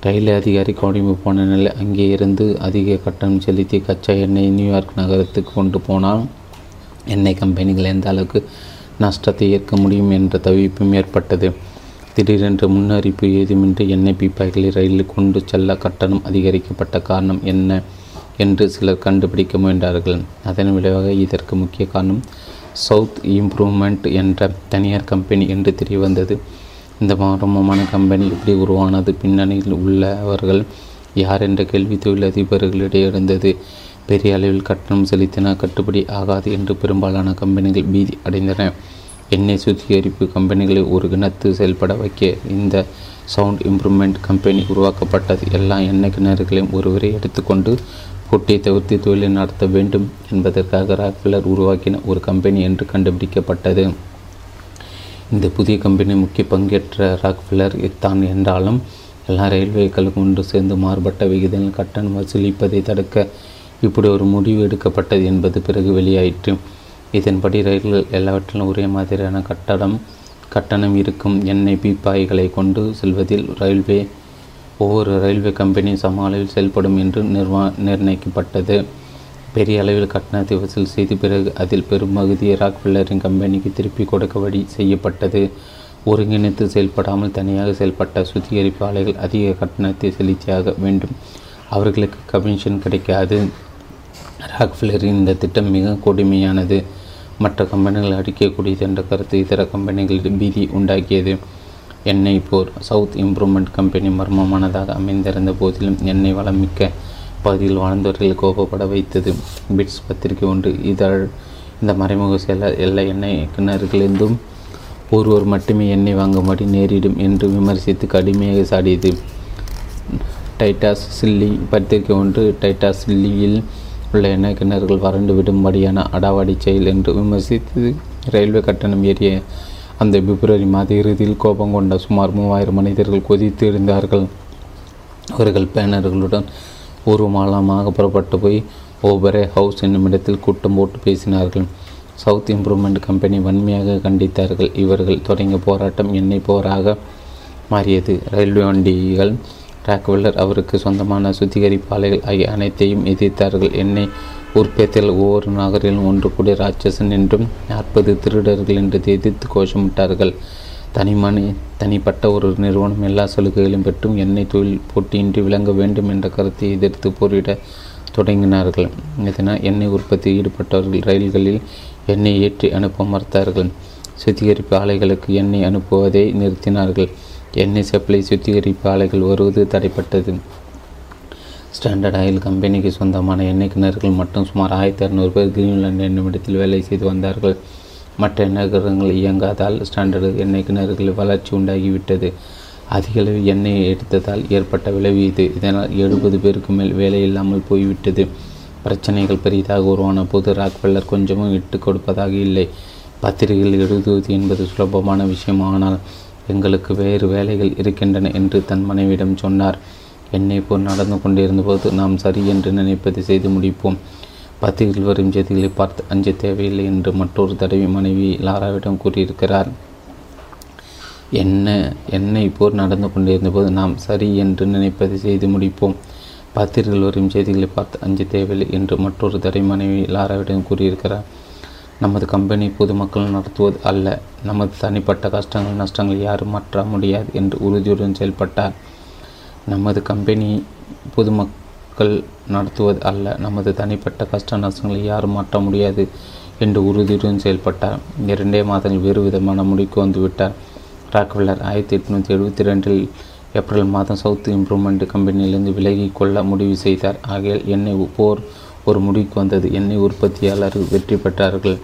ரயில் அதிகாரி கோடிம்பு போன நிலை அங்கே இருந்து அதிக கட்டணம் செலுத்தி கச்சா எண்ணெய் நியூயார்க் நகரத்துக்கு கொண்டு போனால் எண்ணெய் கம்பெனிகள் எந்த அளவுக்கு நஷ்டத்தை ஏற்க முடியும் என்ற தவிப்பும் ஏற்பட்டது. திடீரென்று முன்னறிப்பு ஏதுமின்றி எண்ணெய் பீப்பாய்களை ரயிலில் கொண்டு செல்ல கட்டணம் அதிகரிக்கப்பட்ட காரணம் என்ன என்று சிலர் கண்டுபிடிக்க முயன்றார்கள். அதன் விளைவாக இதற்கு முக்கிய காரணம் சவுத் இம்ப்ரூவ்மெண்ட் என்ற தனியார் கம்பெனி என்று தெரிய வந்தது. இந்த மர்மமான கம்பெனி இப்படி உருவானது பின்னணியில் உள்ளவர்கள் யார் என்ற கேள்வி தொழிலதிபர்களிடையே இருந்தது. பெரிய அளவில் கட்டணம் செலுத்தினால் கட்டுப்படி ஆகாது என்று பெரும்பாலான கம்பெனிகள் பீதி அடைந்தன. எண்ணெய் சுத்திகரிப்பு கம்பெனிகளை ஒரு கிணத்து செயல்பட வைக்க இந்த சவுண்ட் இம்ப்ரூவ்மெண்ட் கம்பெனி உருவாக்கப்பட்டது. எல்லா எண்ணெய் கிணறுகளையும் ஒருவரை எடுத்துக்கொண்டு போட்டியை தவிர்த்து தொழிலை நடத்த வேண்டும் என்பதற்காக ராக்ஃபெல்லர் உருவாக்கின ஒரு கம்பெனி என்று கண்டுபிடிக்கப்பட்டது. இந்த புதிய கம்பெனி முக்கிய பங்கேற்ற ராக்ஃபெல்லர் தான் என்றாலும் எல்லா ரயில்வேக்களுக்கும் ஒன்று சேர்ந்து மாறுபட்ட விகிதங்கள் கட்டணம் வசூலிப்பதை தடுக்க இப்படி ஒரு முடிவு எடுக்கப்பட்டது என்பது பிறகு வெளியாயிற்று. இதன்படி ரயில்கள் எல்லாவற்றிலும் ஒரே மாதிரியான கட்டடம் கட்டணம் இருக்கும் எண்ணெய் பீப்பாய்களை கொண்டு செல்வதில் ரயில்வே ஒவ்வொரு ரயில்வே கம்பெனியும் சம அளவில் செயல்படும் என்று நிர்வா நிர்ணயிக்கப்பட்டது. பெரிய அளவில் கட்டணத்தை வசூல் செய்து பிறகு அதில் பெரும்பகுதியை ராக்ஃபெல்லரின் கம்பெனிக்கு திருப்பி கொடுக்க வழி செய்யப்பட்டது. ஒருங்கிணைத்து செயல்படாமல் தனியாக செயல்பட்ட சுத்திகரிப்பு ஆலைகள் அதிக கட்டணத்தை செலுத்தியாக வேண்டும். அவர்களுக்கு கமிஷன் கிடைக்காது. ராக்ஃபெல்லரின் இந்த திட்டம் மிக கொடுமையானது, மற்ற கம்பெனிகள் அடிக்கக்கூடியது என்ற கருத்து இதர கம்பெனிகளிடம் பீதி உண்டாக்கியது. எண்ணெய் போர் சவுத் இம்ப்ரூவ்மெண்ட் கம்பெனி மர்மமானதாக அமைந்திருந்த போதிலும் எண்ணெய் வளமிக்க பகுதியில் வாழ்ந்தவர்களை கோபப்பட வைத்தது. பிட்ஸ் பத்திரிகை ஒன்று இதழ் இந்த மறைமுக செயல எல்லா எண்ணெய் கிணறுகளிலிருந்தும் ஒருவர் மட்டுமே எண்ணெய் வாங்கும்படி நேரிடும் என்று விமர்சித்து கடுமையாக சாடியது. டைட்டாஸ் சில்லி பத்திரிகை ஒன்று டைட்டாஸ் சில்லியில் உள்ள எண்ணெய் கிணறுகள் வறண்டு விடும்படியான அடாவடி செயல் என்று விமர்சித்து ரயில்வே கட்டணம் ஏறிய அந்த பிப்ரவரி மாத இறுதியில் கோபம் கொண்ட சுமார் மூவாயிரம் மனிதர்கள் கொதித்து இருந்தார்கள். அவர்கள் பேனர்களுடன் ஊர்வலமாக புறப்பட்டு போய் ஓபரே ஹவுஸ் என்னும் இடத்தில் கூட்டம் போட்டு பேசினார்கள். சவுத் இம்ப்ரூவ்மெண்ட் கம்பெனி வன்மையாக கண்டித்தார்கள். இவர்கள் தொடங்கிய போராட்டம் எண்ணெய் போராக மாறியது. ரயில்வே வண்டிகள் ராக்ஃபெல்லர் அவருக்கு சொந்தமான சுத்திகரிப்பு ஆலைகள் ஆகிய அனைத்தையும் எதிர்த்தார்கள். எண்ணெய் உற்பத்தியில் ஒவ்வொரு நகரிலும் ஒன்று கூடிய ராட்சசன் என்றும் நாற்பது திருடர்கள் என்று எதிர்த்து கோஷமிட்டார்கள். தனிமனி தனிப்பட்ட ஒரு நிறுவனம் எல்லா சலுகைகளையும் பெற்றும் எண்ணெய் தொழில் போட்டியின்றி விளங்க வேண்டும் என்ற கருத்தை எதிர்த்து போரிட தொடங்கினார்கள். இதனால் எண்ணெய் உற்பத்தியில் ஈடுபட்டவர்கள் ரயில்களில் எண்ணெய் ஏற்றி அனுப்ப மறுத்தார்கள். சுத்திகரிப்பு ஆலைகளுக்கு எண்ணெய் அனுப்புவதை நிறுத்தினார்கள். எண்ணெய் சப்ளை சுத்திகரிப்பு ஆலைகள் வருவது தடைப்பட்டது. ஸ்டாண்டர்ட் ஆயில் கம்பெனிக்கு சொந்தமான எண்ணெய் கிணறுகள் மட்டும் சுமார் ஆயிரத்தி அறுநூறு பேர் கிரீன்லாந்து என்னும் இடத்தில் வேலை செய்து வந்தார்கள். மற்ற எண்ணெய் கிணறுகள் இயங்காதால் ஸ்டாண்டர்டு எண்ணெய் கிணறுகளில் வளர்ச்சி உண்டாகிவிட்டது. அதிக அளவு எண்ணெயை எடுத்ததால் ஏற்பட்ட விளைவு இது. இதனால் எழுபது பேருக்கு மேல் வேலை இல்லாமல் போய்விட்டது. பிரச்சனைகள் பெரிதாக உருவான போது ராக்ஃபெல்லர் கொஞ்சமும் இட்டு கொடுப்பதாக இல்லை. பத்திரிகைகள் எழுதுவது என்பது சுலபமான விஷயம், ஆனால் எங்களுக்கு வேறு வேலைகள் இருக்கின்றன என்று தன் மனைவியிடம் சொன்னார். எண்ணெய் போல் நடந்து கொண்டிருந்தபோது நாம் சரி என்று நினைப்பதை செய்து முடிப்போம், பத்திரிகையில் வரும் செய்திகளை பார்த்து அஞ்ச தேவையில்லை என்று மற்றொரு தடவை மனைவி லாராவிடம் கூறியிருக்கிறார். என்ன எண்ணெய் போல் நடந்து கொண்டிருந்தபோது நாம் சரி என்று நினைப்பதை செய்து முடிப்போம், பத்திரிகையில் வரும் செய்திகளை பார்த்து அஞ்ச தேவையில்லை என்று மற்றொரு தடவை மனைவி லாராவிடம் கூறியிருக்கிறார். நமது கம்பெனி பொதுமக்கள் நடத்துவது அல்ல, நமது தனிப்பட்ட கஷ்டங்கள் நஷ்டங்கள் யாரும் மாற்ற முடியாது என்று உறுதியுடன் செயல்பட்டார். நமது கம்பெனி பொதுமக்கள் நடத்துவது அல்ல, நமது தனிப்பட்ட கஷ்ட நஷ்டங்களை யாரும் மாற்ற முடியாது என்று உறுதியுடன் செயல்பட்டார். இரண்டே மாதங்கள் வேறு விதமான முடிக்கு வந்துவிட்டார். ராக்ஃபெல்லர் ஆயிரத்தி எட்நூற்றி எழுபத்தி ரெண்டில் ஏப்ரல் மாதம் சவுத் இம்ப்ரூவ்மெண்ட் கம்பெனியிலிருந்து விலகிக்கொள்ள முடிவு செய்தார். ஆகையால் எண்ணெய் போர் ஒரு முடிவுக்கு வந்தது. எண்ணெய் உற்பத்தியாளர்கள் வெற்றி பெற்றார்கள்.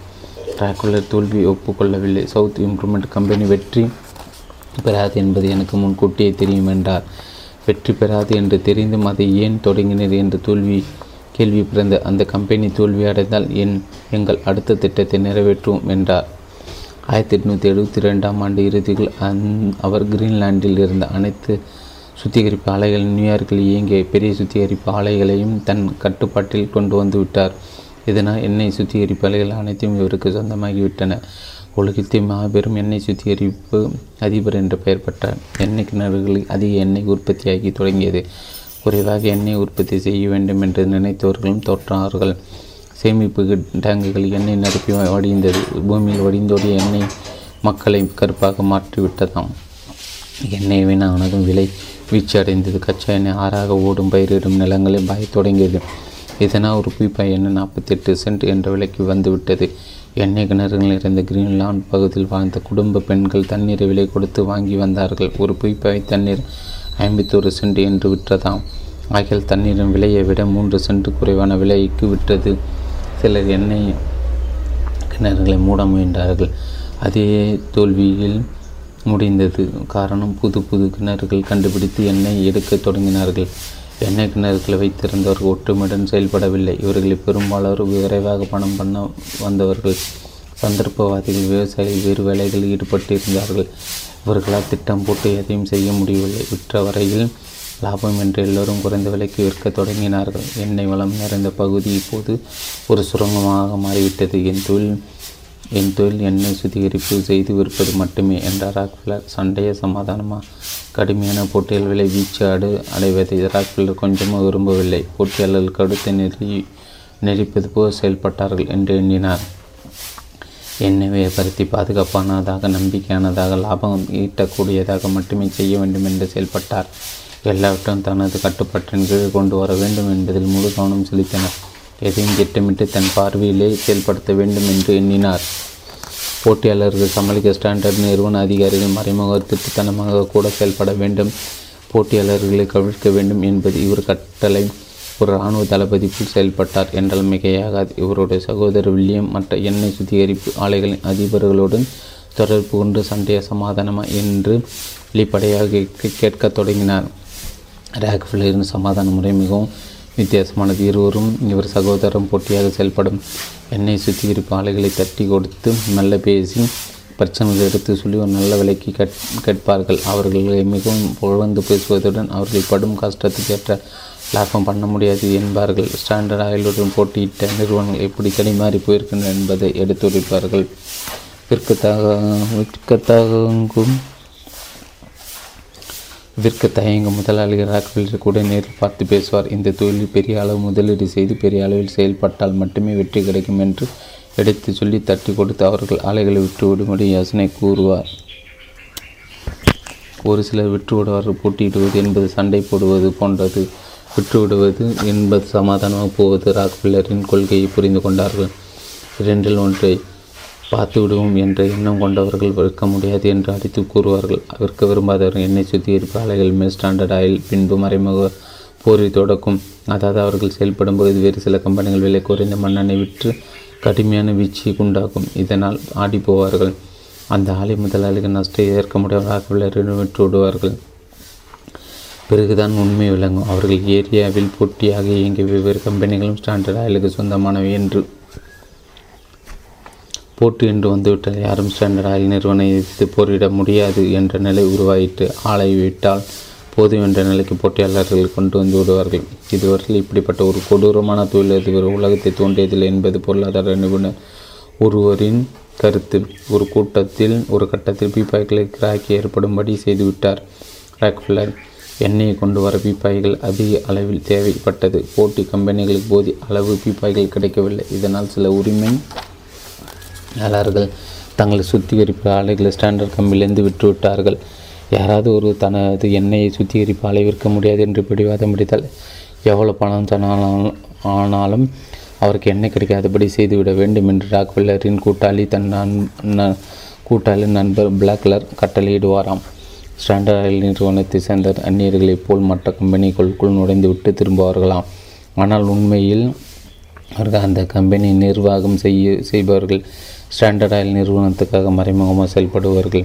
ராக்ஃபெல்லர் தோல்வி ஒப்புக்கொள்ளவில்லை. சவுத் இம்ப்ரூவ்மெண்ட் கம்பெனி வெற்றி பெறாது என்பது எனக்கு முன்கூட்டியே தெரியும் என்றார். வெற்றி பெறாது என்று தெரிந்தும் அதை ஏன் தொடங்கினர் என்று தோல்வி கேள்வி பிறந்த அந்த கம்பெனி தோல்வி அடைந்தால் என் எங்கள் அடுத்த திட்டத்தை நிறைவேற்றுவோம் என்றார். ஆயிரத்தி எட்நூற்றி எழுபத்தி ரெண்டாம் ஆண்டு இறுதியில் அந் அவர் கிரீன்லாண்டில் இருந்த அனைத்து சுத்திகரிப்பு ஆலைகள் நியூயார்க்கில் இயங்கிய பெரிய சுத்திகரிப்பு ஆலைகளையும் தன் கட்டுப்பாட்டில் கொண்டு வந்துவிட்டார். இதனால் எண்ணெய் சுத்திகரிப்பு ஆலைகள் அனைத்தையும் இவருக்கு சொந்தமாகிவிட்டன. உலகத்தை மாபெரும் எண்ணெய் சுத்திகரிப்பு அதிபர் என்று பெயர் பெற்றார். எண்ணெய் கிணறுகளில் அதிக எண்ணெய் உற்பத்தியாகி தொடங்கியது. குறைவாக எண்ணெய் உற்பத்தி செய்ய வேண்டும் என்று நினைத்தவர்களும் தோற்றார்கள். சேமிப்பு டேங்குகள் எண்ணெய் நிரப்பி வடிந்தது. பூமியில் வடிந்தோடிய எண்ணெய் மக்களை கருப்பாக மாற்றிவிட்டதாம். எண்ணெய் வீணானதும் விலை வீழ்ச்சியடைந்தது. கச்சா எண்ணெய் ஆறாக ஓடும் பயிரிடும் நிலங்களை பாய தொடங்கியது. இதனால் ஒரு பீப்பாய் எண்ணெய் நாற்பத்தி எட்டு சென்ட் என்ற விலைக்கு வந்துவிட்டது. எண்ணெய் கிணறுகளில் இருந்த கிரீன்லாந்து பகுதியில் வாழ்ந்த குடும்ப பெண்கள் தண்ணீரை விலை கொடுத்து வாங்கி வந்தார்கள். ஒரு பீப்பாய் தண்ணீர் ஐம்பத்தோரு சென்ட் என்று விற்றதாம். ஆகியால் தண்ணீரின் விலையை விட மூன்று சென்ட் குறைவான விலைக்கு விற்றது. சிலர் எண்ணெய் கிணறுகளை மூட முயன்றார்கள். அதே தோல்வியில் முடிந்தது. காரணம், புது புது கிணறுகள் கண்டுபிடித்து எண்ணெய் எடுக்க தொடங்கினார்கள். எண்ணெய் கிணறுகளை வைத்திருந்தவர்கள் ஒற்றுமையுடன் செயல்படவில்லை. இவர்களில் பெரும்பாலோர் விரைவாக பணம் பண்ண வந்தவர்கள். சந்தர்ப்பவாதிகள் விவசாயிகள் வேறு வேலைகளில் ஈடுபட்டு இருந்தார்கள். இவர்களால் திட்டம் போட்டு எதையும் செய்ய முடியவில்லை. விற்ற வரையில் லாபம் என்று எல்லோரும் குறைந்த விலைக்கு விற்க தொடங்கினார்கள். எண்ணெய் வளம் நிறைந்த பகுதி இப்போது ஒரு சுரங்கமாக மாறிவிட்டது. என் தொழில் என் தொழில் எண்ணெய் சுத்திகரிப்பு செய்து விற்பது மட்டுமே என்றார் ராக்ஃபெல்லர். சண்டைய சமாதானமாக கடுமையான போட்டியில் விலை வீச்சு அடு அடைவதை ராக்ஃபெல்லர் கொஞ்சமாக விரும்பவில்லை. போட்டியாளர்களுக்கு அடுத்து நெறி நெறிப்பது போல் செயல்பட்டார்கள் என்று எண்ணினார். எண்ணெய் வியாபாரத்தை பாதுகாப்பானதாக நம்பிக்கையானதாக லாபம் ஈட்டக்கூடியதாக மட்டுமே செய்ய வேண்டும் என்று செயல்பட்டார். எல்லாவற்றும் தனது கட்டுப்பாட்டின் கீழ் கொண்டு வர வேண்டும் என்பதில் முழு கவனம் செலுத்தினார். எதையும் திட்டமிட்டு தன் பார்வையிலே செயல்படுத்த வேண்டும் என்று எண்ணினார். போட்டியாளர்கள் சமாளிக்க ஸ்டாண்டர்ட் நிறுவன அதிகாரிகள் மறைமுக திட்டத்தனமாக கூட செயல்பட வேண்டும், போட்டியாளர்களை கவிழ்க்க வேண்டும் என்பது இவர் கட்டளை. ஒரு இராணுவ தளபதிக்குள் செயல்பட்டார் என்றால் மிகையாகாது. இவருடைய சகோதரர் வில்லியம் மற்ற எண்ணெய் சுத்திகரிப்பு ஆலைகளின் அதிபர்களுடன் தொடர்பு கொண்டு சண்டைய சமாதானமா என்று வெளிப்படையாக கேட்க தொடங்கினார். ராக்ஃபெல்லரின் சமாதான முறை மிகவும் வித்தியாசமானது. இருவரும் இவர் சகோதரம் போட்டியாக செயல்படும் எண்ணெய் சுத்திகரிப்பு ஆலைகளை தட்டி கொடுத்து நல்ல பேசி பிரச்சனைகள் எடுத்து சொல்லி ஒரு நல்ல விலைக்கு கேட் கேட்பார்கள் அவர்களை மிகவும் புகழ்ந்து பேசுவதுடன் அவர்கள் படும் கஷ்டத்துக்கேற்ற லாபம் பண்ண முடியாது என்பார்கள். ஸ்டாண்டர்ட் ஆயிலுடன் போட்டியிட்ட நிறுவனங்கள் எப்படி தனிமாறி போயிருக்கின்றன என்பதை எடுத்துரைப்பார்கள். விற்கத்தாக விற்கத்தாகும் விற்க தயங்கும் முதலாளி ராக்ஃபெல்லர் கூட நேரில் பார்த்து பேசுவார். இந்த தொழிலில் பெரிய அளவு முதலீடு செய்து பெரிய அளவில் செயல்பட்டால் மட்டுமே வெற்றி கிடைக்கும் என்று எடுத்து சொல்லி தட்டி கொடுத்து அவர்கள் ஆலைகளை விட்டுவிடும்படி யோசனை கூறுவார். ஒரு சிலர் விற்றுவிடுவார்கள். போட்டியிடுவது என்பது சண்டை போடுவது போன்றது. விற்றுவிடுவது என்பது சமாதானமாக போவது. ராக்ஃபெல்லரின் கொள்கையை புரிந்து கொண்டார்கள். இரண்டில் ஒன்றை பார்த்து விடுவோம் என்ற எண்ணம் கொண்டவர்கள் விற்க முடியாது என்று அடித்து கூறுவார்கள். விற்க விரும்பாதவர்கள் எண்ணெய் சுத்திகரிப்பு ஆலைகள் மேல் ஸ்டாண்டர்ட் ஆயில் பின்பு மறைமுக போரை தொடக்கும். அதாவது அவர்கள் செயல்படும் போது வேறு சில கம்பெனிகள் விலை குறைந்த மண்ணெண்ணை விற்று கடுமையான வீச்சியை உண்டாகும். இதனால் ஆடி போவார்கள். அந்த ஆலை முதலாளிகள் நஷ்டம் ஏற்க முடியாமல் விற்று விடுவார்கள். பிறகுதான் உண்மை விளங்கும். அவர்கள் ஏரியாவில் போட்டியாக இயங்கிய வெவ்வேறு கம்பெனிகளும் ஸ்டாண்டர்ட் ஆயிலுக்கு சொந்தமானவை என்று போட்டு என்று வந்துவிட்டால் யாரும் ஸ்டாண்டர்ட் ஆயில் நிறுவனம் எதிர்த்து போரிட முடியாது என்ற நிலை உருவாயிட்டு ஆலை விட்டால் போதும் என்ற நிலைக்கு போட்டியாளர்கள் கொண்டு வந்து விடுவார்கள். இதுவரையில் இப்படிப்பட்ட ஒரு கொடூரமான தொழிலதிபர் உலகத்தை தோன்றியதில்லை என்பது பொருளாதார நிபுணர் ஒருவரின் கருத்து. ஒரு கூட்டத்தில் ஒரு கட்டத்தில் பீப்பாய்களை கிராக்கி ஏற்படும்படி செய்துவிட்டார் ராக்ஃபெல்லர். எண்ணெயை கொண்டு வர பீப்பாய்கள் அதிக அளவில் தேவைப்பட்டது. போட்டி கம்பெனிகளுக்கு போதிய அளவு பீப்பாய்கள் கிடைக்கவில்லை. இதனால் சில உரிமை யாளர்கள் தங்களை சுத்திகரிப்பு ஆலைகளை ஸ்டாண்டர்ட் கம்பிலிருந்து விட்டுவிட்டார்கள். யாராவது ஒரு தனது எண்ணெயை சுத்திகரிப்பு ஆலை விற்க முடியாது என்று பிடிவாதம் பிடித்தால் எவ்வளோ பணம் தனாலும் ஆனாலும் அவருக்கு எண்ணெய் கிடைக்காதபடி செய்துவிட வேண்டும் என்று ராக்ஃபெல்லரின் கூட்டாளி தன் நண் கூட்டாளி நண்பர் பிளாக்லர் கட்டளையிடுவாராம். ஸ்டாண்டர்ட் ஆயில் நிறுவனத்தை சேர்ந்த அந்நியர்களைப் போல் மற்ற கம்பெனிகளுக்குள் நுழைந்துவிட்டு திரும்புவார்களாம். ஆனால் உண்மையில் அவர்கள் அந்த கம்பெனியை நிர்வாகம் செய்ய செய்பவர்கள் ஸ்டாண்டர்ட் ஆயில் நிறுவனத்துக்காக மறைமுகமாக செயல்படுவார்கள்.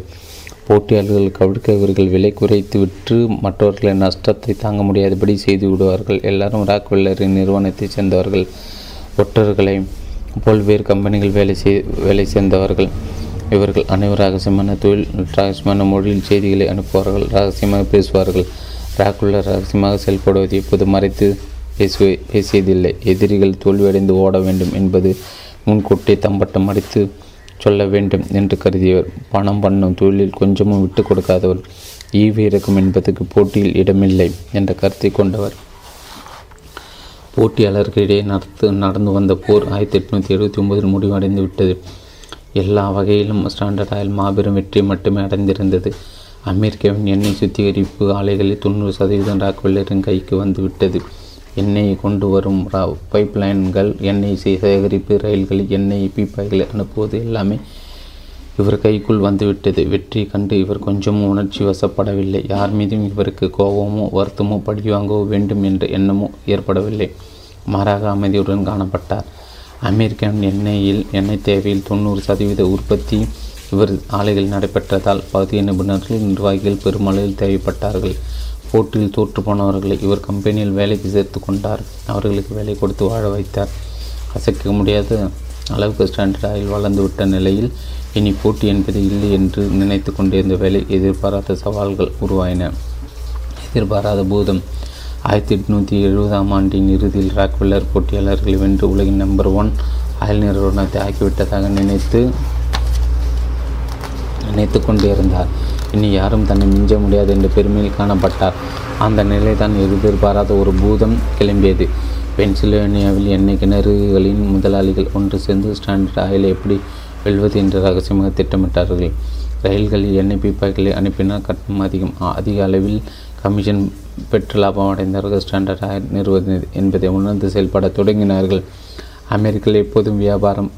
போட்டியாளர்கள் கவிழ்க்க இவர்கள் விலை குறைத்து விற்று மற்றவர்களின் நஷ்டத்தை தாங்க முடியாதபடி செய்து விடுவார்கள். எல்லாரும் ராக்ஃபெல்லரின் நிறுவனத்தை சேர்ந்தவர்கள். ஒற்றர்களை பல்வேறு கம்பெனிகள் வேலை செய் வேலை சேர்ந்தவர்கள். இவர்கள் அனைவரும் ரகசியமான தொழில் ரகசியமான மொழியில் செய்திகளை அனுப்புவார்கள். ரகசியமாக பேசுவார்கள். ராக்ஃபெல்லர் ரகசியமாக செயல்படுவதை இப்போது மறைத்து பேசுவ பேசியதில்லை. எதிரிகள் தோல்வியடைந்து ஓட வேண்டும் என்பது முன்கூட்டி தம்பட்டம் அடித்து சொல்ல வேண்டும் என்று கருதியவர். பணம் பண்ணும் தொழிலில் கொஞ்சமும் விட்டு கொடுக்காதவர். ஈவு இறக்கும் என்பதற்கு போட்டியில் இடமில்லை என்ற கருத்தை கொண்டவர். போட்டியாளர்களிடையே நடத்து நடந்து வந்த போர் ஆயிரத்தி எட்நூற்றி எழுபத்தி ஒன்பதில் முடிவடைந்து விட்டது. எல்லா வகையிலும் ஸ்டாண்டர்ட் ஆயில் மாபெரும் வெற்றி மட்டுமே அடைந்திருந்தது. அமெரிக்காவின் எண்ணெய் சுத்திகரிப்பு ஆலைகளில் தொண்ணூறு சதவீதம் ராக்ஃபெல்லரின் கைக்கு வந்துவிட்டது. எண்ணெயை கொண்டு வரும் பைப் லைன்கள், எண்ணெய் சேகரிப்பு ரயில்கள், எண்ணெய் பீப்பாய்களை அனுப்புவது எல்லாமே இவர் கைக்குள் வந்துவிட்டது. வெற்றி கண்டு இவர் கொஞ்சமும் உணர்ச்சி வசப்படவில்லை. யார் மீதும் இவருக்கு கோபமோ வருத்தமோ பழிவாங்கோ வேண்டும் என்ற எண்ணமோ ஏற்படவில்லை. மாறாக அமைதியுடன் காணப்பட்டார். அமெரிக்காவின் எண்ணெயில் எண்ணெய் தேவையில் தொண்ணூறு சதவீத உற்பத்தி இவர் ஆலைகள் நடைபெற்றதால் பகுதிய நிபுணர்கள் நிர்வாகிகள் பெருமளவில் தேவைப்பட்டார்கள். போட்டியில் தோற்று போனவர்களை இவர் கம்பெனியில் வேலைக்கு சேர்த்து கொண்டார். அவர்களுக்கு வேலை கொடுத்து வாழ வைத்தார். அசைக்க முடியாத அளவுக்கு ஸ்டாண்டர்ட் ஆயில் வளர்ந்துவிட்ட நிலையில் இனி போட்டி என்பது இல்லை என்று நினைத்து கொண்டிருந்த வேலை எதிர்பாராத சவால்கள் உருவாயின. எதிர்பாராத பூதம். ஆயிரத்தி எட்நூற்றி எழுபதாம் ஆண்டின் இறுதியில் ராக்ஃபெல்லர் போட்டியாளர்களை வென்று உலகின் நம்பர் ஒன் ஆயில் நிறுவனத்தை ஆக்கிவிட்டதாக நினைத்து நினைத்து கொண்டிருந்தார். இனி யாரும் தன்னை மிஞ்ச முடியாது என்ற பெருமையில் காணப்பட்டார். அந்த நிலை தான் எதிர்பாராத ஒரு பூதம் கிளம்பியது. பென்சில்வேனியாவில் எண்ணெய் கிணறுகளின் முதலாளிகள் ஒன்று சேர்ந்து ஸ்டாண்டர்ட் ஆயிலை எப்படி வெல்வது என்று ரகசியமாக திட்டமிட்டார்கள். ரயில்களில் எண்ணெய் பீப்பாய்களை அனுப்பினால் கட்டணம் அதிகம். அதிக அளவில் கமிஷன் பெற்று லாபம் அடைந்தார்கள். ஸ்டாண்டர்ட் ஆயில் நிறுவனம் என்பதை உணர்ந்து செயல்பட தொடங்கினார்கள். அமெரிக்காவில் எப்போதும் வியாபாரம்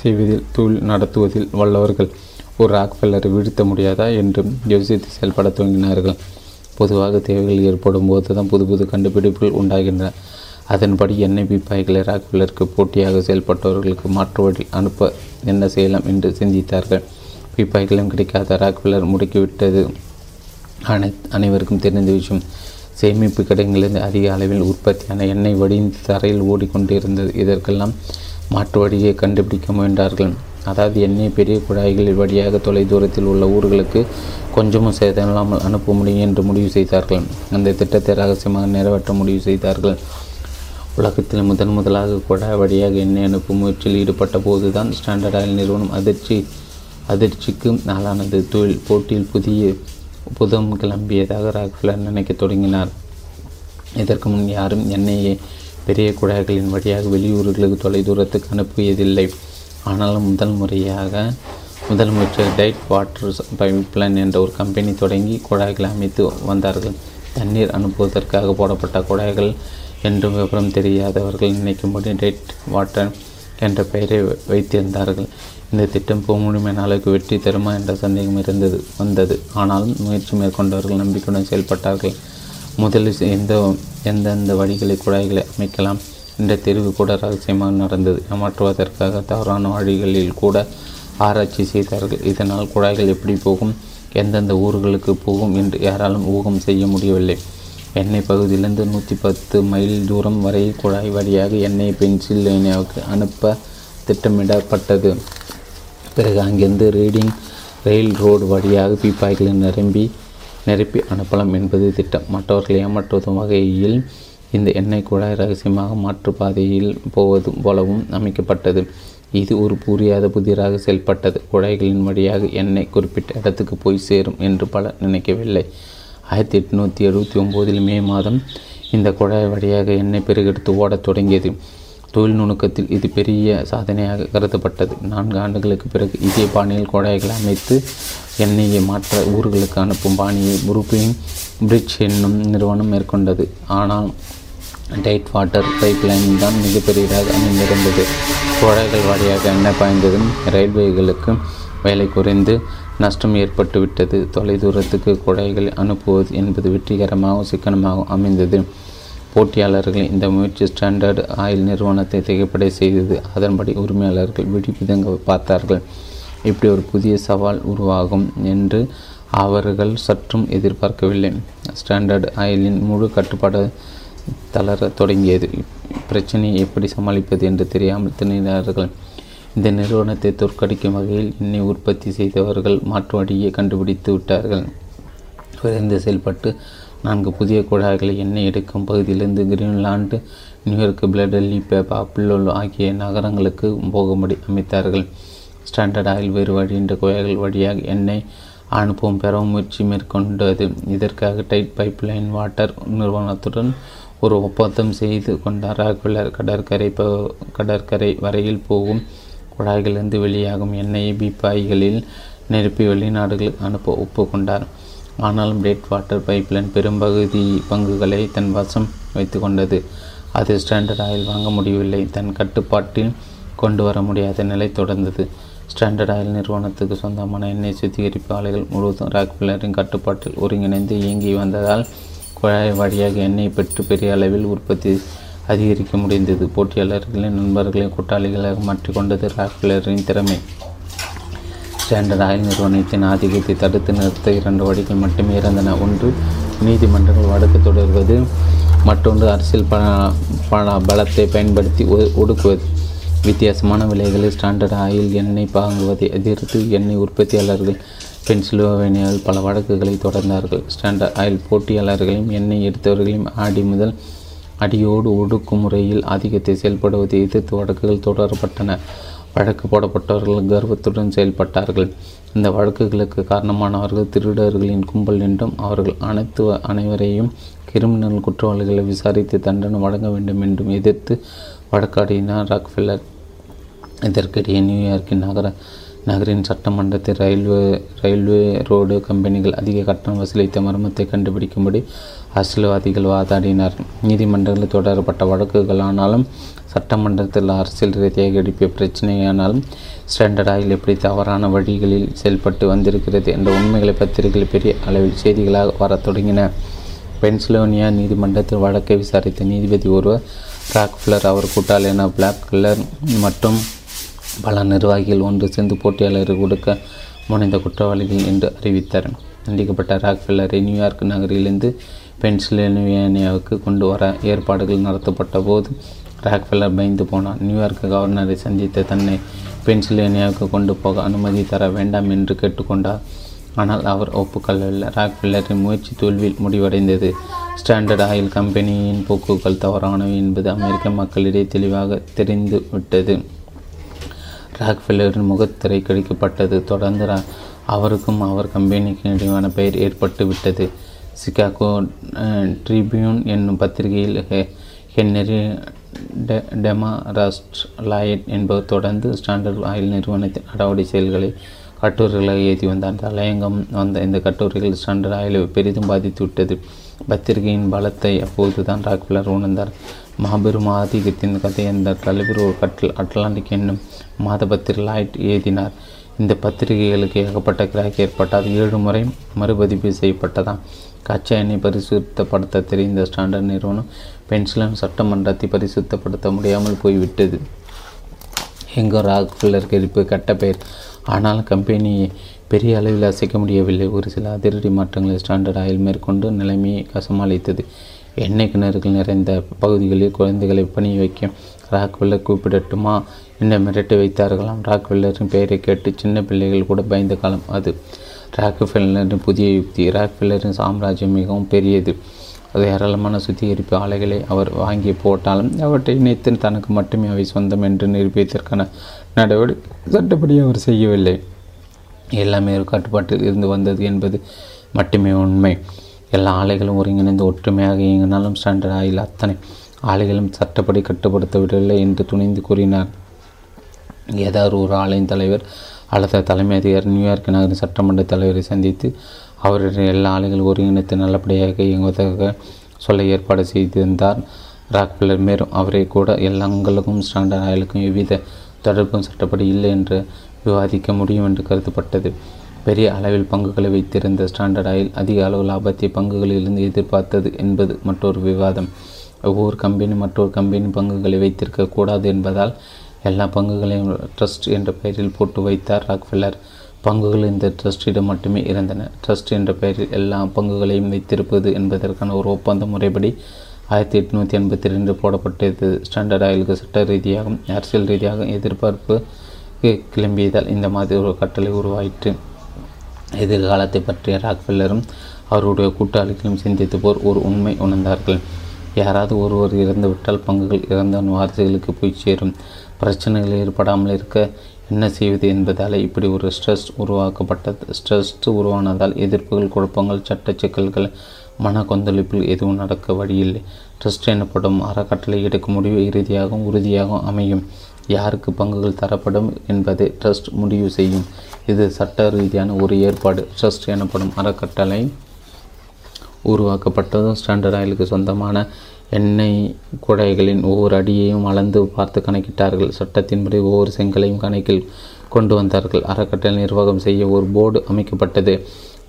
செய்வதில் தொழில் நடத்துவதில் வல்லவர்கள் ஒரு ராக்ஃபெல்லரை வீழ்த்த முடியாதா என்று யோசித்து செயல்பட துவங்கினார்கள். பொதுவாக தேவைகள் ஏற்படும் போது தான் புது புது கண்டுபிடிப்புகள் உண்டாகின்றன. அதன்படி எண்ணெய் பீப்பாய்களை ராக்ஃபெல்லருக்கு போட்டியாக செயல்பட்டவர்களுக்கு மாற்று வழி அனுப்ப என்ன செய்யலாம் என்று சிந்தித்தார்கள். பீப்பாய்களும் கிடைக்காத ராக்ஃபெல்லர் முடுக்கிவிட்டது அனை அனைவருக்கும் தெரிந்த விஷயம். சேமிப்பு கடைகளிலிருந்து அதிக அளவில் உற்பத்தியான எண்ணெய் வடிந்து தரையில் ஓடிக்கொண்டிருந்தது. இதற்கெல்லாம் மாற்று வழியை கண்டுபிடிக்க முயன்றார்கள். அதாவது எண்ணெய் பெரிய குழாய்களில் வழியாக தொலைதூரத்தில் உள்ள ஊர்களுக்கு கொஞ்சமும் சேதமில்லாமல் அனுப்ப முடியும் என்று முடிவு செய்தார்கள். அந்த திட்டத்தை ரகசியமாக நிறைவேற்ற முடிவு செய்தார்கள். உலகத்தில் முதன் முதலாக குழாய் வழியாக எண்ணெய் அனுப்பும் முயற்சியில் ஈடுபட்ட போது தான் ஸ்டாண்டர்ட் ஆயில் நிறுவனம் அதிர்ச்சி அதிர்ச்சிக்கு ஆளானது. தொழில் போட்டியில் புதிய புதம் கிளம்பியதாக ராக்ஃபெல்லர் நினைக்க தொடங்கினார். இதற்கு முன் யாரும் எண்ணெயை பெரிய குழாய்களின் வழியாக வெளியூர்களுக்கு தொலைதூரத்துக்கு அனுப்பியதில்லை. ஆனால் முதல் முறையாக முதல் முறையாக டைட் வாட்டர் பைப்லைன் என்ற ஒரு கம்பெனி தொடங்கி குழாய்களை அமைத்து வந்தார்கள். தண்ணீர் அனுப்புவதற்காக போடப்பட்ட குழாய்கள் என்று விவரம் தெரியாதவர்கள் நினைக்கும்படி டைட் வாட்டர் என்ற பெயரை வைத்திருந்தார்கள். இந்த திட்டம் முழுமை நாளுக்கு வெற்றி தருமா என்ற சந்தேகம் இருந்தது வந்தது. ஆனாலும் முயற்சி மேற்கொண்டவர்கள் நம்பிக்கையுடன் செயல்பட்டார்கள். முதலில் எந்த எந்தெந்த வழிகளை குழாய்களை அமைக்கலாம் என்ற தெரிவு கூட ரகசியமாக நடந்தது. ஏமாற்றுவதற்காக தவறான வழிகளில் கூட ஆராய்ச்சி செய்தார்கள். இதனால் குழாய்கள் எப்படி போகும், எந்தெந்த ஊர்களுக்கு போகும் என்று யாராலும் ஊகம் செய்ய முடியவில்லை. எண்ணெய் பகுதியிலிருந்து நூற்றி பத்து மைல் தூரம் வரை குழாய் வழியாக எண்ணெய் பென்சில்வேனியாவுக்கு அனுப்ப திட்டமிடப்பட்டது. பிறகு அங்கிருந்து ரீடிங் ரயில் ரோடு வழியாக பீப்பாய்களை நிரம்பி நிரப்பி அனுப்பலாம் என்பது திட்டம். மற்றவர்களை ஏமாற்றும் வகையில் இந்த எண்ணெய் குழாய் ரகசியமாக மாற்றுப்பாதையில் போவது போலவும் அமைக்கப்பட்டது. இது ஒரு புரியாத புதிராக செயல்பட்டது. குழாய்களின் வழியாக எண்ணெய் குறிப்பிட்ட இடத்துக்கு போய் சேரும் என்று பலர் நினைக்கவில்லை. ஆயிரத்தி எட்நூற்றி எழுபத்தி ஒம்போதில் மே மாதம் இந்த குழாய் வழியாக எண்ணெய் பெருகெடுத்து ஓடத் தொடங்கியது. தொழில் நுணுக்கத்தில் இது பெரிய சாதனையாக கருதப்பட்டது. நான்கு ஆண்டுகளுக்கு பிறகு இதே பாணியில் குழாய்களை அமைத்து எண்ணெயை மாற்ற ஊர்களுக்கு அனுப்பும் பாணியை புரூக்ளின் பிரிட்ஜ் என்னும் நிறுவனம் மேற்கொண்டது. ஆனால் டைட் வாட்டர் பைப்லைன் தான் மிகப்பெரியதாக அமைந்திருந்தது. குழாய்கள் வழியாக எண்ணெய் பாய்ந்ததும் ரயில்வேகளுக்கு வேலை குறைந்து நஷ்டம் ஏற்பட்டுவிட்டது. தொலைதூரத்துக்கு குழாய்களை அனுப்புவது என்பது வெற்றிகரமாகவும் சிக்கனமாகவும் அமைந்தது. போட்டியாளர்கள் இந்த முயற்சி ஸ்டாண்டர்ட் ஆயில் நிறுவனத்தை திகைப்படை செய்தது. அதன்படி உரிமையாளர்கள் விழிப்புதங்க பார்த்தார்கள். இப்படி ஒரு புதிய சவால் உருவாகும் என்று அவர்கள் சற்றும் எதிர்பார்க்கவில்லை. ஸ்டாண்டர்ட் ஆயிலின் முழு கட்டுப்பாடு தளர தொடங்கியது. பிரச்சனையை எப்படி சமாளிப்பது என்று தெரியாமல் திணறினார்கள். இந்த நிறுவனத்தை தோற்கடிக்கும் வகையில் எண்ணெய் உற்பத்தி செய்தவர்கள் மாற்று வழியை கண்டுபிடித்து விட்டார்கள். விரைந்து செயல்பட்டு நான்கு புதிய குழாய்களை எண்ணெய் எடுக்கும் பகுதியிலிருந்து கிரீன்லாண்டு, நியூயார்க், பிளடலி, பாப்புலோ ஆகிய நகரங்களுக்கு போகும்படி அமைத்தார்கள். ஸ்டாண்டர்ட் ஆயில் வேறு வழி என்ற குழாய்கள் வழியாக எண்ணெய் அனுப்பவும் பெறவும் முயற்சி மேற்கொண்டது. இதற்காக டைட் பைப்லைன் வாட்டர் நிறுவனத்துடன் ஒரு ஒப்பந்தம் செய்து கொண்டார் ராக்ஃபெல்லர். கடற்கரை ப கடற்கரை வரையில் போகும் குழாய்களிலிருந்து வெளியாகும் எண்ணெயை பீப்பாய்களில் நிரப்பி வெளிநாடுகளுக்கு அனுப்ப ஒப்புக்கொண்டார். ஆனாலும் டெட் வாட்டர் பைப்லைன் பெரும்பகுதி பங்குகளை தன் வசம் வைத்து கொண்டது. அது ஸ்டாண்டர்ட் ஆயில் வாங்க முடியவில்லை. தன் கட்டுப்பாட்டில் கொண்டு வர முடியாத நிலை தொடர்ந்தது. ஸ்டாண்டர்ட் ஆயில் நிறுவனத்துக்கு சொந்தமான எண்ணெய் சுத்திகரிப்பு ஆலைகள் முழுவதும் ராக்ஃபெல்லரின் கட்டுப்பாட்டில் ஒருங்கிணைந்து இயங்கி வந்ததால் குழாய் வழியாக எண்ணெய் பெற்று பெரிய அளவில் உற்பத்தி அதிகரிக்க முடிந்தது. போட்டியாளர்களின் நண்பர்களை கூட்டாளிகளாக மாற்றிக்கொண்டது ராக்ஃபெல்லரின் திறமை. ஸ்டாண்டர்ட் ஆயில் நிறுவனத்தின் ஆதிக்கத்தை தடுத்து நிறுத்த இரண்டு வழிகள் மட்டுமே இருந்தன. ஒன்று, நீதிமன்றங்கள் வழக்கு தொடர்வது. மற்றொன்று, அரசியல் பண பண பலத்தை பயன்படுத்தி ஒடுக்குவது. வித்தியாசமான விலைகளில் ஸ்டாண்டர்ட் ஆயில் எண்ணெய் வாங்குவதை எதிர்த்து எண்ணெய் உற்பத்தியாளர்கள் பென்சில்வேனியாவில் பல வழக்குகளை தொடர்ந்தார்கள். ஸ்டாண்டர்ட் ஆயில் போட்டியாளர்களையும் எண்ணெய் எடுத்தவர்களையும் ஆடி முதல் அடியோடு ஒடுக்கும் முறையில் ஆதிக்கத்தை செயல்படுவதை எதிர்த்து வழக்குகள் தொடரப்பட்டன. வழக்கு போடப்பட்டவர்கள் கர்வத்துடன் செயல்பட்டார்கள். இந்த வழக்குகளுக்கு காரணமானவர்கள் திருடர்களின் கும்பல் என்றும் அவர்கள் அனைத்து அனைவரையும் கிரிமினல் குற்றவாளிகளை விசாரித்து தண்டனை வழங்க வேண்டும் என்றும் எதிர்த்து வழக்காடினார் ராக்ஃபெல்லர். இதற்கிடையே நியூயார்க்கின் நகர நகரின் சட்டமன்றத்தில் ரயில்வே ரயில்வே ரோடு கம்பெனிகள் அதிக கட்டணம் வசூலித்த மர்மத்தை கண்டுபிடிக்கும்படி அரசியல்வாதிகள் வாதாடினார். நீதிமன்றங்களில் தொடரப்பட்ட வழக்குகளானாலும் சட்டமன்றத்தில் அரசியல் ரீதியாக எழுப்பிய பிரச்சனையானாலும் ஸ்டாண்டர்ட் ஆயில் எப்படி தவறான வழிகளில் செயல்பட்டு வந்திருக்கிறது என்ற உண்மைகளை பத்திரிகைகள் பெரிய அளவில் செய்திகளாக வரத் தொடங்கின. பென்சில்வேனியா நீதிமன்றத்தில் வழக்கை விசாரித்த நீதிபதி ஒருவர் ராக்ஃபெல்லர், அவர் கூட்டாளியான பிளாக்லர் மற்றும் பல நிர்வாகிகள் ஒன்று சேர்ந்து போட்டியாளருக்கு கொடுக்க முனைந்த குற்றவாளிகள் என்று அறிவித்தார். தண்டிக்கப்பட்ட ராக்ஃபெல்லரை நியூயார்க் நகரிலிருந்து பென்சில்வேனியாவுக்கு கொண்டு வர ஏற்பாடுகள் நடத்தப்பட்ட போது ராக்ஃபெல்லர் பயந்து போனார். நியூயார்க் கவர்னரை சந்தித்த தன்னை பென்சில்வேனியாவுக்கு கொண்டு போக அனுமதி தர வேண்டாம் என்று கேட்டுக்கொண்டார். ஆனால் அவர் ஒப்புக்கொள்ளவில்லை. ராக்ஃபெல்லரின் முயற்சி தோல்வியில் முடிவடைந்தது. ஸ்டாண்டர்ட் ஆயில் கம்பெனியின் போக்குகள் தவறானவை என்பது அமெரிக்க மக்களிடையே தெளிவாக தெரிந்துவிட்டது. ராக்ஃபெல்லரின் முகத்திரை கழிக்கப்பட்டது. தொடர்ந்து அவருக்கும் அவர் கம்பெனிக்கும் இடையிலான பெயர் ஏற்பட்டு விட்டது. சிகாகோ ட்ரிபியூன் என்னும் பத்திரிகையில் ஹென்னரி டெ டெமாராஸ்ட் லாயட் என்பவர் தொடர்ந்து ஸ்டாண்டர்ட் ஆயில் நிறுவனத்தின் அடாவடி செயல்களை கட்டுரைகளாக ஏற்றி வந்தார். தலையங்கம் வந்த இந்த கட்டுரைகள் ஸ்டாண்டர்ட் ஆயிலை பெரிதும் பாதித்து விட்டது. பத்திரிகையின் பலத்தை அப்போது தான் ராக்ஃபெல்லர் உணர்ந்தார். மாபெரும் ஆதிக்கத்தின் கதை என்ற தலைவர் ஒரு கட்டில் அட்லாண்டிக் என்னும் மாத பத்திரிகை லாய்ட் ஏதினார். இந்த பத்திரிகைகளுக்கு ஏகப்பட்ட கிராக் ஏற்பட்டால் ஏழு முறை மறுபதிப்பு செய்யப்பட்டதாம். கச்சா எண்ணெய் பரிசுத்தப்படுத்த தெரிந்த ஸ்டாண்டர்ட் நிறுவனம் பென்சில்வேனியா சட்டமன்றத்தை பரிசுத்தப்படுத்த முடியாமல் போய்விட்டது. எங்கோ ராக்ஃபெல்லர் கெரிப்பு கெட்ட பெயர், ஆனால் கம்பெனியை பெரிய அளவில் அசைக்க முடியவில்லை. ஒரு சில அதிரடி மாற்றங்களை ஸ்டாண்டர்ட் ஆயில் மேற்கொண்டு நிலைமையை கசமாளித்தது. எண்ணெய் கிணறுகள் நிறைந்த பகுதிகளில் குழந்தைகளை பணி வைக்க ராக்ஃபெல்லர் கூப்பிடட்டுமா என்று மிரட்டி வைத்தார்களாம். ராக்ஃபெல்லரின் பெயரை கேட்டு சின்ன பிள்ளைகள் கூட பயந்த காலம் அது. ராக்ஃபெல்லரின் புதிய யுக்தி. ராக்ஃபெல்லரின் சாம்ராஜ்யம் மிகவும் பெரியது. அது ஏராளமான சுத்திகரிப்பு ஆலைகளை அவர் வாங்கி போட்டாலும் அவற்றை இணைத்து தனக்கு மட்டுமே அவை சொந்தம் என்று நிரூபிப்பதற்கான நடவடிக்கை சட்டப்படி அவர் செய்யவில்லை. எல்லாமே ஒரு கட்டுப்பாட்டில் இருந்து வந்தது என்பது மட்டுமே உண்மை. எல்லா ஆலைகளும் ஒருங்கிணைந்து ஒற்றுமையாக இயங்கினாலும் ஸ்டாண்டர்ட் ஆயில் அத்தனை ஆலைகளும் சட்டப்படி கட்டுப்படுத்தவிடவில்லை என்று துணிந்து கூறினார். ஏதாவது ஒரு ஆலையின் தலைவர் அல்லது தலைமை அதிகாரி நியூயார்க் நகரின் சட்டமன்ற தலைவரை சந்தித்து அவருடைய எல்லா ஆலைகளும் ஒருங்கிணைத்து நல்லபடியாக இயங்குவதாக சொல்ல ஏற்பாடு செய்திருந்தார் ராக்ஃபெல்லர். மேலும் அவரை கூட எல்லாங்களுக்கும் ஸ்டாண்டர்ட் ஆயிலுக்கும் எவ்வித தொடர்பும் சட்டப்படி இல்லை என்று விவாதிக்க முடியும் என்று கருதப்பட்டது. பெரிய அளவில் பங்குகளை வைத்திருந்த ஸ்டாண்டர்ட் ஆயில் அதிக அளவு லாபத்தை பங்குகளிலிருந்து எதிர்பார்த்தது என்பது மற்றொரு விவாதம். ஒவ்வொரு கம்பெனி மற்றொரு கம்பெனி பங்குகளை வைத்திருக்க கூடாது என்பதால் எல்லா பங்குகளையும் ட்ரஸ்ட் என்ற பெயரில் போட்டு வைத்தார் ராக்ஃபெல்லர். பங்குகள் இந்த ட்ரஸ்டிடம் மட்டுமே இருந்தன. ட்ரஸ்ட் என்ற பெயரில் எல்லா பங்குகளையும் வைத்திருப்பது என்பதற்கான ஒரு ஒப்பந்த முறைப்படி ஆயிரத்தி எட்நூற்றி எண்பத்தி ரெண்டு போடப்பட்டது. ஸ்டாண்டர்ட் ஆயிலுக்கு சட்ட ரீதியாகவும் அரசியல் ரீதியாக எதிர்பார்ப்புக்கு கிளம்பியதால் இந்த மாதிரி ஒரு கட்டளை உருவாயிற்று. எதிர்காலத்தை பற்றிய ராக்ஃபெல்லரும் அவருடைய கூட்டாளிகளும் சிந்தித்து போர் ஒரு உண்மை உணர்ந்தார்கள். யாராவது ஒருவர் இறந்துவிட்டால் பங்குகள் இறந்தவன் வாரிசுகளுக்கு போய் சேரும். பிரச்சனைகள் ஏற்படாமல் இருக்க என்ன செய்வது என்பதால் இப்படி ஒரு ஸ்ட்ரெஸ் உருவாக்கப்பட்டது. ஸ்ட்ரெஸ் உருவானதால் எதிர்ப்புகள், குழப்பங்கள், சட்ட சிக்கல்கள், மன கொந்தளிப்பில் எதுவும் நடக்க வழியில்லை. ட்ரஸ்ட் எனப்படும் அறக்கட்டளை எடுக்கும் முடிவு இறுதியாகவும் உறுதியாகவும் அமையும். யாருக்கு பங்குகள் தரப்படும் என்பதை ட்ரஸ்ட் முடிவு செய்யும். இது சட்ட ரீதியான ஒரு ஏற்பாடு. ட்ரஸ்ட் எனப்படும் அறக்கட்டளை உருவாக்கப்பட்டதும் ஸ்டாண்டர்ட் ஆயிலுக்கு சொந்தமான எண்ணெய் குடைகளின் ஒவ்வொரு அடியையும் அளந்து பார்த்து கணக்கிட்டார்கள். சட்டத்தின்படி ஒவ்வொரு செங்கலையும் கணக்கில் கொண்டு வந்தார்கள். அறக்கட்டளை நிர்வாகம் செய்ய ஒரு போர்டு அமைக்கப்பட்டது.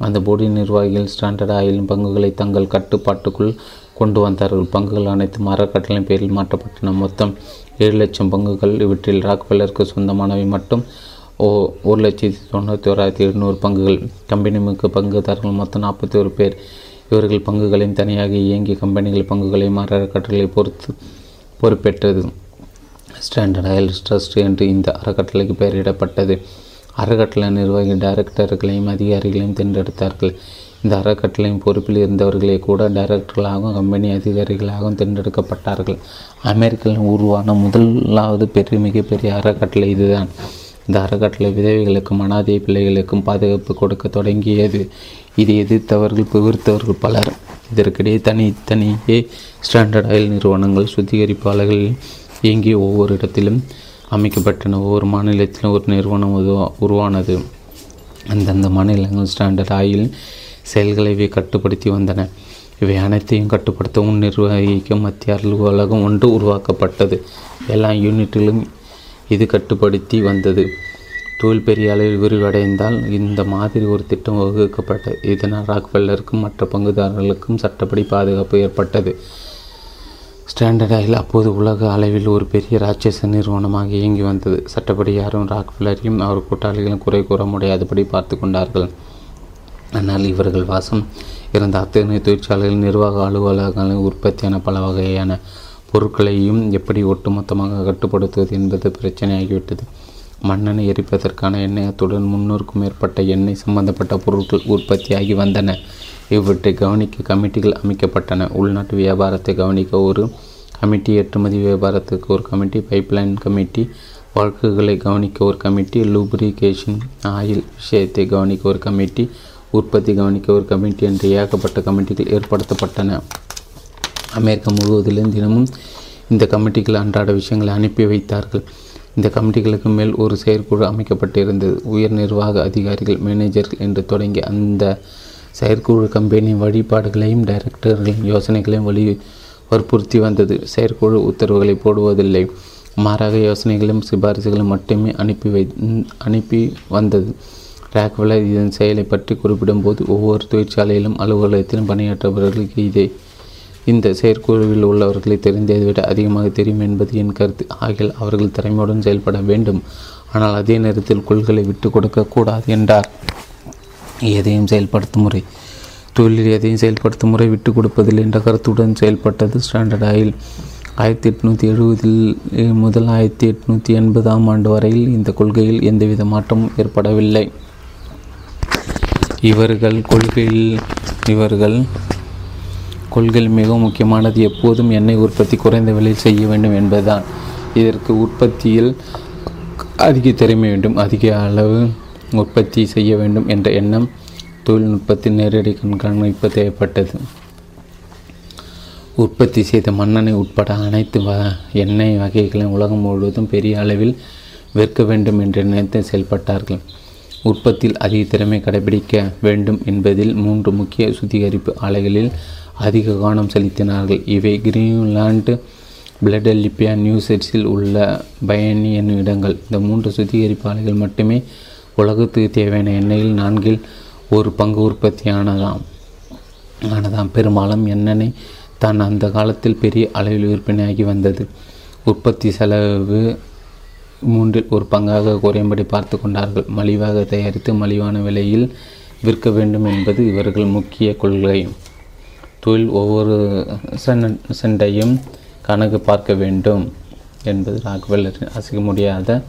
அந்த போர்டின் நிர்வாகிகள் ஸ்டாண்டர்ட் ஆயிலின் பங்குகளை தங்கள் கட்டுப்பாட்டுக்குள் கொண்டு வந்தார்கள். பங்குகள் அனைத்தும் அறக்கட்டளையின் பேரில் மாற்றப்பட்டன. மொத்தம் ஏழு லட்சம் பங்குகள். இவற்றில் ராக்ஃபெல்லருக்கு சொந்தமானவை மட்டும் ஓ ஒரு லட்சத்தி தொண்ணூற்றி ஓராயிரத்தி எழுநூறு பங்குகள். கம்பெனி மிக்க பங்குதாரர்கள் மொத்தம் நாற்பத்தி ஒரு பேர். இவர்கள் பங்குகளையும் தனியாக இயங்கி கம்பெனிகள் பங்குகளையும் அறக்கட்டளை பொறுத்து பொறுப்பேற்றது. ஸ்டாண்டர்ட் ஆயில் ட்ரஸ்ட் என்று இந்த அறக்கட்டளைக்கு பெயரிடப்பட்டது. அறக்கட்டளை நிர்வாகி டைரக்டர்களையும் அதிகாரிகளையும் தேர்ந்தெடுத்தார்கள். இந்த அறக்கட்டளையின் பொறுப்பில் இருந்தவர்களே கூட டைரக்டர்களாகவும் கம்பெனி அதிகாரிகளாகவும் தேர்ந்தெடுக்கப்பட்டார்கள். அமெரிக்காவில் உருவான முதலாவது பெரிய மிகப்பெரிய அறக்கட்டளை இதுதான். இந்த அறக்கட்டளை விதவைகளுக்கும் அனாதை பிள்ளைகளுக்கும் பாதுகாப்பு கொடுக்க தொடங்கியது. இதை எதிர்த்தவர்கள் புவிர்த்தவர்கள் பலர். இதற்கிடையே தனித்தனியே ஸ்டாண்டர்ட் ஆயில் நிறுவனங்கள் சுத்திகரிப்பாளர்களில் இயங்கி ஒவ்வொரு இடத்திலும் அமைக்கப்பட்டன. ஒவ்வொரு மாநிலத்திலும் ஒரு நிறுவனம் உருவானது. அந்தந்த மாநிலங்கள் ஸ்டாண்டர்ட் ஆயில் செயல்களை இவை கட்டுப்படுத்தி வந்தன. இவை அனைத்தையும் கட்டுப்படுத்தவும் நிர்வகிக்கும் மத்திய அலுவலகம் ஒன்று உருவாக்கப்பட்டது. எல்லா யூனிட்டிலும் இது கட்டுப்படுத்தி வந்தது. தொழில் பெரிய அளவில் விரிவடைந்தால் இந்த மாதிரி ஒரு திட்டம் வகுக்கப்பட்டது. இதனால் ராக்ஃபெல்லருக்கும் மற்ற பங்குதாரர்களுக்கும் சட்டப்படி பாதுகாப்பு ஏற்பட்டது. ஸ்டாண்டர்ட் ஆயில் அப்போது உலக அளவில் ஒரு பெரிய ராட்சச நிறுவனமாக இயங்கி வந்தது. சட்டப்படி யாரும் ராக்ஃபெல்லரையும் அவர் கூட்டாளிகளும் குறை கூற முடியாதபடி பார்த்து கொண்டார்கள். ஆனால் இவர்கள் வாசம் இருந்த அத்தனை தொழிற்சாலைகள், நிர்வாக அலுவலகங்களின் உற்பத்தியான பல வகையான பொருட்களையும் எப்படி ஒட்டுமொத்தமாக கட்டுப்படுத்துவது என்பது பிரச்சனையாகிவிட்டது. மண்ணெண்ணெய் எரிப்பதற்கான எண்ணெயத்துடன் முன்னூறுக்கும் மேற்பட்ட எண்ணெய் சம்பந்தப்பட்ட பொருட்கள் உற்பத்தியாகி வந்தன. இவற்றை கவனிக்க கமிட்டிகள் அமைக்கப்பட்டன. உள்நாட்டு வியாபாரத்தை கவனிக்க ஒரு கமிட்டி, ஏற்றுமதி வியாபாரத்துக்கு ஒரு கமிட்டி, பைப்லைன் கமிட்டி, வழக்குகளை கவனிக்க ஒரு கமிட்டி, லூப்ரிகேஷன் ஆயில் விஷயத்தை கவனிக்க ஒரு கமிட்டி, உற்பத்தி கவனிக்க ஒரு கமிட்டி என்று ஏகப்பட்ட கமிட்டிகள் ஏற்படுத்தப்பட்டன. அமெரிக்கா முழுவதிலும் தினமும் இந்த கமிட்டிகள் அன்றாட விஷயங்களை அனுப்பி வைத்தார்கள். இந்த கமிட்டிகளுக்கு மேல் ஒரு செயற்குழு அமைக்கப்பட்டிருந்தது. உயர் நிர்வாக அதிகாரிகள், மேனேஜர்கள் என்று தொடங்கி அந்த செயற்குழு கம்பெனியின் வழிபாடுகளையும் டைரக்டர்களின் யோசனைகளையும் வலி வற்புறுத்தி வந்தது. செயற்குழு உத்தரவுகளை போடுவதில்லை, மாறாக யோசனைகளும் சிபாரிசுகளும் மட்டுமே அனுப்பி வை அனுப்பி வந்தது. ராக்ஃபெல்லர் இதன் செயலை பற்றி குறிப்பிடும்போது, ஒவ்வொரு தொழிற்சாலையிலும் அலுவலகத்திலும் பணியாற்றுபவர்களுக்கு இதை இந்த செயற்குழுவில் உள்ளவர்களை தெரிந்ததை விட அதிகமாக தெரியும் என்பது என் கருத்து. ஆகிய அவர்கள் திறமையுடன் செயல்பட வேண்டும், ஆனால் அதே நேரத்தில் கொள்கைகளை விட்டு கொடுக்கக்கூடாது என்றார். எதையும் செயல்படுத்தும் முறை தொழிலில் எதையும் செயல்படுத்தும் முறை விட்டு கொடுப்பதில்லை என்ற கருத்துடன் செயல்பட்டது ஸ்டாண்டர்ட் ஆயில். ஆயிரத்தி எட்நூற்றி எழுபதில் முதல் ஆயிரத்தி எட்நூற்றி எண்பதாம் ஆண்டு வரையில் இந்த கொள்கையில் எந்தவித மாற்றமும் ஏற்படவில்லை. இவர்கள் கொள்கையில் இவர்கள் கொள்கையில் மிகவும் முக்கியமானது எப்போதும் எண்ணெய் உற்பத்தி குறைந்த விலையில் செய்ய வேண்டும் என்பதுதான். இதற்கு உற்பத்தியில் அதிக திறமை வேண்டும், அதிக அளவு உற்பத்தி செய்ய வேண்டும் என்ற எண்ணம் தொழில்நுட்பத்தில் நேரடி கண்காணிப்பு தேவைப்பட்டது. உற்பத்தி செய்த மண்ணெண்ணெய் உட்பட அனைத்து வ எண்ணெய் வகைகளையும் உலகம் முழுவதும் பெரிய அளவில் விற்க வேண்டும் என்ற எண்ணத்தை செயல்பட்டார்கள். உற்பத்தியில் அதிக திறமை கடைபிடிக்க வேண்டும் என்பதில் மூன்று முக்கிய சுத்திகரிப்பு ஆலைகளில் அதிக கவனம் செலுத்தினார்கள். இவை கிரீன்லாண்டு, பிளடெல்பியா, நியூசெட்ஸில் உள்ள பயணி என்னும் இடங்கள். இந்த மூன்று சுத்திகரிப்பு ஆலைகள் மட்டுமே உலகத்துக்கு தேவையான எண்ணெயில் நான்கில் ஒரு பங்கு உற்பத்தியானதாம் ஆனதாம் பெரும்பாலும் எண்ணெய் தான் அந்த காலத்தில் பெரிய அளவில் விற்பனையாகி வந்தது. உற்பத்தி செலவு மூன்றில் ஒரு பங்காக குறையும்படி பார்த்து கொண்டார்கள். மலிவாக தயாரித்து மலிவான விலையில் விற்க வேண்டும் என்பது இவர்கள் முக்கிய கொள்கை. தொழில் ஒவ்வொரு சென்டையும் கணக்கு பார்க்க வேண்டும் என்பது ராக்ஃபெல்லரின் அசைக்க முடியாத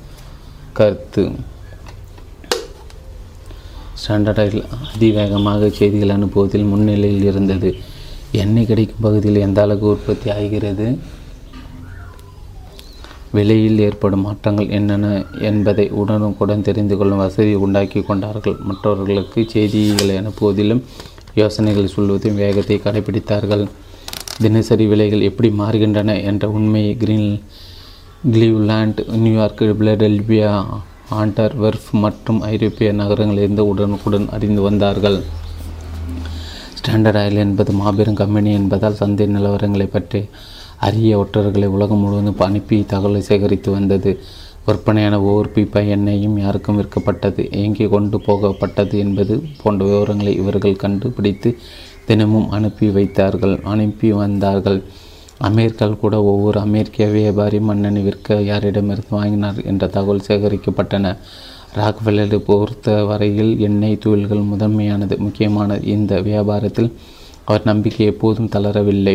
கருத்து. ஸ்டாண்டர்ட் ஆயில் அதிவேகமாக செய்திகள் அனுப்புவதில் முன்னிலையில் இருந்தது. எண்ணெய் கிடைக்கும் பகுதியில் எந்த அளவுக்கு உற்பத்தி ஆகிறது, விலையில் ஏற்படும் மாற்றங்கள் என்னென்ன என்பதை உடனுக்குடன் தெரிந்து கொள்ளும் வசதி உண்டாக்கி கொண்டார்கள். மற்றவர்களுக்கு செய்திகளை அனுப்புவதிலும் யோசனைகள் சொல்வதும் வேகத்தை கடைபிடித்தார்கள். தினசரி விலைகள் எப்படி மாறுகின்றன என்ற உண்மையை Green Cleveland, New York, Philadelphia, Antwerp மற்றும் ஐரோப்பிய நகரங்களிலிருந்து உடனுக்குடன் அறிந்து வந்தார்கள். ஸ்டாண்டர்ட் ஆயில் என்பது மாபெரும் கம்பெனி என்பதால் சந்தை நிலவரங்களை பற்றி அரிய ஒற்றர்களை உலகம் முழுவதும் அனுப்பி தகவலை சேகரித்து வந்தது. விற்பனையான ஒவ்வொரு பீப்பா எண்ணெயும் யாருக்கும் விற்கப்பட்டது, எங்கே கொண்டு போகப்பட்டது என்பது போன்ற விவரங்களை இவர்கள் கண்டுபிடித்து தினமும் அனுப்பி வைத்தார்கள் அனுப்பி வந்தார்கள். அமெரிக்காவில் கூட ஒவ்வொரு அமெரிக்க வியாபாரி மண்ணெண்ணெய் விற்க யாரிடமிருந்து வாங்கினார் என்ற தகவல் சேகரிக்கப்பட்டன. ராக்ஃபெல்லரை பொறுத்த வரையில் எண்ணெய் தொழில்கள் முதன்மையானது, முக்கியமானது. இந்த வியாபாரத்தில் அவர் நம்பிக்கை எப்போதும் தளரவில்லை.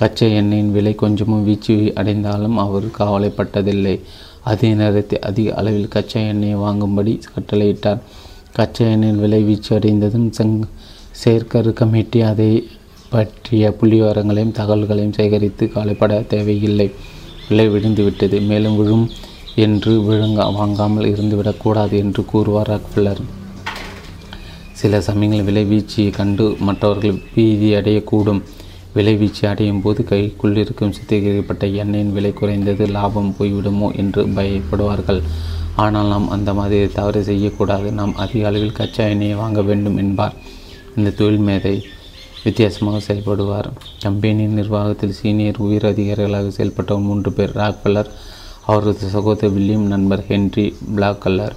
கச்சா எண்ணெயின் விலை கொஞ்சமும் வீழ்ச்சி அடைந்தாலும் அவர் கவலைப்பட்டதில்லை. அதே நேரத்தில் அதிக அளவில் கச்சா எண்ணெயை வாங்கும்படி கட்டளையிட்டார். கச்சா எண்ணெயின் விலை வீழ்ச்சி அடைந்ததும் செங் செயற்கரு கமிட்டி அதை பற்றிய புள்ளிவரங்களையும் தகவல்களையும் சேகரித்து கவலைப்பட தேவையில்லை. விலை விழுந்துவிட்டது, மேலும் விழும் என்று விழுங்க வாங்காமல் இருந்துவிடக்கூடாது என்று கூறுவார் ராக்ஃபெல்லர். சில சமயங்களில் விலை வீழ்ச்சியை கண்டு மற்றவர்கள் பீதி அடையக்கூடும். விளைவீச்சு அடையும் போது கைக்குள்ளிருக்கும் சுத்திகரிக்கப்பட்ட எண்ணெயின் விலை குறைந்தது, லாபம் போய்விடுமோ என்று பயப்படுவார்கள். ஆனால் நாம் அந்த மாதிரி தவறு செய்யக்கூடாது. நாம் அதிக அளவில் கச்சா எண்ணெயை வாங்க வேண்டும் என்பார் இந்த தொழில் மேதை. வித்தியாசமாக செயல்படுவார். கம்பெனியின் நிர்வாகத்தில் சீனியர் உயர் அதிகாரிகளாக செயல்பட்ட மூன்று பேர் ராக்ஃபெல்லர், அவரது சகோதரர் வில்லியம், நண்பர் ஹென்றி பிளாக்லர்.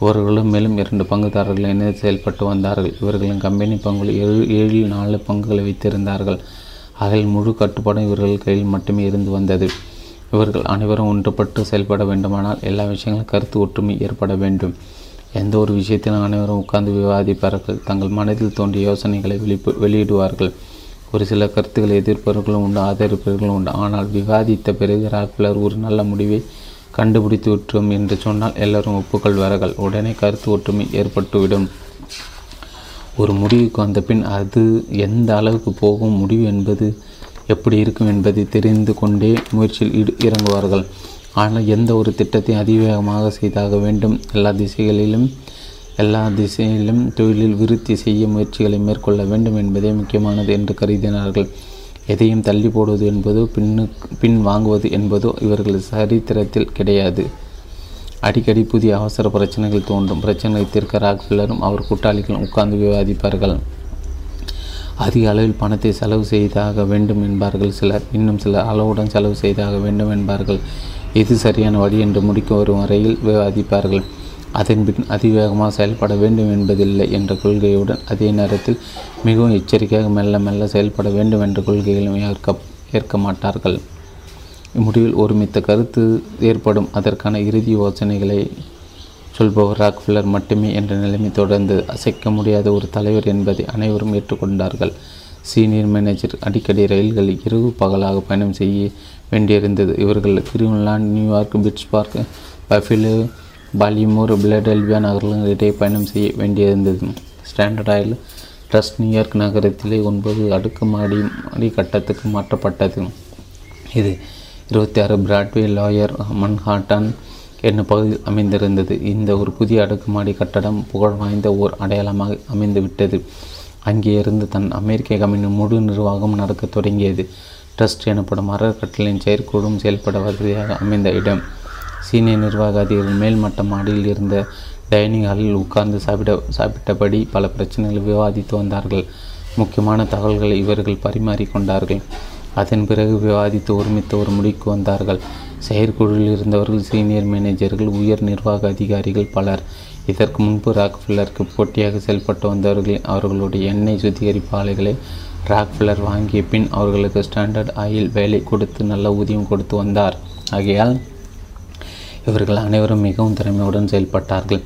இவர்களும் மேலும் இரண்டு பங்குதாரர்கள் இணைந்து செயல்பட்டு வந்தார்கள். இவர்களின் கம்பெனி பங்குகள் ஏழு ஏழில் நாலு பங்குகளை வைத்திருந்தார்கள். அதில் முழு கட்டுப்பாடும் இவர்கள் கையில் மட்டுமே இருந்து வந்தது. இவர்கள் அனைவரும் ஒன்றுபட்டு செயல்பட வேண்டுமானால் எல்லா விஷயங்களும் கருத்து ஒற்றுமை ஏற்பட வேண்டும். எந்த ஒரு விஷயத்திலும் அனைவரும் உட்கார்ந்து விவாதிப்பார்கள். தங்கள் மனதில் தோன்றிய யோசனைகளை வெளிப்பு வெளியிடுவார்கள். ஒரு சில கருத்துக்களை எதிர்ப்பவர்களும் உண்டு, ஆதரிப்பவர்களும் உண்டு. ஆனால் விவாதித்த பிறகு ராக்ஃபெல்லர் ஒரு நல்ல முடிவை கண்டுபிடித்து விட்டோம் என்று சொன்னால் எல்லோரும் ஒப்புக்கொள்வார்கள். உடனே கருத்து ஒற்றுமை ஏற்பட்டுவிடும். ஒரு முடிவுக்கு வந்த பின் அது எந்த அளவுக்கு போகும், முடிவு என்பது எப்படி இருக்கும் என்பதை தெரிந்து கொண்டே முயற்சியில் இறங்குவார்கள். ஆனால் எந்த ஒரு திட்டத்தை அதிவேகமாக செய்தாக வேண்டும். எல்லா திசைகளிலும் எல்லா திசையிலும் தொழிலில் விருத்தி செய்ய முயற்சிகளை மேற்கொள்ள வேண்டும் என்பதே முக்கியமானது என்று கருதினார்கள். எதையும் தள்ளி போடுவது என்பதோ பின்னு பின் வாங்குவது என்பதோ இவர்களது சரித்திரத்தில் கிடையாது. அடிக்கடி புதிய அவசர பிரச்சனைகள் தோன்றும். பிரச்சனைகளை தீர்க்க ராக்ஃபெல்லரும் அவர் கூட்டாளிகளும் உட்கார்ந்து விவாதிப்பார்கள். அதிக அளவில் பணத்தை செலவு செய்தாக வேண்டும் என்பார்கள் சிலர். இன்னும் சிலர் அளவுடன் செலவு செய்தாக வேண்டும் என்பார்கள். எது சரியான வழி என்று முடிக்க வரும் வரையில் விவாதிப்பார்கள். அதன்பின் அதிவேகமாக செயல்பட வேண்டும் என்பதில்லை என்ற கொள்கையுடன் அதே நேரத்தில் மிகவும் எச்சரிக்கையாக மெல்ல மெல்ல செயல்பட வேண்டும் என்ற கொள்கைகளும் ஏற்க ஏற்க மாட்டார்கள். இம்முடிவில் ஒருமித்த கருத்து ஏற்படும். அதற்கான இறுதி யோசனைகளை சொல்பவர் ராக்ஃபெல்லர் மட்டுமே என்ற நிலைமை தொடர்ந்து அசைக்க முடியாத ஒரு தலைவர் என்பதை அனைவரும் ஏற்றுக்கொண்டார்கள். சீனியர் மேனேஜர் அடிக்கடி ரயில்களில் இரவு பகலாக பயணம் செய்ய வேண்டியிருந்தது. இவர்கள் Greenland, New York, Pittsburgh, Buffalo, Baltimore, Philadelphia நகரங்களிடையே பயணம் செய்ய வேண்டியிருந்தது. ஸ்டாண்டர்ட் ஆயில் ட்ரஸ்ட் நியூயார்க் நகரத்திலே ஒன்பது அடுக்கு மாடி மாடி கட்டத்துக்கு மாற்றப்பட்டது. இது இருபத்தி ஆறு பிராட்வே, லாயர், மன்ஹாட்டன் என்னும் பகுதியில் அமைந்திருந்தது. இந்த ஒரு புதிய அடுக்குமாடி கட்டடம் புகழ் வாய்ந்த ஓர் அடையாளமாக அமைந்துவிட்டது. அங்கே இருந்து தன் அமெரிக்க கம்பெனி முழு நிர்வாகம் நடக்க தொடங்கியது. ட்ரஸ்ட் எனப்படும் அறக்கட்டளையின் செயற்கூடும் செயல்பட வசதியாக அமைந்த இடம். சீனியர் நிர்வாக அதிகாரிகள் மேல்மட்ட மாடியில் இருந்த டைனிங் ஹாலில் உட்கார்ந்து சாப்பிட சாப்பிட்டபடி பல பிரச்சனைகளை விவாதித்து வந்தார்கள். முக்கியமான தகவல்களை இவர்கள் பரிமாறிக்கொண்டார்கள். அதன் பிறகு விவாதித்து ஒருமித்த ஒரு முடிவுக்கு வந்தார்கள். செயற்குழுவில் இருந்தவர்கள் சீனியர் மேனேஜர்கள், உயர் நிர்வாக அதிகாரிகள் பலர். இதற்கு முன்பு ராக்ஃபெல்லருக்கு போட்டியாக செயல்பட்டு வந்தவர்கள் அவர்களுடைய எண்ணெய் சுத்திகரிப்பு ஆலைகளை ராக்ஃபெல்லர் வாங்கிய பின் அவர்களுக்கு ஸ்டாண்டர்ட் ஆயில் வேலை கொடுத்து நல்ல ஊதியம் கொடுத்து வந்தார். ஆகையால் இவர்கள் அனைவரும் மிகவும் திறமையுடன் செயல்பட்டார்கள்.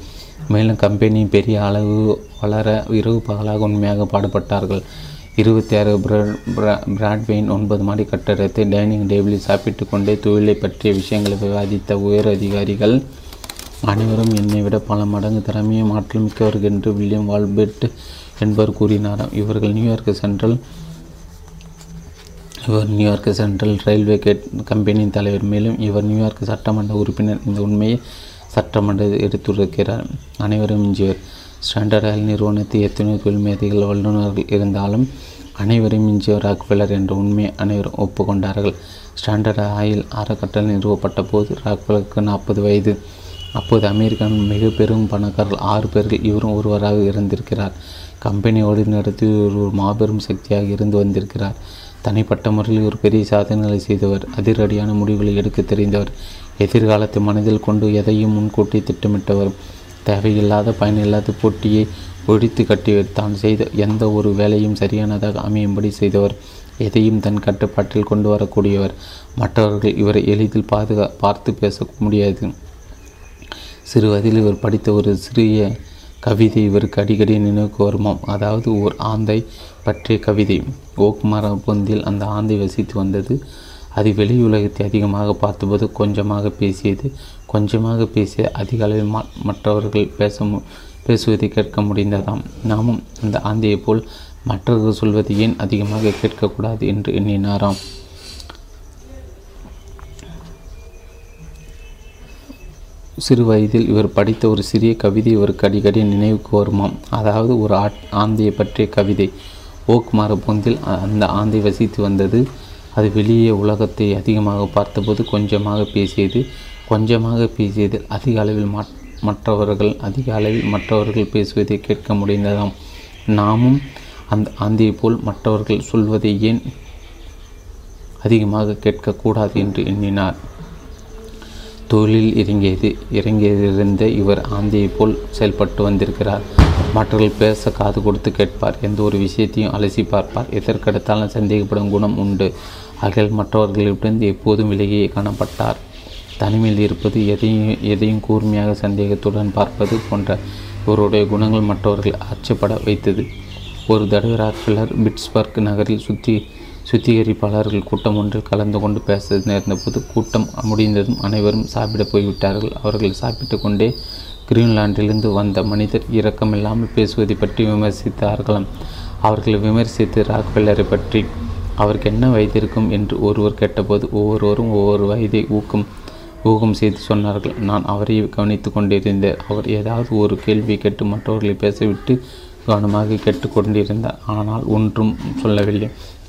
மேலும் கம்பெனி பெரிய அளவு வளர இரவு பகலாக உண்மையாக பாடுபட்டார்கள். இருபத்தி ஆறு பிராட்வேயின் ஒன்பது மாடி கட்டடத்தை டைனிங் டேபிளில் சாப்பிட்டு கொண்டே தொழிலை பற்றிய விஷயங்களை விவாதித்த உயர் அதிகாரிகள் அனைவரும் என்னை விட பல மடங்கு திறமையும் ஆற்றல் மிக்கவர்கள் என்று வில்லியம் வால்பெட் என்பவர் கூறினாராம். இவர்கள் நியூயார்க் சென்ட்ரல் இவர் நியூயார்க் சென்ட்ரல் ரயில்வே கேட் கம்பெனியின் தலைவர். மேலும் இவர் நியூயார்க் சட்டமன்ற உறுப்பினர். இந்த உண்மையை சட்டமன்றத்தில் எடுத்துரைக்கிறார். அனைவரும் இஞ்சியவர். ஸ்டாண்டர்ட் ஆயில் நிறுவனத்தில் எத்தனையோ தொழில் மேதைகள் வல்லுநர்கள் இருந்தாலும் அனைவரும் மிஞ்சிய ராக்ஃபெல்லர் என்ற உண்மையை அனைவரும் ஒப்புக்கொண்டார்கள். ஸ்டாண்டர்ட் ஆயில் அறக்கட்டளை நிறுவப்பட்ட போது ராக்ஃபெல்லருக்கு நாற்பது வயது. அப்போது அமெரிக்கன் மிக பெரும் பணக்காரர்கள் ஆறு பேர்கள் இவரும் ஒருவராக இருந்திருக்கிறார். கம்பெனியோடு நடத்தி ஒரு மாபெரும் சக்தியாக இருந்து வந்திருக்கிறார். தனிப்பட்ட முறையில் ஒரு பெரிய சாதனைகளை செய்தவர். அதிரடியான முடிவுகளை எடுக்க தெரிந்தவர். எதிர்காலத்தை மனதில் கொண்டு எதையும் முன்கூட்டி திட்டமிட்டவர். தேவையில்லாத பயனில்லாத போட்டியை ஒழித்து கட்டியவர். தான் செய்த எந்த ஒரு வேலையும் சரியானதாக அமையும்படி செய்தவர். எதையும் தன் கட்டுப்பாட்டில் கொண்டு வரக்கூடியவர். மற்றவர்கள் இவரை எளிதில் பாதுகா பார்த்து பேச முடியாது. சிறு வயதில் இவர் படித்த ஒரு சிறிய கவிதை இவருக்கு அடிக்கடி நினைவுக்கு வருமாம். அதாவது ஓர் ஆந்தை பற்றிய கவிதை. ஓக் மர பொந்தில் அந்த ஆந்தை வசித்து வந்தது. அது வெளி உலகத்தை அதிகமாக பார்த்தபோது கொஞ்சமாக பேசியது. கொஞ்சமாக பேசிய அதிக அளவில் மற்றவர்கள் பேச பேசுவதை கேட்க முடிந்ததாம். நாமும் அந்த ஆந்தையை போல் மற்றவர்கள் சொல்வதை ஏன் அதிகமாக கேட்கக்கூடாது என்று எண்ணினாராம். சிறு வயதில் இவர் படித்த ஒரு சிறிய கவிதை இவருக்கு அடிக்கடி நினைவுக்கு வருமாம். அதாவது ஒரு ஆந்தையை பற்றிய கவிதை. ஓக் மர பொந்தில் அந்த ஆந்தை வசித்து வந்தது. அது வெளியே உலகத்தை அதிகமாக பார்த்தபோது கொஞ்சமாக பேசியது. கொஞ்சமாக பேசியதில் அதிக அளவில் மற்றவர்கள் அதிக அளவில் மற்றவர்கள் பேசுவதை கேட்க முடிந்ததாம். நாமும் அந்த ஆந்தையை போல் மற்றவர்கள் சொல்வதை ஏன் அதிகமாக கேட்கக்கூடாது என்று எண்ணினார். தொழிலில் இறங்கியது இறங்கியிருந்த இவர் ஆந்தையை போல் செயல்பட்டு வந்திருக்கிறார். மற்றவர்கள் பேச காது கொடுத்து கேட்பார். எந்த ஒரு விஷயத்தையும் அலசி பார்ப்பார். எதற்கெடுத்தாலும் சந்தேகப்படும் குணம் உண்டு. ஆகையால் மற்றவர்களிடமிருந்து எப்போதும் விலகியே காணப்பட்டார். தனிமையில் இருப்பது, எதையும் எதையும் கூர்மையாக சந்தேகத்துடன் பார்ப்பது போன்ற இவருடைய குணங்கள் மற்றவர்கள் ஆச்சப்பட வைத்தது. ஒரு தடவை ராக்ஃபெல்லர் பிட்ஸ்பர்க் நகரில் சுத்தி சுத்திகரிப்பாளர்கள் கூட்டம் ஒன்றில் கலந்து கொண்டு பேச நேர்ந்தபோது கூட்டம் முடிந்ததும் அனைவரும் சாப்பிட போய்விட்டார்கள். அவர்கள் சாப்பிட்டு கொண்டே கிரீன்லாண்டிலிருந்து வந்த மனிதர் இரக்கமில்லாமல் பேசுவதை பற்றி விமர்சித்தார்களாம். அவர்கள் விமர்சித்து ராக்ஃபெல்லரை பற்றி அவருக்கு என்ன வயதிருக்கும் என்று ஒருவர் கேட்டபோது ஒவ்வொருவரும் ஒவ்வொரு வயதை ஊக்கம் ஊகம் செய்து சொன்னார்கள். நான் அவரை கவனித்து கொண்டிருந்தேன். அவர் ஏதாவது ஒரு கேள்வி கேட்டு மற்றவர்களை பேசவிட்டு கவனமாக கேட்டுக்கொண்டிருந்தார். ஆனால் ஒன்றும் சொல்லவில்லை.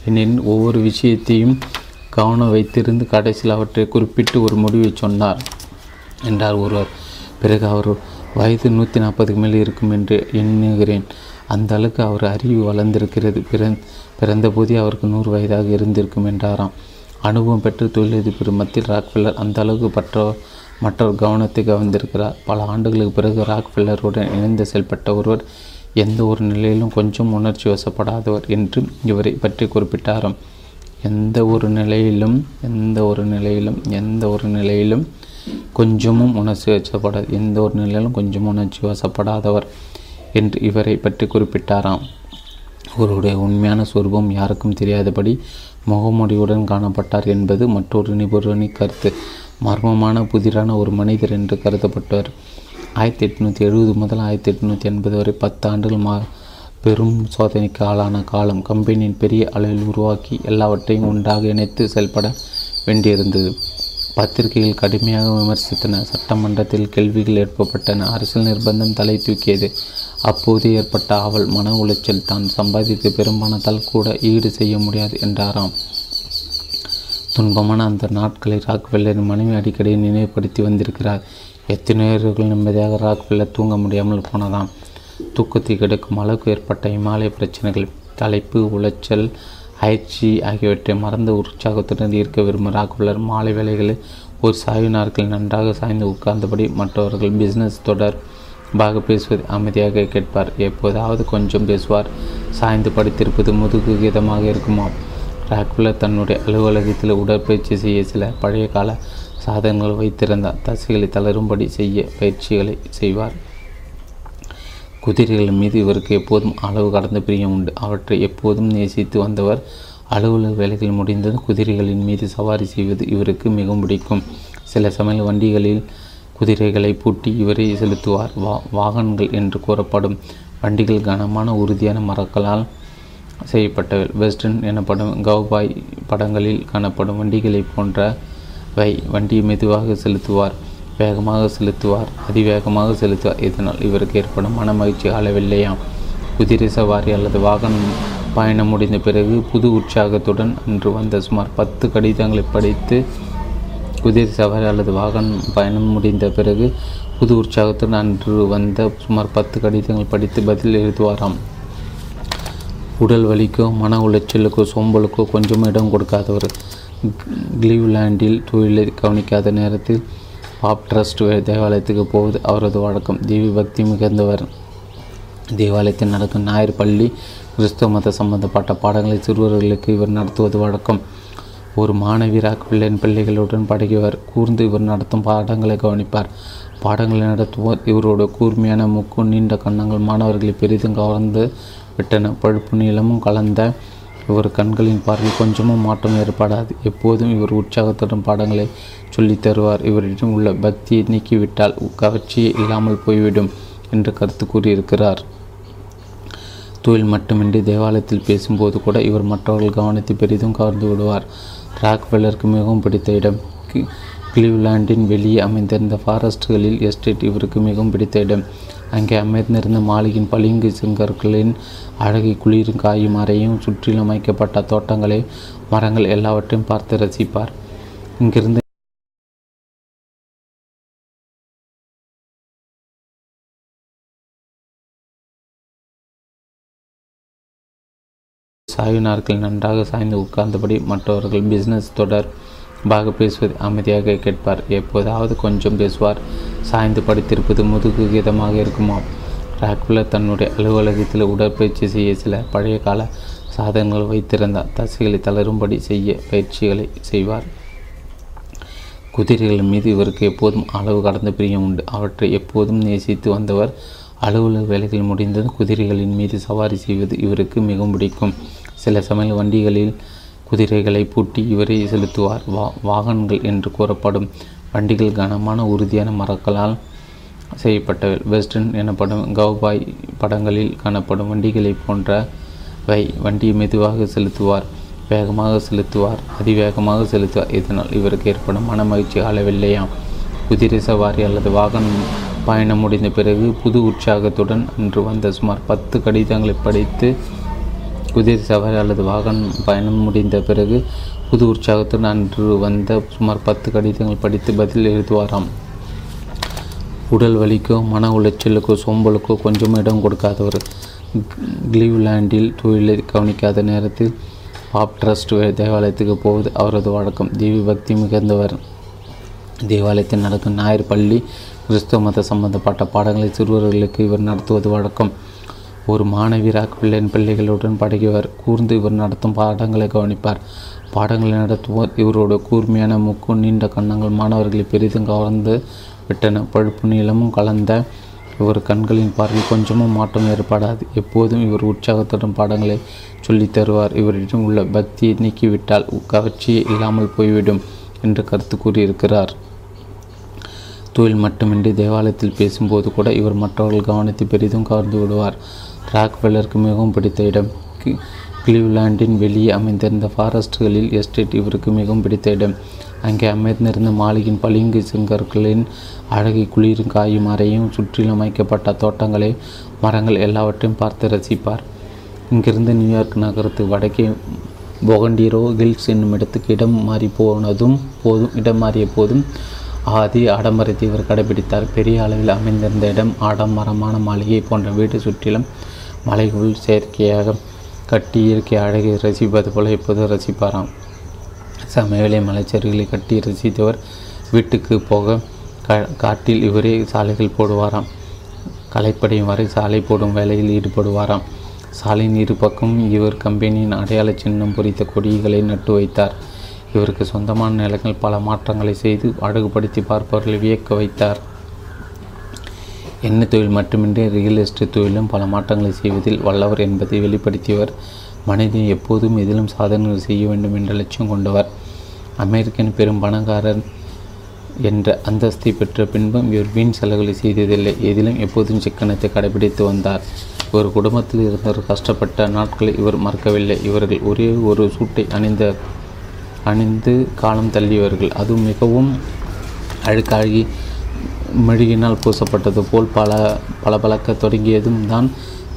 எனினும் ஒவ்வொரு விஷயத்தையும் கவனம் வைத்திருந்து கடைசியில் அவற்றை குறிப்பிட்டு ஒரு முடிவை சொன்னார் என்றார் ஒருவர். பிறகு அவர் வயது நூற்றி நாற்பதுக்கு மேல் இருக்கும் என்று எண்ணுகிறேன். அந்த அளவுக்கு அவர் அறிவு வளர்ந்திருக்கிறது. பிறந் பிறந்தபோதே அவருக்கு நூறு வயதாக இருந்திருக்கும் என்றாராம். அனுபவம் பெற்று தொழிலதிபர் மத்தியில் ராக்ஃபெல்லர் அந்த அளவுக்கு பற்ற மற்றொரு கவனத்தை கவர்ந்திருக்கிறார். பல ஆண்டுகளுக்கு பிறகு ராக்ஃபெல்லருடன் இணைந்து செயல்பட்ட ஒருவர், எந்த ஒரு நிலையிலும் கொஞ்சம் உணர்ச்சி வசப்படாதவர் என்று இவரை பற்றி குறிப்பிட்டாராம். எந்த ஒரு நிலையிலும் எந்த ஒரு நிலையிலும் எந்த ஒரு நிலையிலும் கொஞ்சமும் உணர்ச்சி வசப்படாது எந்த ஒரு நிலையிலும் கொஞ்சமும் உணர்ச்சி வசப்படாதவர் என்று இவரை பற்றி குறிப்பிட்டாராம். இவருடைய உண்மையான சொரூபம் யாருக்கும் தெரியாதபடி முகமொழியுடன் காணப்பட்டார் என்பது மற்றொரு நிபுணனி கருத்து. மர்மமான புதிரான ஒரு மனிதர் என்று கருதப்பட்டவர். ஆயிரத்தி எட்நூற்றி எழுபது முதல் ஆயிரத்தி எட்நூற்றி எண்பது வரை பத்து ஆண்டுகள் மா பெரும் சோதனைக்கு ஆளான காலம். கம்பெனியின் பெரிய அளவில் உருவாக்கி எல்லாவற்றையும் ஒன்றாக இணைத்து செயல்பட வேண்டியிருந்தது. பத்திரிகைகள் கடுமையாக விமர்சித்தன. சட்டமன்றத்தில் கேள்விகள் எழுப்பப்பட்டன. அரசியல் நிர்பந்தம் தலை தூக்கியது. அப்போது ஏற்பட்ட ஆவல், மன உளைச்சல், தான் சம்பாதித்த பெரும்பானத்தால் கூட ஈடு செய்ய முடியாது என்றாராம். துன்பமான அந்த நாட்களை ராக்ஃபெல்லரின் மனைவி அடிக்கடி நினைவுபடுத்தி வந்திருக்கிறார். எத்தனையோர்கள் நிம்மதியாக ராக்ஃபெல்லர் தூங்க முடியாமல் போனதாம். தூக்கத்தை கெடுக்கும் அளவுக்கு ஏற்பட்ட இமாலய பிரச்சனைகள், தலைப்பு, உளைச்சல், அயற்சி ஆகியவற்றை மறந்து உற்சாகத்துடன் இருக்க விரும்பும் ராக்ஃபெல்லர் மாலை வேலைகளில் ஒரு சாய்வு நாட்கள் நன்றாக சாய்ந்து உட்கார்ந்தபடி மற்றவர்கள் பிஸ்னஸ் தொடர் பாக பேசுவது அமைதியாக கேட்பார். எப்போதாவது கொஞ்சம் பேசுவார். சாய்ந்து படித்திருப்பது முதுகு கீதமாக இருக்குமா. ராக்ஃபெல்லர் தன்னுடைய அலுவலகத்தில் உடற்பயிற்சி செய்ய சில பழைய கால சாதனங்கள் வைத்திருந்தார். தசைகளை தளரும்படி செய்ய பயிற்சிகளை செய்வார். குதிரைகள் மீது இவருக்கு எப்போதும் அளவு கடந்த பிரியம் உண்டு. அவற்றை எப்போதும் நேசித்து வந்தவர். அலுவலக வேலைகள் முடிந்ததும் குதிரைகளின் மீது சவாரி செய்வது இவருக்கு மிகவும் பிடிக்கும். சில சமயம் வண்டிகளில் குதிரைகளை பூட்டி இவரை செலுத்துவார். வா வாகன்கள் என்று கூறப்படும் வண்டிகள் கனமான உறுதியான மரக்களால் செய்யப்பட்டவை. வெஸ்டர்ன் எனப்படும் கவ்பாய் படங்களில் காணப்படும் வண்டிகளை போன்றவை. வண்டியை மெதுவாக செலுத்துவார், வேகமாக செலுத்துவார், அதிவேகமாக செலுத்துவார். இதனால் இவருக்கு ஏற்படும் மன மகிழ்ச்சி அளவில்லையாம். குதிரை சவாரி அல்லது வாகனம் பயணம் முடிந்த பிறகு புது உற்சாகத்துடன் அன்று வந்த சுமார் பத்து கடிதங்களை படித்து குதிரை சவாரி அல்லது வாகனம் பயணம் முடிந்த பிறகு புது உற்சாகத்துடன் அன்று வந்த சுமார் பத்து கடிதங்கள் படித்து பதில் எழுதுவாராம். உடல் வலிக்கோ மன உளைச்சலுக்கோ சோம்பலுக்கோ கொஞ்சம் இடம் கொடுக்காதவர். கிளீவ்லாண்டில் தொழிலை கவனிக்காத நேரத்தில் பாப் ட்ரஸ்ட் தேவாலயத்துக்கு போவது அவரது வழக்கம். தெய்வ பக்தி மிகுந்தவர். தேவாலயத்தில் நடக்கும் ஞாயிறு பள்ளி கிறிஸ்தவ மத சம்பந்தப்பட்ட பாடங்களை சிறுவர்களுக்கு இவர் நடத்துவது வழக்கம். ஒரு மாணவி ராக்ஃபெல்லரின் பிள்ளைகளுடன் பழகியவர். கூர்ந்து இவர் நடத்தும் பாடங்களை கவனிப்பார். பாடங்களை நடத்துவோர். இவரோட கூர்மையான மூக்கு, நீண்ட கன்னங்கள் மாணவர்களை பெரிதும் கவர்ந்து விட்டன. பழுப்பு நீளமும் கலந்த இவர் கண்களின் பார்வை கொஞ்சமும் மாற்றம் ஏற்படாது. எப்போதும் இவர் உற்சாகத்துடன் பாடங்களை சொல்லித் தருவார். இவரிடம் உள்ள பக்தியை நீக்கிவிட்டால் கவர்ச்சியே இல்லாமல் போய்விடும் என்று கருத்து கூறியிருக்கிறார். தொழில் மட்டுமின்றி தேவாலயத்தில் பேசும்போது கூட இவர் மற்றவர்கள் கவனத்தை பெரிதும் கவர்ந்து விடுவார். ராக்ஃபெல்லருக்கு மிகவும் பிடித்த இடம் கிளீவ்லாண்டின் வெளியே அமைந்திருந்த ஃபாரஸ்ட்களில் எஸ்டேட் இவருக்கு மிகவும் பிடித்த இடம். அங்கே அமைந்திருந்த மாளிகையின் பளிங்கு செங்கற்களின் அழகை, குளிரும் காயும் அறையும், சுற்றிலும் அமைக்கப்பட்ட தோட்டங்களை, மரங்கள் எல்லாவற்றையும் பார்த்து ரசிப்பார். இங்கிருந்து சாய்வு நாட்கள் நன்றாக சாய்ந்து உட்கார்ந்தபடி மற்றவர்கள் பிஸ்னஸ் தொடர் பாக பேசுவது அமைதியாக கேட்பார். எப்போதாவது கொஞ்சம் பேசுவார். சாய்ந்து படித்திருப்பது முதுகு கீதமாக இருக்குமா. ராக்ஃபெல்லர் தன்னுடைய அலுவலகத்தில் உடற்பயிற்சி செய்ய சில பழைய கால சாதனங்கள் வைத்திருந்தார். தசைகளை தளரும்படி செய்ய பயிற்சிகளை செய்வார். குதிரைகள் மீது இவருக்கு எப்போதும் அளவு கடந்த பிரியம் உண்டு. அவற்றை எப்போதும் நேசித்து வந்தவர். அலுவலக வேலைகள் முடிந்ததும் குதிரைகளின் மீது சவாரி செய்வது இவருக்கு மிகவும் பிடிக்கும். சில சமயம் வண்டிகளில் குதிரைகளை பூட்டி இவரை செலுத்துவார். வா வாகன்கள் என்று கூறப்படும் வண்டிகள் கனமான உறுதியான மரக்களால் செய்யப்பட்டவை. வெஸ்டர்ன் எனப்படும் கவ்பாய் படங்களில் காணப்படும் வண்டிகளை போன்றவை. வண்டியை மெதுவாக செலுத்துவார், வேகமாக செலுத்துவார் அதிவேகமாக செலுத்துவார். இதனால் இவருக்கு ஏற்படும் மன மகிழ்ச்சி அளவில்லையாம். குதிரை சவாரி அல்லது வாகனம் பயணம் முடிந்த பிறகு புது உற்சாகத்துடன் அன்று வந்த சுமார் பத்து கடிதங்களை படித்து குதிரை சவாரி அல்லது வாகனம் பயணம் முடிந்த பிறகு புது உற்சாகத்துடன் அன்று வந்த சுமார் பத்து கடிதங்கள் படித்து பதில் எழுதுவாராம். உடல் வலிக்கோ மன உளைச்சலுக்கோ சோம்பலுக்கோ கொஞ்சம் இடம் கொடுக்காதவர். கிளீவ்லாண்டில் தொழிலை கவனிக்காத நேரத்தில் பாப் ட்ரஸ்ட் தேவாலயத்துக்கு போவது அவரது வழக்கம். தெய்வ பக்தி மிகுந்தவர். தேவாலயத்தில் நடக்கும் ஞாயிறு பள்ளி கிறிஸ்தவ மத சம்பந்தப்பட்ட பாடங்களை சிறுவர்களுக்கு இவர் நடத்துவது வழக்கம். ஒரு மாணவி ராக்ஃபெல்லரின் பிள்ளைகளுடன் பழகியவர். கூர்ந்து இவர் நடத்தும் பாடங்களை கவனிப்பார். பாடங்களை நடத்துவோர். இவரோட கூர்மையான மூக்கு நீண்ட கன்னங்கள் மாணவர்களை பெரிதும் கவர்ந்து விட்டன. பழுப்பு நீளமும் கலந்த இவர் கண்களின் பார்வை கொஞ்சமும் மாற்றம் ஏற்படாது. எப்போதும் இவர் உற்சாகத்துடன் பாடங்களை சொல்லித் தருவார். இவரிடம் உள்ள பக்தியை நீக்கிவிட்டால் கவர்ச்சியே இல்லாமல் போய்விடும் என்று கருத்து கூறியிருக்கிறார். தொழில் மட்டுமின்றி தேவாலயத்தில் பேசும்போது கூட இவர் மற்றவர்கள் கவனத்தை பெரிதும் கவர்ந்து விடுவார். ராக்ஃபெல்லருக்கு மிகவும் பிடித்த இடம் கிளீவ்லாண்டின் வெளியே அமைந்திருந்த ஃபாரஸ்ட்களில் எஸ்டேட் இவருக்கு மிகவும் பிடித்த இடம். அங்கே அமைந்திருந்த மாளிகையின் பளிங்கு செங்கற்களின் அழகை குளிரும் காயும் அறையும் சுற்றிலும் அமைக்கப்பட்ட தோட்டங்களை மரங்கள் எல்லாவற்றையும் பார்த்து ரசிப்பார். இங்கிருந்து நியூயார்க் நகரத்து வடக்கே பொகண்டீரோ ஹில்ஸ் என்னும் இடத்துக்கு இடம் மாறி போனதும் போதும் இடம் மாறிய போதும் ஆதி ஆடம்பரத்தை இவர் கடைபிடித்தார். பெரிய அளவில் அமைந்திருந்த இடம் ஆடம்பரமான மாளிகை போன்ற வீடு சுற்றிலும் மலைகள் செயற்கையாக கட்டி இயற்கை அழகை ரசிப்பது போல இப்போது ரசிப்பாராம். சமயவேளை மலைச்சரிகளை கட்டி ரசித்தவர் வீட்டுக்கு போக க காட்டில் இவரே சாலைகள் போடுவாராம். களைப்படையும் வரை சாலை போடும் வேலையில் ஈடுபடுவாராம். சாலையின் இரு பக்கம் இவர் கம்பெனியின் அடையாள சின்னம் பொறித்த கொடிகளை நட்டு வைத்தார். இவருக்கு சொந்தமான நிலங்கள் பல மாற்றங்களை செய்து அழகுபடுத்தி பார்ப்பவர்களை வியக்க வைத்தார். எண்ணெய் தொழில் மட்டுமின்றி ரியல் எஸ்டேட் தொழிலும் பல மாற்றங்களை செய்வதில் வல்லவர் என்பதை வெளிப்படுத்தியவர். மனிதன் எப்போதும் எதிலும் சாதனைகள் செய்ய வேண்டும் என்ற லட்சியம் கொண்டவர். அமெரிக்கன் பெரும் பணக்காரன் என்ற அந்தஸ்தை பெற்ற பின்பும் இவர் வீண் செலவுகளை செய்ததில்லை. எதிலும் எப்போதும் சிக்கனத்தை கடைபிடித்து வந்தார். ஒரு குடும்பத்தில் இருந்தவர் கஷ்டப்பட்ட நாட்களை இவர் மறக்கவில்லை. இவர்கள் ஒரே ஒரு சூட்டை அணிந்த அணிந்து காலம் தள்ளியவர்கள். அது மிகவும் அழுக்காகி மெழுகினால் பூசப்பட்டது போல் பல பல பழக்க தொடங்கியதும் தான்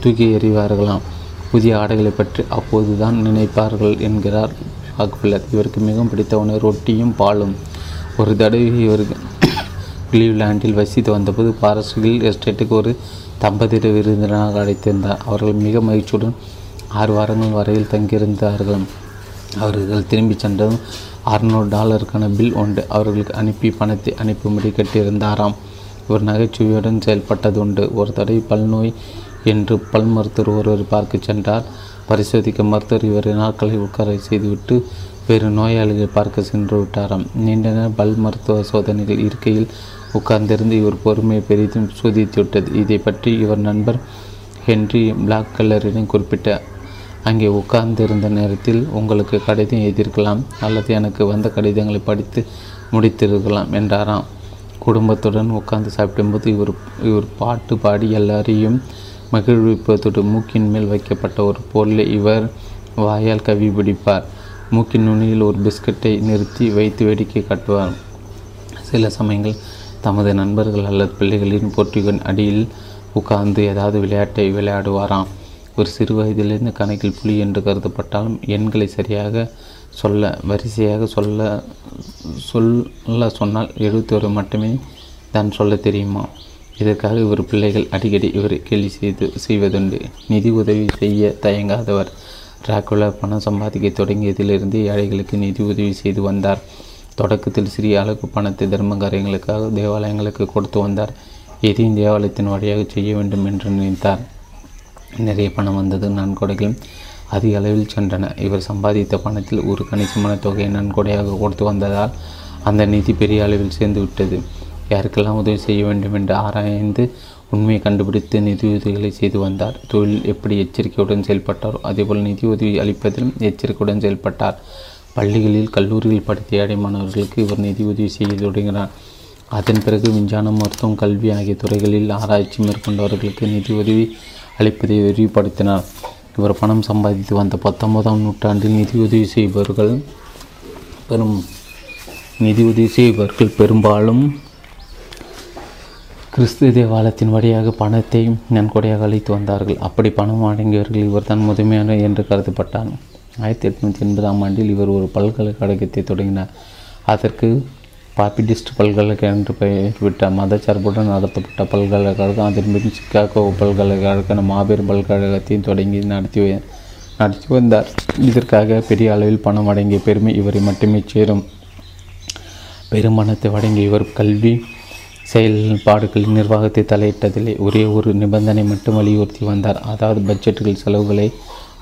தூக்கி எறிவார்களாம். புதிய ஆடைகளை பற்றி அப்போது தான் நினைப்பார்கள் என்கிறார் ராக்ஃபெல்லர். இவருக்கு மிகவும் பிடித்த உணவு ரொட்டியும் பாலும். ஒரு தடவை இவருக்கு கிளீவ்லாண்டில் வசித்து வந்தபோது ஃபாரஸ்ட் ஹில் எஸ்டேட்டுக்கு ஒரு தம்பதியிட விருந்தினராக அழைத்திருந்தார். அவர்கள் மிக மகிழ்ச்சியுடன் ஆறு வாரங்கள் வரையில் தங்கியிருந்தார்கள். அவர்கள் திரும்பி சென்றதும் அறுநூறு டாலருக்கான பில் ஒன்று அவர்களுக்கு அனுப்பி பணத்தை அனுப்பும்படி கட்டியிருந்தாராம். ஒரு நகைச்சுவையுடன் செயல்பட்டது உண்டு. ஒரு தடவை பல்நோய் என்று பல் மருத்துவர் ஒருவர் பார்க்க சென்றார். பரிசோதிக்க மருத்துவர் இவரை நாட்களை உட்கார செய்துவிட்டு வேறு நோயாளிகள் பார்க்க சென்று விட்டாராம். நீண்ட நேரம் பல் மருத்துவ சோதனைகள் இருக்கையில் உட்கார்ந்திருந்து இவர் பொறுமையை பெரிதும் சோதித்துவிட்டது. இதை பற்றி இவர் நண்பர் ஹென்றி பிளாக்லரிடம் குறிப்பிட்ட அங்கே உட்கார்ந்திருந்த நேரத்தில் உங்களுக்கு கடிதம் எழுதியிருக்கலாம் அல்லது எனக்கு வந்த கடிதங்களை படித்து முடித்திருக்கலாம் என்றாராம். குடும்பத்துடன் உட்கார்ந்து சாப்பிடும்போது இவர் இவர் பாட்டு பாடி எல்லாரையும் மகிழ்விப்பதோடு மூக்கின் மேல் வைக்கப்பட்ட ஒரு பொருளை இவர் வாயால் கவி பிடிப்பார். மூக்கின் நுனியில் ஒரு பிஸ்கட்டை நிறுத்தி வைத்து வேடிக்கை காட்டுவார். சில சமயங்கள் தமது நண்பர்கள் அல்லது பிள்ளைகளின் போட்டிகளின் அடியில் உட்கார்ந்து ஏதாவது விளையாட்டை விளையாடுவாராம். ஒரு சிறு வயதிலிருந்து கணக்கில் புலி என்று கருதப்பட்டாலும் எண்களை சரியாக சொல்ல வரிசையாக சொல்ல சொல்ல சொன்னால் எழுபத்தொரு மட்டுமே தான் சொல்ல தெரியுமா. இதற்காக இவர் பிள்ளைகள் அடிக்கடி இவரை கேலி செய்து செய்வதுண்டு. நிதி உதவி செய்ய தயங்காதவர். ராக்ஃபெல்லர் பணம் சம்பாதிக்க தொடங்கியதிலிருந்து ஏழைகளுக்கு நிதி உதவி செய்து வந்தார். தொடக்கத்தில் சிறிய அளவு பணத்தை தர்ம காரியங்களுக்காக தேவாலயங்களுக்கு கொடுத்து வந்தார். எதையும் தேவாலயத்தின் வழியாக செய்ய வேண்டும் என்று நினைத்தார். நிறைய பணம் வந்தது. நன்கொடைகளும் அதிக அளவில் சென்றன. இவர் சம்பாதித்த பணத்தில் ஒரு கணிசமான தொகையை நன்கொடையாக கொடுத்து வந்ததால் அந்த நிதி பெரிய அளவில் சேர்ந்து விட்டது. யாருக்கெல்லாம் உதவி செய்ய வேண்டும் என்று ஆராய்ந்து உண்மையை கண்டுபிடித்து நிதியுதவிகளை செய்து வந்தார். தொழில் எப்படி எச்சரிக்கையுடன் செயல்பட்டாரோ அதேபோல் நிதி உதவி அளிப்பதிலும் எச்சரிக்கையுடன் செயல்பட்டார். பள்ளிகளில் கல்லூரியில் படித்த ஏழை மாணவர்களுக்கு இவர் நிதி உதவி செய்ய தொடங்கினார். அதன் பிறகு விஞ்ஞானம் மருத்துவம் கல்வி ஆகிய துறைகளில் ஆராய்ச்சி மேற்கொண்டவர்களுக்கு நிதி உதவி அளிப்பதை விரிவுபடுத்தினார். இவர் பணம் சம்பாதித்து வந்த பத்தொன்பதாம் நூற்றாண்டில் நிதியுதவி செய்பவர்கள் பெரும் நிதியுதவி செய்பவர்கள் பெரும்பாலும் கிறிஸ்து தேவாலயத்தின் வழியாக பணத்தை நன்கொடையாக அளித்து வந்தார்கள். அப்படி பணம் வழங்கியவர்கள் இவர் தான் முதன்மையான என்று கருதப்பட்டார். ஆயிரத்தி எட்நூற்றி எண்பதாம் ஆண்டில் இவர் ஒரு பல்கலைக்கழகத்தை தொடங்கினார். அதற்கு பாப்பிடிஸ்ட் பல்கலைக்கழகம் என்று பெயரிட்ட மதச்சார்புடன் நடத்தப்பட்ட பல்கலைக்கழகம் அதன்பின் சிக்காகோ பல்கலைக்கழக மாபெரும் பல்கலைக்கழகத்தையும் தொடங்கி நடத்தி நடத்தி வந்தார். இதற்காக பெரிய அளவில் பணம் வழங்கிய பெருமை இவரை மட்டுமே சேரும். பெரும் பணத்தை வழங்கிய இவர் கல்வி செயல்பாடுகளின் நிர்வாகத்தை தலையிட்டதில்லை. ஒரே ஒரு நிபந்தனை மட்டும் வலியுறுத்தி வந்தார், அதாவது பட்ஜெட்டுகள் செலவுகளை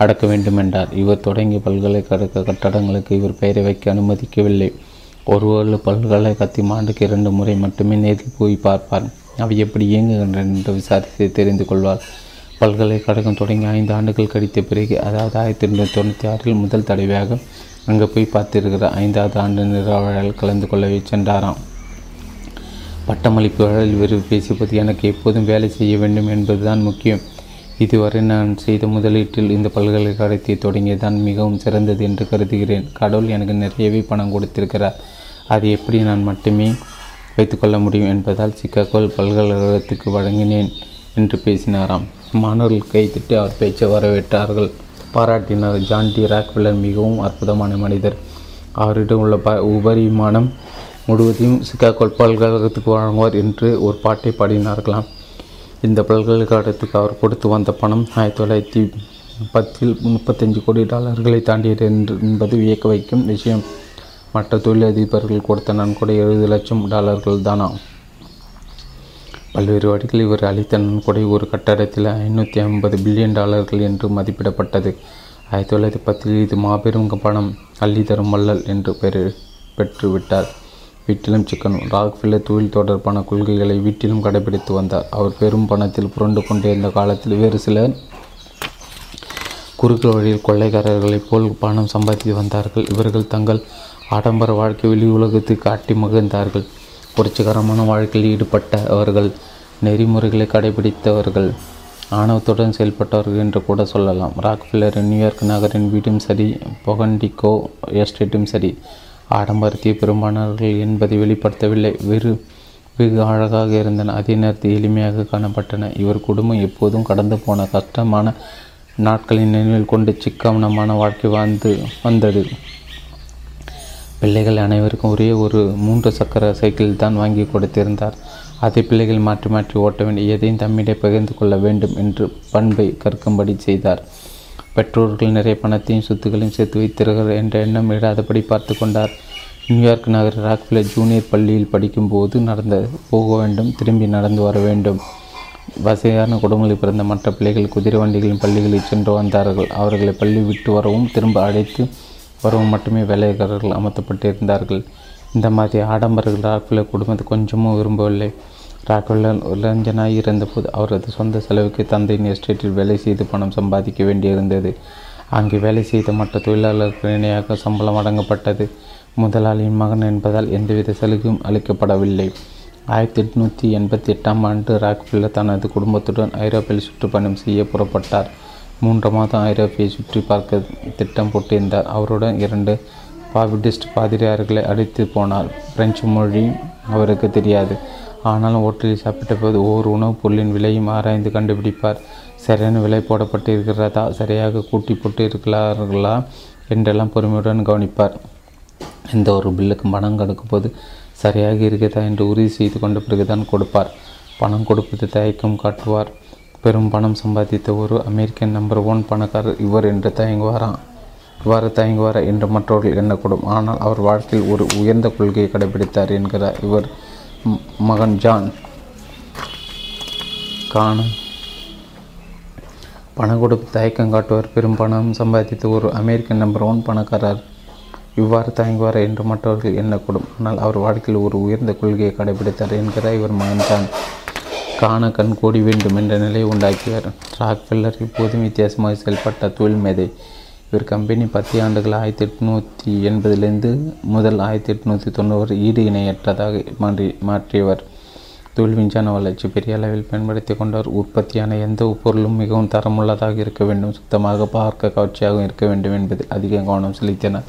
அடக்க வேண்டும் என்றார். இவர் தொடங்கிய பல்கலைக்கழக கட்டடங்களுக்கு இவர் பெயரை வைக்க அனுமதிக்கவில்லை. ஒருவர்கள் பல்கலைக்கழகத்தின் ஆண்டுக்கு இரண்டு முறை மட்டுமே நேரில் போய் பார்ப்பார், அவை எப்படி இயங்குகின்றன என்று விசாரித்து தெரிந்து கொள்வார். பல்கலைக்கழகம் தொடங்கி ஐந்து ஆண்டுகள் கழித்த பிறகு, அதாவது ஆயிரத்தி எண்ணூற்றி தொண்ணூற்றி ஆறில் முதல் தடவையாக அங்கே போய் பார்த்திருக்கிற ஐந்தாவது ஆண்டு நிறுவனர்கள் கலந்து கொள்ளவே சென்றாராம். பட்டமளிப்பு விழாவில் இவர் பேசியபோது, எனக்கு எப்போதும் வேலை செய்ய வேண்டும் என்பதுதான் முக்கியம். இதுவரை நான் செய்த முதலீட்டில் இந்த பல்கலைக்கழகத்தை தொடங்கியதான் மிகவும் சிறந்தது என்று கருதுகிறேன். கடவுள் எனக்கு நிறையவே பணம் கொடுத்திருக்கிறார். அது எப்படி நான் மட்டுமே வைத்துக்கொள்ள முடியும் என்பதால் சிக்காகோவில் பல்கலைக்கழகத்துக்கு வழங்கினேன் என்று பேசினாராம். மாணவர்கள் கைத்திட்டு அவர் பேச்சை வரவேற்றார்கள், பாராட்டினார். ஜான் டி ராக்ஃபெல்லர் மிகவும் அற்புதமான மனிதர். அவரிடம் உள்ள ப உபரிமானம் முழுவதையும் சிக்காகோல் பல்கலைக்கழகத்துக்கு வழங்குவார் என்று ஒரு பாட்டை பாடினார்களாம். இந்த பல்கலைக்கழகத்துக்கு அவர் கொடுத்து வந்த பணம் ஆயிரத்தி தொள்ளாயிரத்தி பத்தில் முப்பத்தஞ்சு கோடி டாலர்களை தாண்டியது என்று என்பது வியக்க வைக்கும் விஷயம். மற்ற தொழிலதிபர்கள் கொடுத்த நன்கொடை எழுபது லட்சம் டாலர்கள் தானா. பல்வேறு வழிகளில் இவர் அளித்த நன்கொடை ஒரு கட்டடத்தில் ஐநூற்றி ஐம்பது பில்லியன் டாலர்கள் என்று மதிப்பிடப்பட்டது. ஆயிரத்தி தொள்ளாயிரத்தி பத்தில் இது மாபெரும் பணம் அள்ளி தரும் வள்ளல் என்று பெயர் பெற்றுவிட்டார். வீட்டிலும் சிக்கனும் ராக்ஃபெல்லர் தொழில் தொடர்பான கொள்கைகளை வீட்டிலும் கடைபிடித்து வந்தார். அவர் பெரும் பணத்தில் புரண்டு கொண்டிருந்த காலத்தில் வேறு சிலர் குறுக்கு வழியில் கொள்ளைக்காரர்களைப் போல் பணம் சம்பாதித்து வந்தார்கள். இவர்கள் தங்கள் ஆடம்பர வாழ்க்கை வெளி உலகத்தை காட்டி மகிழ்ந்தார்கள். புரட்சிகரமான வாழ்க்கையில் ஈடுபட்ட அவர்கள், நெறிமுறைகளை கடைபிடித்தவர்கள், ஆணவத்துடன் செயல்பட்டவர்கள் என்று கூட சொல்லலாம். ராக்ஃபெல்லர் நியூயார்க் நகரின் வீடும் சரி, பொகண்டிகோ எஸ்டேட்டும் சரி, ஆடம்பரத்தை பெரும்பாலானவர்கள் என்பதை வெளிப்படுத்தவில்லை. வெறு வெகு அழகாக இருந்தன, அதே நேரத்தில் எளிமையாக காணப்பட்டன. இவர் குடும்பம் எப்போதும் கடந்து போன கஷ்டமான நாட்களின் நினைவில் கொண்டு சிக்கனமான வாழ்க்கை வாழ்ந்து வந்தது. பிள்ளைகள் அனைவருக்கும் ஒரே ஒரு மூன்று சக்கர சைக்கிள் தான் வாங்கி கொடுத்திருந்தார். அதை பிள்ளைகள் மாற்றி மாற்றி ஓட்ட வேண்டும், எதையும் தம்மிடையே பகிர்ந்து கொள்ள வேண்டும் என்று பண்பை கற்கும்படி செய்தார். பெற்றோர்கள் நிறைய பணத்தையும் சொத்துக்களையும் சேர்த்து வைத்திருக்கிறார் என்ற எண்ணம் இடாதபடி பார்த்து கொண்டார். நியூயார்க் நகர் ராக்ஃபெல்லர் ஜூனியர் பள்ளியில் படிக்கும்போது நடந்து போக வேண்டும், திரும்பி நடந்து வர வேண்டும். வசதியான குடும்பங்களில் பிறந்த மற்ற பிள்ளைகள் குதிரை வண்டிகளின் பள்ளிகளில் சென்று வந்தார்கள். அவர்களை பள்ளி விட்டு வரவும் திரும்ப அழைத்து வரவும் மட்டுமே வேலைக்காரர்கள் அமர்த்தப்பட்டிருந்தார்கள். இந்த மாதிரி ஆடம்பரர்கள் ராக்ஃபெல்லர் குடும்பத்தை கொஞ்சமும் விரும்பவில்லை. ராக்ஃபெல்லர் இளைஞனாக இருந்தபோது அவரது சொந்த செலவுக்கு தந்தையின் எஸ்டேட்டில் வேலை செய்து பணம் சம்பாதிக்க வேண்டியிருந்தது. அங்கே வேலை செய்த மற்ற தொழிலாளர்கள் இணையாக சம்பளம் வழங்கப்பட்டது. முதலாளியின் மகன் என்பதால் எந்தவித சலுகையும் அளிக்கப்படவில்லை. ஆயிரத்தி எட்நூற்றி எண்பத்தி எட்டாம் ஆண்டு ராக்ஃபெல்லர் தனது குடும்பத்துடன் ஐரோப்பியில் சுற்றுப்பயணம் செய்ய புறப்பட்டார். மூன்று மாதம் ஐரோப்பியை சுற்றி பார்க்க திட்டம் போட்டிருந்தார். அவருடன் இரண்டு பாப்டிஸ்ட் பாதிரியார்களை அழைத்து போனார். பிரெஞ்சு மொழி அவருக்கு தெரியாது, ஆனால் ஹோட்டலில் சாப்பிட்ட போது ஒவ்வொரு உணவுப் பொருளின் விலையும் ஆராய்ந்து கண்டுபிடிப்பார். சரியான விலை போடப்பட்டு இருக்கிறதா, சரியாக கூட்டி போட்டு இருக்கிறார்களா என்றெல்லாம் பொறுமையுடன் கவனிப்பார். எந்த ஒரு பில்லுக்கு பணம் கொடுக்கும்போது சரியாக இருக்கிறதா என்று உறுதி செய்து கொண்ட பிறகுதான் கொடுப்பார். பணம் கொடுப்பது தயக்கம் காட்டுவார். பெரும் பணம் சம்பாதித்த ஒரு அமெரிக்கன் நம்பர் ஒன் பணக்காரர் இவர் என்று தயங்குவாரா இவ்வாறு தயங்குவாரா என்று மற்றவர்கள் எண்ணக்கூடும். ஆனால் அவர் வாழ்க்கையில் ஒரு உயர்ந்த கொள்கையை கடைபிடித்தார் என்கிறார் இவர் மகன் ஜான். காண பணம் கொடுப்பு தயக்கம் காட்டுவார். பெரும் பணம் சம்பாதித்த ஒரு அமெரிக்கன் நம்பர் ஒன் பணக்காரர் இவ்வாறு தயங்குவார் என்று மற்றவர்கள் எண்ணக்கூடும். ஆனால் அவர் வாழ்க்கையில் ஒரு உயர்ந்த கொள்கையை கடைபிடித்தார் என்கிறார் இவர் மகன் ஜான். காண கண் கோடி வேண்டும் என்ற நிலையை உண்டாக்கியவர். ராக்ஃபெல்லர் இப்போதும் வித்தியாசமாக செயல்பட்ட தொழில் மேதை. இவர் கம்பெனி பத்து ஆண்டுகள் ஆயிரத்தி எட்நூற்றி எண்பதிலிருந்து முதல் ஆயிரத்தி எட்நூற்றி தொண்ணூறு ஈடு இணையற்றதாக மாற்றி மாற்றியவர். தொழில்விஞ்ஞான வளர்ச்சி பெரிய அளவில் பயன்படுத்தி கொண்டவர். உற்பத்தியான எந்த பொருளும் மிகவும் தரமுள்ளதாக இருக்க வேண்டும், சுத்தமாக பார்க்க காட்சியாகவும் இருக்க வேண்டும் என்பதில் அதிக கவனம் செலுத்தினார்.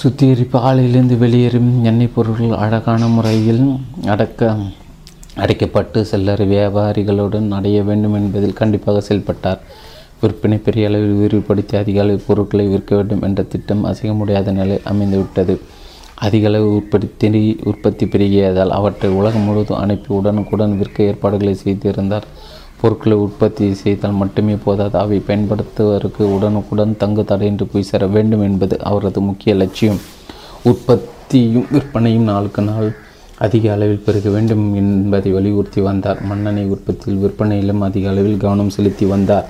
சுத்திகரிப்பு ஆலையிலிருந்து வெளியேறும் எண்ணெய் பொருட்கள் அழகான முறையில் அடக்க அடைக்கப்பட்டு சில்லறை வியாபாரிகளுடன் அடைய வேண்டும் என்பதில் கண்டிப்பாக செயல்பட்டார். விற்பனை பெரிய அளவில் விரிவுபடுத்தி அதிக அளவு பொருட்களை விற்க வேண்டும் என்ற திட்டம் அசைய முடியாத நிலை அமைந்துவிட்டது. அதிக அளவு உற்பத்தி உற்பத்தி பெருகியதால் அவற்றை உலகம் முழுவதும் அனுப்பி உடனுக்குடன் விற்க ஏற்பாடுகளை செய்திருந்தார். பொருட்களை உற்பத்தி செய்தால் மட்டுமே போதாது, அவை பயன்படுத்துவதற்கு உடனுக்குடன் தங்கு தடையின்றி போய் சேர வேண்டும் என்பது அவரது முக்கிய லட்சியம். உற்பத்தியும் விற்பனையும் நாளுக்கு நாள் அதிக அளவில் பெருக வேண்டும் என்பதை வலியுறுத்தி வந்தார். மண்ணெண்ணெய் உற்பத்தியில் விற்பனையிலும் அதிக அளவில் கவனம் செலுத்தி வந்தார்.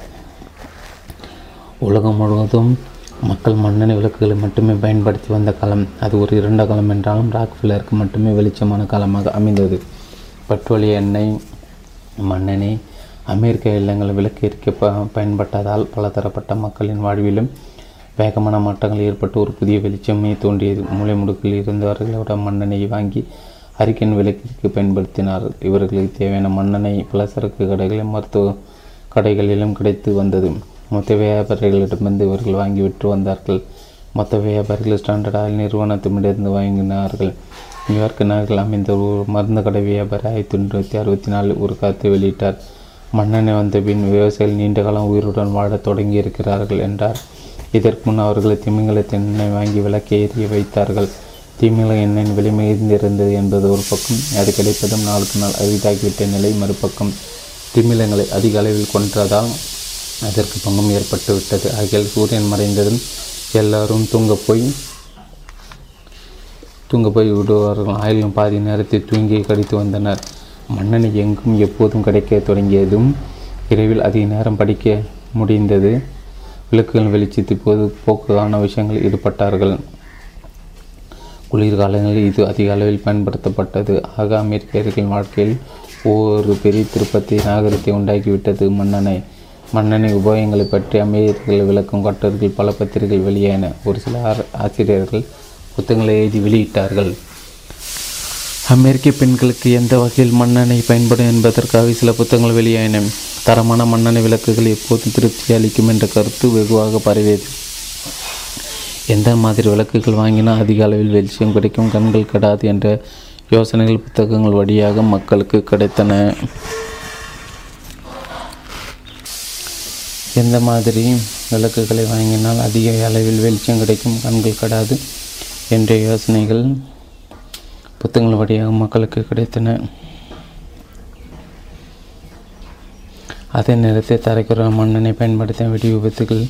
உலகம் முழுவதும் மக்கள் மண்ணெண்ணெய் விளக்குகளை மட்டுமே பயன்படுத்தி வந்த காலம் அது ஒரு இரண்ட காலம் என்றாலும் ராக்ஃபெல்லருக்கு மட்டுமே வெளிச்சமான காலமாக அமைந்தது. பெட்ரோலிய எண்ணெய் மண்ணெண்ணெய் அமெரிக்க இல்லங்கள் விளக்கு எரிக்க ப பயன்பட்டதால் பலதரப்பட்ட மக்களின் வாழ்விலும் வேகமான மாற்றங்கள் ஏற்பட்டு ஒரு புதிய வெளிச்சமே தோன்றியது. மூளை முடுக்கில் இருந்தவர்களோட மண்ணெண்ணெயை வாங்கி அரிக்கன் விளக்கிற்கு பயன்படுத்தினார். இவர்களுக்கு தேவையான மண்ணெண்ணெய் பலசரக்கு கடைகளிலும் மருத்துவ கடைகளிலும் கிடைத்து வந்தது. மொத்த வியாபாரிகளிடமிருந்து இவர்கள் வாங்கி விற்று வந்தார்கள். மொத்த வியாபாரிகள் ஸ்டாண்டர்ட் ஆயில் நிறுவனத்திடமிருந்து வாங்கினார்கள். நியூயார்க் நகரில் அமைந்த ஒரு மருந்து கடை வியாபாரி ஆயிரத்தி தொண்ணூற்றி அறுபத்தி நாலு ஒரு கருத்தை வெளியிட்டார். மண்ணெண்ணெய் வந்த பின் விவசாயிகள் நீண்ட காலம் உயிருடன் வாழத் தொடங்கி இருக்கிறார்கள் என்றார். இதற்கு முன் அவர்கள் திமிங்கலத்தை எண்ணெய் வாங்கி விளக்கை எரிய வைத்தார்கள். திமிங்கல எண்ணெயின் விலை மிகுந்திருந்தது என்பது ஒரு பக்கம், அது கிடைப்பதும் நாளுக்கு நாள் அரிதாகிவிட்ட நிலை மறுபக்கம். திமிலங்களை அதிக அளவில் கொன்றதால் அதற்கு பங்கும் ஏற்பட்டு விட்டது. ஆகியால் சூரியன் மறைந்ததும் எல்லாரும் தூங்க போய் தூங்க போய் விடுவார்கள். ஆயிலும் பாதி நேரத்தை தூங்கி கடித்து வந்தனர். மண்ணெண்ணெய் எங்கும் எப்போதும் கிடைக்க தொடங்கியதும் இரவில் அதிக நேரம் படிக்க முடிந்தது. விளக்குகள் வெளிச்சத்தை போது போக்குகான விஷயங்கள் ஈடுபட்டார்கள். குளிர்காலங்களில் இது அதிக அளவில் பயன்படுத்தப்பட்டது. ஆக அமெரிக்கர்களின் வாழ்க்கையில் ஒவ்வொரு பெரிய திருப்பத்தை நாகரிகத்தை உண்டாக்கிவிட்டது மண்ணெண்ணெய். மண்ணெண்ணெய் உபயோகங்களை பற்றி அமெரிக்கர்கள் விளக்கும் கட்டுரைகள் பல பத்திரிகைகள் வெளியான. ஒரு சில ஆசிரியர்கள் புத்தகங்களை எழுதி வெளியிட்டார்கள். அமெரிக்க பெண்களுக்கு எந்த வகையில் மண்ணெண்ணெய் பயன்படும் என்பதற்காக சில புத்தகங்கள் வெளியான. தரமான மண்ணெண்ணெய் விளக்குகள் எப்போதும் திருப்தி அளிக்கும் என்ற கருத்து வெகுவாக பரவியது. எந்த மாதிரி விளக்குகள் வாங்கினால் அதிக அளவில் வெளிச்சம் கிடைக்கும், கண்கள் கெடாது என்ற யோசனைகள் புத்தகங்கள் வழியாக மக்களுக்கு கிடைத்தன. எந்த மாதிரி விளக்குகளை வாங்கினால் அதிக அளவில் வெளிச்சம் கிடைக்கும், கண்கள் கடாது என்ற யோசனைகள் புத்தகங்கள் வழியாக மக்களுக்கு கிடைத்தன. அதே நேரத்தில் தரைக்குற மண்ணெண்ணெய் பயன்படுத்த வெடி விபத்துகள்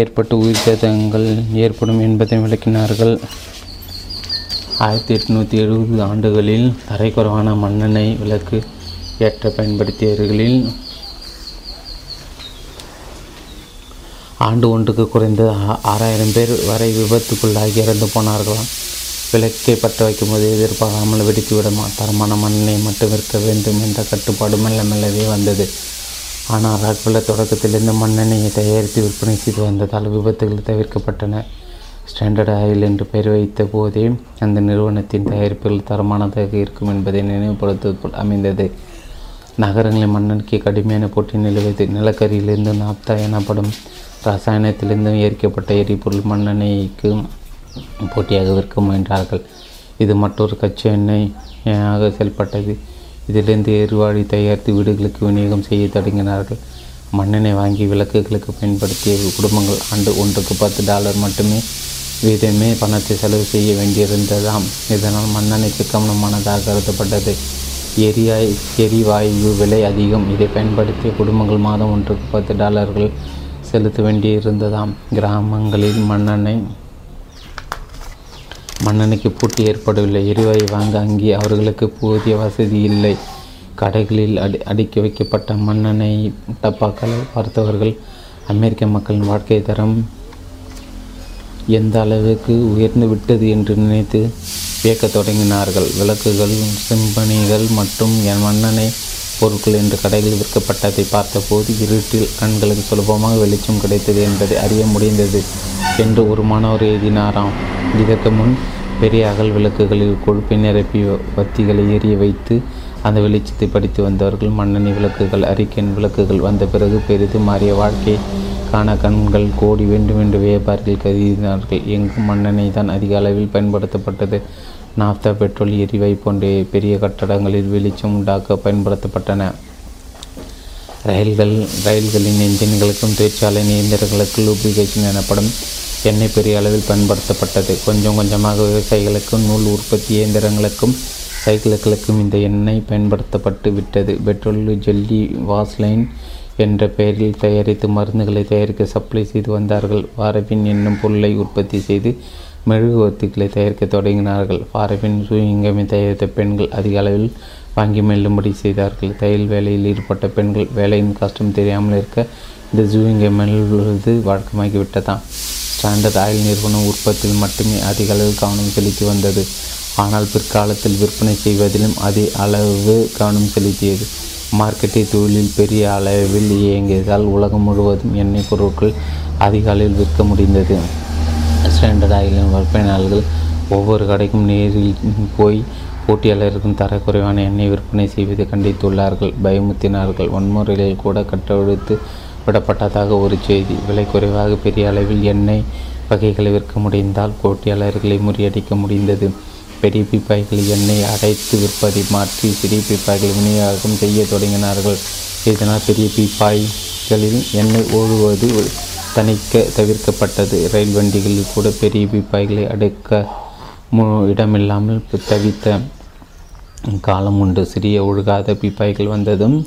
ஏற்பட்டு உயிர் சேதங்கள் ஏற்படும் என்பதை விளக்கினார்கள். ஆயிரத்தி எட்நூற்றி எழுபது ஆண்டுகளில் தரைக்குறவான மண்ணெண்ணெய் விளக்கு ஏற்ற பயன்படுத்தியவர்களில் ஆண்டு ஒன்றுக்கு குறைந்தது ஆறாயிரம் பேர் வரை விபத்துக்குள்ளாகி இறந்து போனார்களாம். விளக்கை பற்ற வைக்கும்போது எதிர்பாராமல் வெடித்துவிடமா தரமான மண்ணெண்ணெய் மட்டும் விற்க வேண்டும் என்ற கட்டுப்பாடு மெல்ல மெல்லவே வந்தது. ஆனால் ராக்ஃபெல்லர் தொடக்கத்திலிருந்து மண்ணெண்ணெயை தயாரித்து விற்பனை செய்து வந்ததால் விபத்துகள் தவிர்க்கப்பட்டன. ஸ்டாண்டர்ட் ஆயில் என்று பெயர் வைத்த போதே அந்த நிறுவனத்தின் தயாரிப்புகள் தரமானதாக இருக்கும் என்பதை நினைவுபடுத்துவது போல் அமைந்தது. நகரங்களில் மண்ணெண்ணெய்க்கு கடுமையான போட்டி நிலவுவது. நிலக்கரியிலிருந்து நாப்தா எனப்படும் ரசாயனத்திலிருந்து எரிக்கப்பட்ட எரிபொருள் மண்ணெண்ணெய்க்கு போட்டியாக விற்க முயன்றார்கள். இது மற்றொரு கச்சா எண்ணெயாக செயல்பட்டது. இதிலிருந்து எரிவாயு தயாரித்து வீடுகளுக்கு விநியோகம் செய்ய தொடங்கினார்கள். மண்ணெண்ணெய் வாங்கி விளக்குகளுக்கு பயன்படுத்திய குடும்பங்கள் ஆண்டு ஒன்றுக்கு பத்து டாலர் மட்டுமே வீதமே பணத்தை செலவு செய்ய வேண்டியிருந்ததாம். இதனால் மண்ணெண்ணெய்க்கு கவனமானதாக கருதப்பட்டது. எரியாய் எரிவாயு விலை அதிகம். இதை பயன்படுத்திய குடும்பங்கள் மாதம் ஒன்றுக்கு பத்து டாலர்கள் செலுத்த வேண்டியிருந்ததாம். கிராமங்களில் மண்ணெண்ணெய் மண்ணெண்ணெய்க்கு போட்டி ஏற்படவில்லை. எரிவாயு வாங்க அங்கே அவர்களுக்கு போதிய வசதி இல்லை. கடைகளில் அடி அடுக்கி வைக்கப்பட்ட மண்ணெண்ணெய் டப்பாக்களை பார்த்தவர்கள் அமெரிக்க மக்களின் வாழ்க்கை தரம் எந்த அளவுக்கு உயர்ந்து விட்டது என்று நினைத்து வியக்கத் தொடங்கினார்கள். விளக்குகள் சிம்பனிகள் மற்றும் மண்ணெண்ணெய் பொருட்கள் என்று கடைகள் விற்கப்பட்டதை பார்த்தபோது இருட்டில் கண்களுக்கு சுலபமாக வெளிச்சம் கிடைத்தது என்பதை அறிய முடிந்தது என்று ஒரு மாணவர் எழுதினாராம். இதற்கு முன் பெரிய அகல் விளக்குகளில் கொழுப்பை நிரப்பி வத்திகளை எரிய வைத்து அந்த வெளிச்சத்தை படித்து வந்தவர்கள். மண்ணெண்ணி விளக்குகள், அரிக்கன் விளக்குகள் வந்த பிறகு பெரிது மாறிய வாழ்க்கையை காண கண்கள் கோடி வேண்டுமென்று வியாபாரிகள் கருதினார்கள். எங்கும் மண்ணெண்ணெய் தான் அதிக அளவில் பயன்படுத்தப்பட்டது. நாப்தா, பெட்ரோல், எரிவை போன்ற பெரிய கட்டடங்களில் வெளிச்சம் உண்டாக்க பயன்படுத்தப்பட்டன. ரயில்கள் ரயில்களின் என்ஜின்களுக்கும் தொழிற்சாலை இயந்திரங்களுக்கு லூப்ரிகேஷன் எனப்படும் எண்ணெய் பெரிய அளவில் பயன்படுத்தப்பட்டது. கொஞ்சம் கொஞ்சமாக விவசாயிகளுக்கும் நூல் உற்பத்தி இயந்திரங்களுக்கும் சைக்கிள்களுக்கும் இந்த எண்ணெய் பயன்படுத்தப்பட்டு விட்டது. பெட்ரோல் ஜெல்லி வாஸ்லைன் என்ற பெயரில் தயாரித்து மருந்துகளை தயாரிக்க சப்ளை செய்து வந்தார்கள். வாரபின் என்னும் பொருளை உற்பத்தி செய்து மெழுகுவர்த்திகளை தயாரிக்க தொடங்கினார்கள். வாரபின் சூயிங்கமை தயாரித்த பெண்கள் அதிக அளவில் வாங்கி மெல்லும்படி செய்தார்கள். தையல் வேலையில் ஈடுபட்ட பெண்கள் வேலையின் கஷ்டம் தெரியாமல் இருக்க இந்த சூயிங்கை மெல்வது வழக்கமாகிவிட்டதாம். ஸ்டாண்டர்ட் ஆயில் நிறுவனம் உற்பத்தியில் மட்டுமே அதிக அளவில் கவனம் செலுத்தி வந்தது. ஆனால் பிற்காலத்தில் விற்பனை செய்வதிலும் அதே அளவு கவனம் செலுத்தியது. மார்க்கெட்டை தொழிலில் பெரிய அளவில் இயங்கியதால் உலகம் முழுவதும் எண்ணெய் பொருட்கள் அதிக அளவில் விற்க முடிந்தது. ஸ்டாண்டர்ட் ஆயிலின் விற்பனையாளர்கள் ஒவ்வொரு கடைக்கும் நேரில் போய் போட்டியாளருக்கும் தரக்குறைவான எண்ணெய் விற்பனை செய்வதை கண்டித்துள்ளார்கள், பயமுத்தினார்கள். வன்முறைகள் கூட கட்டவிழ்த்து விடப்பட்டதாக ஒரு செய்தி. விலை குறைவாக பெரிய அளவில் எண்ணெய் வகைகளை விற்க முடிந்தால் போட்டியாளர்களை முறியடிக்க முடிந்தது. பெரிய பிப்பாய்கள் எண்ணெய் அடைத்து விற்பதை மாற்றி சிறிய பிப்பாய்கள் விநியோகம் செய்ய தொடங்கினார்கள். இதனால் பெரிய பிப்பாய்களில் எண்ணெய் ஓடுவது தணிக்க தவிர்க்கப்பட்டது. ரயில் வண்டிகளில் கூட பெரிய பிப்பாய்களை அடுக்க மு இடமில்லாமல் தவித்த காலம் உண்டு. சிறிய ஒழுகாத பிப்பாய்கள் வந்ததும்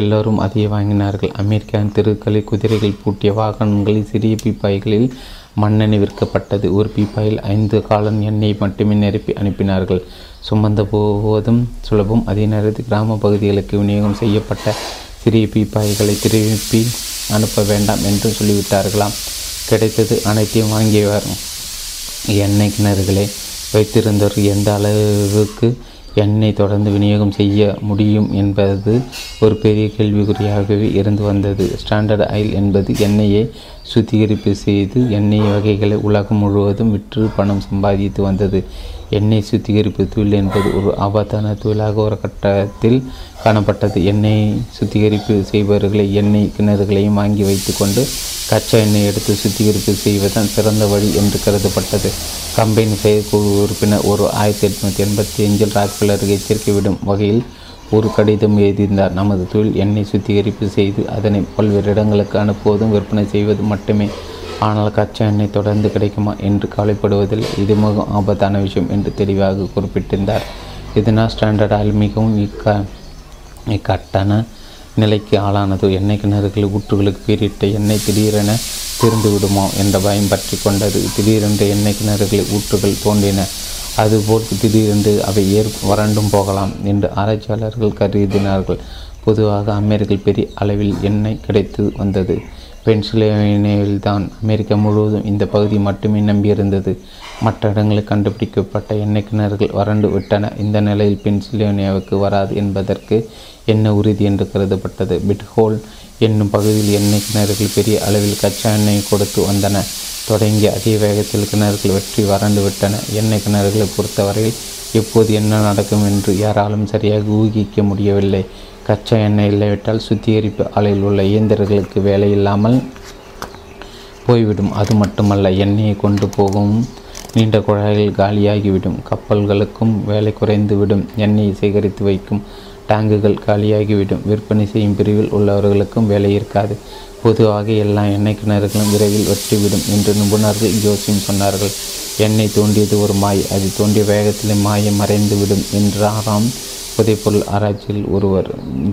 எல்லோரும் அதை வாங்கினார்கள். அமெரிக்கா தெருக்களை குதிரைகள் பூட்டிய வாகனங்களில் சிறிய பிப்பாய்களில் மண்ணெண்ணெய் விற்கப்பட்டது. ஒரு பீப்பாயில் ஐந்து காலன் எண்ணெய் மட்டுமே நிரப்பி அனுப்பினார்கள். சுமந்த போவதும் சுலபம். அதே நேரத்தில் கிராம பகுதிகளுக்கு விநியோகம் செய்யப்பட்ட சிறிய பீப்பாய்களை திருப்பி அனுப்ப வேண்டாம் என்று சொல்லிவிட்டார்களாம். கிடைத்தது அனைத்தையும் வாங்கியவர். எண்ணெய் கிணறுகளை வைத்திருந்தவர் எந்த அளவுக்கு எண்ணெய் தொடர்ந்து விநியோகம் செய்ய முடியும் என்பது ஒரு பெரிய கேள்விக்குறியாகவே இருந்து வந்தது. ஸ்டாண்டர்ட் ஆயில் என்பது எண்ணெயை சுத்திகரிப்பு செய்து எண்ணெய் வகைகளை உலகம் முழுவதும் விற்று பணம் சம்பாதித்து வந்தது. எண்ணெய் சுத்திகரிப்பு தொழில் என்பது ஒரு ஆபத்தான தொழிலாக ஒரு கட்டத்தில் காணப்பட்டது. எண்ணெய் சுத்திகரிப்பு செய்பவர்களை எண்ணெய் கிணறுகளையும் வாங்கி வைத்து கொண்டு கச்சா எண்ணெய் எடுத்து சுத்திகரிப்பு செய்வதுதான் சிறந்த வழி என்று கருதப்பட்டது. கம்பெனி செயற்குழு உறுப்பினர் ஒரு ஆயிரத்தி எட்நூற்றி எண்பத்தி அஞ்சில் ராக்ஃபெல்லருக்கு எச்சரிக்கைவிடும் வகையில் ஒரு கடிதம் எழுதியிருந்தார். நமது தொழில் எண்ணெய் சுத்திகரிப்பு செய்து அதனை பல்வேறு இடங்களுக்கு அனுப்புவதும் விற்பனை செய்வது மட்டுமே. ஆனால் கச்சா எண்ணெய் தொடர்ந்து கிடைக்குமா என்று கவலைப்படுவதில் இது மிகவும் ஆபத்தான விஷயம் என்று தெளிவாக குறிப்பிட்டிருந்தார். இதனால் ஸ்டாண்டர்ட் ஆயில் மிகவும் இக்க இக்கட்டான நிலைக்கு ஆளானது. எண்ணெய் கிணறுகள் ஊற்றுகளுக்கு பேரிட்ட எண்ணெய் திடீரென திரும்பி விடுமா என்ற பயம் பற்றி கொண்டது. திடீரென்று எண்ணெய் கிணறுகளை ஊற்றுகள் தோன்றின. அதுபோல் திடீரென்று அவை ஏற் வறண்டும் போகலாம் என்று ஆராய்ச்சியாளர்கள் கருதினார்கள். பொதுவாக அமெரிக்கில் பெரிய அளவில் எண்ணெய் கிடைத்து வந்தது. பென்சில்வேனியாவில்தான் அமெரிக்கா முழுவதும் இந்த பகுதி மட்டுமே நம்பியிருந்தது. மற்ற இடங்களில் கண்டுபிடிக்கப்பட்ட எண்ணெய் கிணறுகள் வறண்டு விட்டன. இந்த நிலையில் பென்சில்வேனியாவுக்கு வராது என்பதற்கு என்ன உறுதி என்று கருதப்பட்டது. பிட்ஹோல் என்னும் பகுதியில் எண்ணெய் கிணறுகள் பெரிய அளவில் கச்சா எண்ணெய் கொடுத்து வந்தன. தொடங்கி அதே வேகத்தில் கிணறுகள் வெற்றி வறண்டு விட்டன. எண்ணெய் கிணறுகளை பொறுத்தவரையில் எப்போது என்ன நடக்கும் என்று யாராலும் சரியாக ஊகிக்க முடியவில்லை. கச்சா எண்ணெய் இல்லாவிட்டால் சுத்திகரிப்பு ஆலையில் உள்ள இயந்திரங்களுக்கு வேலை இல்லாமல் போய்விடும். அது மட்டுமல்ல, எண்ணெயை கொண்டு போகும் நீண்ட குழாய்கள் காலியாகிவிடும். கப்பல்களுக்கும் வேலை குறைந்துவிடும். எண்ணெயை சேகரித்து வைக்கும் டேங்குகள் காலியாகிவிடும். விற்பனை செய்யும் பிரிவில் உள்ளவர்களுக்கும் வேலை இருக்காது. பொதுவாக எல்லா எண்ணெய் கிணறுகளும் விரைவில் வற்றிவிடும் என்று நிபுணர்கள் ஜோசியம் சொன்னார்கள். எண்ணெய் தோண்டியது ஒரு மாய், அது தோண்டிய வேகத்தில் மாயை மறைந்துவிடும் என்றாராம் புதைப்பொருள் ஆராய்ச்சியில் ஒருவர்.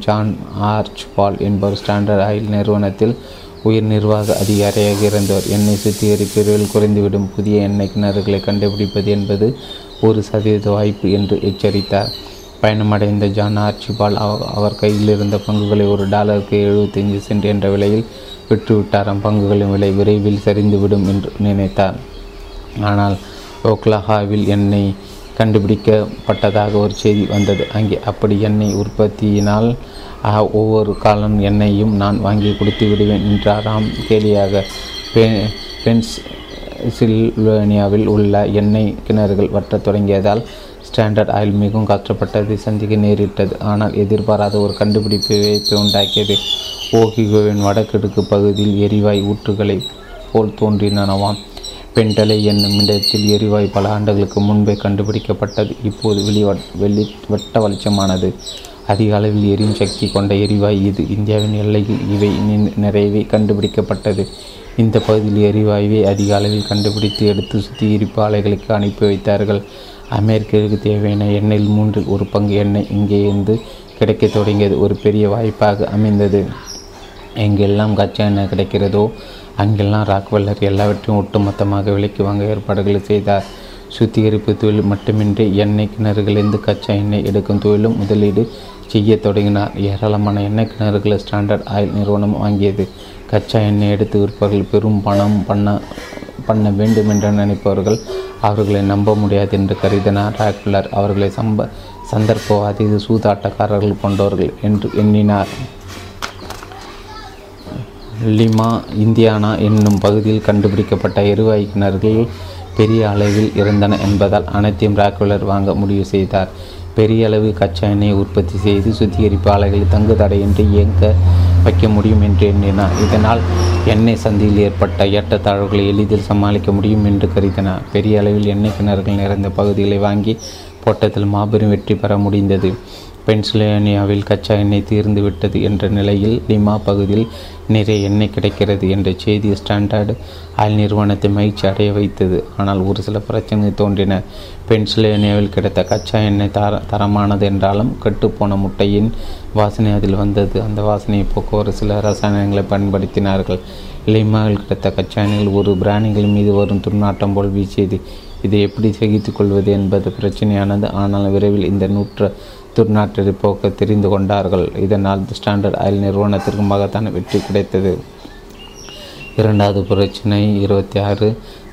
ஜான் ஆர்ச் போல்ட் என்பவர் ஸ்டாண்டர்ட் ஆயில் நிறுவனத்தில் உயர் நிர்வாக அதிகாரியாக இருந்தவர். எண்ணெய் சுத்திகரிப்பு விரைவில் குறைந்துவிடும். புதிய எண்ணெய் கிணறுகளை கண்டுபிடிப்பது என்பது ஒரு சதவீத வாய்ப்பு என்று எச்சரித்தார். பயணமடைந்த ஜான் ஆர்ச் போல்ட் அவர் கையில் இருந்த பங்குகளை ஒரு டாலருக்கு எழுபத்தஞ்சு சென்ட் என்ற விலையில் விற்றுவிட்டாராம். பங்குகளின் விலை விரைவில் சரிந்துவிடும் என்று நினைத்தார். ஆனால் ஓக்லஹோமாவில் எண்ணெய் கண்டுபிடிக்கப்பட்டதாக ஒரு செய்தி வந்தது. அங்கே அப்படி எண்ணெய் உற்பத்தியினால் ஒவ்வொரு காலம் எண்ணெயும் நான் வாங்கி கொடுத்து விடுவேன் என்றாராம் கேலியாக. பெ பென்ஸ் பென்சில்வேனியாவில் உள்ள எண்ணெய் கிணறுகள் வற்றத் தொடங்கியதால் ஸ்டாண்டர்ட் ஆயில் மிகவும் கஷ்டப்பட்டதை சந்திக்க நேரிட்டது. ஆனால் எதிர்பாராத ஒரு கண்டுபிடிப்பு வைப்பை உண்டாக்கியது. ஓகியோவின் வடகிழக்கு பகுதியில் எரிவாயு ஊற்றுகளை போல் தோன்றினவாம். பெண்டலை என்னும் இடத்தில் எரிவாயு பல ஆண்டுகளுக்கு முன்பே கண்டுபிடிக்கப்பட்டது. இப்போது வெளிவட் வெளி வட்ட வளச்சமானது. அதிக அளவில் எரியும் சக்தி கொண்ட எரிவாயு இது. இந்தியாவின் எல்லையில் இவை நிறைவே கண்டுபிடிக்கப்பட்டது. இந்த பகுதியில் எரிவாயுவை அதிக அளவில் கண்டுபிடித்து எடுத்து சுத்திகரிப்பு ஆலைகளுக்கு அனுப்பி வைத்தார்கள். அமெரிக்கருக்கு தேவையான எண்ணெயில் மூன்றில் ஒரு பங்கு எண்ணெய் இங்கே இருந்து கிடைக்க தொடங்கியது. ஒரு பெரிய வாய்ப்பாக அமைந்தது. எங்கெல்லாம் கச்சா எண்ணெய் கிடைக்கிறதோ அங்கெல்லாம் ராக்ஃபெல்லர் எல்லாவற்றையும் ஒட்டுமொத்தமாக விலைக்கு வாங்க ஏற்பாடுகளை செய்தார். சுத்திகரிப்பு தொழில் மட்டுமின்றி எண்ணெய் கிணறுகளிலிருந்து கச்சா எண்ணெய் எடுக்கும் தொழிலும் முதலீடு செய்ய தொடங்கினார். ஏராளமான எண்ணெய் கிணறுகளை ஸ்டாண்டர்ட் ஆயில் நிறுவனம் வாங்கியது. கச்சா எண்ணெய் எடுத்து விற்பவர்கள் பெரும் பணம் பண்ண பண்ண வேண்டும் என்று நினைப்பவர்கள் அவர்களை நம்ப முடியாது என்று கருதினார் ராக்ஃபெல்லர். அவர்களை சம்ப சந்தர்ப்பவாதி சூதாட்டக்காரர்கள் கொண்டவர்கள் என்று எண்ணினார். லிமா இந்தியானா என்னும் பகுதியில் கண்டுபிடிக்கப்பட்ட எரிவாயு கிணறுகள் பெரிய அளவில் இருந்தன என்பதால் அனைத்தையும் ராக்ஃபெல்லர் வாங்க முடிவு செய்தார். பெரிய அளவு கச்சா எண்ணெயை உற்பத்தி செய்து சுத்திகரிப்பு ஆலைகளை தங்கு தடையின்றி இயங்க வைக்க முடியும் என்று எண்ணினார். இதனால் எண்ணெய் சந்தையில் ஏற்பட்ட ஏற்றத்தாழ்வுகளை எளிதில் சமாளிக்க முடியும் என்று கருதினார். பெரிய அளவில் எண்ணெய் கிணறுகள் நிறைந்த பகுதிகளை வாங்கி போட்டத்தில் மாபெரும் வெற்றி பெற முடிந்தது. பென்சில்வேனியாவில் கச்சா எண்ணெய் தீர்ந்து விட்டது என்ற நிலையில் லிமா பகுதியில் நிறைய எண்ணெய் கிடைக்கிறது என்ற செய்தி ஸ்டாண்டர்ட் ஆயில் நிறுவனத்தை மகிழ்ச்சி அடைய வைத்தது. ஆனால் ஒரு சில பிரச்சனைகள் தோன்றின. பென்சில்வேனியாவில் கிடைத்த கச்சா எண்ணெய் தர தரமானது என்றாலும் கெட்டுப்போன முட்டையின் வாசனை அதில் வந்தது. அந்த வாசனையை போக்க ஒரு சில ரசாயனங்களை பயன்படுத்தினார்கள். லிமாவில் கிடைத்த கச்சா எண்ணெயில் ஒரு பிராணிகள் மீது வரும் துர்நாட்டம் போல் வீசியது. இதை எப்படி சகித்துக்கொள்வது என்பது பிரச்சனையானது. ஆனால் விரைவில் இந்த நூற்று துர்நாற்றை போக்க தெரிந்து கொண்டார்கள். இதனால் ஸ்டாண்டர்ட் ஆயில் நிறுவனத்திற்கு மகத்தான வெற்றி கிடைத்தது. இரண்டாவது பிரச்சனை இருபத்தி ஆறு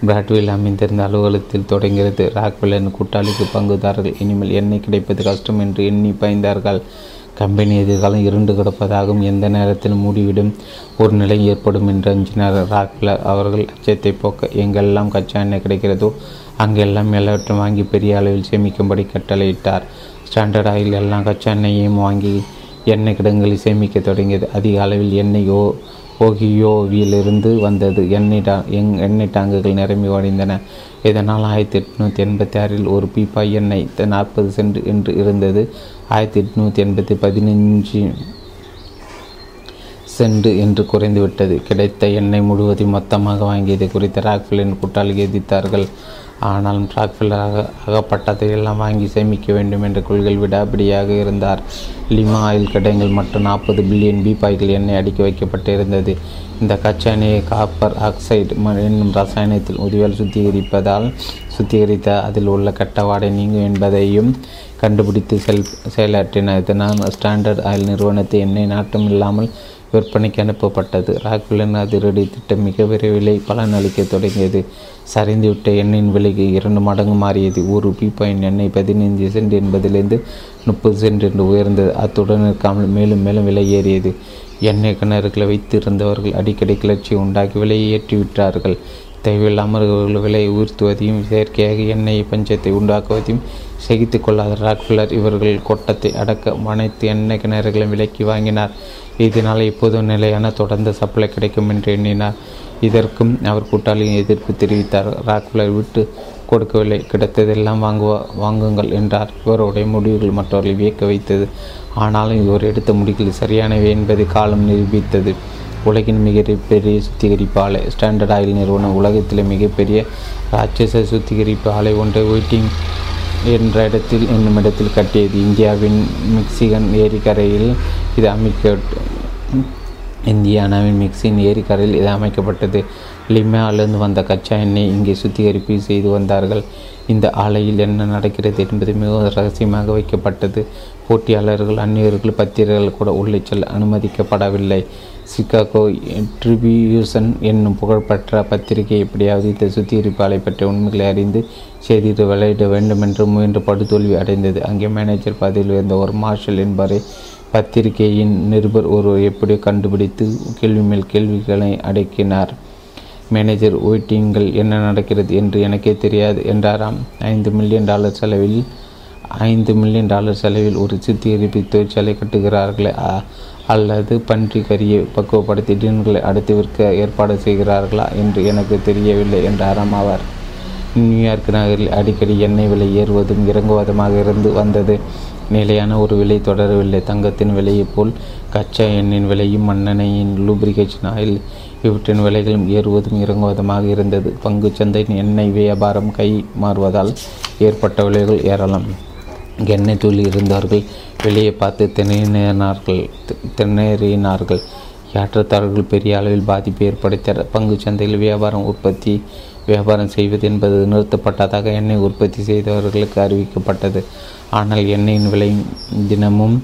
பிராட்வில் அமைந்திருந்த அலுவலகத்தில் தொடங்கிறது. ராக்ஃபெல்லரின் கூட்டாளிக்கு பங்குதாரர்கள் இனிமேல் எண்ணெய் கிடைப்பது கஷ்டம் என்று எண்ணி பயந்தார்கள். கம்பெனி எதிர்காலம் இருண்டு கிடப்பதாகவும் எந்த நேரத்தில் மூடிவிடும் ஒரு நிலை ஏற்படும் என்று அஞ்சினார் ராக்ஃபெல்லர். அவர்கள் அச்சத்தை போக்க எங்கெல்லாம் கச்சா எண்ணெய் கிடைக்கிறதோ அங்கெல்லாம் எல்லாவற்றையும் வாங்கி பெரிய அளவில் சேமிக்கும்படி கட்டளையிட்டார். ஸ்டாண்டர்ட் ஆயில் எல்லாம் கச்சா எண்ணெயையும் வாங்கி எண்ணெய் கிடங்குகளை சேமிக்க தொடங்கியது. அதிக அளவில் எண்ணெய் ஓ ஓகியோவிலிருந்து வந்தது. எண்ணெய் டா எங் எண்ணெய் டாங்குகள் நிரம்பி வடிந்தன. இதனால் ஆயிரத்தி எட்நூற்றி எண்பத்தி ஆறில் ஒரு பீப்பாய் எண்ணெய் நாற்பது சென்ட் என்று இருந்தது. ஆயிரத்தி எட்நூற்றி எண்பத்தி பதினஞ்சு சென்ட் என்று குறைந்துவிட்டது. கிடைத்த எண்ணெய் முழுவதும் மொத்தமாக வாங்கியது குறித்து ராக்ஃபெல்லரின் கூட்டாளிகள் எதிர்த்தார்கள். ஆனாலும் ராக்ஃபெல்லராக அகப்பட்டதை எல்லாம் வாங்கி சேமிக்க வேண்டும் என்ற கொள்கை விடாபிடியாக இருந்தார். லிமா ஆயில் கடைகள் மற்றும் நாற்பது பில்லியன் பீப்பாய்கள் எண்ணெய் அடுக்கி வைக்கப்பட்டு இருந்தது. இந்த கச்சா எண்ணெயை காப்பர் ஆக்சைடு என்னும் ரசாயனத்தில் உதவியால் சுத்திகரிப்பதால் சுத்திகரித்த அதில் உள்ள கட்டவாடை நீங்கும் என்பதையும் கண்டுபிடித்து செல் செயலாற்றினர். இதனால் ஸ்டாண்டர்ட் ஆயில் நிறுவனத்தை எண்ணெய் நாட்டம் இல்லாமல் விற்பனைக்கு அனுப்பப்பட்டது. ராக்ஃபெல்லரின் அதிரடி திட்டம் மிக விரைவில் பலனளிக்க தொடங்கியது. சரிந்துவிட்ட எண்ணெயின் விலைக்கு இரண்டு மடங்கு மாறியது. ஒரு பீப்பாயின் எண்ணெய் பதினைந்து சென்ட் என்பதிலிருந்து முப்பது சென்ட் என்று உயர்ந்தது. அத்துடன் இருக்காமல் மேலும் மேலும் விலை ஏறியது. எண்ணெய் கிணறுகளை வைத்திருந்தவர்கள் அடிக்கடி கிளர்ச்சி உண்டாக்கி விலையை ஏற்றிவிட்டார்கள். தேவையில்லாமல் அவர்கள் விலையை உயர்த்துவதையும் செயற்கையாக எண்ணெய் பஞ்சத்தை உண்டாக்குவதையும் சகித்து கொள்ளாத ராக்ஃபெல்லர் இவர்கள் கொட்டத்தை அடக்க அனைத்து எண்ணெய் கிணறுகளை விலைக்கு வாங்கினார். இதனால் இப்போதும் நிலையான தொடர்ந்து சப்ளை கிடைக்கும் என்று எண்ணினார். இதற்கும் அவர் கூட்டாளியின் எதிர்ப்பு தெரிவித்தார். ராக்ஃபெல்லர் விட்டு கொடுக்கவில்லை. கிடைத்ததெல்லாம் வாங்குவா வாங்குங்கள் என்றார். இவருடைய முடிவுகள் மற்றவர்களை வியக்க வைத்தது. ஆனாலும் இவர் எடுத்த முடிவுகள் சரியானவை என்பதை காலம் நிரூபித்தது. உலகின் மிகப்பெரிய சுத்திகரிப்பு ஆலை ஸ்டாண்டர்ட் ஆயில் நிறுவனம் உலகத்தில் மிகப்பெரிய ராட்சச சுத்திகரிப்பு ஆலை ஒன்றை ஒயிட்டிங் என்ற இடத்தில் என்னும் இடத்தில் கட்டியது. இந்தியாவின் மெக்சிகன் ஏரிக்கரையில் இது அமைக்க இந்தியானாவின் மெக்சிகன் ஏரிக்கரையில் இது அமைக்கப்பட்டது. லிமாவிலிருந்து வந்த கச்சா எண்ணெய் இங்கே சுத்திகரிப்பு செய்து வந்தார்கள். இந்த ஆலையில் என்ன நடக்கிறது என்பது மிகவும் ரகசியமாக வைக்கப்பட்டது. போட்டியாளர்கள் அந்நியர்கள் பத்திரிகைகள் கூட உள்ளே செல்ல அனுமதிக்கப்படவில்லை. சிகாகோ ட்ரிபியூசன் என்னும் புகழ்பெற்ற பத்திரிகை எப்படியாவது இந்த சுத்திகரிப்பு ஆலை பற்றிய உண்மைகளை அறிந்து செய்திட்டு விளையிட வேண்டும் என்று முயன்று படுதோல்வி அடைந்தது. அங்கே மேனேஜர் பதவியில் இருந்த ஒரு மார்ஷல் என்பவரை பத்திரிகையின் நிருபர் ஒருவர் எப்படியோ கண்டுபிடித்து கேள்வி மேல் கேள்விகளை அடக்கினார். மேனேஜர், ஓய்ட்டிங்கள், என்ன நடக்கிறது என்று எனக்கே தெரியாது என்றாராம். ஐந்து மில்லியன் டாலர் செலவில் ஐந்து மில்லியன் டாலர் செலவில் ஒரு சித்திகரிப்பு தொழிற்சாலை கட்டுகிறார்களே, அல்லது பன்றி கறியை பக்குவப்படுத்தி டீன்களை அடுத்து விற்க ஏற்பாடு செய்கிறார்களா என்று எனக்கு தெரியவில்லை என்றாராம் அவர். நியூயார்க் நகரில் அடிக்கடி எண்ணெய் விலை ஏறுவதும் இறங்குவதுமாக இருந்து வந்தது. நிலையான ஒரு விலை தொடரவில்லை. தங்கத்தின் விலையைப் போல் கச்சா எண்ணெயின் விலையும் மண்ணெண்ணெயின், லூப்ரிகேஷன் ஆயில் இவற்றின் விலைகளும் ஏறுவதும் இறங்குவதுமாக இருந்தது. பங்கு சந்தையின் எண்ணெய் வியாபாரம் கை மாறுவதால் ஏற்பட்ட விலைகள் ஏறலாம். எண்ணெய் தொழில் இருந்தவர்கள் விலையை பார்த்து திணறினார்கள் திணறினார்கள் ஏற்றத்தாழ்வுகள் பெரிய அளவில் பாதிப்பு ஏற்படுத்தினர். பங்கு சந்தையில் வியாபாரம் உற்பத்தி வியாபாரம் செய்வது என்பது நிறுத்தப்பட்டதாக எண்ணெய் உற்பத்தி செய்தவர்களுக்கு அறிவிக்கப்பட்டது. ஆனால் எண்ணெயின் விலை தினமும்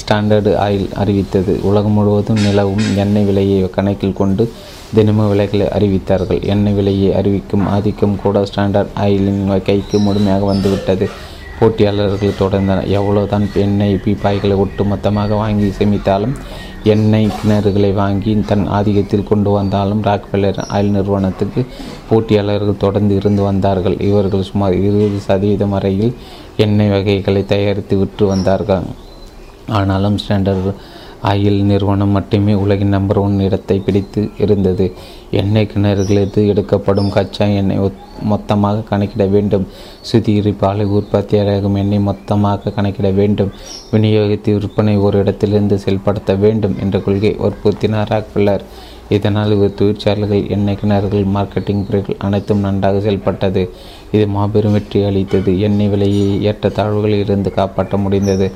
ஸ்டாண்டர்ட் ஆயில் அறிவித்தது. உலகம் முழுவதும் நிலவும் எண்ணெய் விலையை கணக்கில் கொண்டு தினமும் விலைகளை அறிவித்தார்கள். எண்ணெய் விலையை அறிவிக்கும் ஆதிக்கம் கூட ஸ்டாண்டர்ட் ஆயிலின் கைக்கு முழுமையாக வந்துவிட்டது. போட்டியாளர்கள் தொடர்ந்தனர். எவ்வளோதான் எண்ணெய் பீப்பாய்களை ஒட்டு மொத்தமாக வாங்கி சேமித்தாலும், எண்ணெய் கிணறுகளை வாங்கி தன் ஆதிக்கத்தில் கொண்டு வந்தாலும், ராக்ஃபெல்லர் ஆயில் நிறுவனத்துக்கு போட்டியாளர்கள் தொடர்ந்து இருந்து வந்தார்கள். இவர்கள் சுமார் இருபது சதவீதம் வரையில் எண்ணெய் வகைகளை தயாரித்து விற்று வந்தார்கள். ஆனாலும் ஸ்டாண்டர்ட் ஆயில் நிறுவனம் மட்டுமே உலகின் நம்பர் ஒன் இடத்தை பிடித்து இருந்தது. எண்ணெய் கிணறுகளிலிருந்து எடுக்கப்படும் கச்சா எண்ணெய் மொத்தமாக கணக்கிட வேண்டும். சுத்திகரிப்பாலை உற்பத்தியாளர்கள் எண்ணெய் மொத்தமாக கணக்கிட வேண்டும். விநியோகித்து விற்பனை ஒரு இடத்திலிருந்து செயல்படுத்த வேண்டும் என்ற கொள்கை வற்புறுத்தினார் ராக்ஃபெல்லர். இதனால் இவர் தொழிற்சாலைகள், எண்ணெய் கிணறுகள், மார்க்கெட்டிங் பிரிவுகள் அனைத்தும் நன்றாக செயல்பட்டது. இது மாபெரும் வெற்றி அளித்தது. எண்ணெய் விலையை ஏற்றத்தாழ்வுகளில் இருந்து காப்பாற்ற முடிந்தது.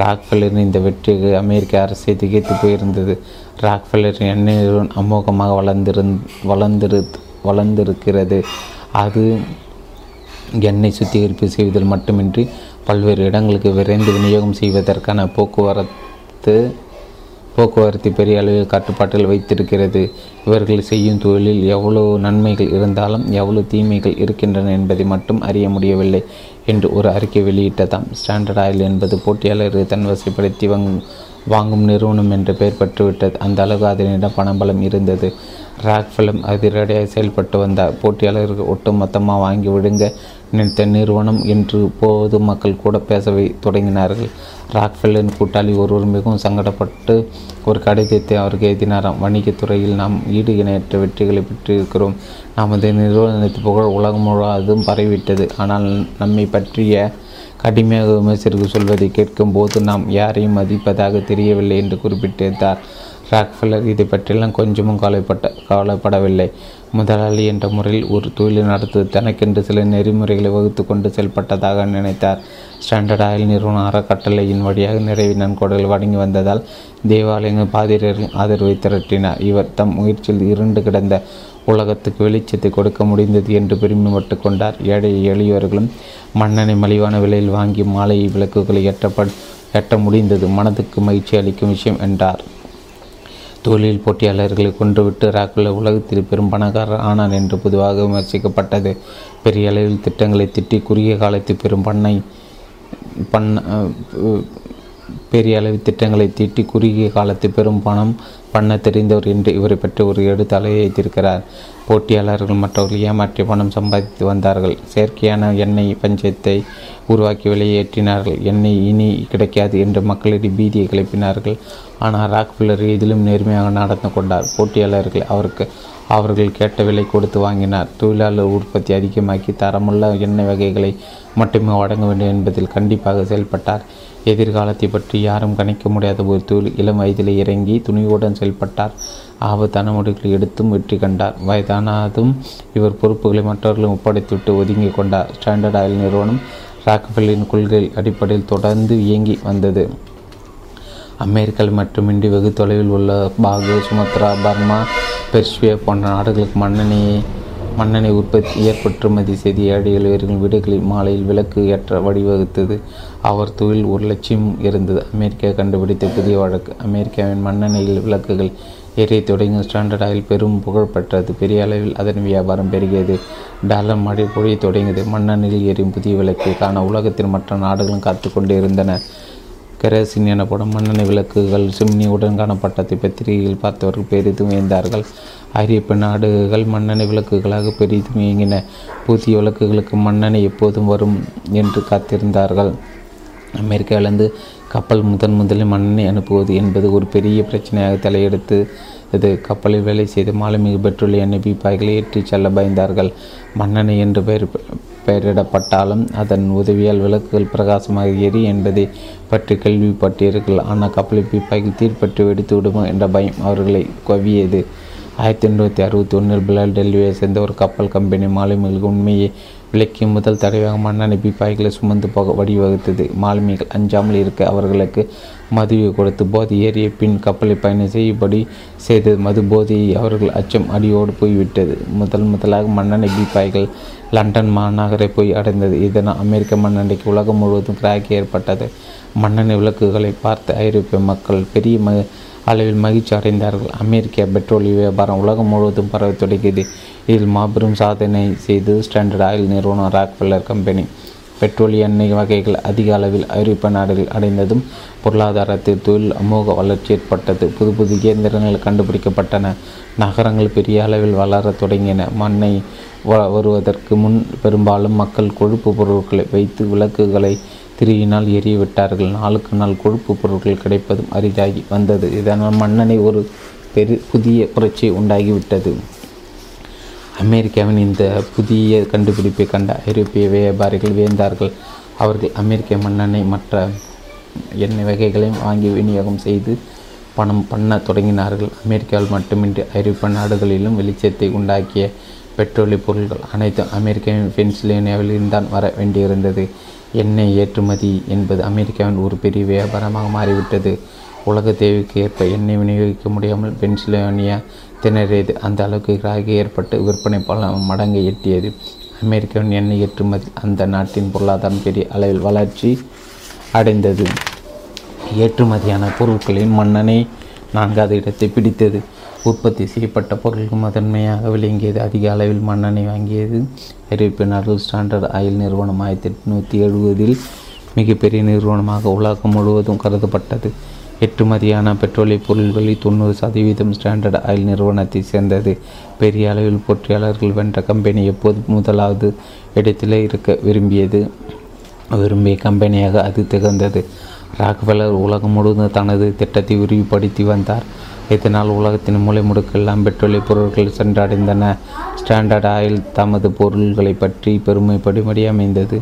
ராக்ஃபெல்லரின் இந்த வெற்றிக்கு அமெரிக்க அரசை திகைத்து போயிருந்தது. ராக்ஃபெல்லரின் எண்ணெய் நிறுவனம் அமோகமாக வளர்ந்திரு வளர்ந்திரு வளர்ந்திருக்கிறது. அது எண்ணெய் சுத்திகரிப்பு செய்வதில் மட்டுமின்றி பல்வேறு இடங்களுக்கு விரைந்து விநியோகம் செய்வதற்கான போக்குவரத்து போக்குவரத்து பெரிய அளவில் கட்டுப்பாட்டில் வைத்திருக்கிறது. இவர்கள் செய்யும் தொழிலில் எவ்வளவு நன்மைகள் இருந்தாலும் எவ்வளவு தீமைகள் இருக்கின்றன என்பதை மட்டும் அறிய முடியவில்லை என்று ஒரு அறிக்கை வெளியிட்டதாம். ஸ்டாண்டர்ட் ஆயில் என்பது போட்டியாளர்கள் தன் வசைப்படுத்தி வாங்கும் நிறுவனம் என்று பெயர் பெற்றுவிட்டது. அந்த அளவு அதனிடம் பணபலம் இருந்தது. ராக்ஃபெல்லர் அதிரடியாக செயல்பட்டு வந்தார். போட்டியாளர்கள் ஒட்டுமொத்தமாக வாங்கி விடுங்க நினைத்த நிறுவனம் என்று பொது மக்கள் கூட பேசவே தொடங்கினார்கள். ராக்ஃபெல்லரின் கூட்டாளி ஒருவர் மிகவும் சங்கடப்பட்டு ஒரு கடிதத்தை அவருக்கு எழுதினாராம். வணிகத்துறையில் நாம் ஈடு இணையற்ற வெற்றிகளை பெற்றிருக்கிறோம். நமது நிறுவனத்து புகழ் உலகம் முழுவதும் பரவிவிட்டது. ஆனால் நம்மை பற்றிய கடுமையாக விமர்சகர்கள் சொல்வதை கேட்கும்போது நாம் யாரையும் மதிப்பதாக தெரியவில்லை என்று குறிப்பிட்டிருந்தார். ராக்ஃபெல்லர் இதை பற்றியெல்லாம் கொஞ்சமும் கவலைப்பட்ட கவலைப்படவில்லை. முதலாளி என்ற முறையில் ஒரு தொழிலை நடத்துவது தனக்கென்று சில நெறிமுறைகளை வகுத்து கொண்டு செயல்பட்டதாக நினைத்தார். ஸ்டாண்டர்ட் ஆயில் நிறுவன அறக்கட்டளையின் வழியாக நிறைவு நன்கொடைகள் வழங்கி வந்ததால் தேவாலயங்கள், பாதிரியர்கள் ஆதரவை திரட்டினார். இவர் தம் முயற்சியில் இருண்டு கிடந்த உலகத்துக்கு வெளிச்சத்தை கொடுக்க முடிந்தது என்று பெருமைப்பட்டு கொண்டார். ஏழை எளியவர்களும் மண்ணெண்ணெய் மலிவான விலையில் வாங்கி மாலை விளக்குகளை எட்டப்ப எட்ட முடிந்தது மனதுக்கு மகிழ்ச்சி அளிக்கும் விஷயம் என்றார். தொழில் போட்டியாளர்களை கொன்றுவிட்டு ராக்ஃபெல்லர் உலகத்தில் பெரும் பணக்காரர் ஆனார் என்று பொதுவாக விமர்சிக்கப்பட்டது. பெரிய அளவில் திட்டங்களை திட்டி குறுகிய காலத்தில் பெரும் பண்ணை பண்ண பெரிய அளவு திட்டங்களை தீட்டி குறுகிய காலத்தில் பெரும் பணம் பண்ண தெரிந்தவர் என்று இவரை பற்றி ஒரு எழுத்தாளையை வைத்திருக்கிறார். போட்டியாளர்கள் மற்றவர்கள் ஏமாற்றி பணம் சம்பாதித்து வந்தார்கள். செயற்கையான எண்ணெய் பஞ்சத்தை உருவாக்கி வெளியேற்றினார்கள். எண்ணெய் இனி கிடைக்காது என்று மக்களிடையே பீதியை கிளப்பினார்கள். ஆனால் ராக்ஃபெல்லர் இதிலும் நேர்மையாக நடந்து கொண்டார். போட்டியாளர்கள் அவருக்கு அவர்கள் கேட்ட விலை கொடுத்து வாங்கினார். தொழிலாளர் உற்பத்தி அதிகமாக்கி தரமுள்ள எண்ணெய் வகைகளை மட்டுமே வழங்க வேண்டும் என்பதில் கண்டிப்பாக செயல்பட்டார். எதிர்காலத்தை பற்றி யாரும் கணிக்க முடியாத ஒரு தொழில் இளம் வயதில் இறங்கி துணிவுடன் செயல்பட்டார். ஆபத்தான முடிவுகளை எடுத்தும் வெற்றி கண்டார். வயதானதும் இவர் பொறுப்புகளை மற்றவர்களும் ஒப்படைத்துவிட்டு ஒதுங்கி கொண்டார். ஸ்டாண்டர்ட் ஆயில் நிறுவனம் ராக்ஃபெல்லரின் கொள்கை அடிப்படையில் தொடர்ந்து இயங்கி வந்தது. அமெரிக்காவில் மட்டுமின்றி வெகு தொலைவில் உள்ள பாகு, சுமத்ரா, பர்மா, பெர்ஷியா போன்ற நாடுகளுக்கு மண்ணெண்ணெயை மண்ணெண்ணெய் உற்பத்தி ஏற்பற்றுமதி செய்து ஏழை எளியவர்கள் வீடுகளில் மாலையில் விளக்கு ஏற்ற வழிவகுத்தது. அவர் தொழில் ஒரு லட்சியம் இருந்தது. அமெரிக்கா கண்டுபிடித்த புதிய வழக்கு அமெரிக்காவின் மண்ணெண்ணெயில் விளக்குகள் எரிய தொடங்கி ஸ்டாண்டர்ட் ஆயில் பெரும் புகழ் பெற்றது. பெரிய அளவில் அதன் வியாபாரம் பெருகியது. டாலர் மழை பொழிய தொடங்கியது. மண்ணெண்ணெயில் எரியும் புதிய விளக்கை காண உலகத்தின் மற்ற நாடுகளும் காத்து கொண்டு இருந்தன. கெரோசின் எனப்படும் மண்ணெண்ணெய் விளக்குகள் சிம்னியுடன் காணப்பட்டதை பத்திரிகையில் பார்த்தவர்கள் பெரிதும் வியந்தார்கள். ஐரோப்பிய நாடுகள் மண்ணெண்ணெய் விளக்குகளாக பெரிதும் இயங்கின. புதிய விளக்குகளுக்கு மண்ணெண்ணெய் எப்போதும் வரும் என்று காத்திருந்தார்கள். அமெரிக்காவிலிருந்து கப்பல் முதன் முதலில் மண்ணெண்ணெய் அனுப்புவது என்பது ஒரு பெரிய பிரச்சனையாக தலையெடுத்து இது கப்பலில் வேலை செய்து மாலுமிகு பெற்றுள்ள எண்ணெய் பீப்பாய்களை ஏற்றிச் செல்ல பயந்தார்கள். மண்ணெண்ணெய் என்று பெயர் பெயரிடப்பட்டாலும் அதன் உதவியால் விளக்குகள் பிரகாசமாக எரி என்பதை பற்றி கேள்விப்பட்டீர்கள். ஆனால் கப்பலில் பீப்பாய்கள் தீர்ப்பற்றி வெடித்து விடுமோ என்ற பயம் அவர்களை கவ்வியது. ஆயிரத்தி எண்ணூற்றி அறுபத்தி ஒன்றில் பிளால் டெல்லியை சேர்ந்த ஒரு கப்பல் கம்பெனி மாலுமிகளுக்கு உண்மையை விளக்கி முதல் தடவையாக மண்ணெண்ணெய் பீப்பாய்களை சுமந்து போக வழிவகுத்தது. மாலுமிகள் அஞ்சாமல் இருக்க அவர்களுக்கு மதுவை கொடுத்து போதை ஏறிய பின் கப்பலை பயணம் செய்யும்படி செய்தது. மது போதையை அவர்கள் அச்சம் அடியோடு போய்விட்டது. முதல் முதலாக மண்ணெண்ணெய் பீப்பாய்கள் லண்டன் மாநகரை போய் அடைந்தது. இதனால் அமெரிக்க மண்ணெண்ணைக்கு உலகம் முழுவதும் கிராக்கி ஏற்பட்டது. மண்ணெண்ணெய் விளக்குகளை பார்த்து ஐரோப்பிய மக்கள் பெரிய ம அளவில் மகிழ்ச்சி அடைந்தார்கள். அமெரிக்க பெட்ரோலிய வியாபாரம் உலகம் முழுவதும் பரவ தொடங்கியது. இதில் மாபெரும் சாதனை செய்தது ஸ்டாண்டர்ட் ஆயில் நிறுவனம் ராக்ஃபெல்லர் கம்பெனி. பெட்ரோலிய எண்ணெய் வகைகள் அதிக அளவில் ஐரோப்பிய நாடுகள் அடைந்ததும் பொருளாதாரத்தில் தொழில் அமோக வளர்ச்சி ஏற்பட்டது. புது புது இயந்திரங்கள் கண்டுபிடிக்கப்பட்டன. நகரங்கள் பெரிய அளவில் வளர தொடங்கின. மண்ணை வ வருவதற்கு முன் பெரும்பாலும் மக்கள் கொழுப்பு பொருட்களை வைத்து விளக்குகளை திருவினால் எறிவிட்டார்கள். நாளுக்கு நாள் கொழுப்பு பொருட்கள் கிடைப்பதும் அரிதாகி வந்தது. இதனால் மண்ணெண்ணெய் ஒரு பெரு புதிய புரட்சி உண்டாகிவிட்டது. அமெரிக்காவின் இந்த புதிய கண்டுபிடிப்பை கண்ட ஐரோப்பிய வியாபாரிகள் வியந்தார்கள். அவர்கள் அமெரிக்க மண்ணெண்ணெய் மற்ற எண்ணெய் வகைகளையும் வாங்கி விநியோகம் செய்து பணம் பண்ண தொடங்கினார்கள். அமெரிக்காவில் மட்டுமின்றி ஐரோப்பிய நாடுகளிலும் வெளிச்சத்தை உண்டாக்கிய பெட்ரோலிய பொருட்கள் அனைத்தும் அமெரிக்காவின் பென்சில்வேனியாவில்தான் வர வேண்டியிருந்தது. எண்ணெய் ஏற்றுமதி என்பது அமெரிக்காவின் ஒரு பெரிய வியாபாரமாக மாறிவிட்டது. உலக தேவைக்கு ஏற்ப எண்ணெய் விநியோகிக்க முடியாமல் பென்சில்வேனியா திணறியது. அந்த அளவுக்கு கிராக்கி ஏற்பட்டு விற்பனை பல மடங்கை எட்டியது. அமெரிக்காவின் எண்ணெய் ஏற்றுமதி அந்த நாட்டின் பொருளாதாரம் பெரிய அளவில் வளர்ச்சி அடைந்தது. ஏற்றுமதியான பொருட்களின் மண்ணெண்ணெய் நான்காவது இடத்தை பிடித்தது. உற்பத்தி செய்யப்பட்ட பொருளுக்கு முதன்மையாக விளங்கியது. அதிக அளவில் மண்ணெண்ணெய் வாங்கியது ஐரோப்பிய நாடுகள். ஸ்டாண்டர்ட் ஆயில் நிறுவனம் ஆயிரத்தி எட்நூற்றி எழுபதில் மிகப்பெரிய நிறுவனமாக உலகம் முழுவதும் கருதப்பட்டது. ஏற்றுமதியான பெட்ரோலிய பொருள்களில் தொண்ணூறு சதவீதம் ஸ்டாண்டர்ட் ஆயில் நிறுவனத்தை சேர்ந்தது. பெரிய அளவில் போட்டியாளர்கள் வென்ற கம்பெனி எப்போது முதலாவது இடத்திலே இருக்க விரும்பியது விரும்பிய கம்பெனியாக அது திகழ்ந்தது. ராக்ஃபெல்லர் உலகம் முழுவதும் தனது திட்டத்தை விரிவுபடுத்தி வந்தார். இதனால் உலகத்தின் மூலை முடுக்கெல்லாம் பெட்ரோலிய பொருட்கள் சென்றடைந்தன. ஸ்டாண்டர்ட் ஆயில் தமது பொருள்களை பற்றி பெருமைப்படும்படி அமைந்தது.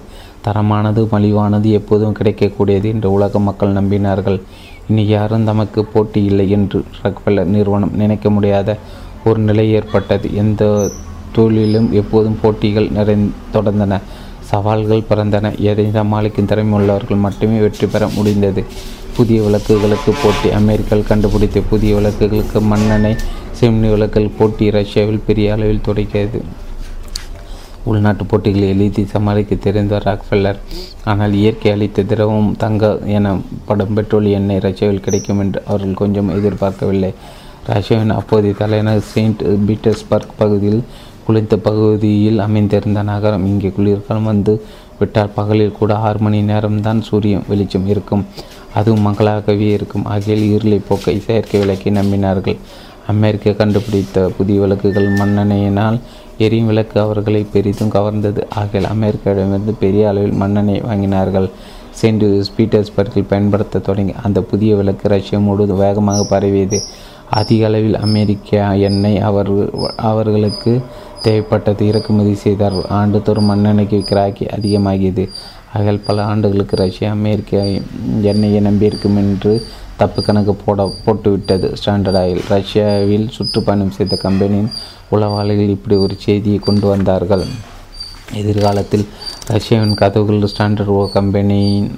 தரமானது, மலிவானது, எப்போதும் கிடைக்கக்கூடியது என்று உலக மக்கள் நம்பினார்கள். இனி யாரும் தமக்கு போட்டி இல்லை என்று ராக்ஃபெல்லர் நிறுவனம் நினைக்க முடியாத ஒரு நிலை ஏற்பட்டது. எந்த தொழிலும் எப்போதும் போட்டிகள் நிறை தொடர்ந்தன. சவால்கள் பிறந்தன. எதை சமாளிக்கும் திறமை உள்ளவர்கள் மட்டுமே வெற்றி பெற முடிந்தது. புதிய விளக்குகளுக்கு போட்டி அமெரிக்காவில் கண்டுபிடித்த புதிய விளக்குகளுக்கு மண்ணெண்ணெய் சிம்னி விளக்குகள் போட்டி ரஷ்யாவில் பெரிய அளவில் தொடங்கியது. உள்நாட்டு போட்டிகளை எளிதில் சமாளிக்க தெரிந்த ராக்ஃபெல்லர் ஆனால் இயற்கை அளித்த திரவம் தங்க எனப்படும் பெட்ரோலிய எண்ணெய் ரஷ்யாவில் கிடைக்கும் என்று அவர்கள் கொஞ்சம் எதிர்பார்க்கவில்லை. ரஷ்யாவின் அப்போதைய தலைநகர் செயின்ட் பீட்டர்ஸ்பர்க் பகுதியில் குளிர்ந்த பகுதியில் அமைந்திருந்த நகரம். இங்கே குளிர்காலம் வந்து விட்டால் பகலில் கூட ஆறு மணி நேரம்தான் சூரியன் வெளிச்சம் இருக்கும். அதுவும் மங்களாகவே இருக்கும். ஆகியில் இருளை போக்க செயற்கை விளக்கை நம்பினார்கள். அமெரிக்கா கண்டுபிடித்த புதிய விளக்குகள் மண்ணெண்ணெயினால் எரியும் விளக்கு அவர்களை பெரிதும் கவர்ந்தது. ஆகியில் அமெரிக்காவிடமிருந்து பெரிய அளவில் மண்ணெண்ணெய் வாங்கினார்கள். செயின்ட் பீட்டர்ஸ்பர்க்கில் பயன்படுத்த தொடங்கி அந்த புதிய விளக்கு ரஷ்யா முழுவதும் வேகமாக பரவியது. அதிக அளவில் அமெரிக்க எண்ணெய் அவர்கள் அவர்களுக்கு தேவைப்பட்டது இறக்குமதி செய்தார்கள். ஆண்டுதோறும் மண்ணெண்ணெய்க்கு கிராக்கி அதிகமாகியது. அதில் பல ஆண்டுகளுக்கு ரஷ்யா அமெரிக்க எண்ணெயை நம்பியிருக்கும் என்று தப்பு கணக்கு போட போட்டுவிட்டது ஸ்டாண்டர்ட் ஆயில். ரஷ்யாவில் சுற்றுப்பயணம் செய்த கம்பெனியின் உளவாளிகள் இப்படி ஒரு செய்தியை கொண்டு வந்தார்கள். எதிர்காலத்தில் ரஷ்யாவின் கதவுகள் ஸ்டாண்டர்ட் கம்பெனியின்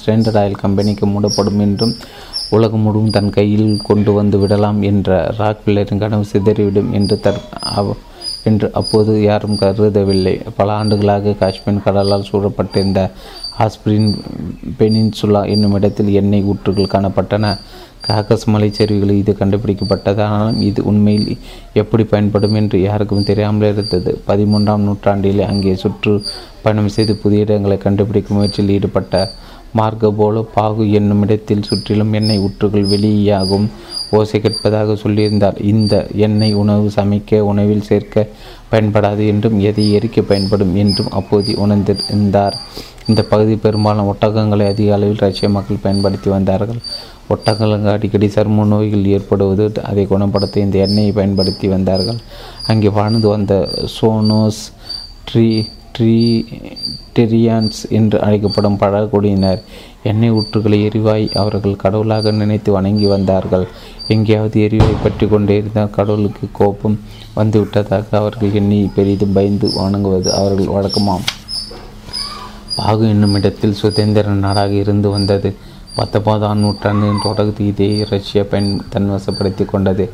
ஸ்டாண்டர்ட் ஆயில் கம்பெனிக்கு மூடப்படும் என்றும் உலகம் முழுவதும் தன் கையில் கொண்டு வந்து விடலாம் என்ற ராக்ஃபெல்லரின் கனவு சிதறிவிடும் என்று தற் என்று அப்போது யாரும் கருதவில்லை. பல ஆண்டுகளாக காஷ்மீர் கடலால் சூழப்பட்டிருந்த ஆஸ்பிரின் பெனின்சுலா என்னும் இடத்தில் எண்ணெய் ஊற்றுகள் காணப்பட்டன. காக்கஸ் மலைச்சரிவுகளில் இது கண்டுபிடிக்கப்பட்டதானாலும் இது உண்மையில் எப்படி பயன்படும் என்று யாருக்கும் தெரியாமல் இருந்தது. பதிமூன்றாம் நூற்றாண்டிலே அங்கே சுற்று பயணம் செய்து புதிய இடங்களை கண்டுபிடிக்கும் முயற்சியில் ஈடுபட்ட மார்க்க போல பாகு என்னும் இடத்தில் சுற்றிலும் எண்ணெய் ஊற்றுகள் வெளியாகும் ஓசை கேட்பதாக சொல்லியிருந்தார். இந்த எண்ணெய் உணவு சமைக்க உணவில் சேர்க்க பயன்படாது என்றும் எதை எரிக்க பயன்படும் என்றும் அப்போது உணர்ந்திருந்தார். இந்த பகுதி பெரும்பாலும் ஒட்டகங்களை அதிக அளவில் ரஷ்ய மக்கள் பயன்படுத்தி வந்தார்கள். ஒட்டகங்களுக்கு அடிக்கடி சர்ம நோய்கள் ஏற்படுவது அதை குணப்படுத்த இந்த எண்ணெயை பயன்படுத்தி வந்தார்கள். அங்கே வாழ்ந்து வந்த சோனோஸ் ட்ரீ ட்ரீ டெரியான்ஸ் என்று அழைக்கப்படும் பழங்குடியினர் எண்ணெய் ஊற்றுகளை எரிவாய் அவர்கள் கடவுளாக நினைத்து வணங்கி வந்தார்கள். எங்கேயாவது எரிவாய் பற்றி கொண்டே இருந்தால் கடவுளுக்கு கோபம் வந்துவிட்டதாக அவர்கள் எண்ணெயை பெரிதும் பயந்து வணங்குவது அவர்கள் வழக்கமாம். பாகு என்னும் இடத்தில் சுதந்திர நாடாக இருந்து வந்தது. பத்தொன்பதாம் நூற்றாண்டின் தொடக்கத்தில் இதே ரஷ்யா பயன் தன்வசப்படுத்தி கொண்டது.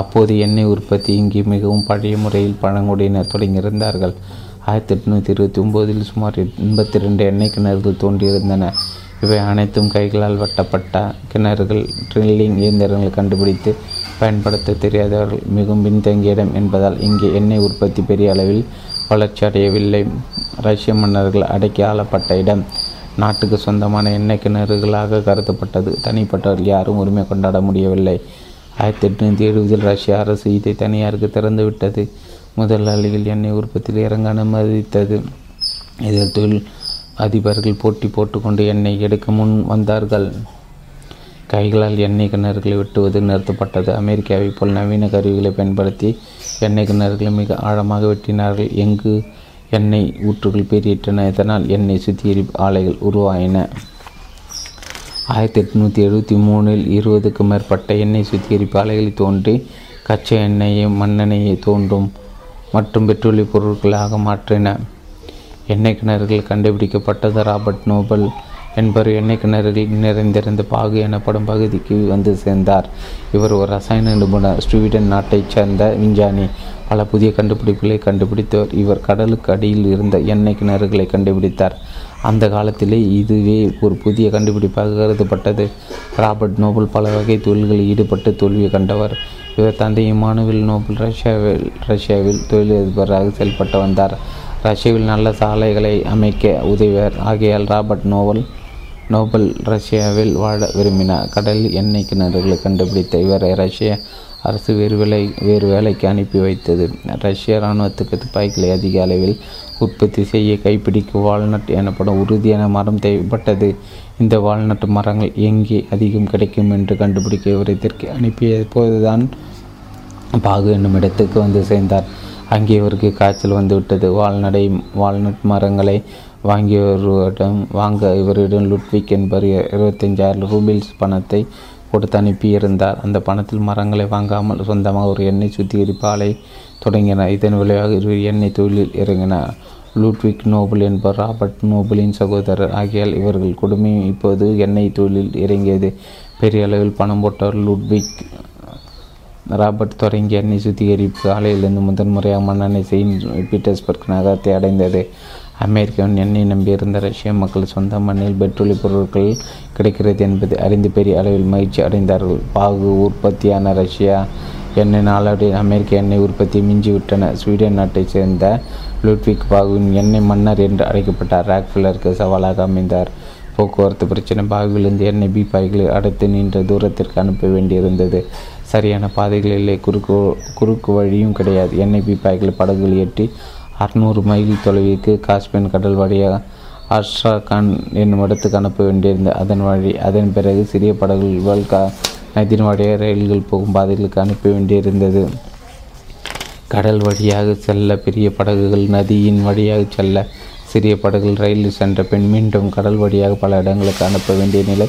அப்போது எண்ணெய் உற்பத்தி இங்கு மிகவும் பழைய முறையில் பழங்குடியினர் தொடங்கியிருந்தார்கள். ஆயிரத்தி எட்நூற்றி இருபத்தி ஒம்போதில் சுமார் எண்பத்தி ரெண்டு எண்ணெய் கிணறுகள் தோன்றியிருந்தன. இவை அனைத்தும் கைகளால் வெட்டப்பட்ட கிணறுகள். ட்ரில்லிங் இயந்திரங்களை கண்டுபிடித்து பயன்படுத்த தெரியாதவர்கள் மிகவும் பின்தங்கிய இடம் என்பதால் இங்கே எண்ணெய் உற்பத்தி பெரிய அளவில் வளர்ச்சியடையவில்லை. ரஷ்ய மன்னர்கள் அடக்கி ஆளப்பட்ட இடம் நாட்டுக்கு சொந்தமான எண்ணெய் கிணறுகளாக கருதப்பட்டது. தனிப்பட்டவர்கள் யாரும் உரிமை கொண்டாட முடியவில்லை. ஆயிரத்தி எட்நூற்றி எழுபதில் ரஷ்ய அரசு இதை தனியாருக்கு திறந்துவிட்டது. முதலாளிகள் எண்ணெய் உற்பத்தியில் இறங்க அனுமதித்தது. இதில் தொழில் அதிபர்கள் போட்டி போட்டுக்கொண்டு எண்ணெய் எடுக்க முன் வந்தார்கள். கைகளால் எண்ணெய் கிணறுகளை வெட்டுவது நிறுத்தப்பட்டது. அமெரிக்காவை போல் நவீன கருவிகளை பயன்படுத்தி எண்ணெய் கிணறுகளை மிக ஆழமாக வெட்டினார்கள். எங்கு எண்ணெய் ஊற்றுகள் பெரியற்றன. இதனால் எண்ணெய் சுத்திகரிப்பு ஆலைகள் உருவாயின. ஆயிரத்தி எட்நூற்றி எழுபத்தி மூணில் இருபதுக்கும் மேற்பட்ட எண்ணெய் சுத்திகரிப்பு ஆலைகள் தோன்றி கச்சா எண்ணெயை மண்ணெண்ணெயை தோன்றும் மற்றும் பெட்ரோலிய பொருட்களாக மாற்றின. எண்ணெய் கிணறுகள் கண்டுபிடிக்கப்பட்டது. ராபர்ட் நோபல் என்பவர் எண்ணெய் கிணறுகள் நிறைந்திருந்த பாகு எனப்படும் பகுதிக்கு வந்து சேர்ந்தார். இவர் ஒரு ரசாயன நிபுணர். ஸ்வீடன் நாட்டைச் சேர்ந்த விஞ்ஞானி. பல புதிய கண்டுபிடிப்புகளை கண்டுபிடித்தவர் இவர். கடலுக்கு அடியில் இருந்த எண்ணெய் கிணறுகளை கண்டுபிடித்தார். அந்த காலத்திலே இதுவே ஒரு புதிய கண்டுபிடிப்பாக கருதப்பட்டது. ராபர்ட் நோபல் பல வகை தொழில்களில் ஈடுபட்டு தோல்வியை கண்டவர். இவர் தந்தை இமானுவேல் நோபல் ரஷ்யாவில் ரஷ்யாவில் தொழிலதிபராக செயல்பட்டு வந்தார். ரஷ்யாவில் நல்ல சாலைகளை அமைக்க உதவியார். ஆகையால் ராபர்ட் நோபல் நோபல் ரஷ்யாவில் வாழ விரும்பினார். கடலில் எண்ணெய் கிணறுகளை கண்டுபிடித்த இவரை ரஷ்ய அரசு வேறு வேலை வேறு வேலைக்கு அனுப்பி வைத்தது. ரஷ்ய இராணுவத்துக்கு துப்பாக்கிகளை அதிக அளவில் உற்பத்தி செய்ய கைப்பிடிக்கு வால்நட் எனப்படும் உறுதியான மரம் தேவைப்பட்டது. இந்த வால்நட் மரங்கள் எங்கே அதிகம் கிடைக்கும் என்று கண்டுபிடிக்க இவரை இதற்கு அனுப்பிய போதுதான் பாகு என்னும் இடத்துக்கு வந்து சேர்ந்தார். அங்கே இவருக்கு காய்ச்சல் வந்துவிட்டது. வால்நடை வால்நட் மரங்களை வாங்கியவரிடம் வாங்க இவரிடம் லுட்விக் என்பவர் இருபத்தஞ்சாயிரம் ரூபில்ஸ் பணத்தை கொடுத்து அனுப்பியிருந்தார். அந்த பணத்தில் மரங்களை வாங்காமல் சொந்தமாக ஒரு எண்ணெய் சுத்திகரிப்பு ஆலை தொடங்கினார். இதன் விளைவாக இவர் எண்ணெய் தொழிலில் இறங்கினார். லுட்விக் நோபல் என்பவர் ராபர்ட் நோபலின் சகோதரர். ஆகியால் இவர்கள் குடும்பம் இப்போது எண்ணெய் தொழிலில் இறங்கியது. பெரிய அளவில் பணம் போட்டவர் லுட்விக் ராபர்ட் தொடங்கிய எண்ணெய் சுத்திகரிப்பு ஆலையிலிருந்து முதன்முறையாக மண்ணெண்ணெய் செயின் பீட்டர்ஸ்பர்க் நகரத்தை அடைந்தது. அமெரிக்காவின் எண்ணெய் நம்பியிருந்த ரஷ்ய மக்கள் சொந்த மண்ணில் பெட்ரோலிய பொருட்கள் கிடைக்கிறது என்பது அறிந்து பெரிய அளவில் மகிழ்ச்சி அடைந்தார்கள். பாகு உற்பத்தியான ரஷ்யா எண்ணெய் நாளடைவில் அமெரிக்க எண்ணெய் உற்பத்தியை மிஞ்சிவிட்டன. ஸ்வீடன் நாட்டைச் சேர்ந்த லுட்விக் பாகுவின் எண்ணெய் மன்னர் என்று அழைக்கப்பட்டார். ராக்ஃபெல்லருக்கு சவாலாக அமைந்தார். போக்குவரத்து பிரச்சனை. பாகுவிலிருந்து எண்ணெய் பீப்பாய்களை அடைத்து நீண்ட தூரத்திற்கு அனுப்ப வேண்டியிருந்தது. சரியான பாதைகள் இல்லை. குறுக்கு குறுக்கு வழியும் கிடையாது. எண்ணெய் பீப்பாய்கள் படகுகள் ஏற்றி அறுநூறு மைல் தொலைவிற்கு காஸ்பியன் கடல் வழியாக அர்ஷாகான் என்னும் இடத்துக்கு அனுப்ப வேண்டியிருந்தது. அதன் வழி அதன் பிறகு சிறிய படகுகள் வல்கா நதியின் வழியாக ரயில்கள் போகும் பாதைகளுக்கு அனுப்ப வேண்டியிருந்தது. கடல் வழியாக செல்ல பெரிய படகுகள், நதியின் வழியாக செல்ல சிறிய படகுகள், ரயிலில் சென்ற பின் மீண்டும் கடல் வழியாக பல இடங்களுக்கு அனுப்ப வேண்டிய நிலை.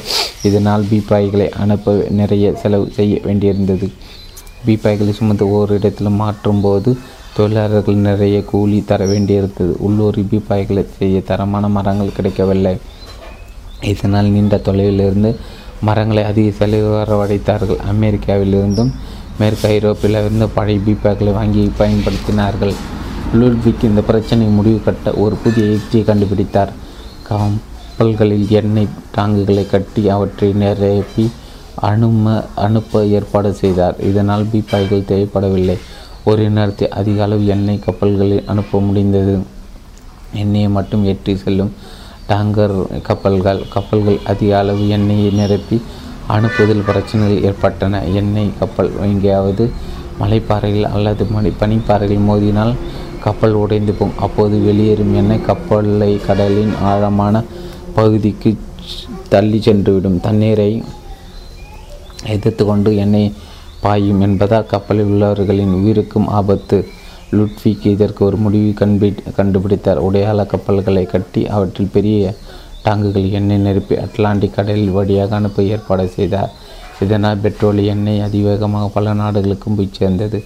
இதனால் பீப்பாய்களை அனுப்ப நிறைய செலவு செய்ய வேண்டியிருந்தது. பீப்பாய்களை சுமந்து ஒவ்வொரு இடத்திலும் மாற்றும் போது தொழிலாளர்கள் நிறைய கூலி தர வேண்டியிருந்தது. உள்ளூர் பீப்பாய்களை செய்ய தரமான மரங்கள் கிடைக்கவில்லை. இதனால் நீண்ட தொலைவிலிருந்து மரங்களை அதிக செலவு வரவழைத்தார்கள். அமெரிக்காவிலிருந்தும் மேற்கு ஐரோப்பிலிருந்து பழைய பீப்பாய்களை வாங்கி பயன்படுத்தினார்கள். லுட்விக் இந்த பிரச்சனை முடிவு கட்ட ஒரு புதிய யுக்தியை கண்டுபிடித்தார். கப்பல்களில் எண்ணெய் டாங்குகளை கட்டி அவற்றை நிரப்பி அனும அனுப்ப ஏற்பாடு செய்தார். இதனால் பீப்பாய்கள் தேவைப்படவில்லை. ஒரு நேரத்தில் அதிக அளவு எண்ணெய் கப்பல்களில் அனுப்ப முடிந்தது. எண்ணெயை மட்டும் ஏற்றி செல்லும் டாங்கர் கப்பல்கள் கப்பல்கள் அதிக அளவு எண்ணெயை நிரப்பி அனுப்புவதில் பிரச்சனைகள் ஏற்பட்டன. எண்ணெய் கப்பல் எங்கேயாவது மலைப்பாறைகள் அல்லது மணி பனிப்பாறைகள் மோதினால் கப்பல் உடைந்து போகும். அப்போது வெளியேறும் எண்ணெய் கப்பலை கடலின் ஆழமான பகுதிக்கு தள்ளி சென்றுவிடும். தண்ணீரை எதிர்த்து கொண்டு எண்ணெய் பாயும் என்பதால் கப்பலில் உள்ளவர்களின் உயிருக்கும் ஆபத்து. லுட்விக்கு இதற்கு ஒரு முடிவு கண்பி கண்டுபிடித்தார். உடையாள கப்பல்களை கட்டி அவற்றில் பெரிய டாங்குகள் எண்ணெய் நிரப்பி அட்லாண்டிக் கடலில் வழியாக அனுப்ப ஏற்பாடு செய்தார். இதனால் பெட்ரோலிய எண்ணெய் அதிவேகமாக பல நாடுகளுக்கும் போய் சேர்ந்தது.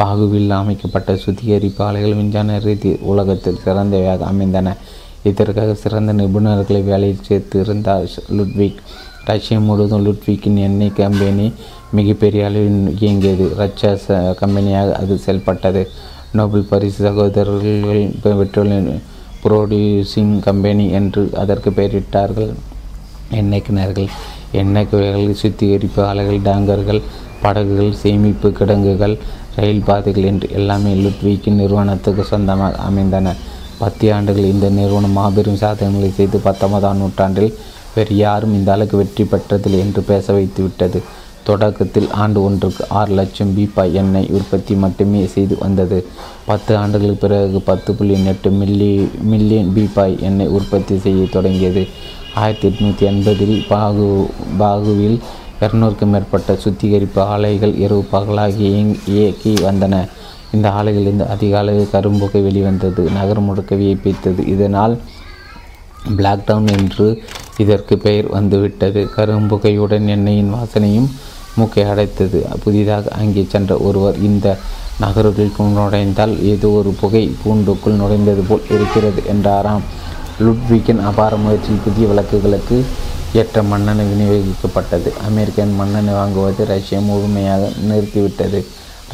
பாகுவில் அமைக்கப்பட்ட சுத்திகரிப்பு ஆலைகள் விஞ்ஞான ரீதி உலகத்தில் சிறந்தவையாக அமைந்தன. இதற்காக சிறந்த நிபுணர்களை வேலையில் சேர்த்து இருந்தார் லுட்விக். ரஷ்யா முழுவதும் லுட்விக்கின் எண்ணெய் கம்பெனி மிகப்பெரிய அளவில் இயங்கியது. ரஷ்யா கம்பெனியாக அது செயல்பட்டது. நோபல் பரிசு சகோதரர்கள் பெட்ரோலியம் புரோடியூசிங் கம்பெனி என்று அதற்கு பெயரிட்டார்கள். எண்ணெய் கிணறுகள், எண்ணெய் குறைகள், சுத்திகரிப்பு ஆலைகள், டேங்கர்கள், படகுகள், சேமிப்பு கிடங்குகள், ரயில் பாதைகள் என்று எல்லாமே லுட்விக்கின் நிறுவனத்துக்கு சொந்தமாக அமைந்தன. பத்து ஆண்டுகள் இந்த நிறுவனம் மாபெரும் சாதனைகளை செய்து பத்தொன்பதாம் நூற்றாண்டில் வேறு யாரும் இந்த அளவுக்கு வெற்றி பெற்றதில்லை என்று பேச வைத்து விட்டது. தொடக்கத்தில் ஆண்டு ஒன்றுக்கு ஆறு லட்சம் பீப்பாய் எண்ணெய் உற்பத்தி மட்டுமே செய்து வந்தது. பத்து ஆண்டுகளுக்கு பிறகு பத்து புள்ளி எட்டு மில்லி மில்லியன் பீப்பாய் எண்ணெய் உற்பத்தி செய்ய தொடங்கியது. ஆயிரத்தி எட்நூற்றி எண்பதில் பாகு பாகுவில் இருநூறுக்கும் மேற்பட்ட சுத்திகரிப்பு ஆலைகள் இரவு பகலாகி இயக்கி வந்தன. இந்த ஆலைகளிலிருந்து அதிக அளவு கரும்புகை வெளிவந்தது. நகரம் முழுக்க வியப்பித்தது. இதனால் பிளாக்டவுன் என்று இதற்கு பெயர் வந்துவிட்டது. கரும்புகையுடன் எண்ணெயின் வாசனையும் மூக்கை அடைத்தது. புதிதாக அங்கே சென்ற ஒருவர் இந்த நகருக்குள் நுழைந்தால் ஏதோ ஒரு புகை பூண்டுக்குள் நுழைந்தது போல் இருக்கிறது என்றாராம். லுட்விக்கின் அபார முயற்சியில் புதிய வழக்குகளுக்கு ஏற்ற மண்ணெண்ணை விநியோகிக்கப்பட்டது. அமெரிக்கன் மண்ணெண்ணை வாங்குவது ரஷ்யா முழுமையாக நிறுத்திவிட்டது.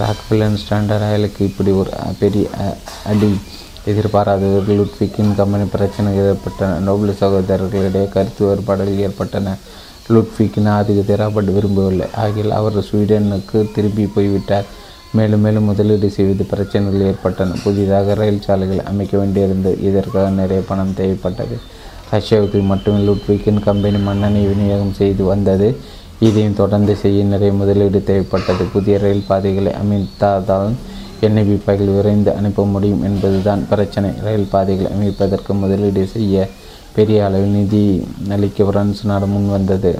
ராக்ஃபெல்லர் ஸ்டாண்டர்ட் ஆயிலுக்கு இப்படி ஒரு பெரிய அடி எதிர்பாராதவர்கள். லுட்விக்கின் கம்பெனி பிரச்சனைகள் ஏற்பட்டன. நோபல் சகோதரர்களிடையே கருத்து வேறுபாடுகள் ஏற்பட்டன. லுட்விக்கின் ஆதிக்கத்தை ராபர்ட் விரும்பவில்லை. ஆகியில் அவர் ஸ்வீடனுக்கு திரும்பி போய்விட்டார். மேலும் மேலும் முதலீடு செய்வது பிரச்சனைகள் ஏற்பட்டன. புதிதாக ரயில் சாலைகள் அமைக்க வேண்டியிருந்தது. இதற்காக நிறைய பணம் தேவைப்பட்டது. ரஷ்யாவுக்கு மட்டுமே லுட்விக்கின் கம்பெனி மண்ணெண்ணை விநியோகம் செய்து வந்தது. இதையும் தொடர்ந்து செய்ய நிறைய முதலீடு தேவைப்பட்டது. புதிய ரயில் பாதைகளை அமைத்தால்தான் எண்ணெய் பீப்பாய்கள் விரைந்து அனுப்ப முடியும் என்பதுதான் பிரச்சனை. ரயில் பாதைகளை அமைப்பதற்கு முதலீடு செய்ய பெரிய அளவில் நிதி அளிக்க பிரான்ஸ் நாடு முன் வந்தது.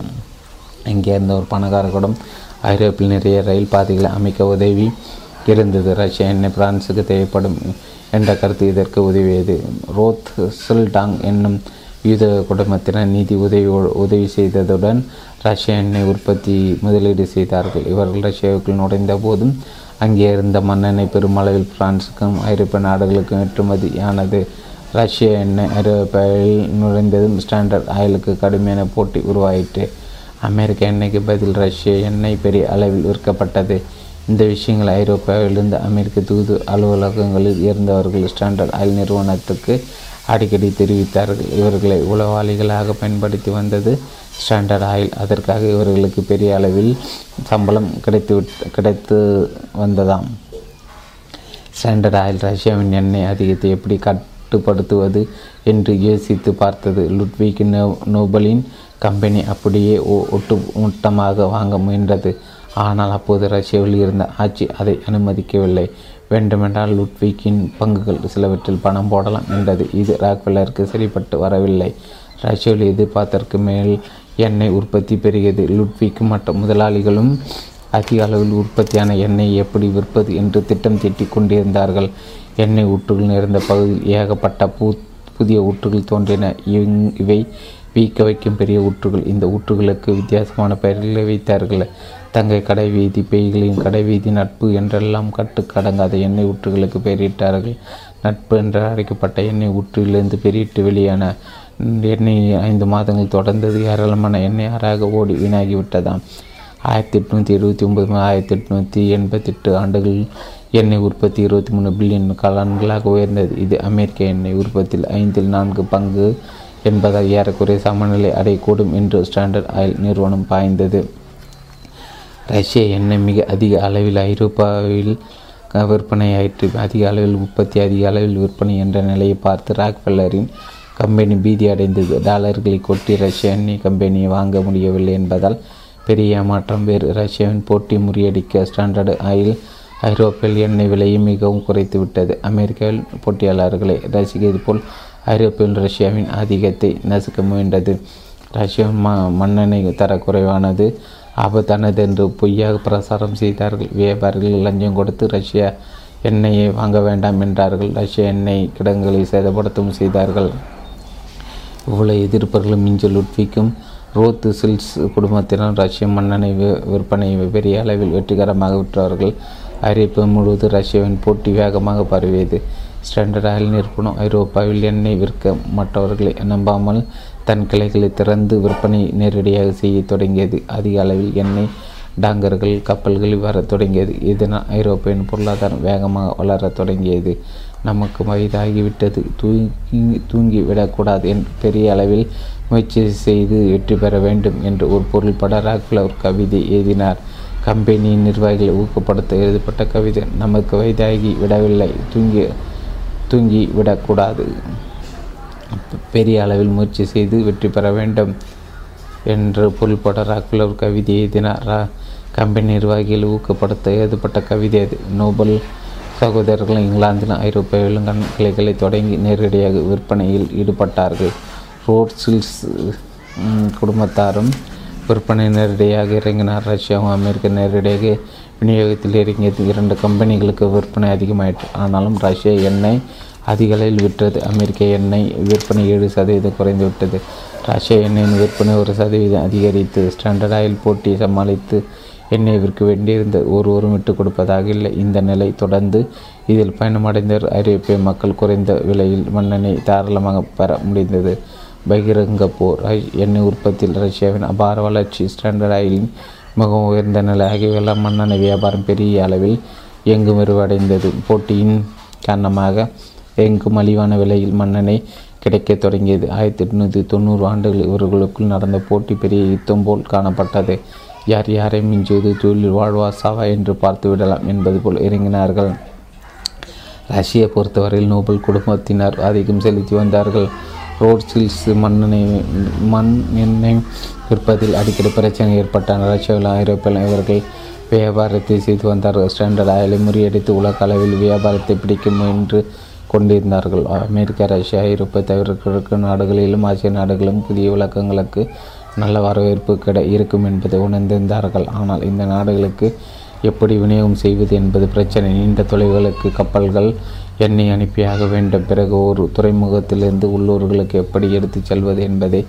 இங்கே இருந்த ஒரு பணக்கார கூடம் ஐரோப்பில் நிறைய ரயில் பாதைகளை அமைக்க உதவி இருந்தது. ரஷ்யா எண்ணெய் பிரான்ஸுக்கு தேவைப்படும் என்ற கருத்து இதற்கு உதவியது. ரோத்சைல்ட் என்னும் யூத குடும்பத்தினர் நிதி உதவி உதவி செய்ததுடன் ரஷ்யா எண்ணெய் உற்பத்தி முதலீடு செய்தார்கள். இவர்கள் ரஷ்யாவுக்குள் நுழைந்த போதும் அங்கே இருந்த மண்ணெண்ணெய் பெருமளவில் பிரான்ஸுக்கும் ஐரோப்பிய நாடுகளுக்கும் ஏற்றுமதியானது. ரஷ்ய எண்ணெய் ஐரோப்பாவில் நுழைந்ததும் ஸ்டாண்டர்ட் ஆயிலுக்கு கடுமையான போட்டி உருவாயிற்று. அமெரிக்க எண்ணெய்க்கு பதில் ரஷ்ய எண்ணெய் பெரிய அளவில் விற்கப்பட்டது. இந்த விஷயங்கள் ஐரோப்பாவிலிருந்து அமெரிக்க தூது அலுவலகங்களில் இருந்தவர்கள் ஸ்டாண்டர்ட் ஆயில் நிறுவனத்துக்கு அடிக்கடி தெரிவித்தார்கள். இவர்களை உளவாளிகளாக பயன்படுத்தி வந்தது ஸ்டாண்டர்ட் ஆயில். அதற்காக இவர்களுக்கு பெரிய அளவில் சம்பளம் கிடைத்து கிடைத்து வந்ததாம். ஸ்டாண்டர்ட் ஆயில் ரஷ்யாவின் எண்ணெய் அதிகத்தை எப்படி கட்டுப்படுத்துவது என்று யோசித்து பார்த்தது. லுட்விக் நோபலின் கம்பெனி அப்படியே ஒட்டு மொத்தமாக வாங்க முயன்றது. ஆனால் அப்போது ரஷ்யாவில் இருந்த ஆட்சி அதை அனுமதிக்கவில்லை. வேண்டுமென்றால் லுட்விக்கின் பங்குகள் சிலவற்றில் பணம் போடலாம் என்றது. இது ராக்ஃபெல்லருக்கு சரிப்பட்டு வரவில்லை. ரஷ்யாவில் எதிர்பார்த்தற்கு மேல் எண்ணெய் உற்பத்தி பெருகியது. லுட்விக் மற்ற முதலாளிகளும் அதிக அளவில் உற்பத்தியான எண்ணெயை எப்படி விற்பது என்று திட்டம் தீட்டி கொண்டிருந்தார்கள். எண்ணெய் ஊற்றுகள் நிறைந்த பகுதியில் ஏகப்பட்ட பூ புதிய ஊற்றுகள் தோன்றின. இவை வீக்க வைக்கும் பெரிய ஊற்றுகள். இந்த ஊற்றுகளுக்கு வித்தியாசமான பெயர்களை வைத்தார்கள். தங்கை கடைவீதி, பேய்களின் கடைவீதி, நட்பு என்றெல்லாம் கட்டுக்கடங்காத எண்ணெய் ஊற்றுகளுக்கு பெயரிட்டார்கள். நட்பு என்று அழைக்கப்பட்ட எண்ணெய் ஊற்றிலிருந்து பெயரிட்டு வெளியான எண்ணெய் ஐந்து மாதங்கள் தொடர்ந்தது. ஏராளமான எண்ணெய் ஆறாக ஓடி வீணாகிவிட்டதாம். ஆயிரத்தி எட்நூற்றி எழுபத்தி ஒன்பது முதல் ஆயிரத்தி எட்நூற்றி எண்பத்தி எட்டு ஆண்டுகள் எண்ணெய் உற்பத்தி இருபத்தி மூணு பில்லியன் கலன்களாக உயர்ந்தது. இது அமெரிக்க எண்ணெய் உற்பத்தியில் ஐந்தில் நான்கு பங்கு என்பதால் ஏறக்குறைய சமநிலை அடையக்கூடும் என்று ஸ்டாண்டர்ட் ஆயில் நிறுவனம் பாய்ந்தது. ரஷ்ய எண்ணெய் மிக அதிக அளவில் ஐரோப்பாவில் விற்பனையாயிற்று. அதிக அளவில் உற்பத்தி, அதிக அளவில் விற்பனை என்ற நிலையை பார்த்து ராக்ஃபெல்லரின் கம்பெனி பீதி அடைந்தது. டாலர்களை கொட்டி ரஷ்ய எண்ணெய் கம்பெனியை வாங்க முடியவில்லை என்பதால் பெரிய ஏமாற்றம். வேறு ரஷ்யாவின் போட்டி முறியடிக்க ஸ்டாண்டர்ட் ஆயில் ஐரோப்பியில் எண்ணெய் விலையை மிகவும் குறைத்து விட்டது. அமெரிக்காவில் போட்டியாளர்களை ரசிக்கிறது போல் ஐரோப்பியில் ரஷ்யாவின் ஆதிக்கத்தை நசுக்க முயன்றது. ரஷ்யா ம மண்ணெண்ணெய் தரக்குறைவானது ஆபத்தானது என்று பொய்யாக பிரசாரம் செய்தார்கள். வியாபாரிகள் லஞ்சம் கொடுத்து ரஷ்யா எண்ணெயை வாங்க வேண்டாம் என்றார்கள். ரஷ்ய எண்ணெய் கிடங்களை சேதப்படுத்தவும் செய்தார்கள். இவ்வளவு எதிர்ப்புகளும் மிஞ்ச லுட்விக்கும் ரோத்சைல்ட் குடும்பத்தினர் ரஷ்ய மண்ணெண்ணெய் விற்பனையை பெரிய அளவில் வெற்றிகரமாக விற்றார்கள். ஐரோப்பா முழுவதும் ரஷ்யாவின் போட்டி வேகமாக பரவியது. ஸ்டாண்டர்ட் ஆயில் நிறுவனம் ஐரோப்பாவில் எண்ணெய் விற்க மற்றவர்களை நம்பாமல் தன் கிளைகளை திறந்து விற்பனை நேரடியாக செய்ய தொடங்கியது. அதிக அளவில் எண்ணெய் டாங்கர்கள் கப்பல்களில் வர தொடங்கியது. இதனால் ஐரோப்பாவின் பொருளாதாரம் வேகமாக வளர தொடங்கியது. நமக்கு வயதாகிவிட்டது, தூங்கி தூங்கிவிடக்கூடாது என்று பெரிய அளவில் முயற்சி செய்து வெற்றி பெற வேண்டும் என்று ஒரு பொருள்பட ராக்ஃபெல்லர் கவிதை எழுதினார். கம்பெனியின் நிர்வாகிகளை ஊக்கப்படுத்த எழுதப்பட்ட கவிதை. நமக்கு வயதாகி விடவில்லை, தூங்கி தூங்கி விடக்கூடாது, பெரிய அளவில் முயற்சி செய்து வெற்றி பெற வேண்டும் என்று பொருள்பட ராக்ஃபெல்லர் கவிதை எழுதினார். கம்பெனி நிர்வாகிகளை ஊக்கப்படுத்த எழுதப்பட்ட கவிதை அது. நோபல் சகோதரர்கள் இங்கிலாந்திலும் ஐரோப்பாவிலும் கண் கிளைகளை தொடங்கி நேரடியாக விற்பனையில் ஈடுபட்டார்கள். ரோத்சைல்ட்ஸ் குடும்பத்தாரும் விற்பனை நேரடியாக இறங்கினார். ரஷ்யாவும் அமெரிக்கா நேரடியாக விநியோகத்தில் இறங்கியது. இரண்டு கம்பெனிகளுக்கு விற்பனை அதிகமாயிற்று. ஆனாலும் ரஷ்யா எண்ணெய் அதிக அளவில் விற்றது. அமெரிக்க எண்ணெய் விற்பனை ஏழு சதவீதம் குறைந்து விட்டது. ரஷ்யா எண்ணெயின் விற்பனை ஒரு சதவீதம் அதிகரித்து ஸ்டாண்டர்ட் ஆயில் போட்டியை சமாளித்து எண்ணெய் விற்க வேண்டியிருந்த ஒருவரும் விட்டு கொடுப்பதாக இல்லை. இந்த நிலை தொடர்ந்து இதில் பயணமடைந்தவர் ஐரோப்பிய மக்கள் குறைந்த விலையில் மண்ணெண்ணெய் தாராளமாக பெற முடிந்தது. பகிரங்க போர் எண்ணெய் உற்பத்தியில் ரஷ்யாவின் அபார வளர்ச்சி, ஸ்டாண்டர்ட் ஆயிலின் மிகவும் உயர்ந்த நிலை ஆகியவெல்லாம் மண்ணெண்ணெய் வியாபாரம் பெரிய அளவில் எங்கும் விரிவடைந்தது. போட்டியின் காரணமாக எங்கும் மலிவான விலையில் மண்ணெண்ணெய் கிடைக்கத் தொடங்கியது. ஆயிரத்தி எட்நூற்றி தொண்ணூறு ஆண்டுகள் இவர்களுக்குள் நடந்த போட்டி பெரிய யுத்தம் போல் காணப்பட்டது. யார் யாரை மிஞ்சுவது, தொழில் வாழ்வா சாவா என்று பார்த்து விடலாம் என்பது போல் இறங்கினார்கள். ரஷ்யை பொறுத்தவரையில் நோபல் குடும்பத்தினர் ஆதிக்கம் செலுத்தி வந்தார்கள். ரோட்ஸில்ஸ் மண்ணெண்ணெய் மண் எண்ணெய் விற்பதில் அடிக்கடி பிரச்சனை ஏற்பட்டன. ரஷ்யாவில் ஐரோப்பாவில் இவர்கள் வியாபாரத்தை செய்து வந்தார்கள். ஸ்டாண்டர்ட் ஆயிலை முறியடித்து உலக அளவில் வியாபாரத்தை பிடிக்க முயன்று கொண்டிருந்தார்கள். அமெரிக்கா, ரஷ்யா, ஐரோப்பா தவிர்க்க நாடுகளிலும் ஆசிய நாடுகளும் புதிய விளக்கங்களுக்கு நல்ல வரவேற்பு கிட இருக்கும் என்பதை உணர்ந்திருந்தார்கள். ஆனால் இந்த நாடுகளுக்கு எப்படி விநியோகம் செய்வது என்பது பிரச்சனை. நீண்ட தொலைவுகளுக்கு கப்பல்கள் எண்ணெய் அனுப்பியாக வேண்டும். பிறகு ஒரு துறைமுகத்திலிருந்து உள்ளூர்களுக்கு எப்படி எடுத்து செல்வது என்பதை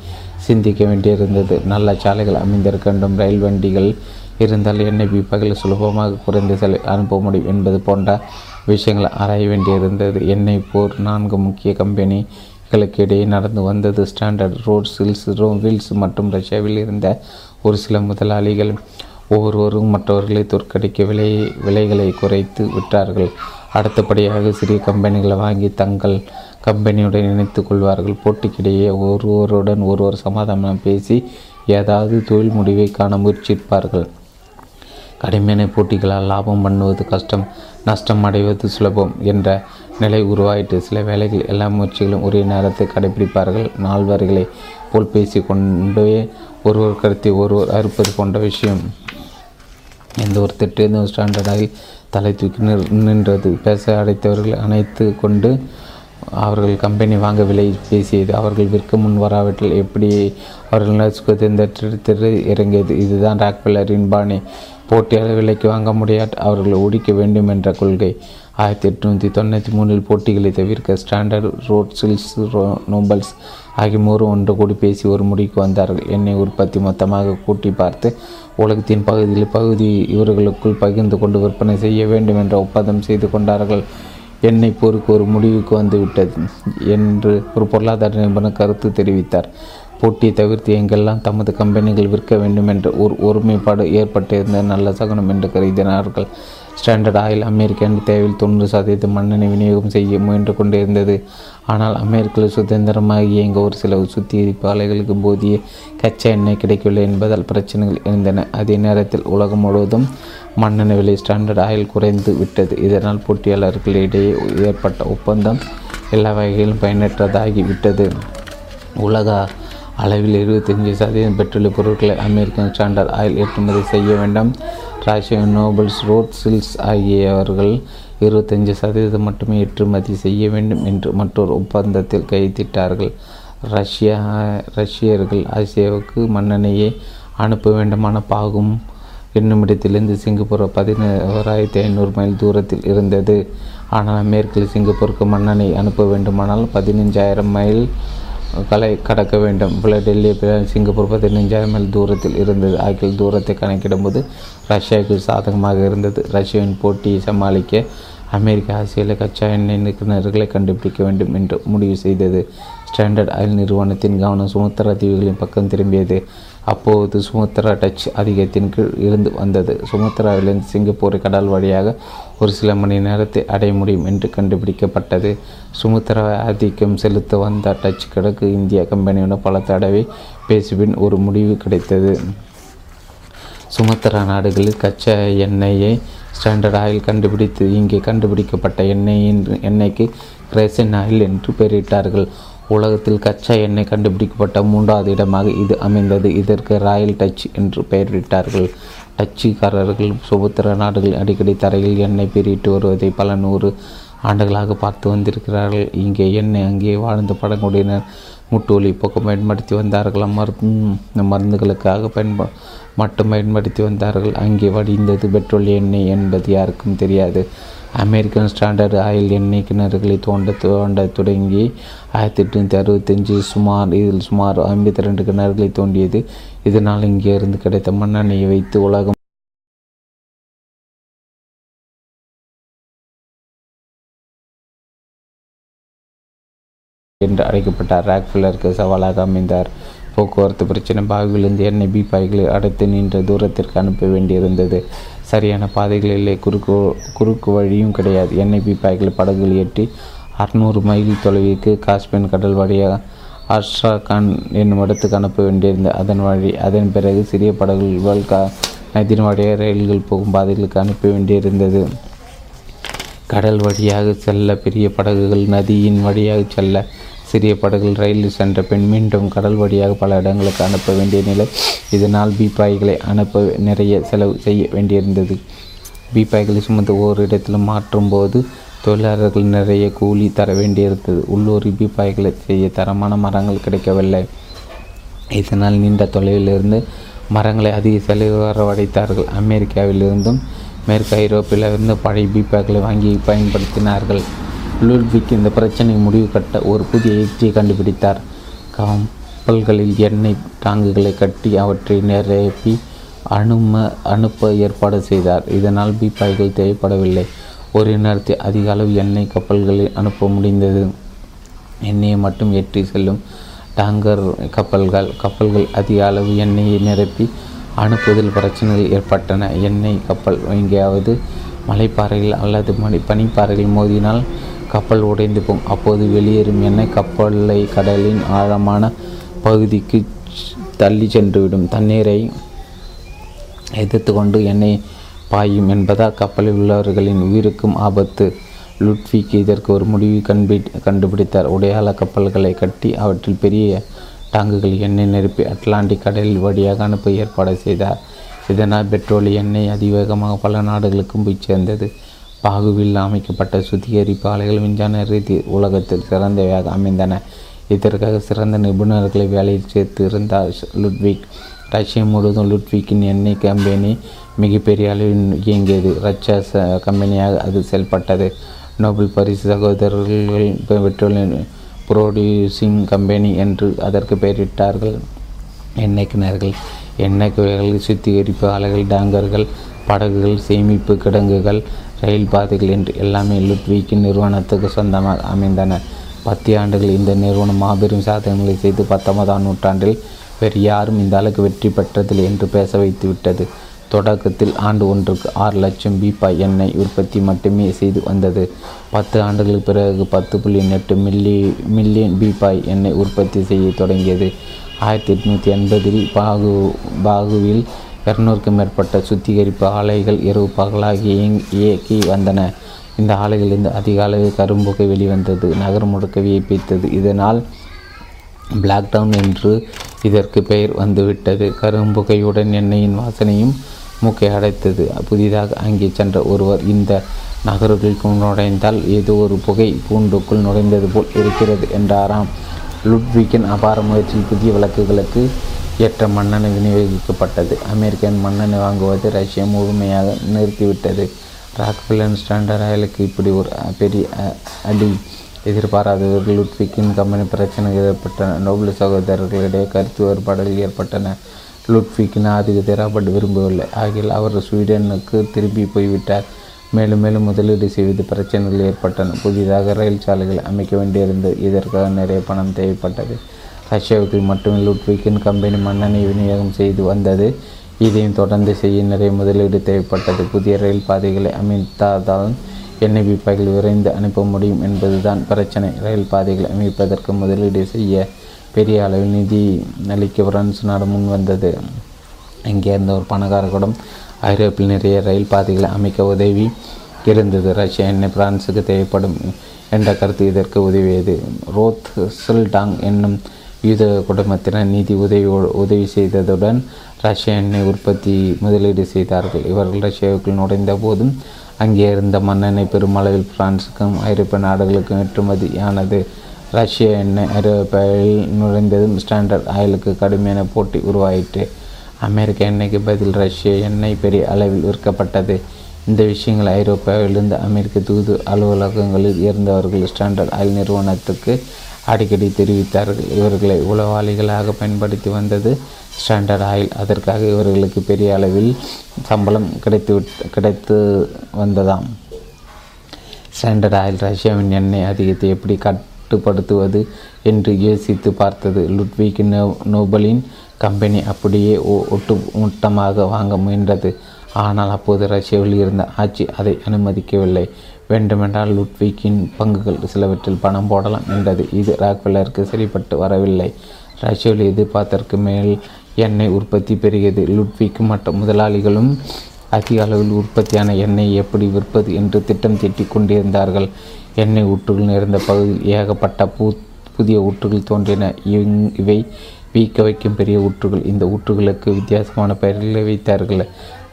சிந்திக்க வேண்டியிருந்தது. நல்ல சாலைகள் அமைந்திருக்க வேண்டும். ரயில் வண்டிகள் இருந்தால் எண்ணெய் பீப்பாக்கள் சுலபமாக குறைந்து செல் அனுப்ப முடியும் என்பது போன்ற விஷயங்களை ஆராய வேண்டியிருந்தது. எண்ணெய் போர் நான்கு முக்கிய கம்பெனி களுக்கு இடையே நடந்து வந்தது. ஸ்டாண்டர்ட், ரோட்ஸில்ஸ், ரோவில்ஸ் மற்றும் ரஷ்யாவில் இருந்த ஒரு சில முதலாளிகள் ஒவ்வொருவரும் மற்றவர்களை தோற்கடிக்க விலை விலைகளை குறைத்து விட்டார்கள். அடுத்தபடியாக சிறிய கம்பெனிகளை வாங்கி தங்கள் கம்பெனியுடன் இணைத்து கொள்வார்கள். போட்டிக்கிடையே ஒருவருடன் ஒருவர் சமாதானம் பேசி ஏதாவது தொழில் முடிவை காண முயற்சிப்பார்கள். கடுமையான போட்டிகளால் லாபம் பண்ணுவது கஷ்டம், நஷ்டம் அடைவது சுலபம் என்ற நிலை உருவாயிட்டு சில வேளைகள் எல்லா முயற்சிகளும் ஒரே நேரத்தை கடைபிடிப்பார்கள். நால்வர்களை போல் பேசி கொண்டே ஒருவர் கருத்தை ஒருவர் அறுப்பது போன்ற விஷயம் எந்த ஒரு திட்டம் ஸ்டாண்டர்டாகி தலை தூக்கி நின்றது. பேச அடைத்தவர்கள் அணைத்து கொண்டு அவர்கள் கம்பெனி வாங்க விலை பேசியது. அவர்கள் விற்க முன் வராவற்றில் எப்படி அவர்கள் நசுக்குவது இந்த திரு இறங்கியது. இதுதான் ராக்ஃபெல்லரின் பாணி. போட்டியாளர் விலைக்கு வாங்க முடியாது, அவர்களை ஒழிக்க வேண்டும் என்ற கொள்கை. ஆயிரத்தி எட்நூற்றி தொண்ணூற்றி மூணில் போட்டிகளை தவிர்க்க ஸ்டாண்டர்ட், ரோட்ஸில்ஸ், நோபல்ஸ் ஆகிய மூன்று ஒன்று கூடி பேசி ஒரு முடிவுக்கு வந்தார்கள். எண்ணெய் உற்பத்தி மொத்தமாக கூட்டி பார்த்து உலகத்தின் பகுதியில் பகுதி இவர்களுக்குள் பகிர்ந்து கொண்டு விற்பனை செய்ய வேண்டும் என்ற ஒப்பந்தம் செய்து கொண்டார்கள். எண்ணெய் போருக்கு ஒரு முடிவுக்கு வந்துவிட்டது என்று ஒரு பொருளாதார நிபுணர் கருத்து தெரிவித்தார். போட்டியை தவிர்த்து எங்கெல்லாம் தமது கம்பெனிகள் விற்க வேண்டும் என்ற ஒரு ஒருமைப்பாடு ஏற்பட்டிருந்த நல்ல சகுனம் என்று கருதினார்கள். ஸ்டாண்டர்ட் ஆயில் அமெரிக்க தேவையில் தொண்ணூறு சதவீதம் மண்ணெண்ணெய் விநியோகம் செய்ய முயன்று கொண்டிருந்தது. ஆனால் அமெரிக்காவில் சுதந்திரமாக இயங்க ஒரு சில சுத்திகரிப்பாளர்களுக்கு போதிய கச்சா எண்ணெய் கிடைக்கவில்லை என்பதால் பிரச்சனைகள் இருந்தன. அதே நேரத்தில் உலகம் முழுவதும் மண்ணெண்ணெய் விலை ஸ்டாண்டர்ட் ஆயில் குறைந்து விட்டது. இதனால் போட்டியாளர்களிடையே ஏற்பட்ட ஒப்பந்தம் எல்லா வகையிலும் பயனற்றதாகிவிட்டது. உலக அளவில் இருபத்தஞ்சி சதவீதம் பெட்ரோலிய பொருட்களை அமெரிக்கன் ஸ்டாண்டர்ட் ஆயில் ஏற்றுமதி செய்ய வேண்டும். ரஷ்ய நோபல்ஸ், ரோத்சைல்ட்ஸ் ஆகியவர்கள் இருபத்தஞ்சி சதவீதம் மட்டுமே ஏற்றுமதி செய்ய வேண்டும் என்று மற்றொரு ஒப்பந்தத்தில் கைத்திட்டார்கள். ரஷ்யா ரஷ்யர்கள் ஆசியாவுக்கு மண்ணெண்ணெயை அனுப்ப வேண்டுமான பாகும் என்னுமிடத்திலிருந்து சிங்கப்பூர் பதினோராயிரத்தி ஐநூறு மைல் தூரத்தில் இருந்தது. ஆனால் அமெரிக்கில் சிங்கப்பூருக்கு மண்ணெண்ணெய் அனுப்ப வேண்டுமானால் பதினஞ்சாயிரம் மைல் கலை கடக்க வேண்டும். பிளடெல்லிய சிங்கப்பூர் பதினைஞ்சாயிரம் மைல் தூரத்தில் இருந்தது. ஆகிய தூரத்தை கணக்கிடும்போது ரஷ்யாவுக்கு சாதகமாக இருந்தது. ரஷ்யாவின் போட்டியை சமாளிக்க அமெரிக்க ஆசியாவில் கச்சா எண்ணெய் நிறுவனங்களை கண்டுபிடிக்க வேண்டும் என்று முடிவு செய்தது. ஸ்டாண்டர்ட் ஆயில் நிறுவனத்தின் கவனம் சுமத்ரா தீவுகளின் பக்கம் திரும்பியது. அப்போது சுமத்ரா டச் அதிகத்தின் கீழ் இருந்து வந்தது. சுமத்ராவிலிருந்து சிங்கப்பூர் கடல் வழியாக ஒரு சில மணி நேரத்தை அடைய முடியும் என்று கண்டுபிடிக்கப்பட்டது. சுமத்ரா ஆதிக்கம் செலுத்த வந்த டச் கிழக்கு இந்தியா கம்பெனியுடன் பல தடவை பேசுபின் ஒரு முடிவு கிடைத்தது. சுமத்ரா நாடுகளில் கச்சா எண்ணெயை ஸ்டாண்டர்ட் ஆயில் கண்டுபிடித்து இங்கே கண்டுபிடிக்கப்பட்ட எண்ணெயின் எண்ணெய்க்கு கிரேசன் ஆயில் என்று பெயரிட்டார்கள். உலகத்தில் கச்சா எண்ணெய் கண்டுபிடிக்கப்பட்ட மூன்றாவது இடமாக இது அமைந்தது. இதற்கு ராயல் டச் என்று பெயரிட்டார்கள். டச்சுக்காரர்கள் சுபத்திர நாடுகள் அடிக்கடி தரையில் எண்ணெய் பிரிட்டு வருவதை பல நூறு ஆண்டுகளாக பார்த்து வந்திருக்கிறார்கள். இங்கே எண்ணெய் அங்கே வாழ்ந்த பழங்குடியினர் முட்டுவலி பக்கம் பயன்படுத்தி வந்தார்கள். மருந்து மருந்துகளுக்காக பயன்ப மட்டும் பயன்படுத்தி வந்தார்கள். அங்கே வடிந்தது பெட்ரோல் எண்ணெய் என்பது யாருக்கும் தெரியாது. அமெரிக்கன் ஸ்டாண்டர்ட் ஆயில் எண்ணெய் கிணறுகளை தோண்ட தோண்ட தொடங்கி ஆயிரத்தி எட்நூற்றி அறுபத்தஞ்சு சுமார் இதில் சுமார் ஐம்பத்தி ரெண்டு கிணறுகளை தோண்டியது. இதனால் இங்கே இருந்து கிடைத்த மண்ணெண்ணெயை வைத்து உலகம் என்று அழைக்கப்பட்டார். ராக்ஃபெல்லருக்கு சவாலாக அமைந்தார். போக்குவரத்து பிரச்சனை. பாகுவிலிருந்து எண்ணெய் பீப்பாய்களை அடைத்து நின்ற தூரத்திற்கு அனுப்ப வேண்டியிருந்தது. சரியான பாதைகள் இல்லை. குறுக்கு குறுக்கு வழியும் கிடையாது. எண்ணெய் பீப்பாய்களை படகுகள் ஏற்றி அறுநூறு மைல் தொலைவிற்கு காஸ்பியன் கடல் வழியாக அர்ஷா கான் என்னும் இடத்துக்கு அனுப்ப வேண்டியிருந்தது. அதன் வழி அதன் பிறகு சிறிய படகுகள் கா நதியின் வழியாக ரயில்கள் போகும் பாதைகளுக்கு அனுப்ப வேண்டியிருந்தது. கடல் வழியாக செல்ல பெரிய படகுகள், நதியின் வழியாக செல்ல சிறிய படகுகள், ரயிலில் சென்ற பின் மீண்டும் கடல் வழியாக பல இடங்களுக்கு அனுப்ப வேண்டிய நிலை. இதனால் பீப்பாய்களை அனுப்ப நிறைய செலவு செய்ய வேண்டியிருந்தது. பீப்பாய்களை சுமந்து ஓரிடத்திலும் மாற்றும் போது தொழிலாளர்கள் நிறைய கூலி தர வேண்டியிருந்தது. உள்ளூர் பீப்பாய்களை செய்ய தரமான மரங்கள் கிடைக்கவில்லை. இதனால் நீண்ட தொலைவிலிருந்து மரங்களை அதிக செலவு வரவழைத்தார்கள். அமெரிக்காவிலிருந்தும் மேற்கு ஐரோப்பிலிருந்து பழைய பீப்பாய்களை வாங்கி பயன்படுத்தினார்கள். லூட்விக் இந்த பிரச்சனை முடிவு கட்ட ஒரு புதிய யுக்தியை கண்டுபிடித்தார். கப்பல்களில் எண்ணெய் டாங்குகளை கட்டி அவற்றை நிரப்பி அனும அனுப்ப ஏற்பாடு செய்தார். இதனால் பீப்பாய்கள் தேவைப்படவில்லை. ஒரு நேரத்தில் அதிக அளவு எண்ணெய் கப்பல்களில் அனுப்ப முடிந்தது. எண்ணெயை மட்டும் ஏற்றி செல்லும் டாங்கர் கப்பல்கள் கப்பல்கள் அதிக அளவு எண்ணெயை நிரப்பி அனுப்புவதில் பிரச்சனைகள் ஏற்பட்டன. எண்ணெய் கப்பல் எங்கேயாவது மலைப்பாறைகள் அல்லது மணி பனிப்பாறைகள் மோதினால் கப்பல் உடைந்து போகும். அப்போது வெளியேறும் எண்ணெய் கப்பலை கடலின் ஆழமான பகுதிக்கு தள்ளி சென்றுவிடும். தண்ணீரை எதிர்த்து கொண்டு எண்ணெய் பாயும் என்பதால் கப்பலில் உள்ளவர்களின் உயிருக்கும் ஆபத்து. லுட்விக்கு இதற்கு ஒரு முடிவு கண்பி கண்டுபிடித்தார். உடையாள கப்பல்களை கட்டி அவற்றில் பெரிய டாங்குகள் எண்ணெய் நிரப்பி அட்லாண்டிக் கடலில் வழியாக அனுப்ப ஏற்பாடு செய்தார். இதனால் பெட்ரோலிய எண்ணெய் அதிவேகமாக பல நாடுகளுக்கும் போய் சேர்ந்தது. பாகுவில் அமைக்கப்பட்ட சுத்திகரிப்பு ஆலைகள் விஞ்ஞான ரீதி உலகத்தில் சிறந்தவையாக அமைந்தன. இதற்காக சிறந்த நிபுணர்களை வேலையில் சேர்த்து இருந்தார் லுட்விக். ரஷ்யா முழுவதும் லுட்விக்கின் எண்ணெய் கம்பெனி மிகப்பெரிய அளவில் இயங்கியது. ரஷ்யா கம்பெனியாக அது செயல்பட்டது. நோபல் பரிசு சகோதரர்கள் பெட்ரோலியம் புரோடியூசிங் கம்பெனி என்று அதற்கு பெயரிட்டார்கள். எண்ணெய் கிணறுகள், எண்ணெய் குகைகள், சுத்திகரிப்பு ஆலைகள், டாங்கர்கள், படகுகள், சேமிப்பு கிடங்குகள், ரயில் பாதைகள் என்று எல்லாமே லுட்விக்கின் நிறுவனத்துக்கு சொந்தமாக அமைந்தன. பத்து ஆண்டுகள் இந்த நிறுவனம் மாபெரும் சாதனைகளை செய்து பத்தொன்பதாம் நூற்றாண்டில் வேறு யாரும் இந்த அளவுக்கு வெற்றி பெற்றதில்லை என்று பேச வைத்து விட்டது. தொடக்கத்தில் ஆண்டு ஒன்றுக்கு ஆறு லட்சம் பீப்பாய் எண்ணெய் உற்பத்தி மட்டுமே செய்து வந்தது. பத்து ஆண்டுகளுக்கு பிறகு பத்து புள்ளி எட்டு மில்லி மில்லியன் பீப்பாய் எண்ணெய் உற்பத்தி செய்ய தொடங்கியது. ஆயிரத்தி எட்நூற்றி எண்பதில் பாகு பாகுவில் இரநூறுக்கும் மேற்பட்ட சுத்திகரிப்பு ஆலைகள் இரவு பகலாகி இயங்கி வந்தன. இந்த ஆலைகளிலிருந்து அதிகாலை கரும்புகை வெளிவந்தது. நகர் முழுக்க வியப்பித்தது. இதனால் பிளாக்டவுன் என்று இதற்கு பெயர் வந்துவிட்டது. கரும்புகையுடன் எண்ணெயின் வாசனையும் மூக்கை அடைத்தது. புதிதாக அங்கே சென்ற ஒருவர், இந்த நகருக்குள் நுழைந்தால் ஏதோ ஒரு புகை பூண்டுக்குள் நுழைந்தது போல் இருக்கிறது என்றாராம். லுட்விக்கின் அபார முயற்சியில் புதிய விளக்குகளுக்கு ஏற்ற மண்ணெண்ணெய் விநியோகிக்கப்பட்டது. அமெரிக்கன் மண்ணெண்ணெய் வாங்குவதை ரஷ்யா முழுமையாக நிறுத்திவிட்டது. ராக்ஃபெல்லர் ஸ்டாண்டர்ட் ஆயிலுக்கு இப்படி ஒரு பெரிய அடி எதிர்பாராதவர்கள். லுட்விக்கின் கம்பெனி பிரச்சனைகள் ஏற்பட்டன. நோபல் சகோதரர்களிடையே கருத்து வேறுபாடுகள் ஏற்பட்டன. லுட்விக்கின் ஆதிக்கத்தை ராபர்ட் விரும்பவில்லை. ஆகியால் அவர் ஸ்வீடனுக்கு திரும்பி போய்விட்டார். மேலும் மேலும் முதலீடு செய்வது பிரச்சனைகள் ஏற்பட்டன. புதிதாக ரயில் சாலைகள் அமைக்க வேண்டியிருந்தது. இதற்காக நிறைய பணம் தேவைப்பட்டது. ரஷ்யாவுக்கு மட்டுமே லுட்விக்கின் கம்பெனி மண்ணெண்ணெய் விநியோகம் செய்து வந்தது. இதையும் தொடர்ந்து செய்ய நிறைய முதலீடு தேவைப்பட்டது. புதிய ரயில் பாதைகளை அமைத்தால்தான் எண்ணெய் பீப்பாய்கள் விரைந்து அனுப்ப முடியும் என்பதுதான் பிரச்சனை. ரயில் பாதைகளை அமைப்பதற்கு முதலீடு செய்ய பெரிய அளவில் நிதி அளிக்க பிரான்ஸ் நாடு முன் வந்தது. இங்கே இருந்த ஒரு பணக்கார கூடம் ஐரோப்பில் நிறைய ரயில் பாதைகளை அமைக்க உதவி இருந்தது. ரஷ்யா எண்ணெய் பிரான்ஸுக்கு தேவைப்படும் என்ற கருத்து இதற்கு உதவியது. ரோத்சைல்ட் என்னும் யூத குடும்பத்தினர் நிதி உதவி உதவி செய்ததுடன் ரஷ்ய எண்ணெய் உற்பத்தி முதலீடு செய்தார்கள். இவர்கள் ரஷ்யாவுக்குள் நுழைந்த போதும் அங்கே இருந்த மண்ணெண்ணெய் பெருமளவில் பிரான்ஸுக்கும் ஐரோப்பிய நாடுகளுக்கும் ஏற்றுமதியானது. ரஷ்ய எண்ணெய் ஐரோப்பாவில் நுழைந்ததும் ஸ்டாண்டர்ட் ஆயிலுக்கு கடுமையான போட்டி உருவாயிற்று. அமெரிக்க எண்ணெய்க்கு பதில் ரஷ்ய எண்ணெய் பெரிய அளவில் விற்கப்பட்டது. இந்த விஷயங்கள் ஐரோப்பாவிலிருந்து அமெரிக்க தூது அலுவலகங்களில் இருந்தவர்கள் ஸ்டாண்டர்ட் ஆயில் நிறுவனத்துக்கு அடிக்கடி தெரிவித்தார்கள். இவர்களை உளவாளிகளாக பயன்படுத்தி வந்தது ஸ்டாண்டர்ட் ஆயில். அதற்காக இவர்களுக்கு பெரிய அளவில் சம்பளம் கிடைத்து கிடைத்து வந்ததாம். ஸ்டாண்டர்ட் ஆயில் ரஷ்யாவின் எண்ணெய் அதிகத்தை எப்படி கட்டுப்படுத்துவது என்று யோசித்து பார்த்தது. லுட்விக் நோபலின் கம்பெனி அப்படியே ஒட்டு மொத்தமாக வாங்க முயன்றது. ஆனால் அப்போது ரஷ்யாவில் இருந்த ஆட்சி அதை அனுமதிக்கவில்லை. வேண்டுமென்றால் லுட்விக்கின் பங்குகள் சிலவற்றில் பணம் போடலாம் என்றது. இது ராக்ஃபெல்லருக்கு சரிப்பட்டு வரவில்லை. ரஷ்யாவில் எதிர்பார்த்தற்கு மேல் எண்ணெய் உற்பத்தி பெருகியது. லுட்விக் மற்ற முதலாளிகளும் அதிக அளவில் உற்பத்தியான எண்ணெய் எப்படி விற்பது என்று திட்டம் தீட்டி கொண்டிருந்தார்கள். எண்ணெய் ஊற்றுகள் நிறைந்த பகுதியில் ஏகப்பட்ட பூ புதிய ஊற்றுகள் தோன்றின. இவை வீக்க வைக்கும் பெரிய ஊற்றுகள். இந்த ஊற்றுகளுக்கு வித்தியாசமான பெயர்களை வைத்தார்கள்.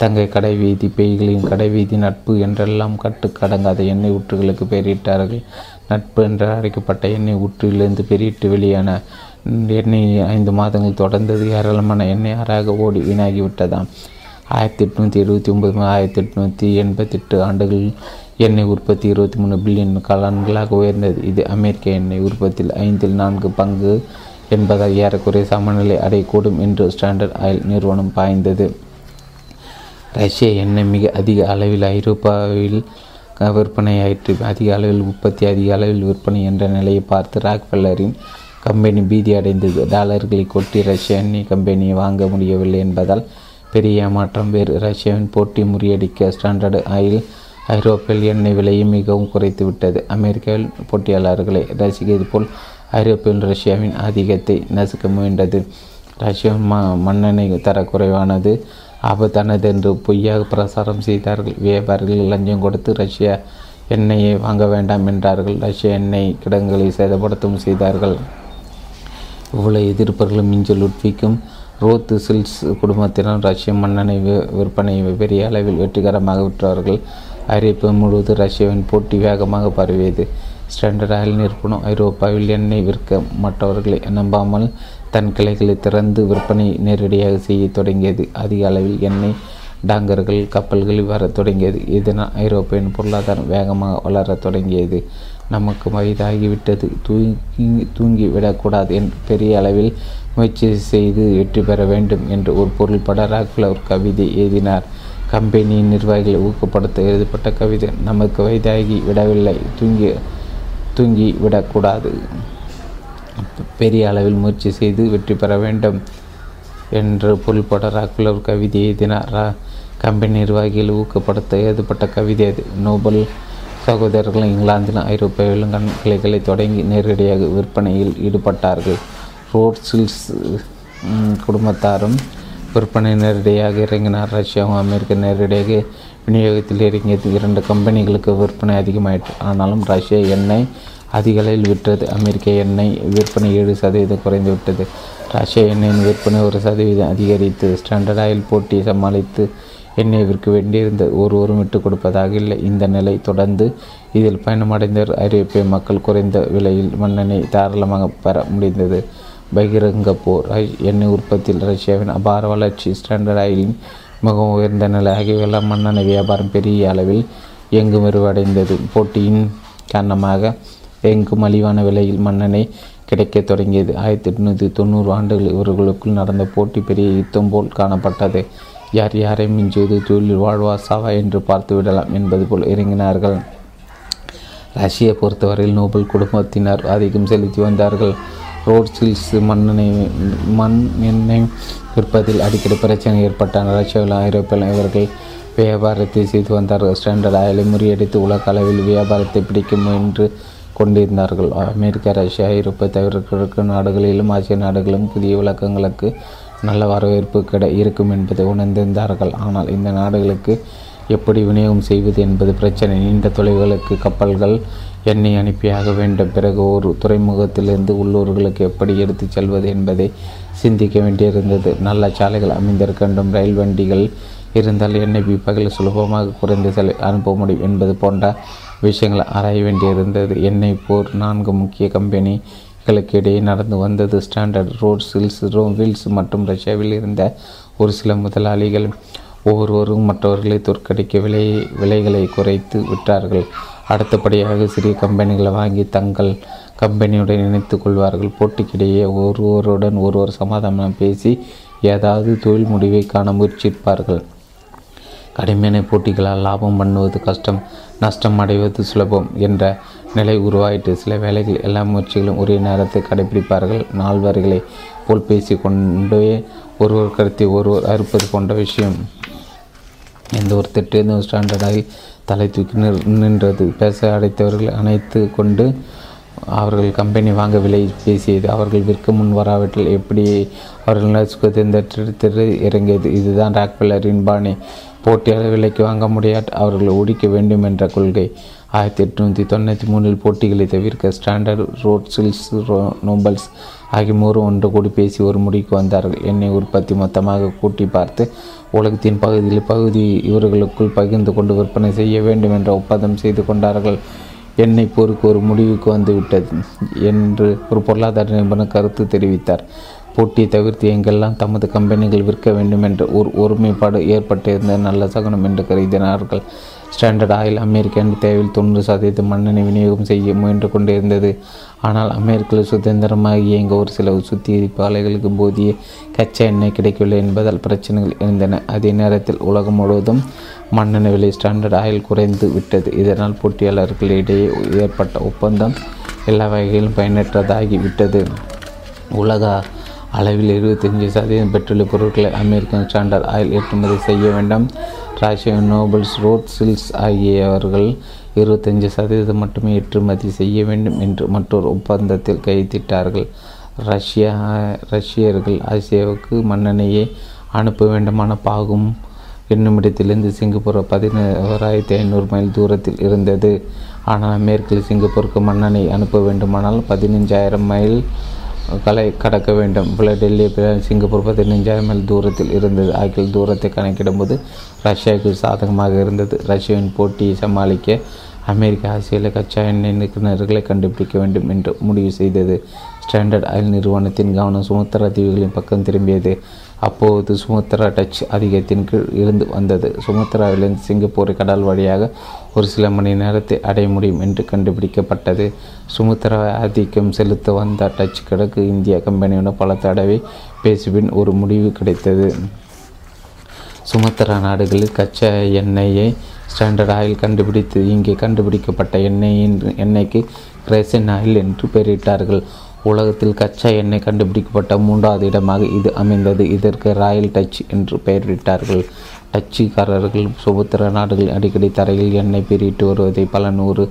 தங்கை கடைவீதி, பேய்களின் கடைவீதி, நட்பு என்றெல்லாம் கட்டுக்கடங்காத எண்ணெய் ஊற்றுகளுக்கு பெயரிட்டார்கள். நட்பு என்று அழைக்கப்பட்ட எண்ணெய் ஊற்றிலிருந்து பெயரிட்டு வெளியான எண்ணெய் ஐந்து மாதங்கள் தொடர்ந்தது. ஏராளமான எண்ணெய் ஆறாக ஓடி வீணாகிவிட்டதாம். ஆயிரத்தி எட்நூற்றி எழுபத்தி ஒன்பது முதல் ஆயிரத்தி எட்நூற்றி எண்பத்தி எட்டு ஆண்டுகள் எண்ணெய் உற்பத்தி இருபத்தி மூணு பில்லியன் கலன்களாக உயர்ந்தது. இது அமெரிக்க எண்ணெய் உற்பத்தியில் ஐந்தில் நான்கு பங்கு என்பதால் ஏறக்குறைய சமநிலை அடையக்கூடும் என்று ஸ்டாண்டர்ட் ஆயில் நிறுவனம் பாய்ந்தது. ரஷ்ய எண்ணெய் மிக அதிக அளவில் ஐரோப்பாவில் விற்பனையாயிற்று. அதிக அளவில் உற்பத்தி, அதிக அளவில் விற்பனை என்ற நிலையை பார்த்து ராக்ஃபெல்லரின் கம்பெனி பீதி அடைந்தது. டாலர்களை கொட்டி ரஷ்ய எண்ணெய் கம்பெனியை வாங்க முடியவில்லை என்பதால் பெரிய ஏமாற்றம். வேறு ரஷ்யாவின் போட்டி முறியடிக்க ஸ்டாண்டர்ட் ஆயில் ஐரோப்பில் எண்ணெய் விலையை மிகவும் குறைத்து விட்டது. அமெரிக்காவில் போட்டியாளர்களை ரசிக்கிறது போல் ஐரோப்பியில் ரஷ்யாவின் ஆதிக்கத்தை நசுக்க முயன்றது. ரஷ்யாவின் ம மண்ணெண்ணெய் தரக்குறைவானது, ஆபத்தானது என்று பொய்யாக பிரசாரம் செய்தார்கள். வியாபாரிகள் லஞ்சம் கொடுத்து ரஷ்யா எண்ணெயை வாங்க வேண்டாம் என்றார்கள். ரஷ்ய எண்ணெய் கிடங்குகளை சேதப்படுத்தவும் செய்தார்கள். இவ்வளவு எதிர்ப்புகளும் மிஞ்ச லுட்விக்கும் ரோத்சைல்ட் குடும்பத்தினர் ரஷ்ய மண்ணெண்ணெய் விற்பனையை பெரிய அளவில் வெற்றிகரமாக விற்றார்கள். ஐரோப்பா முழுவதும் ரஷ்யாவின் போட்டி வேகமாக பரவியது. ஸ்டாண்டர்ட் ஆயில் நிறுவனம் ஐரோப்பாவில் எண்ணெய் விற்க மற்றவர்களை நம்பாமல் தன் கிளைகளை திறந்து விற்பனை நேரடியாக செய்ய தொடங்கியது. அதிக அளவில் எண்ணெய் டாங்கர்கள் கப்பல்கள் வர தொடங்கியது. இதனால் ஐரோப்பாவின் பொருளாதாரம் வேகமாக வளர தொடங்கியது. நமக்கு வயதாகிவிட்டது, தூங்கி தூங்கிவிடக்கூடாது என்று பெரிய அளவில் முயற்சி செய்து வெற்றி பெற வேண்டும் என்று ஒரு பொருள்பட ராக்ஃபெல்லர் கவிதை எழுதினார். கம்பெனியின் நிர்வாகிகளை ஊக்கப்படுத்த எழுதப்பட்ட கவிதை. நமக்கு வயதாகி விடவில்லை, தூங்கி தூங்கி விடக்கூடாது, பெரிய அளவில் முயற்சி செய்து வெற்றி பெற வேண்டும் என்று பொருள்பட ராக்ஃபெல்லர் கவிதை எழுதினார். கம்பெனி நிர்வாகிகளை ஊக்கப்படுத்த எழுதப்பட்ட கவிதை அது. நோபல் சகோதரர்கள் இங்கிலாந்திலும் ஐரோப்பாவிலும் கண் கிளைகளை தொடங்கி நேரடியாக விற்பனையில் ஈடுபட்டார்கள். ரோட்சில்ஸ் குடும்பத்தாரும் விற்பனை நேரடியாக இறங்கினார். ரஷ்யாவும் அமெரிக்க நேரடியாக விநியோகத்தில் இறங்கியது. இரண்டு கம்பெனிகளுக்கு விற்பனை அதிகமாயிற்று. ஆனாலும் ரஷ்யா எண்ணெய் அதிகளவில் விற்றது. அமெரிக்க எண்ணெய் விற்பனை ஏழு சதவீதம் குறைந்து விட்டது. ரஷ்யா எண்ணெயின் விற்பனை ஒரு சதவீதம் அதிகரித்து ஸ்டாண்டர்ட் ஆயில் போட்டியை சமாளித்து எண்ணெய் விற்க வேண்டியிருந்த ஒருவரும் விட்டுக் கொடுப்பதாக இல்லை. இந்த நிலை தொடர்ந்து இதில் பயணமடைந்தவர் ஐரோப்பிய மக்கள் குறைந்த விலையில் மண்ணெண்ணெய் தாராளமாக பெற முடிந்தது. பகிரங்க போர், எண்ணெய் உற்பத்தியில் ரஷ்யாவின் அபார வளர்ச்சி, ஸ்டாண்டர்ட் ஆயிலின் மிகவும் உயர்ந்த நிலை ஆகியவெல்லாம் மண்ணெண்ணெய் வியாபாரம் பெரிய அளவில் எங்கும் விரிவடைந்தது. போட்டியின் காரணமாக எங்கும் மலிவான விலையில் மண்ணெண்ணெய் கிடைக்க தொடங்கியது. ஆயிரத்தி எட்நூற்றி தொண்ணூறு ஆண்டுகள் இவர்களுக்குள் நடந்த போட்டி பெரிய யுத்தம் போல் காணப்பட்டது. யார் யாரை மிஞ்சுவது, தொழிலில் வாழ்வா சாவா என்று பார்த்து விடலாம் என்பது போல் இறங்கினார்கள். ரஷ்யை பொறுத்தவரையில் நோபல் குடும்பத்தினர் ஆதிக்கம் செலுத்தி வந்தார்கள். ரோத்சைல்ட்ஸ் மண்ணெண்ணெய் மண் எண்ணெய் விற்பதில் அடிக்கடி பிரச்சனை ஏற்பட்டன. ரஷ்யாவில் ஐரோப்பியில் இவர்கள் வியாபாரத்தை செய்து வந்தார்கள். ஸ்டாண்டர்ட் ஆயிலை முறியடித்து உலக அளவில் வியாபாரத்தை பிடிக்க முயன்று கொண்டிருந்தார்கள். அமெரிக்கா, ரஷ்யா, ஐரோப்பா தவிர்க்க நாடுகளிலும் ஆசிய நாடுகளிலும் புதிய விளக்கங்களுக்கு நல்ல வரவேற்பு கிட இருக்கும் என்பதை உணர்ந்திருந்தார்கள். ஆனால் இந்த நாடுகளுக்கு எப்படி விநியோகம் செய்வது என்பது பிரச்சனை. நீண்ட தொலைவுகளுக்கு கப்பல்கள் எண்ணெய் அனுப்பியாக வேண்டும். பிறகு ஒரு துறைமுகத்திலிருந்து உள்ளூர்களுக்கு எப்படி எடுத்துச் செல்வது என்பதை சிந்திக்க வேண்டியிருந்தது. நல்ல சாலைகள் அமைந்திருக்கின்றும் ரயில் வண்டிகள் இருந்தால் எண்ணெய் பீப்பாக்கள் சுலபமாக குறைந்து செல் அனுப்ப முடியும் என்பது போன்ற விஷயங்கள் ஆராய வேண்டியிருந்தது. எண்ணெய் போர் நான்கு முக்கிய கம்பெனி களுக்கு இடையே நடந்து வந்தது. ஸ்டாண்டர்ட், ரோட்ஸில்ஸ், ரோவில்ஸ் மற்றும் ரஷ்யாவில் இருந்த ஒரு சில முதலாளிகள் ஒவ்வொருவரும் மற்றவர்களை தோற்கடிக்க விலை விலைகளை குறைத்து விட்டார்கள். அடுத்தபடியாக சிறிய கம்பெனிகளை வாங்கி தங்கள் கம்பெனியுடன் இணைத்து கொள்வார்கள். போட்டிக்கிடையே ஒருவருடன் ஒருவர் சமாதானம் பேசி ஏதாவது தொழில் முடிவை காண முயற்சிப்பார்கள். கடுமையான போட்டிகளால் லாபம் பண்ணுவது கஷ்டம், நஷ்டம் அடைவது சுலபம் என்ற நிலை உருவாயிட்டு சில வேலைகள் எல்லா முயற்சிகளும் ஒரே நேரத்தை கடைபிடிப்பார்கள். நால்வர்களை போல் பேசி கொண்டே ஒருவர் கருத்தை ஒருவர் அறுப்பது போன்ற விஷயம் எந்த ஒரு திட்டம் ஸ்டாண்டர்டாகி தலை தூக்கி நின்றது. பேச அடைத்தவர்கள் அணைத்து கொண்டு அவர்கள் கம்பெனி வாங்க விலை பேசியது. அவர்கள் விற்க முன் வராவற்றில் எப்படி அவர்கள் நசுக்குவது இந்த திரு இறங்கியது. இதுதான் ராக்ஃபெல்லரின் பாணி. போட்டியாளர் விலைக்கு வாங்க முடியாது, அவர்களை ஒழிக்க வேண்டும் என்ற கொள்கை. ஆயிரத்தி எட்நூற்றி தொண்ணூற்றி மூணில் போட்டிகளை தவிர்க்க ஸ்டாண்டர்ட், ரோட்ஸில்ஸ், ரோ நோபல்ஸ் ஆகிய மூலம் ஒன்று கூடி பேசி ஒரு முடிவுக்கு வந்தார்கள். எண்ணெய் உற்பத்தி மொத்தமாக கூட்டி பார்த்து உலகத்தின் பகுதியில் பகுதி இவர்களுக்குள் பகிர்ந்து கொண்டு விற்பனை செய்ய வேண்டும் என்ற ஒப்பந்தம் செய்து கொண்டார்கள். எண்ணெய் போருக்கு ஒரு முடிவுக்கு வந்துவிட்டது என்று ஒரு பொருளாதார நிபுணர் கருத்து தெரிவித்தார். போட்டியை தவிர்த்து எங்கெல்லாம் தமது கம்பெனிகள் விற்க வேண்டும் என்ற ஒரு ஒருமைப்பாடு ஏற்பட்டிருந்த நல்ல சகுனம் என்று கருதினார்கள். ஸ்டாண்டர்ட் ஆயில் அமெரிக்க தேவையில் தொண்ணூறு சதவீதம் மண்ணெண்ணெய் விநியோகம் செய்ய முயன்று கொண்டிருந்தது. ஆனால் அமெரிக்காவில் சுதந்திரமாக இயங்க ஒரு சில சுத்திகரிப்பு ஆலைகளுக்கு போதிய கச்சா எண்ணெய் கிடைக்கவில்லை என்பதால் பிரச்சனைகள் இருந்தன. அதே நேரத்தில் உலகம் முழுவதும் மண்ணெண்ணெய் விலை ஸ்டாண்டர்ட் ஆயில் குறைந்து விட்டது. இதனால் போட்டியாளர்களிடையே ஏற்பட்ட ஒப்பந்தம் எல்லா வகையிலும் பயனற்றதாகிவிட்டது. உலக அளவில் இருபத்தஞ்சி சதவீதம் பெட்ரோலிய பொருட்களை அமெரிக்கன் ஸ்டாண்டர்ட் ஆயில் ஏற்றுமதி செய்ய வேண்டும். ரஷ்யா, நோபல்ஸ், ரோட்ஸில்ஸ் ஆகியவர்கள் இருபத்தஞ்சி சதவீதம் மட்டுமே ஏற்றுமதி செய்ய வேண்டும் என்று மற்றொரு ஒப்பந்தத்தில் கைத்திட்டார்கள். ரஷ்யா ரஷ்யர்கள் ஆசியாவுக்கு மண்ணெண்ணெயை அனுப்ப வேண்டுமான பாகும் என்னுமிடத்திலிருந்து சிங்கப்பூர் பதினோராயிரத்தி ஐநூறு மைல் தூரத்தில் இருந்தது. ஆனால் அமெரிக்கில் சிங்கப்பூருக்கு மண்ணெண்ணெய் அனுப்ப வேண்டுமானால் பதினஞ்சாயிரம் மைல் கலை கடக்க வேண்டும். பிள்ளை டெல்லி சிங்கப்பூர் பதினைஞ்சாயிரம் மைல் தூரத்தில் இருந்தது. ஆகிய தூரத்தை கணக்கிடும்போது ரஷ்யாவுக்கு சாதகமாக இருந்தது. ரஷ்யாவின் போட்டியை சமாளிக்க அமெரிக்க ஆசியில் கச்சா எண்ணெய் நிறுவனர்களை கண்டுபிடிக்க வேண்டும் என்று முடிவு செய்தது. ஸ்டாண்டர்ட் ஆயில் நிறுவனத்தின் கவனம் சுமத்ரா தீவுகளின் பக்கம் திரும்பியது. அப்போது சுமத்ரா டச் அதிகத்தின் கீழ் இருந்து வந்தது. சுமத்ராவிலிருந்து சிங்கப்பூர் கடல் வழியாக ஒரு சில மணி நேரத்தை அடைய முடியும் என்று கண்டுபிடிக்கப்பட்டது. சுமத்ரா ஆதிக்கம் செலுத்த வந்த டச் கிழக்கு இந்தியா கம்பெனியுடன் பல தடவை பேசுபின் ஒரு முடிவு கிடைத்தது. சுமத்ரா நாடுகளில் கச்சா எண்ணெயை ஸ்டாண்டர்ட் ஆயில் கண்டுபிடித்து இங்கே கண்டுபிடிக்கப்பட்ட எண்ணெயின் எண்ணெய்க்கு கிரேசன் ஆயில் என்று பெயரிட்டார்கள். உலகத்தில் கச்சா எண்ணெய் கண்டுபிடிக்கப்பட்ட மூன்றாவது இடமாக இது அமைந்தது. இதற்கு ராயல் டச் என்று பெயரிட்டார்கள். டச்சுக்காரர்கள் சுபத்திர நாடுகளில் அடிக்கடி தரையில் எண்ணெய் பெயரிட்டு வருவதை பல நூறு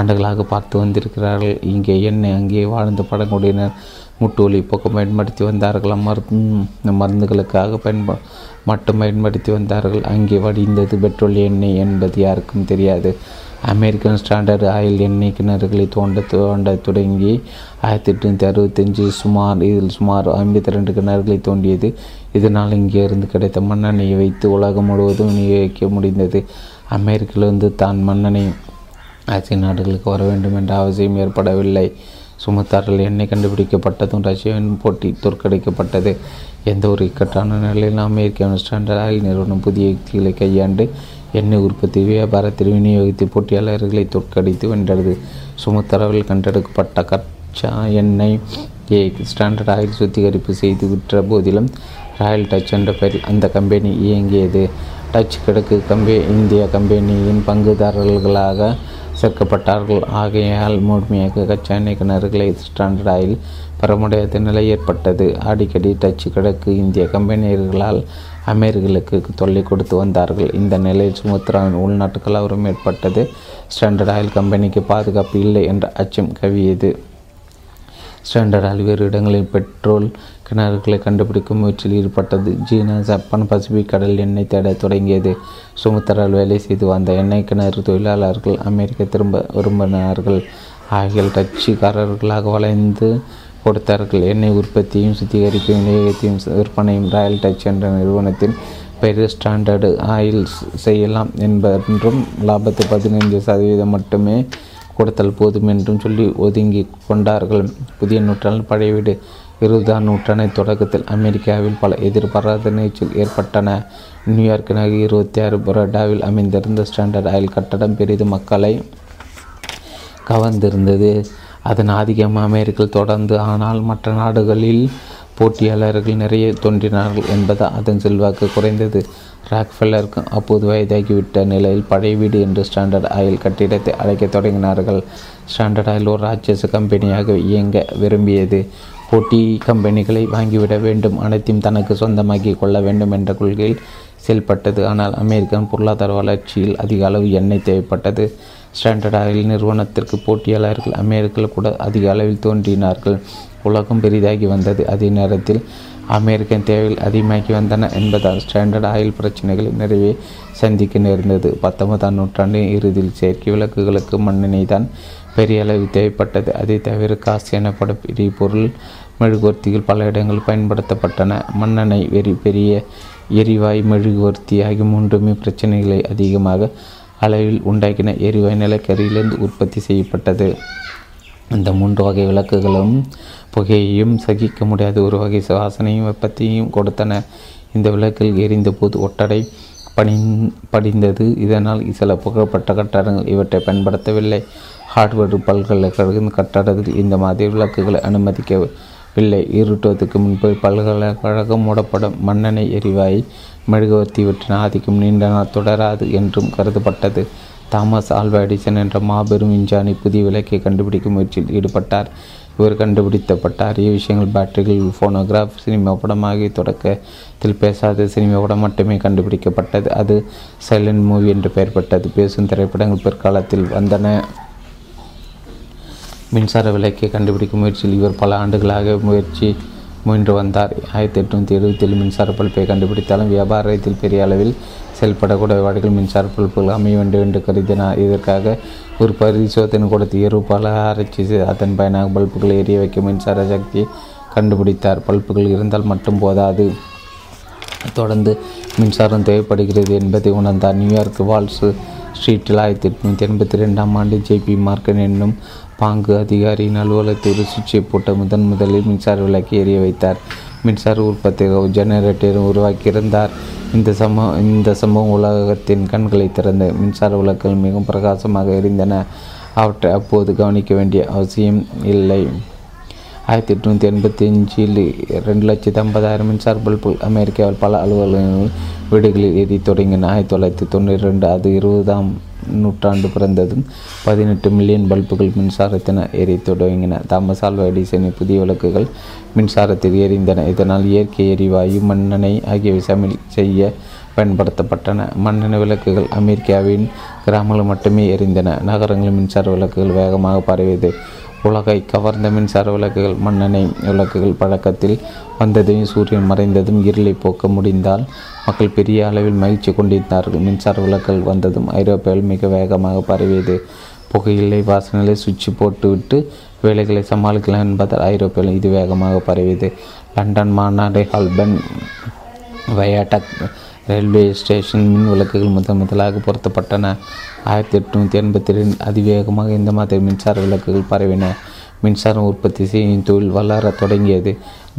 ஆண்டுகளாக பார்த்து வந்திருக்கிறார்கள். இங்கே எண்ணெய் அங்கே வாழ்ந்து பழங்குடியினர் முட்டு ஒலிப்போக்க பயன்படுத்தி வந்தார்கள். மருந்து மருந்துகளுக்காக பயன்ப மட்டும் பயன்படுத்தி வந்தார்கள். அங்கே வடிந்தது பெட்ரோல் எண்ணெய் என்பது யாருக்கும் தெரியாது. அமெரிக்கன் ஸ்டாண்டர்ட் ஆயில் எண்ணெய் கிணறுகளை தோண்ட தோண்ட தொடங்கி ஆயிரத்தி எட்நூற்றி அறுபத்தஞ்சு சுமார் இதில் சுமார் ஐம்பத்தி ரெண்டு கிணறுகளை தோண்டியது. இதனால் இங்கே இருந்து கிடைத்த மண்ணெண்ணெயை வைத்து உலகம் முழுவதும் விநியோகிக்க முடிந்தது. அமெரிக்கிலிருந்து தான் மண்ணெண்ணெய் ஆசிய நாடுகளுக்கு வர வேண்டும் என்ற அவசியம் ஏற்படவில்லை. சுமத்தாரில் எண்ணெய் கண்டுபிடிக்கப்பட்டதும் ரஷ்யாவின் போட்டி தோற்கடிக்கப்பட்டது. எந்த ஒரு இக்கட்டான நிலையில் அமெரிக்காவின் ஸ்டாண்டர்ட் ஆயில் நிறுவனம் புதிய யுக்திகளை கையாண்டு எண்ணெய் உற்பத்தி வியாபாரத்தில் விநியோகித்து போட்டியாளர்களை தோற்கடித்து வென்றது. சுமத்தாராவில் கண்டெடுக்கப்பட்ட கச்சா எண்ணெய் ஏ ஸ்டாண்டர்ட் ஆயில் சுத்திகரிப்பு செய்து விற்ற போதிலும் ராயல் டச் என்ற பெயரில் அந்த கம்பெனி இயங்கியது. டச் கிழக்கு கம்பெ இந்திய கம்பெனியின் பங்குதாரர்களாக சேர்க்கப்பட்டார்கள். ஆகையால் முழுமையாக கச்சா எண்ணெய் கிணறுகளை ஸ்டாண்டர்ட் ஆயில் பெறமுடியாத நிலை ஏற்பட்டது. அடிக்கடி டச்சு கிழக்கு இந்திய கம்பெனியர்களால் அமெரிக்கர்களுக்கு தொல்லை கொடுத்து வந்தார்கள். இந்த நிலையில் சுமத்ராவின் உள்நாட்டு கலவரம் ஏற்பட்டது. ஸ்டாண்டர்ட் ஆயில் கம்பெனிக்கு பாதுகாப்பு இல்லை என்ற அச்சம் கவியது. ஸ்டாண்டர்ட் ஆயில் வேறு இடங்களில் பெட்ரோல் கிணறுகளை கண்டுபிடிக்கும் முயற்சியில் ஈடுபட்டது. சீனா, ஜப்பான், பசிபிக் கடல் எண்ணெய் தேட தொடங்கியது. சுமத்ரால் வேலை செய்து வந்த எண்ணெய் கிணறு தொழிலாளர்கள் அமெரிக்க திரும்ப விரும்பினார்கள். ஆகிய டச்சுக்காரர்களாக வளைந்து கொடுத்தார்கள். எண்ணெய் உற்பத்தியும் சுத்திகரிப்பையும் விநியோகத்தையும் விற்பனையும் ராயல் டச் என்ற நிறுவனத்தின் பெயர் ஸ்டாண்டர்டு ஆயில் செய்யலாம் என்பென்றும் லாபத்து பதினைந்து சதவீதம் மட்டுமே கொடுத்தல் போதும் என்றும் சொல்லி ஒதுங்கி கொண்டார்கள். புதிய நூற்றாண்டில் பழைய வீடு. இருபதாம் நூற்றாண்டின் தொடக்கத்தில் அமெரிக்காவில் பல எதிர்பாராத நிகழ்ச்சிகள் ஏற்பட்டன. நியூயார்க் நகர் இருபத்தி ஆறு புரோடாவில் அமைந்திருந்த ஸ்டாண்டர்ட் ஆயில் கட்டடம் பெரிதும் மக்களை கவர்ந்திருந்தது. அதன் ஆதிக்கம் அமெரிக்கா தொடர்ந்து, ஆனால் மற்ற நாடுகளில் போட்டியாளர்கள் நிறைய தோன்றினார்கள் என்பதால் அதன் செல்வாக்கு குறைந்தது. ராக்ஃபெல்லருக்கு அப்போது வயதாகிவிட்ட நிலையில் பழைய வீடு என்று ஸ்டாண்டர்ட் ஆயில் கட்டிடத்தை அழைக்க தொடங்கினார்கள். ஸ்டாண்டர்ட் ஆயில் ஒரு ராட்சச கம்பெனியாக இயங்க விரும்பியது. போட்டி கம்பெனிகளை வாங்கிவிட வேண்டும், அனைத்தையும் தனக்கு சொந்தமாக்கி கொள்ள வேண்டும் என்ற கொள்கையில் செயல்பட்டது. ஆனால் அமெரிக்கன் பொருளாதார வளர்ச்சியில் அதிக அளவு எண்ணெய் தேவைப்பட்டது. ஸ்டாண்டர்ட் ஆயில் நிறுவனத்திற்கு போட்டியாளர்கள் அமெரிக்கர்கள் கூட அதிக அளவில் தோன்றினார்கள். உலகம் பெரிதாகி வந்தது. அதே நேரத்தில் அமெரிக்கன் தேவைகள் அதிகமாகி வந்தன என்பதால் ஸ்டாண்டர்ட் ஆயில் பிரச்சனைகளை நிறைய சந்திக்க நேர்ந்தது. பத்தொன்பதாம் நூற்றாண்டின் இறுதியில் செயற்கை விளக்குகளுக்கு மண்ணெண்ணெய் தான் பெரிய அளவு தேவைப்பட்டது. அதை தவிர காசு எனப்படும் பெரிய பொருள் மெழுகுவர்த்திகள் பல இடங்கள் பயன்படுத்தப்பட்டன. மண்ணெண்ணெய் வெறி பெரிய எரிவாயு மெழுகுவர்த்தி ஆகிய மூன்றுமே பிரச்சனைகளை அதிகமாக அளவில் உண்டாக்கின. எரிவாயு நிலக்கரியிலிருந்து உற்பத்தி செய்யப்பட்டது. அந்த மூன்று வகை விளக்குகளும் புகையையும் சகிக்க முடியாத ஒரு வகை வாசனையும் வெப்பத்தையும் கொடுத்தன. இந்த விளக்கில் எரிந்த போது ஒட்டடை பணி படிந்தது. இதனால் சில புகழ்பெற்ற கட்டடங்கள் இவற்றை பயன்படுத்தவில்லை. ஹார்ட்வேர்டு பல்கலைக்கழக கட்டடத்தில் இந்த மாதிரி விளக்குகளை அனுமதிக்கவில்லை. இருட்டுவதற்கு முன்பு பல்கலைக்கழகம் மூடப்படும். மண்ணெண்ணெய் எரிவாயு மெழுகுவர்த்தி இவற்றின் ஆதிக்கம் நீண்ட நாள் தொடராது என்றும் கருதப்பட்டது. தாமஸ் ஆல்வா எடிசன் என்ற மாபெரும் விஞ்ஞானி புதிய விளக்கை கண்டுபிடிக்கும் முயற்சியில் ஈடுபட்டார். இவர் கண்டுபிடித்தப்பட்ட அரிய விஷயங்கள் பேட்டரிகள், ஃபோனோகிராஃப், சினிமா படம் ஆகிய தொடக்கத்தில் பேசாத சினிமா படம் மட்டுமே கண்டுபிடிக்கப்பட்டது. அது சைலண்ட் மூவி என்று பெயர் பெற்றது. பேசும் திரைப்படங்கள் பிற்காலத்தில் வந்தன. மின்சார விளக்கை கண்டுபிடிக்கும் முயற்சியில் இவர் பல ஆண்டுகளாக முயற்சி முயன்று வந்தார். ஆயிரத்தி எட்நூற்றி எழுபத்தில் மின்சார பல்பை கண்டுபிடித்தாலும் வியாபாரத்தில் பெரிய அளவில் செயல்படக்கூடிய வாடிகள் மின்சார பல்புகள் அமைய வேண்டும் என்று கருதினார். இதற்காக ஒரு பரிசோதனை கொடுத்து இயற்கை பல ஆராய்ச்சி அதன் பயனாக பல்புகளை எரிய வைக்க மின்சார சக்தியை கண்டுபிடித்தார். பல்புகள் இருந்தால் மட்டும் போதாது, தொடர்ந்து மின்சாரம் தேவைப்படுகிறது என்பதை உணர்ந்தார். நியூயார்க் வால்ஸ் ஸ்ட்ரீட்டில் ஆயிரத்தி எட்நூற்றி எண்பத்தி ரெண்டாம் ஆண்டு ஜேபி மார்க்கன் என்னும் பாங்கு அதிகாரியின் அலுவலகத்தில் சுவிட்சை போட்ட முதன் முதலில் மின்சார விளக்கை எரிய வைத்தார். மின்சார உற்பத்தியாக ஜெனரேட்டரும் உருவாக்கியிருந்தார். இந்த சம இந்த சம்பவம் உலகத்தின் கண்களை திறந்து மின்சார விளக்குகள் மிகவும் பிரகாசமாக எரிந்தன. அவற்றை அப்போது கவனிக்க வேண்டிய அவசியம் இல்லை. ஆயிரத்தி எட்நூற்றி எண்பத்தி அஞ்சில் ரெண்டு லட்சத்தி ஐம்பதாயிரம் மின்சார பல்புகள் அமெரிக்காவில் பல அலுவலகங்கள் வீடுகளில் எரிய தொடங்கின. ஆயிரத்தி தொள்ளாயிரத்தி தொண்ணூற்றி ரெண்டு அது இருபதாம் நூற்றாண்டு பிறந்ததும் பதினெட்டு மில்லியன் பல்புகள் மின்சாரத்தின எரிய தொடங்கின. தாமஸ் ஆல்வா எடிசன் புதிய விளக்குகள் மின்சாரத்தில் எரிந்தன. இதனால் இயற்கை எரிவாயு மண்ணெண்ணெய் ஆகியவை சமையல் செய்ய பயன்படுத்தப்பட்டன. மண்ணெண்ணெய் விளக்குகள் அமெரிக்காவின் கிராமங்கள் மட்டுமே எரிந்தன. நகரங்களில் மின்சார விளக்குகள் வேகமாக பரவியது. உலகை கவர்ந்த மின்சார விளக்குகள், மண்ணெண்ணெய் விளக்குகள் பழக்கத்தில் வந்ததையும் சூரியன் மறைந்ததும் இருளை போக்க முடிந்தால் மக்கள் பெரிய அளவில் மகிழ்ச்சி கொண்டிருந்தார்கள். மின்சார விளக்குகள் வந்ததும் ஐரோப்பாவில் மிக வேகமாக பரவியது. புகையிலை வாசனைகளை சுவிட்சு போட்டுவிட்டு வேலைகளை சமாளிக்கலாம் என்பதால் ஐரோப்பாவில் இது வேகமாக பரவியது. லண்டன் மாநாடு, ஹால்பன் வயாடக் ரயில்வே ஸ்டேஷன் மின் விளக்குகள் முதன் முதலாக பொருத்தப்பட்டன. ஆயிரத்தி எட்நூற்றி எண்பத்தி ரெண்டு அதிவேகமாக இந்த மாதிரி மின்சார விளக்குகள் பரவின. மின்சாரம் உற்பத்தி செய்யும் தொழில் வளர தொடங்கியது.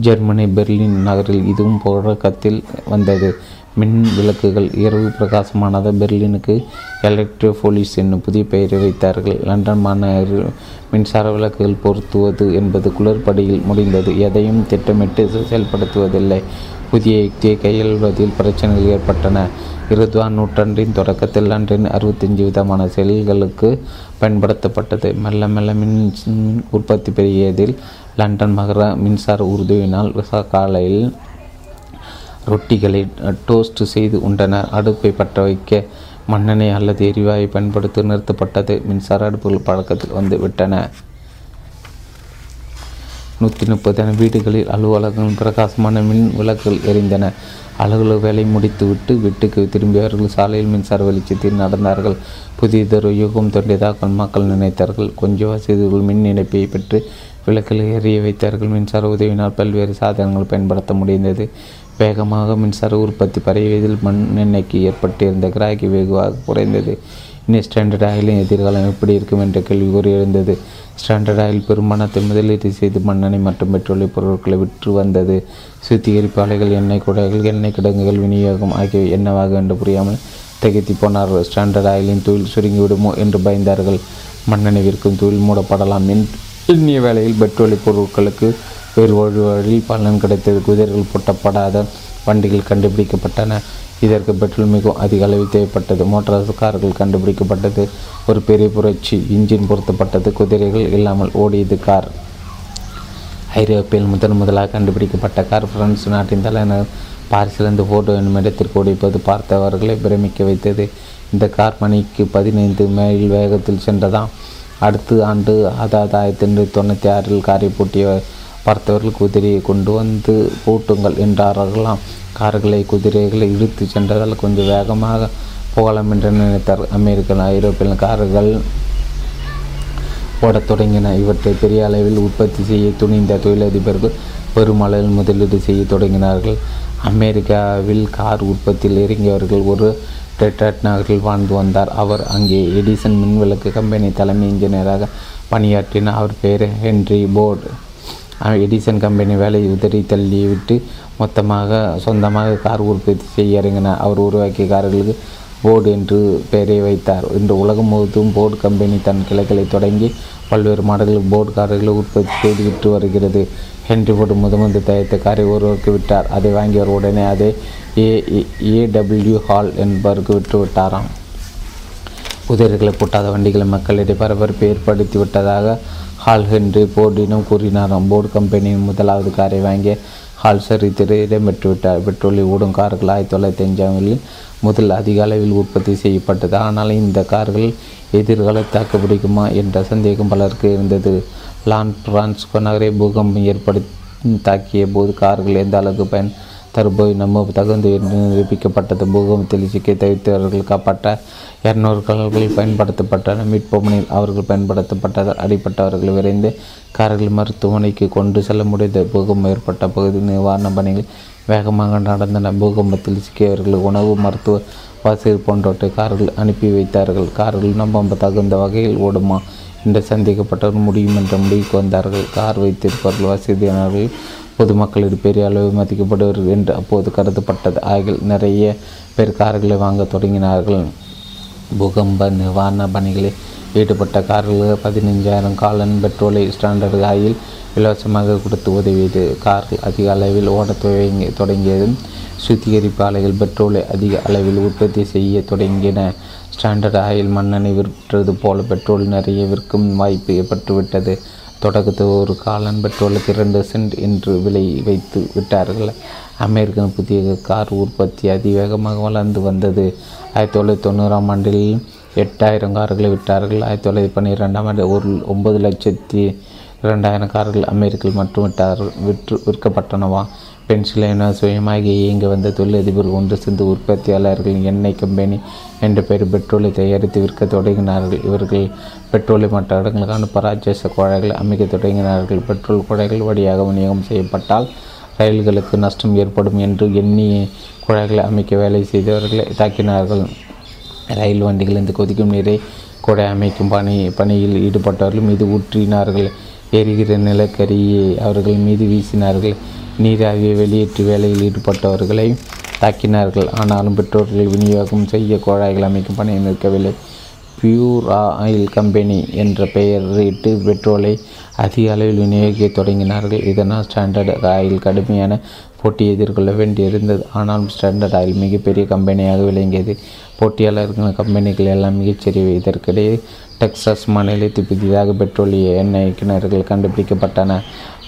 ஜெர்மனி பெர்லின் நகரில் இதுவும் புழக்கத்தில் வந்தது. மின் விளக்குகள் இரவு பிரகாசமானது. பெர்லினுக்கு எலக்ட்ரோபோலிஸ் என்னும் புதிய பெயரை வைத்தார்கள். லண்டன் மாநகரில் மின்சார விளக்குகள் பொருத்துவது என்பது குளறுபடியில் முடிந்தது. எதையும் திட்டமிட்டு செயல்படுத்துவதில்லை. புதிய யுக்தியை கையாள்வதில் பிரச்சனைகள் ஏற்பட்டன. இருபதாம் நூற்றாண்டின் தொடக்கத்தில் லண்டனின் அறுபத்தஞ்சு விதமான செயல்களுக்கு பயன்படுத்தப்பட்டது. மெல்ல மெல்ல மின் உற்பத்தி பெருகியதில் லண்டன் நகர மின்சார ஊர்தியினால் காலையில் ரொட்டிகளை டோஸ்ட் செய்து உண்டனர். அடுப்பை பற்ற வைக்க மண்ணெண்ணெய் அல்லது எரிவாயு பயன்படுத்தி நிறுத்தப்பட்டது. மின்சார அடுப்புகள் பழக்கத்தில் வந்து விட்டன. நூற்றி முப்பதான வீடுகளில் அலுவலகங்கள் பிரகாசமான மின் விளக்குகள் எரிந்தன. அலுவலக வேலை முடித்துவிட்டு வீட்டுக்கு திரும்பியவர்கள் சாலையில் மின்சார வெளிச்சத்தில் நடந்தார்கள். புதியதொரு யுகம் தோன்றியதாக மக்கள் நினைத்தார்கள். கொஞ்சம் வசதிகள் மின் இணைப்பை பெற்று விளக்கில் எரிய வைத்தார்கள். மின்சார உதவினால் பல்வேறு சாதனங்கள் பயன்படுத்த முடிந்தது. வேகமாக மின்சார உற்பத்தி பரவியதில் மண்ணெண்ணெய்க்கு ஏற்பட்டிருந்த கிராக்கி வெகுவாக குறைந்தது. இன்னும் ஸ்டாண்டர்ட் ஆயிலின் எதிர்காலம் எப்படி இருக்கும் என்ற கேள்விக்குறி எழுந்தது. ஸ்டாண்டர்ட் ஆயில் பெரும்பாலான முதலீடு செய்து மண்ணெண்ணெய் மற்றும் பெட்ரோலிய பொருட்களை விற்று வந்தது. சுத்திகரிப்பு ஆலைகள், எண்ணெய் குடைகள், எண்ணெய் கிடங்குகள் விநியோகம் ஆகியவை என்னவாக என்று புரியாமல் திகைத்து போனார்கள். ஸ்டாண்டர்ட் ஆயிலின் தொழில் சுருங்கிவிடுமோ என்று பயந்தார்கள். மண்ணெண்ணெய் விற்கும் தொழில் மூடப்படலாம். இன்னிய வேளையில் பெட்ரோலிய பொருட்களுக்கு வேறு வழி வழியில் பலன் கிடைத்தது. குதிரைகள் பூட்டப்படாத வண்டிகள் கண்டுபிடிக்கப்பட்டன. இதற்கு பெட்ரோல் மிகவும் அதிக அளவில் தேவைப்பட்டது. மோட்டார் கார்கள் கண்டுபிடிக்கப்பட்டது. ஒரு பெரிய புரட்சி. இன்ஜின் பொருத்தப்பட்டது. குதிரைகள் இல்லாமல் ஓடியது கார். ஐரோப்பியில் முதன் முதலாக கண்டுபிடிக்கப்பட்ட கார் பிரான்ஸ் நாட்டின் தலைநகர் பாரிசிலிருந்து போர்டோ என்னும் இடத்திற்கு ஓடிப்பது பார்த்தவர்களை பிரமிக்க வைத்தது. இந்த கார் மணிக்கு பதினைந்து மைல் வேகத்தில் சென்றதாம். அடுத்த ஆண்டு அதாவது ஆயிரத்தி எண்ணூற்றி தொண்ணூற்றி ஆறில் காரை பூட்டிய பார்த்தவர்கள் குதிரையை கொண்டு வந்து பூட்டுங்கள் என்றார்களாம். கார்களை குதிரைகளை இழுத்து சென்றதால் கொஞ்சம் வேகமாக போகலாம் என்று நினைத்தார் அமெரிக்கன். ஐரோப்பியன் கார்கள் ஓடத் தொடங்கின. இவற்றை பெரிய அளவில் உற்பத்தி செய்ய துணிந்த தொழிலதிபர்கள் பெருமளவில் முதலீடு செய்ய தொடங்கினார்கள். அமெரிக்காவில் கார் உற்பத்தியில் இறங்கியவர்கள் ஒரு டெட்ராய்ட் நகரில் வாழ்ந்து வந்தார். அவர் அங்கே எடிசன் மின்விளக்கு கம்பெனி தலைமை இன்ஜினியராக பணியாற்றினார். அவர் பெயர் ஹென்றி ஃபோர்ட். எடிசன் கம்பெனி வேலை உதறி தள்ளிவிட்டு மொத்தமாக சொந்தமாக கார் உற்பத்தி செய்ய இறங்கினார். அவர் உருவாக்கிய கார்களுக்கு போர்டு என்று பெயரை வைத்தார். இன்று உலகம் முழுவதும் போர்டு கம்பெனி தன் கிளைகளை தொடங்கி பல்வேறு மாடல்களுக்கு போர்டு கார்களை உற்பத்தி செய்து விட்டு வருகிறது. ஹென்றி போர்டு முதமந்து தயாரித்த காரை ஒருவருக்கு விட்டார். அதை வாங்கியவர் உடனே அதை ஏ ஏடபிள்யூ ஹால் என்பவருக்கு விட்டுவிட்டாராம். குதிரைகளை பூட்டாத வண்டிகளை மக்களிடையே பரபரப்பு ஏற்படுத்தி விட்டதாக ஹால் ஹென்றி போர்டிடம் கூறினாராம். போர்டு கம்பெனியின் முதலாவது காரை வாங்கிய ஹால் சரித்திர இடம்பெற்றுவிட்டார். பெட்ரோலில் ஓடும் கார்கள் ஆயிரத்தி தொள்ளாயிரத்தி அஞ்சாவில் முதல் அதிக அளவில் உற்பத்தி செய்யப்பட்டது. ஆனால் இந்த கார்கள் எதிர்கால தாக்கு பிடிக்குமா என்ற சந்தேகம் பலருக்கு இருந்தது. லான் பிரான்ஸ்கோ நகரை பூகம்பம் ஏற்படுத்தி தாக்கிய போது கார்கள் எந்த அளவுக்கு பயன் தருபோய் நம்ம தகுந்த நிரூபிக்கப்பட்டது. பூகம்பத்தில் சிக்கி தவித்தவர்கள் காப்பாற்ற இரநூறு கார்கள் பயன்படுத்தப்பட்டன. மீட்புமனையில் அவர்கள் பயன்படுத்தப்பட்டதால் அடிப்பட்டவர்கள் விரைந்து கார்கள் மருத்துவமனைக்கு கொண்டு செல்ல முடிந்த பூகம்பம் ஏற்பட்ட பகுதி நிவாரணப் பணிகள் வேகமாக நடந்தன. பூகம்பத்தில் சிக்கியவர்கள் உணவு, மருத்துவ வசதி போன்றவற்றை கார்கள் அனுப்பி வைத்தார்கள். கார்கள் நம்ப தகுந்த வகையில் ஓடுமா என்று சந்திக்கப்பட்டவர்கள் முடியும் என்ற முடிவுக்கு வந்தார்கள். கார் வைத்திருப்பவர்கள் வசதியானவர்கள் பொதுமக்களிடம் பெரிய அளவு மதிக்கப்படுவார்கள் என்று அப்போது கருதப்பட்டது. ஆகில் நிறைய பேர் கார்களை வாங்க தொடங்கினார்கள். பூகம்ப நிவாரண பணிகளில் ஈடுபட்ட கார்கள் பதினைஞ்சாயிரம் காலன் பெட்ரோலை ஸ்டாண்டர்ட் ஆயில் இலவசமாக கொடுத்து உதவியது. கார்கள் அதிக அளவில் ஓடத் துவங்கி தொடங்கியதும் சுத்திகரிப்பு ஆலைகள் பெட்ரோலை அதிக அளவில் உற்பத்தி செய்ய தொடங்கின. ஸ்டாண்டர்ட் ஆயில் மண்ணெண்ணை விற்றது போல பெட்ரோல் நிறைய விற்கும் வாய்ப்பு ஏற்பட்டுவிட்டது. தொடக்கத்தில் ஒரு காலன் பெட்ரோலுக்கு இரண்டு சென்ட் என்று விலை வைத்து விட்டார்கள். அமெரிக்கன் புதிய கார் உற்பத்தி அதிவேகமாக வளர்ந்து வந்தது. ஆயிரத்தி தொள்ளாயிரத்தி தொண்ணூறாம் ஆண்டில் எட்டாயிரம் கார்களை விட்டார்கள். ஆயிரத்தி தொள்ளாயிரத்தி பன்னிரெண்டாம் ஆண்டு ஒரு ஒன்பது லட்சத்தி இரண்டாயிரம் கார்கள் அமெரிக்கில் மற்றும் விற்று விற்கப்பட்டனவா? பென்சில்வேனியா சுயமாக இயங்கி வந்த தொழிலதிபர் ஒன்று சேர்ந்து உற்பத்தியாளர்கள் எண்ணெய் கம்பெனி என்ற பெயர் பெட்ரோலை தயாரித்து விற்க தொடங்கினார்கள். இவர்கள் பெட்ரோலை மற்ற இடங்களுக்கான பராஜச குழாய்கள் அமைக்க தொடங்கினார்கள். பெட்ரோல் குழாய்கள் வழியாக விநியோகம் செய்யப்பட்டால் ரயில்களுக்கு நஷ்டம் ஏற்படும் என்று எண்ணி குழாய்களை அமைக்க வேலை செய்தவர்களை தாக்கினார்கள். ரயில் வண்டிகளிலிருந்து கொதிக்கும் நீரை குழாய் அமைக்கும் பணி பணியில் ஈடுபட்டவர்கள் மீது ஊற்றினார்கள். எரிகிற நிலக்கரியை அவர்கள் மீது வீசினார்கள். நீராவியை வெளியேற்றி வேலையில் ஈடுபட்டவர்களை தாக்கினார்கள். ஆனாலும் பெட்ரோல்களை விநியோகம் செய்ய குழாய்கள் அமைக்கும் பணியை நிற்கவில்லை. பியூர் ஆயில் கம்பெனி என்ற பெயரிட்டு பெட்ரோலை அதிக அளவில் விநியோகிக்க தொடங்கினார்கள். இதனால் ஸ்டாண்டர்ட் ஆயில் கடுமையான போட்டியை எதிர்கொள்ள வேண்டியிருந்தது. ஆனாலும் ஸ்டாண்டர்ட் ஆயில் மிகப்பெரிய கம்பெனியாக விளங்கியது. போட்டியாளர்கள் கம்பெனிகள் எல்லாம் மிகச்சிறியவை. இதற்கிடையே டெக்ஸாஸ் மாநிலத்தில் புதிதாக பெட்ரோலிய எண்ணெய் கிணறுகள் கண்டுபிடிக்கப்பட்டன.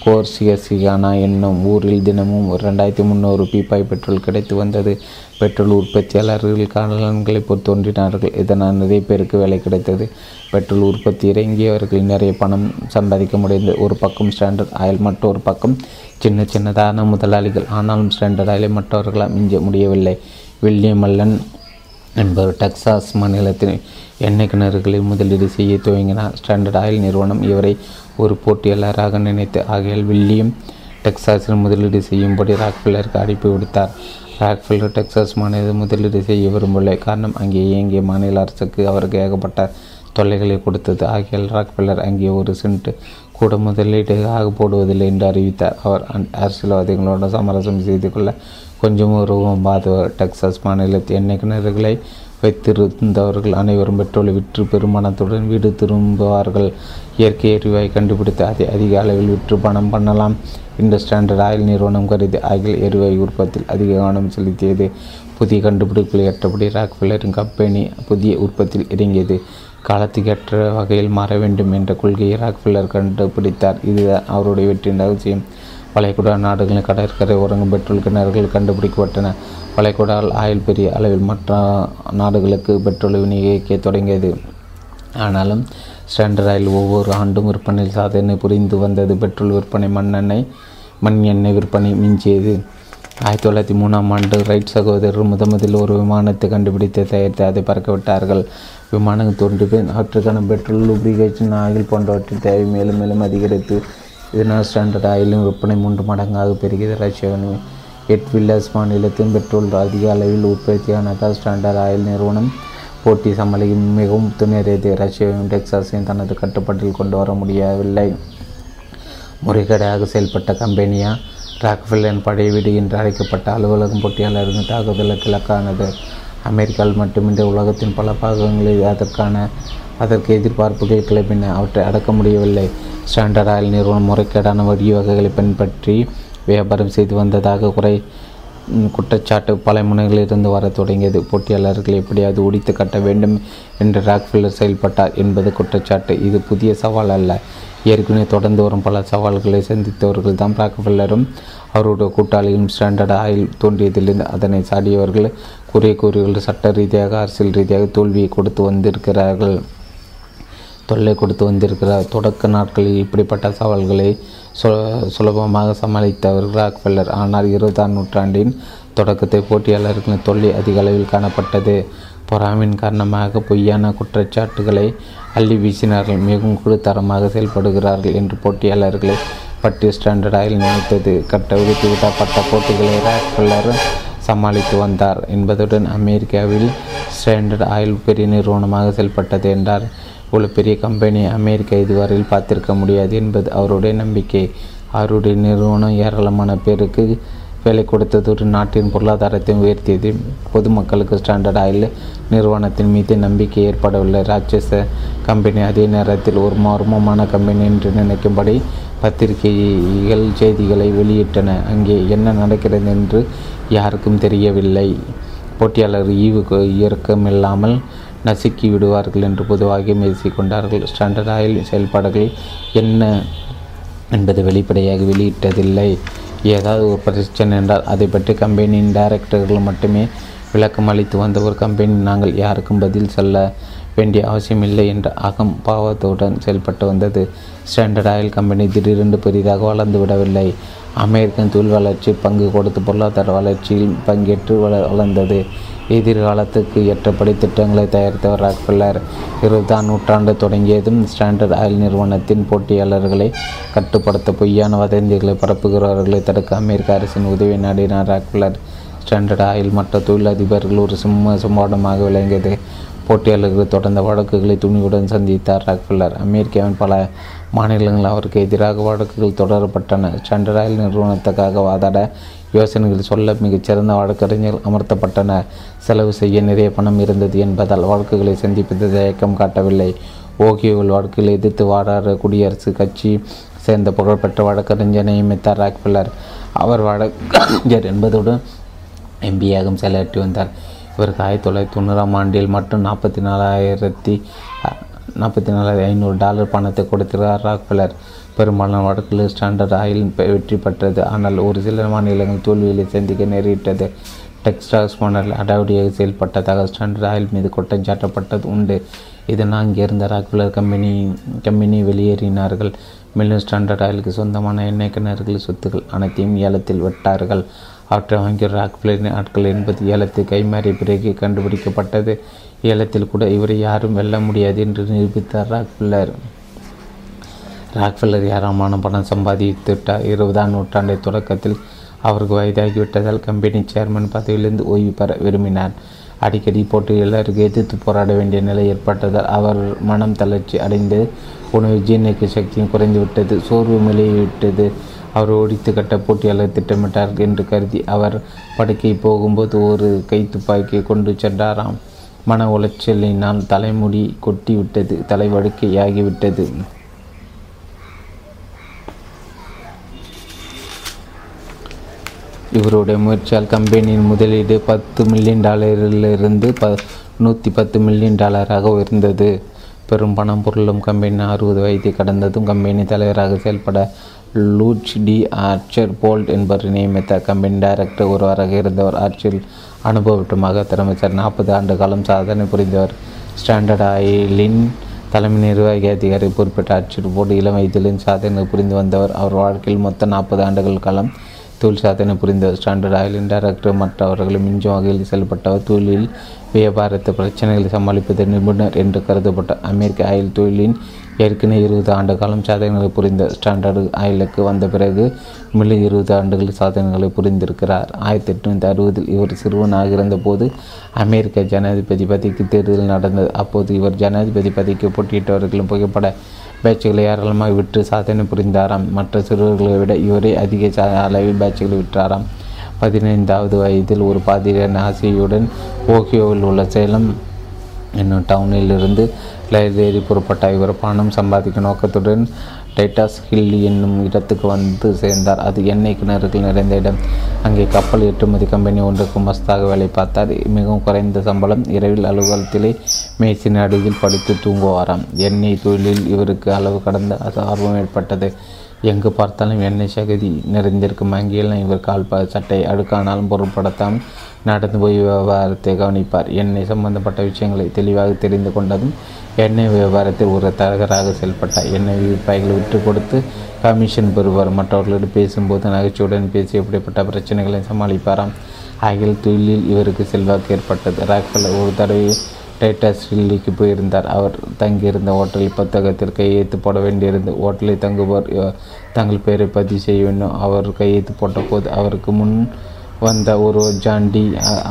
கோர்சியசிகானா என்னும் ஊரில் தினமும் ரெண்டாயிரத்தி முந்நூறு பீப்பாய் பெட்ரோல் கிடைத்து வந்தது. பெட்ரோல் உற்பத்தியாளர்கள் காலன்களை தோன்றினார்கள். இதனால் நிறைய பேருக்கு வேலை கிடைத்தது. பெட்ரோல் உற்பத்தி இறங்கியவர்கள் நிறைய பணம் சம்பாதிக்க முடிந்தது. ஒரு பக்கம் ஸ்டாண்டர்ட் ஆயில், மற்றொரு பக்கம் சின்ன சின்னதான முதலாளிகள். ஆனாலும் ஸ்டாண்டர்ட் ஆயிலை மற்றவர்களால் மிஞ்ச முடியவில்லை. வில்லியம் அல்லன் என்பவர் டெக்சாஸ் மாநிலத்தில் எண்ணெய் கிணறுகளில் முதலீடு செய்ய துவங்கினார். ஸ்டாண்டர்ட் ஆயில் நிறுவனம் இவரை ஒரு போட்டியாளராக நினைத்து ஆகையால் வில்லியம் டெக்ஸாஸில் முதலீடு செய்யும்படி ராக்ஃபெல்லருக்கு அழைப்பு விடுத்தார். ராக்ஃபெல்லர் டெக்ஸாஸ் மாநிலத்தில் முதலீடு செய்ய விரும்பவில்லை. காரணம், அங்கே இயங்கிய மாநில அரசுக்கு அவருக்கு ஏகப்பட்ட தொல்லைகளை கொடுத்தது. ஆகையால் ராக்ஃபெல்லர் அங்கே ஒரு சென்ட் கூட முதலீடு ஆக போடுவதில்லை என்று அறிவித்தார். அவர் அரசியல்வாதிகளோடு சமரசம் செய்து கொள்ள கொஞ்சம் உருவம் பாதவர். டெக்ஸாஸ் மாநிலத்தில் எண்ணெய் கிணறுகளை வைத்திருந்தவர்கள் அனைவரும் பெட்ரோலை விற்று பெருமானத்துடன் வீடு திரும்புவார்கள். இயற்கை எரிவாயு கண்டுபிடித்து அதை அதிக அளவில் விற்று பணம் பண்ணலாம் என்ற ஸ்டாண்டர்ட் ஆயில் நிறுவனம் கருதி ஆயில் எரிவாயு உற்பத்தியில் அதிக கவனம் செலுத்தியது. புதிய கண்டுபிடிப்புகள் ஏற்றபடி ராக்ஃபெல்லரின் கம்பெனி புதிய உற்பத்தியில் இறங்கியது. காலத்துக்கேற்ற வகையில் மாற வேண்டும் என்ற கொள்கையை ராக்ஃபெல்லர் கண்டுபிடித்தார். இதுதான் அவருடைய வெற்றியின் அவசியம். வளைகுடா நாடுகளின் கடற்கரை உறங்கும் பெட்ரோல் கிணறுகள் கண்டுபிடிக்கப்பட்டன. வளைகுடால் ஆயில் பெரிய அளவில் மற்ற நாடுகளுக்கு பெட்ரோல் விநியோகிக்க தொடங்கியது. ஆனாலும் ஸ்டாண்டர்ட் ஆயில் ஒவ்வொரு ஆண்டும் விற்பனையில் சாதனை புரிந்து வந்தது. பெட்ரோல் விற்பனை மண்ணெண்ணெய் மண் எண்ணெய் விற்பனை மிஞ்சியது. ஆயிரத்தி தொள்ளாயிரத்தி மூணாம் ஆண்டு ரைட் சகோதரர் முதன்முதலில் ஒரு விமானத்தை கண்டுபிடித்து தயாரித்து அதை பறக்கவிட்டார்கள். விமானம் தோன்றிய அவற்றுக்கான பெட்ரோல், லூப்ரிகேஷன் ஆயில் போன்றவற்றின் தேவை மேலும் மேலும் அதிகரித்து இதனால் ஸ்டாண்டர்ட் ஆயிலும் விற்பனை மூன்று மடங்காக பெருகியது. ரஷ்யாவின் எட்வில்லஸ் மாநிலத்தின் பெட்ரோல் அதிக அளவில் உற்பத்தியானதால் ஸ்டாண்டர்ட் ஆயில் நிறுவனம் போட்டி சமாளிக்கும் மிகவும் துணேறியது. ரஷ்யாவையும் டெக்ஸாஸையும் தனது கட்டுப்பாட்டில் கொண்டு வர முடியவில்லை. முறைகேடாக செயல்பட்ட கம்பெனியா ராக்ஃபெல்லர் படை வீடு என்று அழைக்கப்பட்ட அலுவலகம் போட்டியாளர்கள் தாக்குதலுக்கு இலக்கானது. அமெரிக்காவில் மட்டுமின்றி உலகத்தின் பல பாகங்களில் அதற்கான அதற்கு எதிர்பார்ப்புகள் கிளப்பின. அவற்றை அடக்க முடியவில்லை. ஸ்டாண்டர்ட் ஆயில் நிறுவனம் முறைகேடான வழிவகைகளை பின்பற்றி வியாபாரம் செய்து வந்ததாக குறை குற்றச்சாட்டு பல முனைகளிலிருந்து வர தொடங்கியது. போட்டியாளர்கள் எப்படியாவது ஒடித்து கட்ட வேண்டும் என்று ராக்ஃபெல்லர் செயல்பட்டார் என்பது குற்றச்சாட்டு. இது புதிய சவால் அல்ல. ஏற்கனவே தொடர்ந்து வரும் பல சவால்களை சந்தித்தவர்கள் தான் ராக்ஃபெல்லரும் அவருடைய கூட்டாளிகளும். ஸ்டாண்டர்ட் ஆயில் தோன்றியதிலிருந்து அதனை சாடியவர்கள் குறை கூறிகள் சட்ட ரீதியாக அரசியல் ரீதியாக தோல்வியை கொடுத்து வந்திருக்கிறார்கள் தொல்லை கொடுத்து வந்திருக்கிறார். தொடக்க நாட்களில் இப்படிப்பட்ட சவால்களை சு சுலபமாக சமாளித்தவர் ராக்ஃபெல்லர். ஆனால் இருபதாம் நூற்றாண்டின் தொடக்கத்தை போட்டியாளர்களின் தொல்லை அதிக அளவில் காணப்பட்டது. பொறாமையின் காரணமாக பொய்யான குற்றச்சாட்டுகளை அள்ளி வீசினார்கள். மிகவும் குழுத்தரமாக செயல்படுகிறார்கள் என்று போட்டியாளர்களை பற்றி ஸ்டாண்டர்ட் ஆயில் நினைத்தது. கட்ட விடுத்து விடப்பட்ட போட்டிகளை ராக்ஃபெல்லர் சமாளித்து வந்தார் என்பதுடன் அமெரிக்காவில் ஸ்டாண்டர்ட் ஆயில் பெரிய நிறுவனமாக செயல்பட்டது என்றார். இவ்வளோ பெரிய கம்பெனி அமெரிக்கா இதுவரையில் பார்த்திருக்க முடியாது என்பது அவருடைய நம்பிக்கை. அவருடைய நிறுவனம் ஏராளமான பேருக்கு வேலை கொடுத்தது. ஒரு நாட்டின் பொருளாதாரத்தை உயர்த்தியது. பொதுமக்களுக்கு ஸ்டாண்டர்ட் ஆயில் நிறுவனத்தின் மீது நம்பிக்கை ஏற்படவில்லை. ராட்சச கம்பெனி அதே நேரத்தில் ஒரு மர்மமான கம்பெனி என்று நினைக்கும்படி பத்திரிகைகள் செய்திகளை வெளியிட்டன. அங்கே என்ன நடக்கிறது என்று யாருக்கும் தெரியவில்லை. போட்டியாளர் ஈவு இறக்கமில்லாமல் நசுக்கி விடுவார்கள் என்று பொதுவாக பேசிக்கொண்டார்கள். ஸ்டாண்டர்ட் ஆயில் செயல்பாடுகள் என்ன என்பது வெளிப்படையாக வெளியிட்டதில்லை. ஏதாவது ஒரு பிரச்சனை என்றால் அதை பற்றி கம்பெனியின் டைரக்டர்கள் மட்டுமே விளக்கம் அளித்து வந்த ஒரு கம்பெனி நாங்கள் யாருக்கும் பதில் சொல்ல வேண்டிய அவசியமில்லை என்ற அகம் பாவத்துடன் செயல்பட்டு வந்தது. ஸ்டாண்டர்ட் ஆயில் கம்பெனி திடீரென்று பெரிதாக வளர்ந்து விடவில்லை. அமெரிக்கன் தொழில் வளர்ச்சி பங்கு கொடுத்து பொருளாதார வளர்ச்சியில் பங்கேற்று வள வளர்ந்தது. எதிர்காலத்துக்கு ஏற்றபடி திட்டங்களை தயாரித்தவர் ராக்ஃபெல்லர். இருபதாம் நூற்றாண்டு தொடங்கியதும் ஸ்டாண்டர்ட் ஆயில் நிறுவனத்தின் போட்டியாளர்களை கட்டுப்படுத்த பொய்யான வதந்திகளை பரப்புகிறவர்களை தடுக்க அமெரிக்க அரசின் உதவி நாடினார் ராக்ஃபெல்லர். ஸ்டாண்டர்ட் ஆயில் மற்ற தொழிலதிபர்கள் ஒரு சிம்ம சம்பாடமாக விளங்கியது. போட்டியாளர்கள் தொடர்ந்த வழக்குகளை துணிவுடன் சந்தித்தார் ராக்ஃபெல்லர். அமெரிக்காவின் பல மாநிலங்கள் அவருக்கு எதிராக வழக்குகள் தொடரப்பட்டன. ஸ்டாண்டர்ட் ஆயில் நிறுவனத்துக்காக வாதாட யோசனைகள் சொல்ல மிகச்சிறந்த வழக்கறிஞர்கள் அமர்த்தப்பட்டனர். செலவு செய்ய நிறைய பணம் இருந்தது என்பதால் வழக்குகளை சந்திப்பது தயக்கம் காட்டவில்லை. ஓகியோவில் வழக்குகளை எதிர்த்து வாதாட குடியரசுக் கட்சி சேர்ந்த புகழ்பெற்ற வழக்கறிஞர் நியமித்தார் ராக்ஃபெல்லர். அவர் வழக்கறிஞர் என்பதோடு எம்பியாகவும் செயலாற்றி வந்தார். இவருக்கு ஆயிரத்தி தொள்ளாயிரத்தி தொண்ணூறாம் ஆண்டில் மட்டும் நாற்பத்தி நாலாயிரத்தி நாற்பத்தி நாலாயிரத்தி ஐநூறு டாலர் பணத்தை கொடுத்திருக்கிறார் ராக்ஃபெல்லர். பெரும்பாலான வழக்கில் ஸ்டாண்டர்ட் ஆயில் வெற்றி பெற்றது. ஆனால் ஒரு சில மாநிலங்கள் தோல்விகளை சந்திக்க நேரிட்டது. டெக்ஸாஸ் மன்னர் அடாவடியாக செயல்பட்டதாக ஸ்டாண்டர்ட் ஆயில் மீது குற்றஞ்சாட்டப்பட்டது உண்டு. இதனால் அங்கிருந்த ராக்ஃபெல்லர் கம்பெனி கம்பெனி வெளியேறினார்கள். மேலும் ஸ்டாண்டர்ட் ஆயிலுக்கு சொந்தமான எண்ணெய் கிணறுகள் சொத்துக்கள் அனைத்தையும் ஏலத்தில் விட்டார்கள். அவற்றை வாங்கிய ராக்ஃபெல்லரின் ஆட்கள் என்பது ஏலத்தை கைமாறிய பிறகு கண்டுபிடிக்கப்பட்டது. ஏலத்தில் கூட இவரை யாரும் வெல்ல முடியாது என்று நிரூபித்தார் ராக்ஃபெல்லர். ராக்ஃபெல்லர் ஏராளமான பணம் சம்பாதித்துவிட்டார். இருபதாம் நூற்றாண்டை தொடக்கத்தில் அவருக்கு வயதாகிவிட்டதால் கம்பெனி சேர்மன் பதவியிலிருந்து ஓய்வு பெற விரும்பினார். அடிக்கடி போட்டியாளருக்கு எதிர்த்து போராட வேண்டிய நிலை ஏற்பட்டதால் அவர் மனம் தளர்ச்சி அடைந்தது. உணவு ஜீர்ணிக்க சக்தியும் குறைந்துவிட்டது. சோர்வு மேலேவிட்டது. அவர் ஒடித்து கட்ட போட்டியாளர் திட்டமிட்டார் என்று கருதி அவர் படுக்கை போகும்போது ஒரு கைத்துப்பாக்கியை கொண்டு சென்றாராம். மன உளைச்சலினால் தலைமுடி கொட்டிவிட்டது. தலைவடுக்கையாகிவிட்டது. இவருடைய முயற்சியால் கம்பெனியின் முதலீடு பத்து மில்லியன் டாலரிலிருந்து ப நூற்றி பத்து மில்லியன் டாலராக உயர்ந்தது. பெரும் பணம் பொருளும் கம்பெனி அறுபது வயதை கடந்ததும் கம்பெனி தலைவராக செயல்பட லூச் டி ஆர்ச்சர் போல்ட் என்பவர் நியமித்த கம்பெனி டைரக்டர் ஒருவராக இருந்தவர். ஆர்ச்சில் அனுபவமாக திறமைச்சார். நாற்பது ஆண்டு காலம் சாதனை புரிந்தவர். ஸ்டாண்டர்ட் ஆயிலின் தலைமை நிர்வாகி அதிகாரி குறிப்பிட்ட ஆர்ச்சில் போல்ட் இளம் வயதிலும் சாதனை புரிந்து வந்தவர். அவர் வாழ்க்கையில் மொத்தம் நாற்பது ஆண்டுகள் காலம் தொழில் சாதனை புரிந்தவர். ஸ்டாண்டர்ட் ஆயிலின் டைரக்டர் மற்றவர்களை மிஞ்சும் வகையில் செயல்பட்டவர். தொழிலில் வியாபாரத்தை பிரச்சனைகளை சமாளிப்பது நிபுணர் என்று கருதப்பட்ட அமெரிக்க ஆயில் தொழிலின் ஏற்கனவே இருபது ஆண்டு காலம் சாதனைகளை புரிந்த ஸ்டாண்டர்டு ஆயிலுக்கு வந்த பிறகு மேலும் இருபது ஆண்டுகள் சாதனைகளை புரிந்திருக்கிறார். ஆயிரத்தி எட்நூற்றி அறுபதில் இவர் சிறுவனாக இருந்தபோது அமெரிக்க ஜனாதிபதி பதவிக்கு தேர்தல் நடந்தது. அப்போது இவர் ஜனாதிபதி பதவிக்கு போட்டியிட்டவர்களும் புகைப்பட பேட்சுகளை ஏராளமாக விற்று சாதனை புரிந்தாராம். மற்ற சிறுவர்களை விட இவரே அதிக அளவில் பேட்சுகளை விற்றாராம். பதினைந்தாவது வயதில் ஒரு பாதிரியான ஆசையுடன் ஓகியோவில் உள்ள சேலம் என்னும் டவுனிலிருந்து லைப்ரரி புறப்பட்ட இவர் பணம் சம்பாதிக்கும் நோக்கத்துடன் டைட்டாஸ் ஹில் என்னும் இடத்துக்கு வந்து சேர்ந்தார். அது எண்ணெய் கிணறுகள் நிறைந்த இடம். அங்கே கப்பல் ஏற்றுமதி கம்பெனி ஒன்றுக்கு மஸ்தாக வேலை பார்த்தார். மிகவும் குறைந்த சம்பளம். இரவில் அலுவலகத்திலே மேசின் அடியில் படுத்து தூங்குவாராம். எண்ணெய் தொழிலில் இவருக்கு அளவு கடந்த ஆர்வம் ஏற்பட்டது. எங்கு பார்த்தாலும் எண்ணெய் சகதி நிறைந்திருக்கும் அங்கேயெல்லாம் இவர் கால் ப சட்டை அடுக்கானாலும் பொருட்படுத்தாமல் நடந்து போய் வியாபாரத்தை கவனிப்பார். எண்ணெய் சம்பந்தப்பட்ட விஷயங்களை தெளிவாக தெரிந்து கொண்டதும் எண்ணெய் வியாபாரத்தில் ஒரு தரகராக செயல்பட்டார். எண்ணெய் விற்பனைகளை விட்டு கொடுத்து கமிஷன் பெறுவார். மற்றவர்களோடு பேசும்போது நகைச்சுடன் பேசி இப்படிப்பட்ட பிரச்சனைகளை சமாளிப்பாராம். ஆகிய தொழிலில் இவருக்கு செல்வாக்கு ஏற்பட்டது. ராக்ஃபெல்லர் ஒரு தடவை டைட்ஸ்வில்லுக்கு போயிருந்தார். அவர் தங்கியிருந்த ஹோட்டலில் புத்தகத்தில் கையெழுத்து போட வேண்டியிருந்த ஹோட்டலில் தங்குவோர் தங்கள் பெயரை பதிவு செய்ய வேண்டும். அவர் கையெழுத்து போட்டபோது அவருக்கு முன் வந்த ஒரு ஜான் டி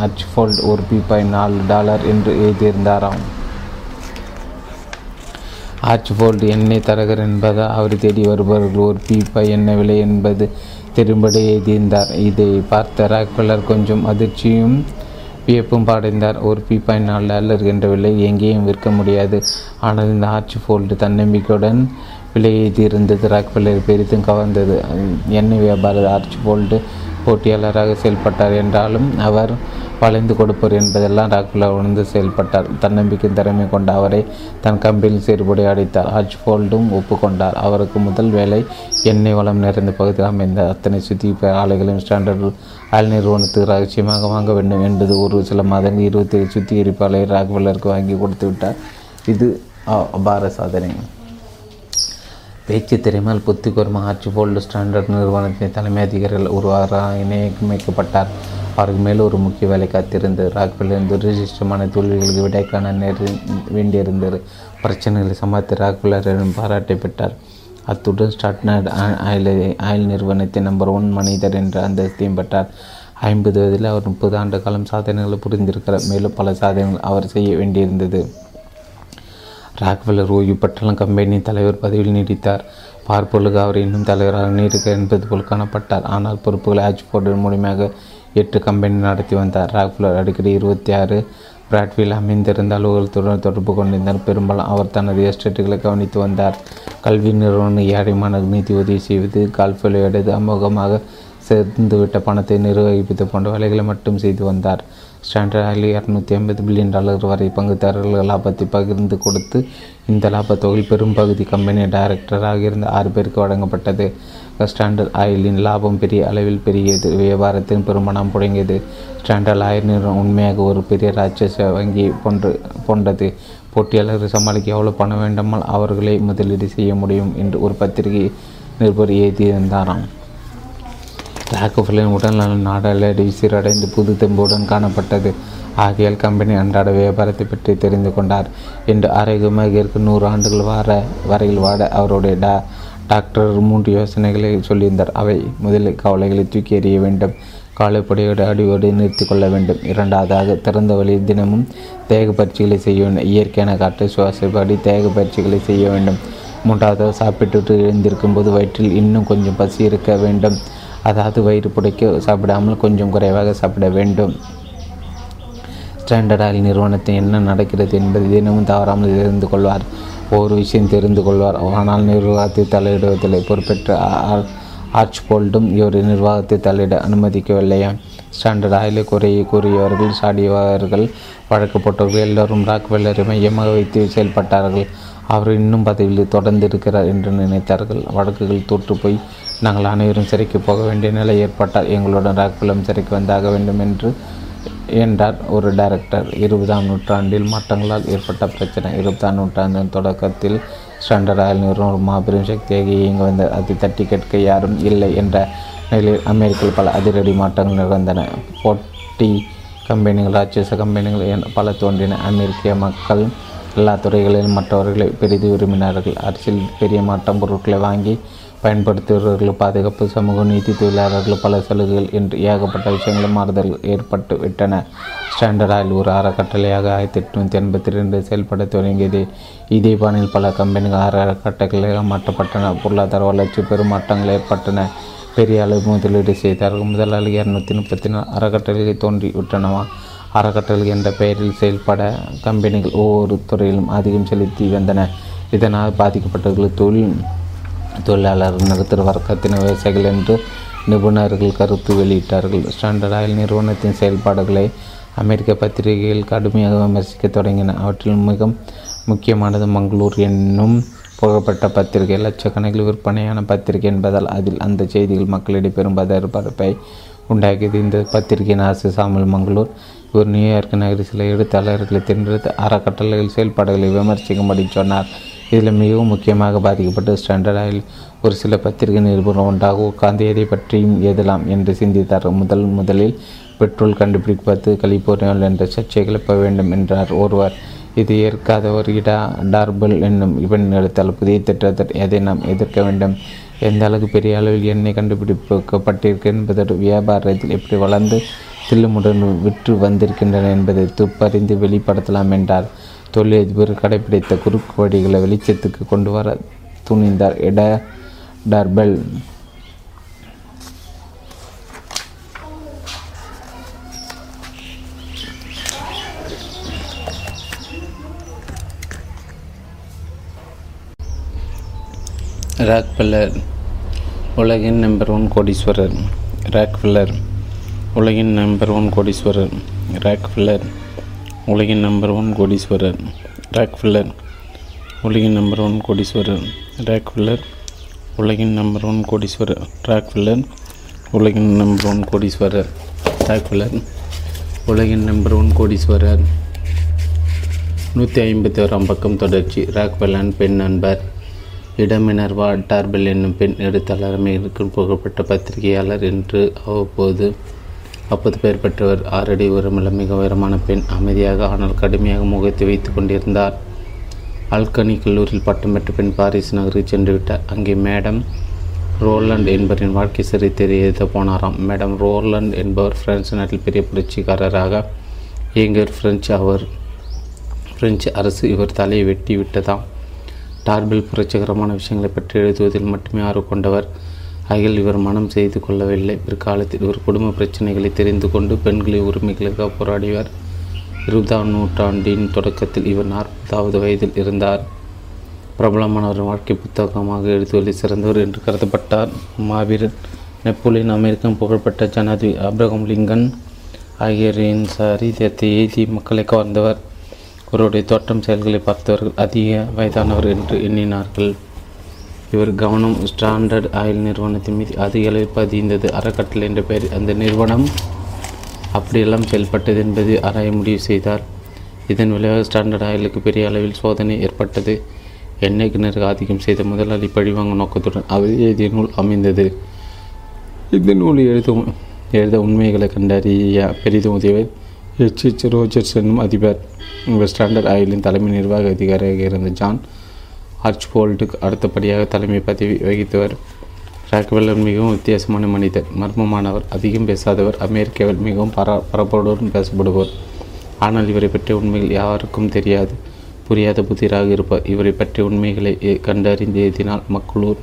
ஆர்ச் போல்ட் ஒரு பீப்பாய் நாலு டாலர் என்று எழுதியிருந்தாராம். ஆர்ச் போல்ட் எண்ணெய் தரகர் என்பதால் அவர் தேடி வருபவர்கள் ஒரு பீப்பாய் என்ன விலை என்பது திரும்படி எழுதியிருந்தார். இதை பார்த்த ராக்ஃபெல்லர் கொஞ்சம் அதிர்ச்சியும் வியப்பும் பாடைந்தார். ஒரு பி பாயிண்ட் நாலு டாலர் என்ற விலை எங்கேயும் விற்க முடியாது. ஆனால் இந்த ஆர்ச் போல்ட் தன்னம்பிக்கையுடன் விலையேற்றியிருந்தது ராக்ஃபெல்லர் பெரிதும் கவர்ந்தது. எண்ணெய் வியாபார ஆர்ச் போல்ட் போட்டியாளராக செயல்பட்டார் என்றாலும் அவர் வளைந்து கொடுப்பவர் என்பதெல்லாம் ராக்ஃபெல்லர் உணர்ந்து செயல்பட்டார். தன்னம்பிக்கை திறமை கொண்ட அவரை தன் கம்பெனியில் சேர்படி அடைத்தார். ஆர்ச் போல்ட்டும் ஒப்புக்கொண்டார். அவருக்கு முதல் வேலை எண்ணெய் வளம் நிறைந்த பகுதியில் அமைந்த அத்தனை சுத்திகரிப்பு ஆலைகளையும் ஸ்டாண்டர்ட் ஆயில் நிறுவனத்துக்கு ரகசியமாக வாங்க வேண்டும் என்பது. ஒரு சில மாதங்கள் இருபத்தி ஏழு சுத்திகரிப்பு ஆலையை ராக்ஃபெல்லருக்கு வாங்கி கொடுத்து விட்டார். இது அபார சாதனை. பேச்சு திறமையால் புத்திகூர்ம ஆர்ச் போல்ட் ஸ்டாண்டர்ட் நிறுவனத்தின் தலைமை அதிகாரிகள் ஒருவராக இணையமைக்கப்பட்டார். அவருக்கு மேலும் ஒரு முக்கிய வேலை காத்திருந்தது. ராக்ஃபெல்லர் துரதிருஷ்டமான தொழில்களுக்கு விடை காண நேரி வேண்டியிருந்தது. பிரச்சனைகளை சமாளித்து ராக்ஃபெல்லரின் பாராட்டை பெற்றார். அத்துடன் ஸ்டாண்டர்ட் ஆயில் ஆயில் நிறுவனத்தின் நம்பர் ஒன் மனிதர் என்ற அந்தஸ்தையும் பெற்றார். ஐம்பது வயதில் அவர் முப்பது ஆண்டு காலம் சாதனைகளை புரிந்திருக்கிறார். மேலும் பல சாதனைகள் அவர் செய்ய வேண்டியிருந்தது. ராக்ஃபெல்லர் ஓய்வு பெற்றாலும் கம்பெனியின் தலைவர் பதவியில் நீடித்தார். பார்ப்பொழுது அவர் இன்னும் தலைவராக நீடிக்க என்பது போல் காணப்பட்டார். ஆனால் பொறுப்புகளை ஆர்ச் போல்ட் மூலமாக எட்டு கம்பெனி நடத்தி வந்தார். ராக்ஃபெல்லர் அடிக்கடி இருபத்தி ஆறு பிராட்வில் அமைந்திருந்த அலுவலகத்துடன் தொடர்பு கொண்டிருந்தார். பெரும்பாலும் அவர் தனது எஸ்டேட்டுகளை கவனித்து வந்தார். கல்வி நிறுவனம் ஏழை மாணவர்கள் நிதி உதவி செய்வது, கால்ஃப் விளையாடுவது, அமோகமாக சேர்ந்துவிட்ட பணத்தை நிர்வகிப்பது போன்ற வேலைகளை மட்டும் செய்து வந்தார். ஸ்டாண்டர்ட் ஆயில் இரநூத்தி ஐம்பது பில்லியன் டாலர் வரை பங்குதாரர்கள் லாபத்தை பகிர்ந்து கொடுத்து இந்த லாபத்தொகையில் பெரும்பகுதி கம்பெனி டைரக்டராக இருந்த ஆறு பேருக்கு வழங்கப்பட்டது. ஸ்டாண்டர்ட் ஆயிலின் லாபம் பெரிய அளவில் பெருகியது. வியாபாரத்தின் பெருமணம் புழங்கியது. ஸ்டாண்டர்ட் ஆயில் நிறுவனம் உண்மையாக ஒரு பெரிய ராட்சச வங்கி போன்று போன்றது. போட்டியாளர்கள் சமாளிக்க எவ்வளோ பணம் வேண்டுமால் அவர்களை முதலீடு செய்ய முடியும் என்று ஒரு பத்திரிகை நிருபர் எழுதியிருந்தாராம். ராக்ஃபெல்லரின் உடல்நலன் நாடலடி சீரடைந்து புது தெம்புடன் காணப்பட்டது. ஆகையால் கம்பெனி அன்றாட வியாபாரத்தை பற்றி தெரிந்து கொண்டார். இன்று ஆரோக்கியமாக இருக்க நூறு ஆண்டுகள் வார வரையில் வாட அவருடைய டா டாக்டர் மூன்று யோசனைகளை சொல்லியிருந்தார். அவை: முதலில் கவலைகளை தூக்கி எறிய வேண்டும். காலைப்படையோடு அடியோடு நிறுத்தி கொள்ள வேண்டும். இரண்டாவதாக திறந்த வழி தினமும் தேக பயிற்சிகளை செய்ய வேண்டும். இயற்கையான காற்றை சுவாசப்படி தேக பயிற்சிகளை செய்ய வேண்டும். மூன்றாவதாக சாப்பிட்டுட்டு எழுந்திருக்கும் போது வயிற்றில் இன்னும் கொஞ்சம் பசி இருக்க வேண்டும். அதாவது வயிறு புடைக்க சாப்பிடாமல் கொஞ்சம் குறைவாக சாப்பிட வேண்டும். ஸ்டாண்டர்ட் ஆயில் நிறுவனத்தை என்ன நடக்கிறது என்பது தினமும் தவறாமல் தெரிந்து கொள்வார். ஒவ்வொரு விஷயம் தெரிந்து கொள்வார். ஆனால் நிர்வாகத்தை தலையிடுவதில்லை. பொறுப்பேற்ற ஆர்ச் போல்டும் இவரை நிர்வாகத்தை தலையிட அனுமதிக்கவில்லையா. ஸ்டாண்டர்ட் ஆயிலை குறையை கூறியவர்கள், சாடியவர்கள், வழக்கப்பட்டவர்கள் எல்லோரும் ராக்ஃபெல்லரை மையமாக வைத்து செயல்பட்டார்கள். அவர் இன்னும் பதவியில் தொடர்ந்து இருக்கிறார் என்று நினைத்தார்கள். வழக்குகள் தோற்று போய் நாங்கள் அனைவரும் சிறைக்கு போக வேண்டிய நிலை ஏற்பட்டால் எங்களுடன் ராக்ஃபெல்லரும் சிறைக்கு வந்தாக வேண்டும் என்று என்றார் ஒரு டைரக்டர். இருபதாம் நூற்றாண்டில் மாற்றங்களால் ஏற்பட்ட பிரச்சனை. இருபதாம் நூற்றாண்டின் தொடக்கத்தில் ஸ்டாண்டர்ட் ஆயில் நிறுவனம் ஒரு மாபெரும் சக்தியாக இயங்கி வந்தது. அதை தட்டி கேட்க யாரும் இல்லை என்ற நிலையில் அமெரிக்காவில் பல அதிரடி மாற்றங்கள் நிகழ்ந்தன. போட்டி கம்பெனிகள், ராட்சச கம்பெனிகள் என பல தோன்றின. அமெரிக்க மக்கள் எல்லா துறைகளிலும் மற்றவர்களை பெரிது விரும்பினார்கள். அரசியல் பெரிய மாற்றம், பொருட்களை வாங்கி பயன்படுத்துபவர்கள், பாதுகாப்பு, சமூக நீதி, தொழிலாளர்கள், பல சலுகைகள் என்று ஏகப்பட்ட விஷயங்களும் மாறுதல்கள் ஏற்பட்டு விட்டன. ஸ்டாண்டர்ட் ஆயில் ஒரு அறக்கட்டளையாக ஆயிரத்தி எட்நூற்றி எண்பத்தி ரெண்டு செயல்பட தொடங்கியது. இதே பாணியில் பல கம்பெனிகள் அறக்கட்டளையாக மாற்றப்பட்டன. பொருளாதார வளர்ச்சி பெரும் மாற்றங்கள் ஏற்பட்டன. பெரிய அளவு முதலீடு செய்தார்கள். முதலாளி இரநூத்தி முப்பத்தி நாலு அறக்கட்டளை தோன்றிவிட்டனவா. அறக்கட்டளை என்ற பெயரில் செயல்பட கம்பெனிகள் ஒவ்வொரு துறையிலும் அதிகம் செலுத்தி வந்தன. இதனால் பாதிக்கப்பட்டவர்கள் தொழில் தொழிலாளர், நடுத்தர வர்க்கத்தின் விவசாயிகள் என்று நிபுணர்கள் கருத்து வெளியிட்டார்கள். ஸ்டாண்டர்ட் ஆயில் நிறுவனத்தின் செயல்பாடுகளை அமெரிக்க பத்திரிகைகள் கடுமையாக விமர்சிக்க தொடங்கின. அவற்றில் மிக முக்கியமானது மங்களூர் என்னும் புகழ்பெற்ற பத்திரிகை. லட்சக்கணக்கில் விற்பனையான பத்திரிகை என்பதால் அதில் அந்த செய்திகள் மக்களிடையே பெரும் பரபரப்பை உண்டாக்கியது. இந்த பத்திரிகையின் ஆசிரியர் சாமுயேல் மங்களூர். இவர் நியூயார்க் நகரில் சில எழுத்தாளர்களை தேர்ந்தெடுத்து அறக்கட்டளையில் செயல்பாடுகளை விமர்சிக்கும்படி சொன்னார். இதில் மிகவும் முக்கியமாக பாதிக்கப்பட்டு ஸ்டாண்டர்ட் ஆயில் ஒரு சில பத்திரிகை நிருபர்கள் ஒன்றாக உட்கார்ந்து எதை பற்றியும் எழுதலாம் என்று சிந்தித்தார். முதல் முதலில் பெட்ரோல் கண்டுபிடிப்பது கலிபோர்னியாவில் என்ற சர்ச்சை கிளப்ப வேண்டும் என்றார் ஒருவர். இது ஏற்காதவர் இடா டார்பெல் என்னும் இவன் எடுத்தால் புதிய திட்டத்தை எதை நாம் எதிர்க்க வேண்டும், எந்த அளவுக்கு பெரிய அளவில் எண்ணெய் கண்டுபிடிக்கப்பட்டிருக்கு என்பதோடு வியாபாரத்தில் எப்படி வளர்ந்து தில்லுமுடன் விற்று வந்திருக்கின்றன என்பதை துப்பறிந்து வெளிப்படுத்தலாம் என்றார். தொழிலதிபர் கடைபிடித்த குறுக்கு வழிகளை வெளிச்சத்துக்கு கொண்டு வர துணிந்தார் எட டார்பெல். ராக்ஃபெல்லர் உலகின் நம்பர் ஒன் கோடீஸ்வரர். ராக்ஃபெல்லர் உலகின் நம்பர் ஒன் கோடீஸ்வரர். ராக்ஃபெல்லர் உலகின் நம்பர் ஒன் கோடீஸ்வரர். ராக்ஃபெல்லர் உலகின் நம்பர் ஒன் கோடீஸ்வரர். ராக்ஃபெல்லர் உலகின் நம்பர் ஒன் கோடீஸ்வரர். ராக்ஃபெல்லர் உலகின் நம்பர் ஒன் கோடீஸ்வரர். ராக்ஃபெல்லர் உலகின் நம்பர் ஒன் கோடீஸ்வரர். நூற்றி ஐம்பத்தி ஓராம் பக்கம் தொடர்ச்சி. ராக்ஃபெல்லரின் பெண் நண்பர் இடமினர்வா டார்பெல் என்னும் பெண் எழுத்தாளர் அமெரிக்கும் புகழ்பெற்ற பத்திரிகையாளர் என்று அவ்வப்போது அப்போது பெயர் பெற்றவர். ஆறடி உரமுள்ள மிக உயரமான பெண், அமைதியாக ஆனால் கடுமையாக முகத்தை வைத்து கொண்டிருந்தார். ஆல்கனி கல்லூரியில் பட்டம் பெற்ற பெண் பாரிஸ் நகருக்கு சென்றுவிட்டார். அங்கே மேடம் ரோலண்ட் என்பவரின் வாழ்க்கை சரித்திரை எழுத போனாராம். மேடம் ரோலண்ட் என்பவர் பிரான்ஸ் நாட்டில் பெரிய புரட்சிக்காரராக இயங்கியவர். பிரெஞ்சு அவர் பிரெஞ்சு அரசு இவர் தலையை வெட்டி விட்டதாம். டார்பெல் புரட்சிகரமான விஷயங்களை பற்றி எழுதுவதில் மட்டுமே ஆர்வம் கொண்டவர். அகில் இவர் மனம் செய்து கொள்ளவில்லை. பிற்காலத்தில் இவர் குடும்ப பிரச்சனைகளை தெரிந்து கொண்டு பெண்களின் உரிமைகளுக்காக போராடியவர். இருபதாம் நூற்றாண்டின் தொடக்கத்தில் இவர் நாற்பதாவது வயதில் இருந்தார். பிரபலமானவர் வாழ்க்கை புத்தகமாக எழுதுவதில் சிறந்தவர் என்று கருதப்பட்டார். மாவீரர் நெப்போலியன், அமெரிக்கன் புகழ்பெற்ற ஜனாதிபதி ஆப்ரஹாம் லிங்கன் ஆகியோரின் சரித்திரத்தை எழுதி மக்களை கவர்ந்தவர். இவருடைய தோட்டம் செயல்களை பார்த்தவர்கள் அதிக வயதானவர் என்று எண்ணினார்கள். இவர் கவனம் ஸ்டாண்டர்ட் ஆயில் நிறுவனத்தின் மீது அதிக அளவில் பதிந்தது. அறக்கட்டளை என்ற பெயரில் அந்த நிறுவனம் அப்படியெல்லாம் செயல்பட்டது என்பதை ஆராய முடிவு செய்தார். இதன் விளைவாக ஸ்டாண்டர்ட் ஆயிலுக்கு பெரிய அளவில் சோதனை ஏற்பட்டது. எண்ணெய் கிணறு ஆதிக்கம் செய்த முதலாளி பழிவாங்கும் நோக்கத்துடன் அவர் எழுதிய நூல் அமைந்தது. இந்த நூல் எழுதும் எழுத உண்மைகளை கண்டறிய பெரிதும் உதவியவர் எச் எச் ரோஜர்ஸ் என்னும் அதிபர். இவர் ஸ்டாண்டர்ட் ஆயிலின் தலைமை நிர்வாக அதிகாரியாக இருந்த ஜான் ஆர்ச் போல்ட்டுக்கு அடுத்தபடியாக தலைமை பதவி வகித்தவர். ராக்ஃபெல்லர் மிகவும் வித்தியாசமான மனிதர், மர்மமானவர், அதிகம் பேசாதவர், அமெரிக்காவில் மிகவும் பர பரப்போடுடன் பேசப்படுபவர். ஆனால் இவரை பற்றிய உண்மைகள் யாருக்கும் தெரியாது, புரியாத புதிராக இருப்பார். இவரை பற்றிய உண்மைகளை கண்டறிந்து எழுதினால் மக்களூர்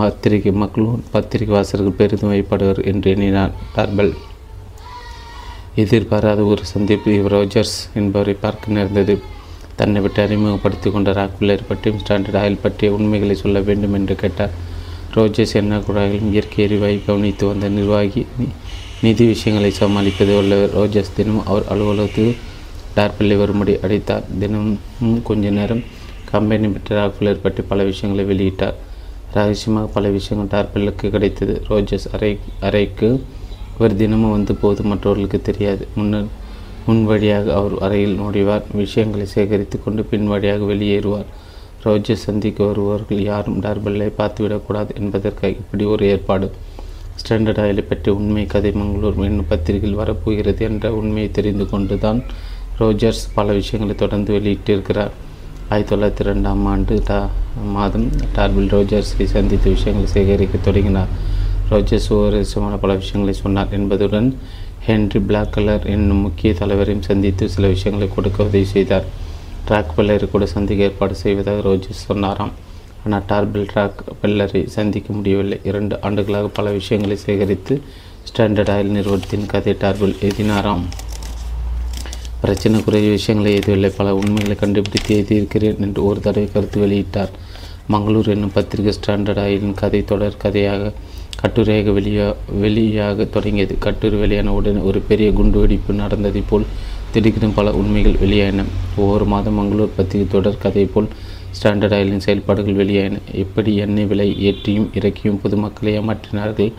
பத்திரிகை மக்களும் பத்திரிகை வாசகர்கள் பெரிதும் வைப்படுவர் என்று எண்ணினார் டார்பெல். எதிர்பாராத ஒரு சந்திப்பு இவர் ரோஜர்ஸ் என்பவரை பார்க்க நேர்ந்தது. தன்னை விட்டு அறிமுகப்படுத்தி கொண்ட ராக்ஃபெல்லர் பற்றியும் ஸ்டாண்டர்ட் ஆயில் பற்றிய உண்மைகளை சொல்ல வேண்டும் என்று கேட்டார். ரோஜர்ஸ் என்ன குழாய்களும் இயற்கை எரிவாயு கவனித்து வந்த நிர்வாகி, நிதி விஷயங்களை சமாளிப்பது உள்ளவர். ரோஜர்ஸ் தினமும் அவர் அலுவலகத்துக்கு டார்பெல்லை வரும்படி அடைத்தார். தினமும் கொஞ்ச நேரம் கம்பெனி பெற்ற ராக்ஃபெல்லர் பற்றி பல விஷயங்களை வெளியிட்டார். ரகசியமாக பல விஷயங்கள் டார்பெல்லுக்கு கிடைத்தது. ரோஜர்ஸ் அறை அறைக்கு இவர் தினமும் வந்து போது மற்றவர்களுக்கு தெரியாது. முன்னர் முன்வழியாக அவர் அறையில் நுழைவார், விஷயங்களை சேகரித்து கொண்டு பின் வழியாக வெளியேறுவார். ரோஜர்ஸ் சந்திக்க வருபவர்கள் யாரும் டார்பெல்லை பார்த்துவிடக்கூடாது என்பதற்காக இப்படி ஒரு ஏற்பாடு. ஸ்டாண்டர்ட் ஆயிலை பற்றி உண்மை கதை மங்களூர் என்னும் பத்திரிகையில் வரப்போகிறது என்ற உண்மையை தெரிந்து கொண்டு தான் ரோஜர்ஸ் பல விஷயங்களை தொடர்ந்து வெளியிட்டிருக்கிறார். ஆயிரத்தி தொள்ளாயிரத்தி ரெண்டாம் ஆண்டு டா மாதம் டார்பெல் ரோஜர்ஸை சந்தித்து விஷயங்களை சேகரிக்க தொடங்கினார். ரோஜர்ஸ் சுவாரஸ்யமான பல விஷயங்களை சொன்னார் என்பதுடன் ஹென்றி பிளாக்லர் என்னும் முக்கிய தலைவரையும் சந்தித்து சில விஷயங்களை கொடுக்க உதவி செய்தார். ராக்ஃபெல்லரை கூட சந்திக்க ஏற்பாடு செய்வதாக ரோஜர்ஸ் சொன்னாராம். ஆனால் டார்பெல் ராக்ஃபெல்லரை சந்திக்க முடியவில்லை. இரண்டு ஆண்டுகளாக பல விஷயங்களை சேகரித்து ஸ்டாண்டர்ட் ஆயில் நிறுவனத்தின் கதை டார்பெல் எழுதினாராம். பிரச்சனைக்குரிய விஷயங்களை எதுவில்லை, பல உண்மைகளை கண்டுபிடித்து எழுதியிருக்கிறேன் என்று ஒரு தடவை கருத்து வெளியிட்டார். மங்களூர் என்னும் பத்திரிகை ஸ்டாண்டர்ட் ஆயிலின் கதை தொடர் கதையாக கட்டுரையாக வெளியா வெளியாக தொடங்கியது. கட்டுரை வெளியான உடனே ஒரு பெரிய குண்டுவெடிப்பு நடந்ததை போல் திடுக்கிடும் பல உண்மைகள் வெளியாயின. ஒவ்வொரு மாதம் மங்களூர் பத்திரிகை தொடர் கதை போல் ஸ்டாண்டர்ட் ஆயிலின் செயல்பாடுகள் வெளியாயின. எப்படி எண்ணெய் விலை ஏற்றியும் இறக்கியும் பொதுமக்களை ஏமாற்றினார்கள்.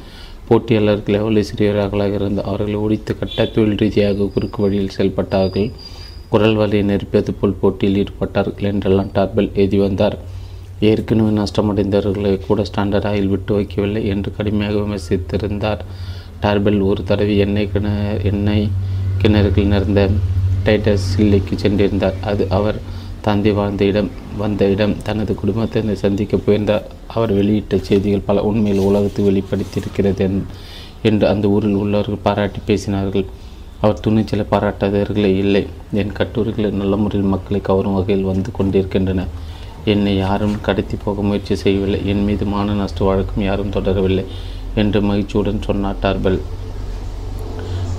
போட்டியாளர்கள் எவ்வளவு சிறியவர்களாக இருந்து அவர்களை ஒழித்து கட்ட தொழில் ரீதியாக குறுக்கு வழியில் செயல்பட்டார்கள். குரல் வலையை நெருப்பியது போல் போட்டியில் ஈடுபட்டார்கள் என்றெல்லாம் டார்பெல் எழுதி வந்தார். ஏற்கனவே நஷ்டமடைந்தவர்களை கூட ஸ்டாண்டர்ட் ஆயில் விட்டு வைக்கவில்லை என்று கடுமையாக விமர்சித்திருந்தார் டார்பெல். ஒரு தடவை எண்ணெய் கிண எண்ணெய் கிணறுகள் நிறந்த டைட்ஸ்வில்லுக்கு சென்றிருந்தார். அது அவர் தந்தை வாழ்ந்த இடம் வந்த இடம். தனது குடும்பத்தை சந்திக்க போயிருந்தார். அவர் வெளியிட்ட செய்திகள் பல உண்மையில் உலகத்து வெளிப்படுத்தியிருக்கிறது என்று அந்த ஊரில் உள்ளவர்கள் பாராட்டி பேசினார்கள். அவர் துணிச்சலை பாராட்டாதவர்களே இல்லை. என் கட்டுரைகளை நல்ல முறையில் மக்களை கவரும் வகையில் வந்து கொண்டிருக்கின்றன. என்னை யாரும் கடத்தி போக முயற்சி செய்யவில்லை. என் மீது மான நஷ்ட வழக்கம் யாரும் தொடரவில்லை என்று மகிழ்ச்சியுடன் சொன்னார் டார்பெல்.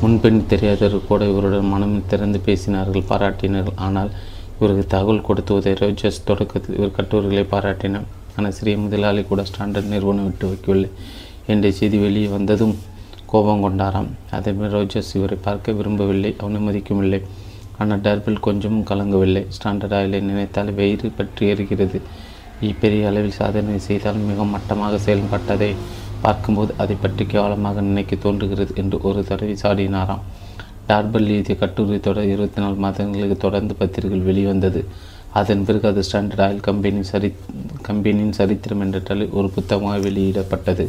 முன்பின் தெரியாதவர்கள் கூட இவருடன் மனம் திறந்து பேசினார்கள், பாராட்டினார்கள். ஆனால் இவருக்கு தகவல் கொடுத்துவதை ரோஜர்ஸ் தொடக்கத்தில் இவர் கட்டுரைகளை பாராட்டினார். ஆனால் சிறிய முதலாளி கூட ஸ்டாண்டர்ட் நிறுவனம் விட்டு வைக்கவில்லை என்ற செய்தி வெளியே வந்ததும் கோபம் கொண்டாராம். அதேமாதிரி ரோஜர்ஸ் இவரை பார்க்க விரும்பவில்லை, அனுமதிக்கவில்லை. ஆனால் டார்பெல் கொஞ்சமும் கலங்கவில்லை. ஸ்டாண்டர்ட் ஆயிலை நினைத்தால் வயிறு பற்றி எரிகிறது. பெரிய அளவில் சாதனை செய்தால் மிக மட்டமாக செயல்பட்டதை பார்க்கும்போது அதை பற்றி கேவலமாக நினைக்க தோன்றுகிறது என்று ஒரு தடவை சாடினாராம். டார்பெல் எழுதிய கட்டுரை தொடர் இருபத்தி நாலு மாதங்களுக்கு தொடர்ந்து பத்திரிகைகள் வெளிவந்தது. அதன் பிறகு அது ஸ்டாண்டர்ட் ஆயில் கம்பெனி சரி கம்பெனியின் சரித்திரம் என்ற தலைப்பில் ஒரு புத்தகமாக வெளியிடப்பட்டது.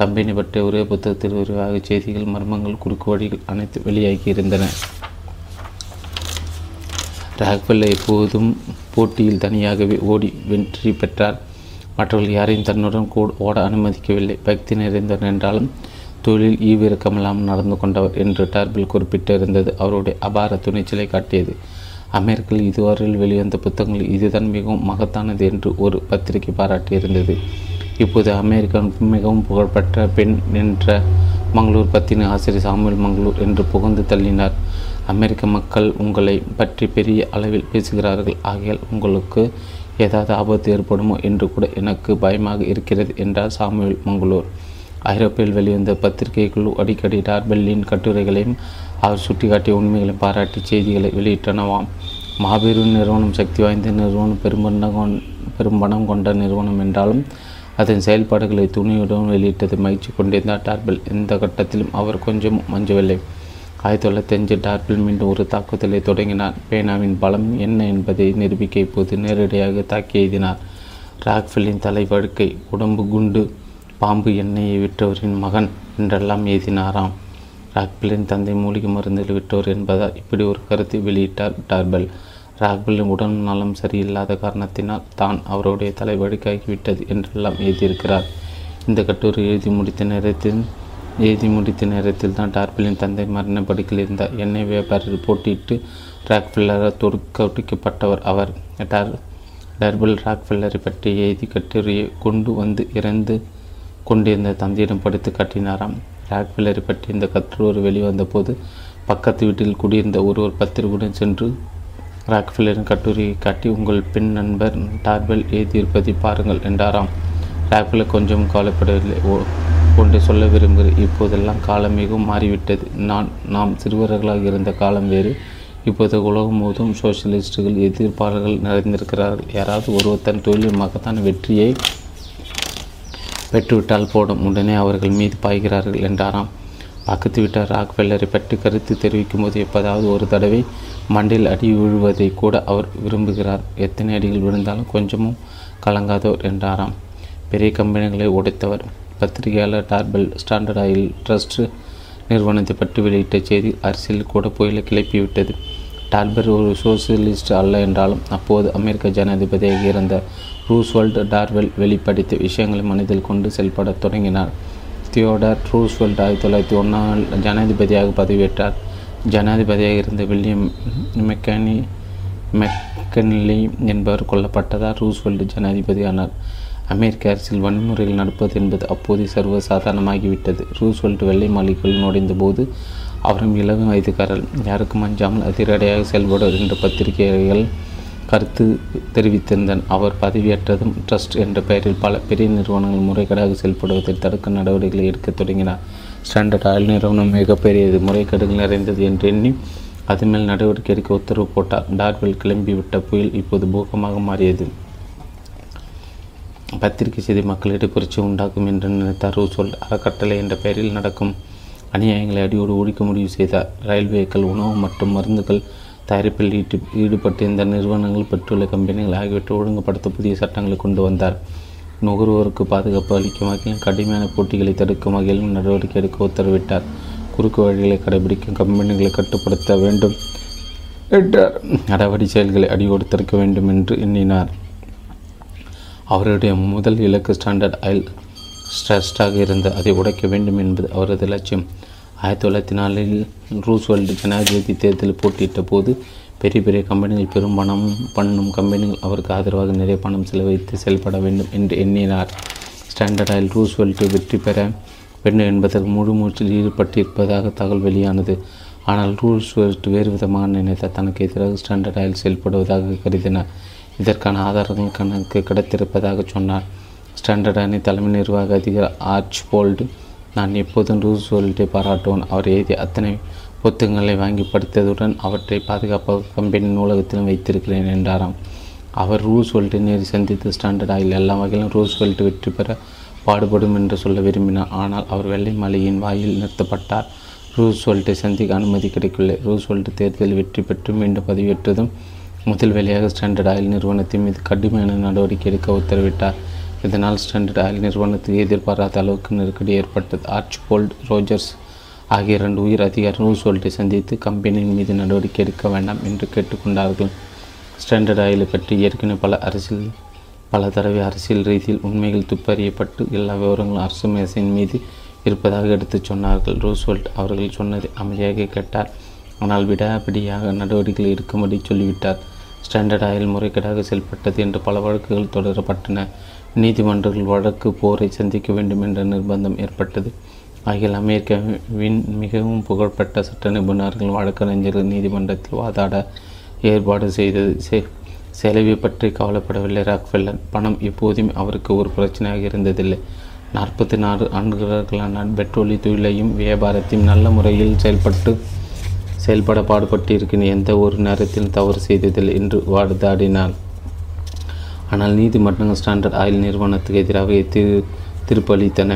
கம்பெனி பற்றிய ஒரே புத்தகத்தில் விரிவாக செய்திகள், மர்மங்கள், குறுக்கு வழிகள் அனைத்து வெளியாகி இருந்தன. ராக்ஃபெல்லர் எப்போதும் போட்டியில் தனியாகவே ஓடி வெற்றி பெற்றார். மற்றவர்கள் யாரையும் தன்னுடன் கூட ஓட அனுமதிக்கவில்லை. பக்தி நிறைந்தவர் என்றாலும் தொழில் ஈவிரக்கமில்லாமல் நடந்து கொண்டவர் என்று டார்பெல் குறிப்பிட்டிருந்தது அவருடைய அபார துணிச்சலை காட்டியது. அமெரிக்காவில் இதுவரையில் வெளிவந்த புத்தகங்கள் இதுதான் மிகவும் மகத்தானது என்று ஒரு பத்திரிகை பாராட்டியிருந்தது. இப்போது அமெரிக்கன் மிகவும் புகழ்பெற்ற பெண் என்ற மங்களூர் பத்தின ஆசிரியர் சாமுயேல் மங்களூர் என்று புகழ்ந்து தள்ளினார். அமெரிக்க மக்கள் உங்களை பற்றி பெரிய அளவில் பேசுகிறார்கள், ஆகையால் உங்களுக்கு ஏதாவது ஆபத்து ஏற்படுமோ என்று கூட எனக்கு பயமாக இருக்கிறது என்றார் சாமுயேல் மங்களூர். ஐரோப்பியில் வெளிவந்த பத்திரிகைக்குழு அடிக்கடி டார்பெல்லின் கட்டுரைகளையும் அவர் சுட்டிக்காட்டி உண்மைகளையும் பாராட்டி செய்திகளை வெளியிட்டனவாம். மாபெரும் நிறுவனம், சக்தி வாய்ந்த நிறுவனம், பெரும்பணம் பெரும்பணம் கொண்ட நிறுவனம் என்றாலும் அதன் செயல்பாடுகளை துணியுடன் வெளியிட்டது மகிழ்ச்சி கொண்டிருந்தார் டார்பெல். எந்த கட்டத்திலும் அவர் கொஞ்சம் மஞ்சவில்லை. ஆயிரத்தி தொள்ளாயிரத்தி அஞ்சு டார்பெல் மீண்டும் ஒரு தாக்குதலை தொடங்கினார். பேனாவின் பலம் என்ன என்பதை நிரூபிக்க இப்போது நேரடியாக தாக்கி எழுதினார். ராக்ஃபெல்லரின் தலைவடுக்கை, உடம்பு குண்டு, பாம்பு எண்ணெயை விற்றவரின் மகன் என்றெல்லாம் எழுதினாராம். ராக்ஃபெல்லரின் தந்தை மூலிகை மருந்தில் விற்றவர் என்பதால் இப்படி ஒரு கருத்தை வெளியிட்டார் டார்பெல். ராக்ஃபெல்லரின் உடல் நலம் சரியில்லாத காரணத்தினால் தான் அவருடைய தலைவடுக்காகிவிட்டது என்றெல்லாம் எழுதியிருக்கிறார். இந்த கட்டுரை எழுதி முடித்த நேரத்தில் எழுதி முடித்த நேரத்தில் தான் டார்பெல்லின் தந்தை மரணப்படுக்கையில் இருந்தார். எண்ணெய் வியாபாரில் போட்டியிட்டு ராக்ஃபெல்லரால் தொடுக்கப்பட்டவர் அவர். டார் டார்பெல் ராக்ஃபெல்லரை பற்றி எழுதி கட்டுரையை கொண்டு வந்து இறந்து கொண்டிருந்த தந்தையிடம் படித்து காட்டினாராம். ராக்ஃபெல்லரை பற்றி இந்த கட்டுரை வெளிவந்த போது பக்கத்து வீட்டில் குடியிருந்த ஒருவர் பத்திரிகையுடன் சென்று ராக்ஃபெல்லரின் கட்டுரையை காட்டி, உங்கள் பெண் நண்பர் டார்பெல் எழுதியிருப்பதை பாருங்கள் என்றாராம். ராக்ஃபெல்லர் கொஞ்சம் கவலைப்படவில்லை. ஓ ஒன்றை சொல்ல விரும்புகிறேன். இப்போதெல்லாம் காலம் மிகவும் மாறிவிட்டது. நான் நாம் சிறுவர்களாக இருந்த காலம் வேறு. இப்போது உலகம் முழுவதும் சோசியலிஸ்டுகள், எதிர்ப்பாளர்கள் நிறைந்திருக்கிறார்கள். யாராவது ஒருவர் தன் தொழிலுக்காகத்தான் வெற்றியை பெற்றுவிட்டால் போடும், உடனே அவர்கள் மீது பாய்கிறார்கள் என்றாராம். பக்கத்து வீட்டார் ராக்ஃபெல்லரை பற்றி கருத்து தெரிவிக்கும் போது எப்போதாவது ஒரு தடவை மண்டையில் அடி விழுவதை கூட அவர் விரும்புகிறார். எத்தனை அடிகள் விழுந்தாலும் கொஞ்சமும் கலங்காதவர் என்றாராம். பெரிய கம்பெனிகளை உடைத்தவர். பத்திரிகையாளர் டார்பெல் ஸ்டாண்டர்ட் ஆயில் ட்ரஸ்ட் நிறுவனத்தை பற்றி வெளியிட்ட செய்தி அரசியல் கூட புயலை கிளப்பிவிட்டது. டார்பெல் ஒரு சோசியலிஸ்ட் அல்ல என்றாலும் அப்போது அமெரிக்க ஜனாதிபதியாக இருந்த ரூஸ்வெல்ட் டார்பெல் வெளிப்படுத்த விஷயங்களை மனதில் கொண்டு செயல்பட தொடங்கினார். தியோடர் ரூஸ்வெல்ட் ஆயிரத்தி தொள்ளாயிரத்தி ஒன்றாம் ஜனாதிபதியாக பதவியேற்றார். ஜனாதிபதியாக இருந்த வில்லியம் மெக்கானி மெக்கன்லி என்பவர் கொல்லப்பட்டதால் ரூஸ்வெல்ட் ஜனாதிபதியானார். அமெரிக்க அரசியல் வன்முறையில் நடப்பது என்பது அப்போது சர்வசாதாரணமாகிவிட்டது. ரூஸ்வெல்ட் வெள்ளை மாளிகையில் நுழைந்த போது அவரும் இளம் வயதுக்காரர், யாருக்கும் அஞ்சாமல் அதிரடியாக செயல்படுவார் என்று பத்திரிகைகள் கருத்து தெரிவித்திருந்தனர். அவர் பதவியேற்றதும் ட்ரஸ்ட் என்ற பெயரில் பல பெரிய நிறுவனங்கள் முறைகேடாக செயல்படுவதில் தடுக்க நடவடிக்கைகளை எடுக்க தொடங்கினார். ஸ்டாண்டர்ட் ஆயில் நிறுவனம் மிகப்பெரியது, முறைகேடுகள் நிறைந்தது என்று எண்ணி அது மேல் நடவடிக்கை எடுக்க உத்தரவு போட்டார். டார்பெல் கிளம்பிவிட்ட புயல் இப்போது பூகமாக மாறியது. பத்திரிகை செய்தி மக்களிடையே புரட்சி உண்டாக்கும் என்று நினைத்தார் ரூஸ்வெல்ட். அறக்கட்டளை என்ற பெயரில் நடக்கும் அநியாயங்களை அடியோடு ஒழிக்க முடிவு செய்தார். ரயில்வேக்கள், உணவு மற்றும் மருந்துகள் தயாரிப்பில் ஈட்டு ஈடுபட்டிருந்த நிறுவனங்கள், பெட்ரோலிய கம்பெனிகள் ஆகியவற்றை ஒழுங்குபடுத்த புதிய சட்டங்களை கொண்டு வந்தார். நுகர்வோருக்கு பாதுகாப்பு அளிக்கும் வகையிலும் கடுமையான போட்டிகளை தடுக்கும் வகையிலும் நடவடிக்கை எடுக்க உத்தரவிட்டார். குறுக்கு வழிகளை கடைபிடிக்கும் கம்பெனிகளை கட்டுப்படுத்த வேண்டும் என்றார். நடவடி செயல்களை அடியோடு தடுக்க வேண்டும் என்று எண்ணினார். அவருடைய முதல் இலக்கு ஸ்டாண்டர்ட் ஆயில் ஸ்ட்ரெஸ்டாக இருந்து அதை உடைக்க வேண்டும் என்பது அவரது லட்சியம். ஆயிரத்தி தொள்ளாயிரத்தி நாலில் ரூஸ்வெல்ட் ஜனாதிபதி தேர்தலில் போட்டியிட்ட போது பெரிய பெரிய கம்பெனிகள், பெரும் பணம் பண்ணும் கம்பெனிகள் அவருக்கு ஆதரவாக நிறைய பணம் செலவழித்து செயல்பட வேண்டும் என்று எண்ணினார். ஸ்டாண்டர்ட் ஆயில் ரூஸ்வெல்ட் வெற்றி பெற வேண்டும் என்பதற்கு முழு மூச்சில் ஈடுபட்டிருப்பதாக தகவல் வெளியானது. ஆனால் ரூஸ்வெல்ட் வேறு விதமாக நினைத்தார். தனக்கு எதிராக ஸ்டாண்டர்ட் ஆயில் செயல்படுவதாக கருதினார். இதற்கான ஆதாரங்கள் கணக்கு கிடைத்திருப்பதாக சொன்னார். ஸ்டாண்டர்ட் ஆயில் தலைமை நிர்வாக அதிகாரி ஆர்ச் போல்ட், நான் எப்போதும் ரூஸ்வெல்ட்டை பாராட்டுவேன். அவர் எழுதிய அத்தனை புத்தகங்களை வாங்கி படித்ததுடன் அவற்றை பாதுகாப்பாக கம்பெனி நூலகத்திலும் வைத்திருக்கிறேன் என்றாராம். அவர் ரூஸ்வெல்ட்டை நேரில் சந்தித்து ஸ்டாண்டர்ட் ஆயில் எல்லா வகையிலும் ரூஸ்வெல்ட் வெற்றி பெற பாடுபடும் என்று சொல்ல விரும்பினார். ஆனால் அவர் வெள்ளை மாளிகையின் வாயில் நிறுத்தப்பட்டார். ரூஸ்வெல்ட்டை சந்திக்க அனுமதி கிடைக்கவில்லை. ரூஸ்வெல்ட் தேர்தலில் வெற்றி பெற்று மீண்டும் பதவியேற்றதும் முதல் வேலையாக ஸ்டாண்டர்ட் ஆயில் நிறுவனத்தின் மீது கடுமையான நடவடிக்கை எடுக்க உத்தரவிட்டார். இதனால் ஸ்டாண்டர்ட் ஆயில் நிறுவனத்துக்கு எதிர்பாராத அளவுக்கு நெருக்கடி ஏற்பட்டது. ஆர்ச் போல்ட், ரோஜர்ஸ் ஆகிய இரண்டு உயர் அதிகாரிகள் ரூஸ்வெல்ட்டை சந்தித்து கம்பெனியின் மீது நடவடிக்கை எடுக்க வேண்டாம் என்று கேட்டுக்கொண்டார்கள். ஸ்டாண்டர்ட் ஆயிலை பற்றி ஏற்கனவே பல அரசியல் பல தடவை அரசியல் ரீதியில் உண்மைகள் துப்பறியப்பட்டு எல்லா விவரங்களும் அரசு மேசையின் மீது இருப்பதாக எடுத்துச் சொன்னார்கள். ரூஸ்வெல்ட் அவர்கள் சொன்னதை அமைதியாக கேட்டார், ஆனால் விடாபிடியாக நடவடிக்கை எடுக்கும்படி சொல்லிவிட்டார். ஸ்டாண்டர்ட் ஆயில் முறைகேடாக செயல்பட்டது என்று பல வழக்குகள் தொடரப்பட்டன. நீதிமன்றங்கள் வழக்கு போரை சந்திக்க வேண்டும் என்ற நிர்பந்தம் ஏற்பட்டது. ஆகிய அமெரிக்காவின் மிகவும் புகழ்பெற்ற சட்ட நிபுணர்கள் வழக்கறிஞர்கள் நீதிமன்றத்தில் வாதாட ஏற்பாடு செய்தது. செ செலவை பற்றி கவலைப்படவில்லை ராக்ஃபெல்லர். பணம் எப்போதும் அவருக்கு ஒரு பிரச்சனையாக இருந்ததில்லை. நாற்பத்தி நாலு ஆண்டுகளான பெட்ரோலி தொழிலையும் வியாபாரத்தையும் நல்ல முறையில் செயல்பட்டு செயல்பட பாடுபட்டு இருக்கின்ற எந்த ஒரு நேரத்திலும் தவறு செய்ததில்லை என்று வாதாடினார். ஆனால் நீதிமன்றங்கள் ஸ்டாண்டர்ட் ஆயில் நிறுவனத்துக்கு எதிராக திரு திருப்பளித்தன.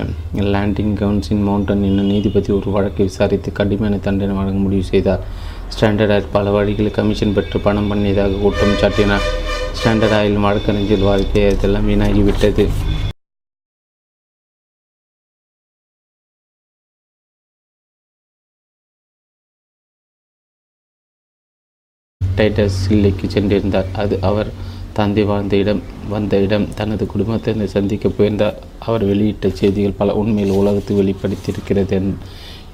லேண்டிங் கவுன்சின் மவுண்டன் என்னும் நீதிபதி ஒரு வழக்கை விசாரித்து கடுமையான தண்டனை வழங்க முடிவு செய்தார். ஸ்டாண்டர்ட் ஆயில் பல வழிகளில் கமிஷன் பெற்று பணம் பண்ணியதாக குற்றம் சாட்டினார். ஸ்டாண்டர்ட் ஆயில் வழக்கறிஞர் வாழ்க்கை இதெல்லாம் வீணாகிவிட்டது. டைட்ஸ்வில்லுக்கு சென்றிருந்தார். அது அவர் தந்தை வாழ்ந்த இடம் வந்த இடம். தனது குடும்பத்தினை சந்திக்க போயிருந்தார். அவர் வெளியிட்ட செய்திகள் பல உண்மையில் உலகத்து வெளிப்படுத்தியிருக்கிறது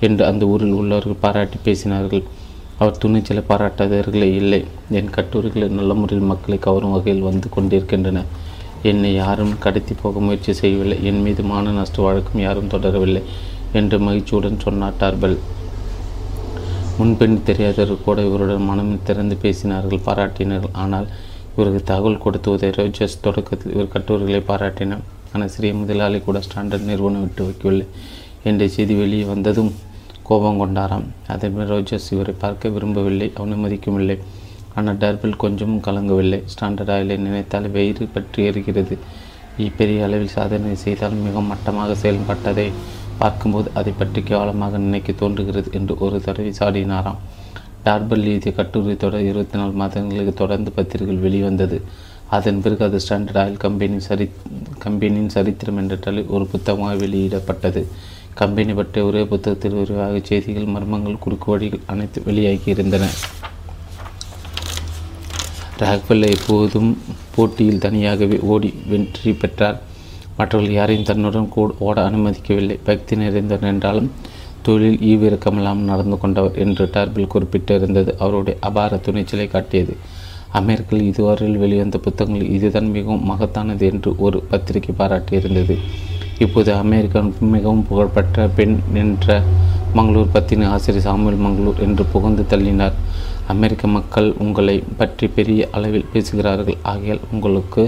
என்று அந்த ஊரில் உள்ளவர்கள் பாராட்டி பேசினார்கள். அவர் துணிச்சலை பாராட்டாதவர்களே இல்லை. என் கட்டுரைகள் நல்ல முறையில் மக்களை கவரும் வகையில் வந்து கொண்டிருக்கின்றன. என்னை யாரும் கடத்தி போக முயற்சி செய்யவில்லை. என் மீது மான நஷ்ட வழக்கும் யாரும் தொடரவில்லை என்று மகிழ்ச்சியுடன் சொன்னார் டார்பெல். முன்பெண் தெரியாதவர்கள் கூட இவருடன் மனம் திறந்து பேசினார்கள், பாராட்டினார்கள். ஆனால் இவருக்கு தகவல் கொடுத்துவதை ரோஜர்ஸ் தொடக்கத்தில் இவர் கட்டுரைகளை பாராட்டினார். ஆனால் சிறிய முதலாளி கூட ஸ்டாண்டர்ட் நிறுவனம் விட்டு வைக்கவில்லை என்ற செய்தி வெளியே வந்ததும் கோபம் கொண்டாராம். அதேபோல் ரோஜர்ஸ் இவரை பார்க்க விரும்பவில்லை, அனுமதிக்கவில்லை. ஆனால் டார்பெல் கொஞ்சம் கலங்கவில்லை. ஸ்டாண்டர்ட் ஆயிலை நினைத்தால் வயிறு பற்றி எறுகிறது. பெரிய அளவில் சாதனை செய்தால் மிக மட்டமாக செயல்பட்டதை பார்க்கும்போது அதை பற்றி கேவலமாக நினைக்க தோன்றுகிறது என்று ஒரு தடவை சாடினாராம். டார்பெல் எழுதிய கட்டுரை தொடர் இருபத்தி நாலு மாதங்களுக்கு தொடர்ந்து பத்திரிகைகள் வெளிவந்தது. அதன் பிறகு அது ஸ்டாண்டர்ட் ஆயில் கம்பெனி சரி கம்பெனியின் சரித்திரம் என்ற தலைப்பில் ஒரு புத்தகமாக வெளியிடப்பட்டது. கம்பெனி பற்றிய ஒரே புத்தகத்தில் விரிவாக செய்திகள், மர்மங்கள், குறுக்கு வழிகள் அனைத்து வெளியாகியிருந்தன. ராக்ஃபெல்லர் எப்போதும் போட்டியில் தனியாகவே ஓடி வெற்றி பெற்றார். மற்றவர்கள் யாரையும் தன்னுடன் கூட ஓட அனுமதிக்கவில்லை. பக்தி நிறைந்தவர் என்றாலும் தொழில் ஈவிரக்கமில்லாமல் நடந்து கொண்டவர் என்று டார்பெல் குறிப்பிட்டிருந்தது அவருடைய அபார துணிச்சலை காட்டியது. அமெரிக்காவில் இதுவரையில் வெளிவந்த புத்தகங்கள் இதுதான் மிகவும் மகத்தானது என்று ஒரு பத்திரிகை பாராட்டியிருந்தது. இப்போது அமெரிக்காவின் மிகவும் புகழ்பெற்ற பெண் என்ற மங்களூர் பத்தின ஆசிரியர் சாமுயேல் மங்களூர் என்று புகழ்ந்து தள்ளினார். அமெரிக்க மக்கள் உங்களை பற்றி பெரிய அளவில் பேசுகிறார்கள், ஆகையால் உங்களுக்கு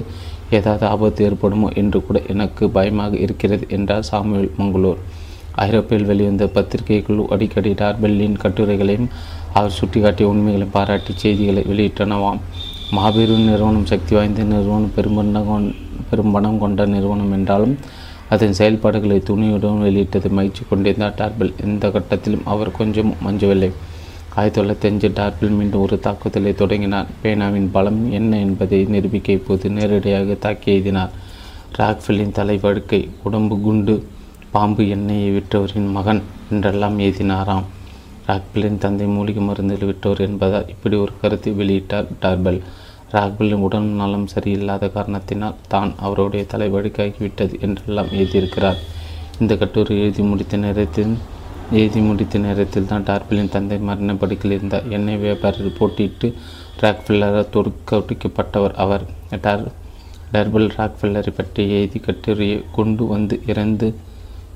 ஏதாவது ஆபத்து ஏற்படுமோ என்று கூட எனக்கு பயமாக இருக்கிறது என்றார் சாமுயேல் மங்களூர். ஐரோப்பியில் வெளிவந்த பத்திரிகைக்குழு அடிக்கடி டார்பெல்லின் கட்டுரைகளையும் அவர் சுட்டிக்காட்டிய உண்மைகளையும் பாராட்டி செய்திகளை வெளியிட்டனவாம். மாபெரும் நிறுவனம், சக்தி வாய்ந்த நிறுவனம், பெரும்பணம் பெரும்பணம் கொண்ட நிறுவனம் என்றாலும் அதன் செயல்பாடுகளை துணியுடன் வெளியிட்டது மகிழ்ச்சி கொண்டிருந்தார் டார்பெல். எந்த கட்டத்திலும் அவர் கொஞ்சம் மஞ்சவில்லை. ஆயிரத்தி தொள்ளாயிரத்தி அஞ்சு டார்பெல் மீண்டும் ஒரு தாக்குதலை தொடங்கினார். பேனாவின் பலம் என்ன என்பதை நிரூபிக்க இப்போது நேரடியாக தாக்கி எழுதினார். ராக்ஃபெல்லரின் தலைவடுக்கை, உடம்பு குண்டு, பாம்பு எண்ணெயை விற்றவரின் மகன் என்றெல்லாம் எழுதினாராம். ராக்ஃபெல்லரின் தந்தை மூலிகை மருந்துகள் விற்றவர் என்பதால் இப்படி ஒரு கருத்தை வெளியிட்டார் டார்பெல். ராக்ஃபெல்லரின் உடல் நலம் சரியில்லாத காரணத்தினால் தான் அவருடைய தலைவடுக்காகிவிட்டது என்றெல்லாம் எழுதியிருக்கிறார். இந்த கட்டுரை எழுதி முடித்த நேரத்தில் எழுதி முடித்த நேரத்தில் தான் டார்பெல்லின் தந்தை மரணப்படுக்கையில் இருந்தார். எண்ணெய் வியாபாரில் போட்டியிட்டு ராக்ஃபெல்லரால் தொடுக்கப்பட்டவர் அவர். டார் டார்பெல் ராக்ஃபெல்லரை பற்றி எழுதி கட்டுரையை கொண்டு வந்து இறந்து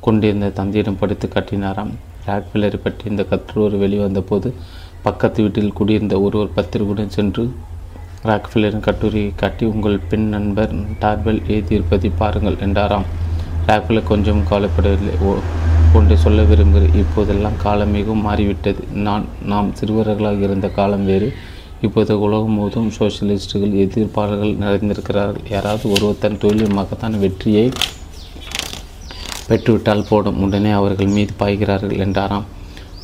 கொண்டிருந்த தந்தையிடம் படித்து காட்டினாராம். ராக்ஃபெல்லரை பற்றி இந்த கட்டுரை வெளிவந்த போது பக்கத்து வீட்டில் குடியிருந்த ஒருவர் பத்திரிகையுடன் சென்று ராக்ஃபெல்லரின் கட்டுரையை காட்டி, உங்கள் பெண் நண்பர் டார்பெல் எழுதியிருப்பதை பாருங்கள் என்றாராம். ராக்ஃபெல்லர் கொஞ்சம் கவலைப்படவில்லை. ஓ ஒன்றை சொல்ல விரும்புகிறேன். இப்போதெல்லாம் காலம் மிகவும் மாறிவிட்டது. நான் நாம் சிறுவர்களாக இருந்த காலம் வேறு. இப்போது உலகம் முழுவதும் சோசியலிஸ்டுகள், எதிர்ப்பாளர்கள் நிறைந்திருக்கிறார்கள். யாராவது ஒருவர் தன் தொழிலில் மகத்தான வெற்றியை பெற்றுவிட்டால் போடும், உடனே அவர்கள் மீது பாய்கிறார்கள் என்றாராம்.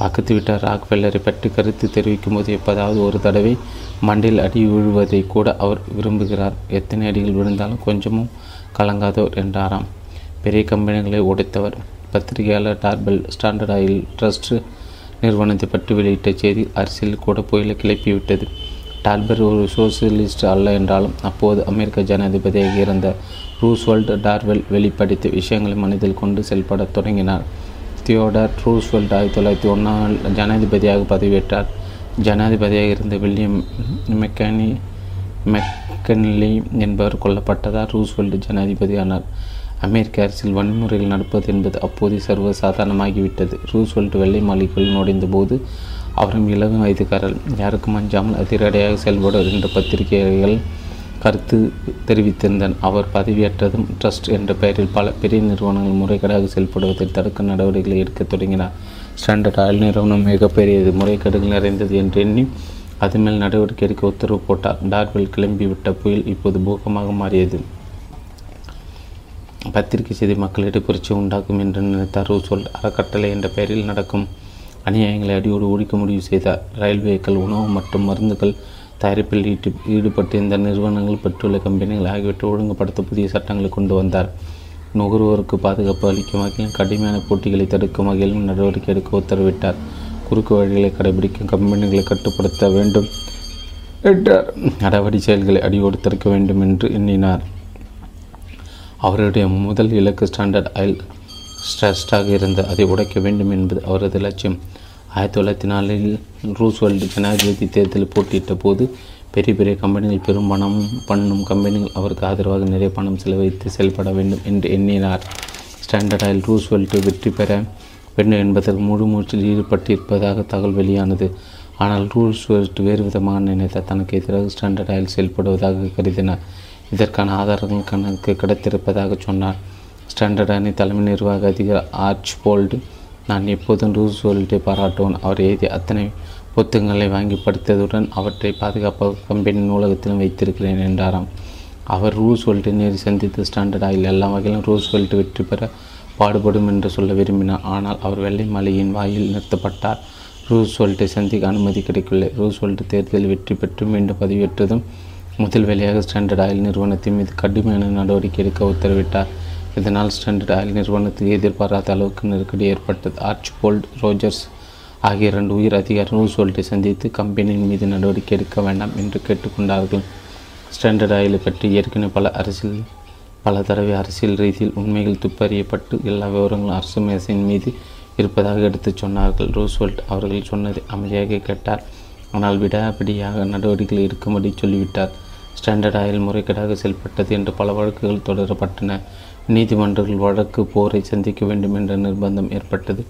பக்கத்து வீட்டார் ராக்ஃபெல்லரை பற்றி கருத்து தெரிவிக்கும் போது எப்போதாவது ஒரு தடவை மண்டையில் அடி விழுவதை கூட அவர் விரும்புகிறார். எத்தனை அடிகள் விழுந்தாலும் கொஞ்சமும் கலங்காதவர் என்றாராம். பெரிய கம்பெனிகளை உடைத்தவர். பத்திரிகையாளர் டார்பெல் ஸ்டாண்டர்ட் ஆயில் ட்ரஸ்ட்டு நிறுவனத்தை பற்றி வெளியிட்ட செய்தி அரசியல் கூட புயலை கிளப்பிவிட்டது. டார்பெல் ஒரு சோசியலிஸ்ட் அல்ல என்றாலும் அப்போது அமெரிக்க ஜனாதிபதியாக இருந்த ரூஸ்வெல்ட் டார்பெல் வெளிப்படுத்திய விஷயங்களை மனதில் கொண்டு செயல்பட தொடங்கினார். தியோடர் ரூஸ்வெல்ட் ஆயிரத்தி தொள்ளாயிரத்தி ஒன்றாம் ஜனாதிபதியாக பதவியேற்றார். ஜனாதிபதியாக இருந்த வில்லியம் மெக்கானி மெக்கன்லி என்பவர் கொல்லப்பட்டதால் ரூஸ்வெல்ட் ஜனாதிபதியானார். அமெரிக்க அரசியல் வன்முறையில் நடப்பது என்பது அப்போது சர்வசாதாரணமாகிவிட்டது. ரூஸ்வெல்ட் வெள்ளை மாளிகையில் நுழைந்தபோது அவரும் இளம் வயதுக்காரர் யாருக்கும் அஞ்சாமல் அதிரடியாக செயல்படுவார் என்ற பத்திரிகைகள் கருத்து தெரிவித்திருந்தனர். அவர் பதவியேற்றதும் ட்ரஸ்ட் என்ற பெயரில் பல பெரிய நிறுவனங்கள் முறைகேடாக செயல்படுவதை தடுக்க நடவடிக்கைகளை எடுக்க தொடங்கினார். ஸ்டாண்டர்ட் ஆயில் நிறுவனம் மிகப்பெரியது, முறைகேடுகள் நிறைந்தது என்று எண்ணி அது மேல் நடவடிக்கை எடுக்க உத்தரவு போட்டார். டார்பெல் கிளம்பிவிட்ட புயல் இப்போது பூகமாக மாறியது. பத்திரிகை செய்தி மக்களிடையே புரட்சி உண்டாக்கும் என்று நினைத்தார் ரூஸ்வெல்ட். அறக்கட்டளை என்ற பெயரில் நடக்கும் அநியாயங்களை அடியோடு ஒழிக்க முடிவு செய்தார். ரயில்வேக்கள், உணவு மற்றும் மருந்துகள் தயாரிப்பில் ஈட்டு ஈடுபட்டிருந்த நிறுவனங்கள், பெட்ரோலிய கம்பெனிகள் ஆகியவற்றை ஒழுங்குபடுத்த புதிய சட்டங்களை கொண்டு வந்தார். நுகர்வோருக்கு பாதுகாப்பு அளிக்கும் வகையிலும் கடுமையான போட்டிகளை தடுக்கும் வகையிலும் நடவடிக்கை எடுக்க உத்தரவிட்டார். குறுக்கு வழிகளை கடைபிடிக்கும் கம்பெனிகளை கட்டுப்படுத்த வேண்டும் என்றார். நடவடி செயல்களை அடியோடு தடுக்க வேண்டும் என்று எண்ணினார். அவருடைய முதல் இலக்கு ஸ்டாண்டர்ட் ஆயில் ஸ்ட்ரெஸ்டாக இருந்து அதை உடைக்க வேண்டும் என்பது அவரது லட்சியம். ஆயிரத்தி தொள்ளாயிரத்தி நாலில் ரூஸ்வெல்ட் ஜனாதிபதி தேர்தலில் போட்டியிட்ட போது பெரிய பெரிய கம்பெனிகள், பெரும் பணம் பண்ணும் கம்பெனிகள் அவருக்கு ஆதரவாக நிறைய பணம் செலவழித்து செயல்பட வேண்டும் என்று எண்ணினார். ஸ்டாண்டர்ட் ஆயில் ரூஸ்வெல்ட் வெற்றி பெற வேண்டும் என்பதற்கு முழு மூச்சில் ஈடுபட்டிருப்பதாக தகவல் வெளியானது. ஆனால் ரூஸ்வெல்ட் வேறு விதமாக நினைத்தார். தனக்கு எதிராக ஸ்டாண்டர்ட் ஆயில் செயல்படுவதாக கருதினார். இதற்கான ஆதாரங்கள் கணக்கு கிடைத்திருப்பதாக சொன்னார். ஸ்டாண்டர்ட் ஆயில் தலைமை நிர்வாக அதிகாரி ஆர்ச் போல்ட், நான் எப்போதும் ரூஸ்வெல்ட்டை பாராட்டுவேன். அவர் எழுதிய அத்தனை புத்தகங்களை வாங்கி படித்ததுடன் அவற்றை பாதுகாப்பாக கம்பெனி நூலகத்திலும் வைத்திருக்கிறேன் என்றாராம். அவர் ரூஸ்வெல்ட்டை நேரில் சந்தித்து ஸ்டாண்டர்ட் ஆயில் எல்லா வகையிலும் ரூஸ்வெல்ட் வெற்றி பெற பாடுபடும் என்று சொல்ல விரும்பினார். ஆனால் அவர் வெள்ளை மாளிகையின் வாயில் நிறுத்தப்பட்டார். ரூஸ்வெல்ட்டை சந்திக்க அனுமதி கிடைக்கவில்லை. ரூஸ்வெல்ட் தேர்தலில் வெற்றி பெற்று மீண்டும் பதவியேற்றதும் முதல் வேலையாக ஸ்டாண்டர்ட் ஆயில் நிறுவனத்தின் மீது கடுமையான நடவடிக்கை எடுக்க உத்தரவிட்டார். இதனால் ஸ்டாண்டர்ட் ஆயில் நிறுவனத்துக்கு எதிர்பாராத அளவுக்கு நெருக்கடி ஏற்பட்டது. ஆர்ச் போல்ட், ரோஜர்ஸ் ஆகிய இரண்டு உயர் அதிகாரிகள் ரூஸ்வெல்ட்டை சந்தித்து கம்பெனியின் மீது நடவடிக்கை எடுக்க வேண்டாம் என்று கேட்டுக்கொண்டார்கள். ஸ்டாண்டர்ட் ஆயிலை பற்றி ஏற்கனவே பல அரசியல் பல தடவை அரசியல் ரீதியில் உண்மைகள் துப்பறியப்பட்டு எல்லா விவரங்களும் அரசு மேசையின் மீது இருப்பதாக எடுத்துச் சொன்னார்கள். ரூஸ்வெல்ட் அவர்கள் சொன்னதை அமைதியாக கேட்டார். ஆனால் விடாபிடியாக நடவடிக்கை எடுக்கும்படி சொல்லிவிட்டார். ஸ்டாண்டர்ட் ஆயில் முறைகேடாக செயல்பட்டது என்று பல வழக்குகள் தொடரப்பட்டன. நீதிமன்றங்கள் வழக்கு போரை சந்திக்க வேண்டும் என்ற நிர்பந்தம் ஏற்பட்டது.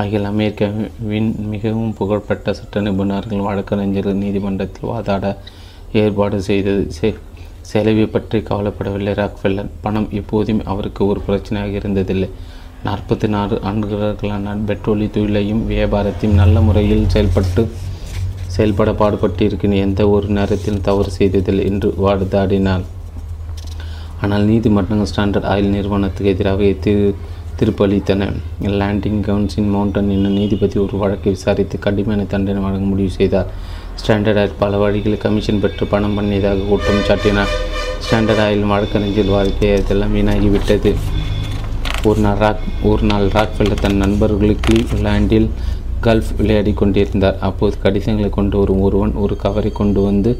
ஆகிய அமெரிக்காவின் மிகவும் புகழ்பெற்ற சட்ட நிபுணர்கள் வழக்கறிஞர்கள் நீதிமன்றத்தில் வாதாட ஏற்பாடு செய்தது. செலவை பற்றி கவலைப்படவில்லை ராக்ஃபெல்லர். பணம் எப்போதும் அவருக்கு ஒரு பிரச்சனையாக இருந்ததில்லை. நாற்பத்தி நாலு ஆண்டுகளான பெட்ரோலிய தொழிலையும் வியாபாரத்தையும் நல்ல முறையில் செயல்பட்டு செயல்பட பாடுபட்டு இருக்கின்ற எந்த ஒரு நேரத்திலும் தவறு செய்ததில்லை என்று வாதாடினார். ஆனால் நீதிமன்றங்கள் ஸ்டாண்டர்ட் ஆயில் நிறுவனத்துக்கு எதிராக திரு திருப்பளித்தன. லேண்டிங் கவுன்சின் மவுண்டன் என்னும் நீதிபதி ஒரு வழக்கை விசாரித்து கடுமையான தண்டனை வழங்க முடிவு செய்தார். ஸ்டாண்டர்ட் ஆயில் பல வழிகளில் கமிஷன் பெற்று பணம் பண்ணியதாக குற்றம் சாட்டினார். ஸ்டாண்டர்ட் ஆயில் வழக்கறிஞர் வாழ்க்கை இதெல்லாம் வீணாகிவிட்டது. ஒரு நாள் ராக் ஒரு நாள் ராக்ஃபெல்லர் தன் நண்பர்களுக்கு லேண்டில் கல்ஃப் விளையாடி கொண்டிருந்தார். அப்போது கடிதங்களை கொண்டு வரும் ஒருவன் ஒரு கவரை கொண்டு வந்து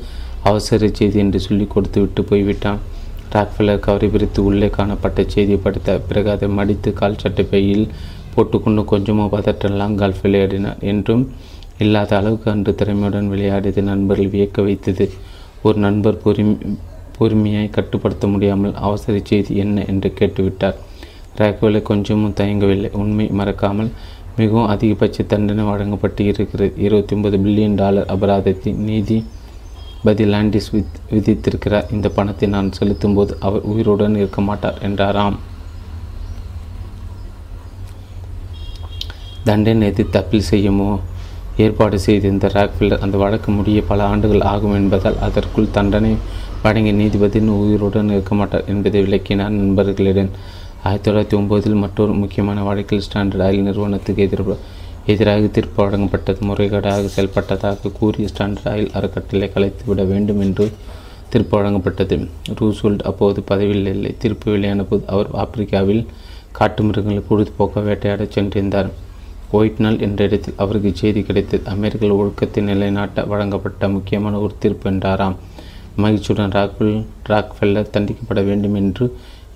அவசர செய்தி என்று சொல்லி கொடுத்து விட்டு போய்விட்டான். ராக்ஃபெல்லர் கவரை பிரித்து உள்ளே காணப்பட்ட செய்தியை படித்த பிறகு அதை மடித்து கால் சட்டை பையில் போட்டுக்கொண்டு கொஞ்சமோ பதற்றெல்லாம் கல்ஃப் விளையாடினார். என்றும் இல்லாத அளவுக்கு அன்று திறமையுடன் விளையாடியது நண்பர்கள் வியக்க வைத்தது. ஒரு நண்பர் பொறுமை பொறுமையாய் கட்டுப்படுத்த முடியாமல் அவசர செய்தி என்ன என்று கேட்டுவிட்டார். ராக்ஃபெல்லர் கொஞ்சமும் தயங்கவில்லை. உண்மை மறக்காமல் மிகவும் அதிகபட்ச தண்டனை வழங்கப்பட்டு இருக்கிறது. இருபத்தி ஒன்பது பில்லியன் டாலர் அபராதத்தை நீதிபதி லாண்டிஸ் வித் விதித்திருக்கிறார். இந்த பணத்தை நான் செலுத்தும் போது அவர் உயிருடன் இருக்க மாட்டார் என்றாராம். தண்டனை எதிர்த்து அப்பீல் செய்யுமோ ஏற்பாடு செய்திருந்த ராக்ஃபெல்லர் அந்த வழக்கு முடிய பல ஆண்டுகள் ஆகும் என்பதால் அதற்குள் தண்டனை வழங்கிய நீதிபதியின் உயிருடன் இருக்க மாட்டார் என்பதை விளக்கினார் நண்பர்களிடம். ஆயிரத்தி தொள்ளாயிரத்தி ஒம்போதில் மற்றொரு முக்கியமான வழக்கில் ஸ்டாண்டர்ட் ஆயில் நிறுவனத்துக்கு எதிராக எதிராக தீர்ப்பு வழங்கப்பட்டது முறைகேடாக செயல்பட்டதாக கூறி ஸ்டாண்டர்ட் ஆயில் அறக்கட்டளை கலைத்துவிட வேண்டும் என்று தீர்ப்பு வழங்கப்பட்டது. ரூஸ்வெல்ட் அப்போது பதவியில் இல்லை. தீர்ப்பு வெளியான போது அவர் ஆப்பிரிக்காவில் காட்டு மிருகங்களை பொழுதுபோக்க வேட்டையாடச் சென்றிருந்தார். ஒயிட் நாள் என்ற இடத்தில் அவருக்கு செய்தி கிடைத்தது. அமெரிக்க ஒழுக்கத்தை நிலைநாட்ட வழங்கப்பட்ட முக்கியமான ஒரு தீர்ப்பு என்றாராம். மகிழ்ச்சியுடன் ராக்ஃபெல் ராக்ஃபெல்லர் தண்டிக்கப்பட வேண்டும் என்று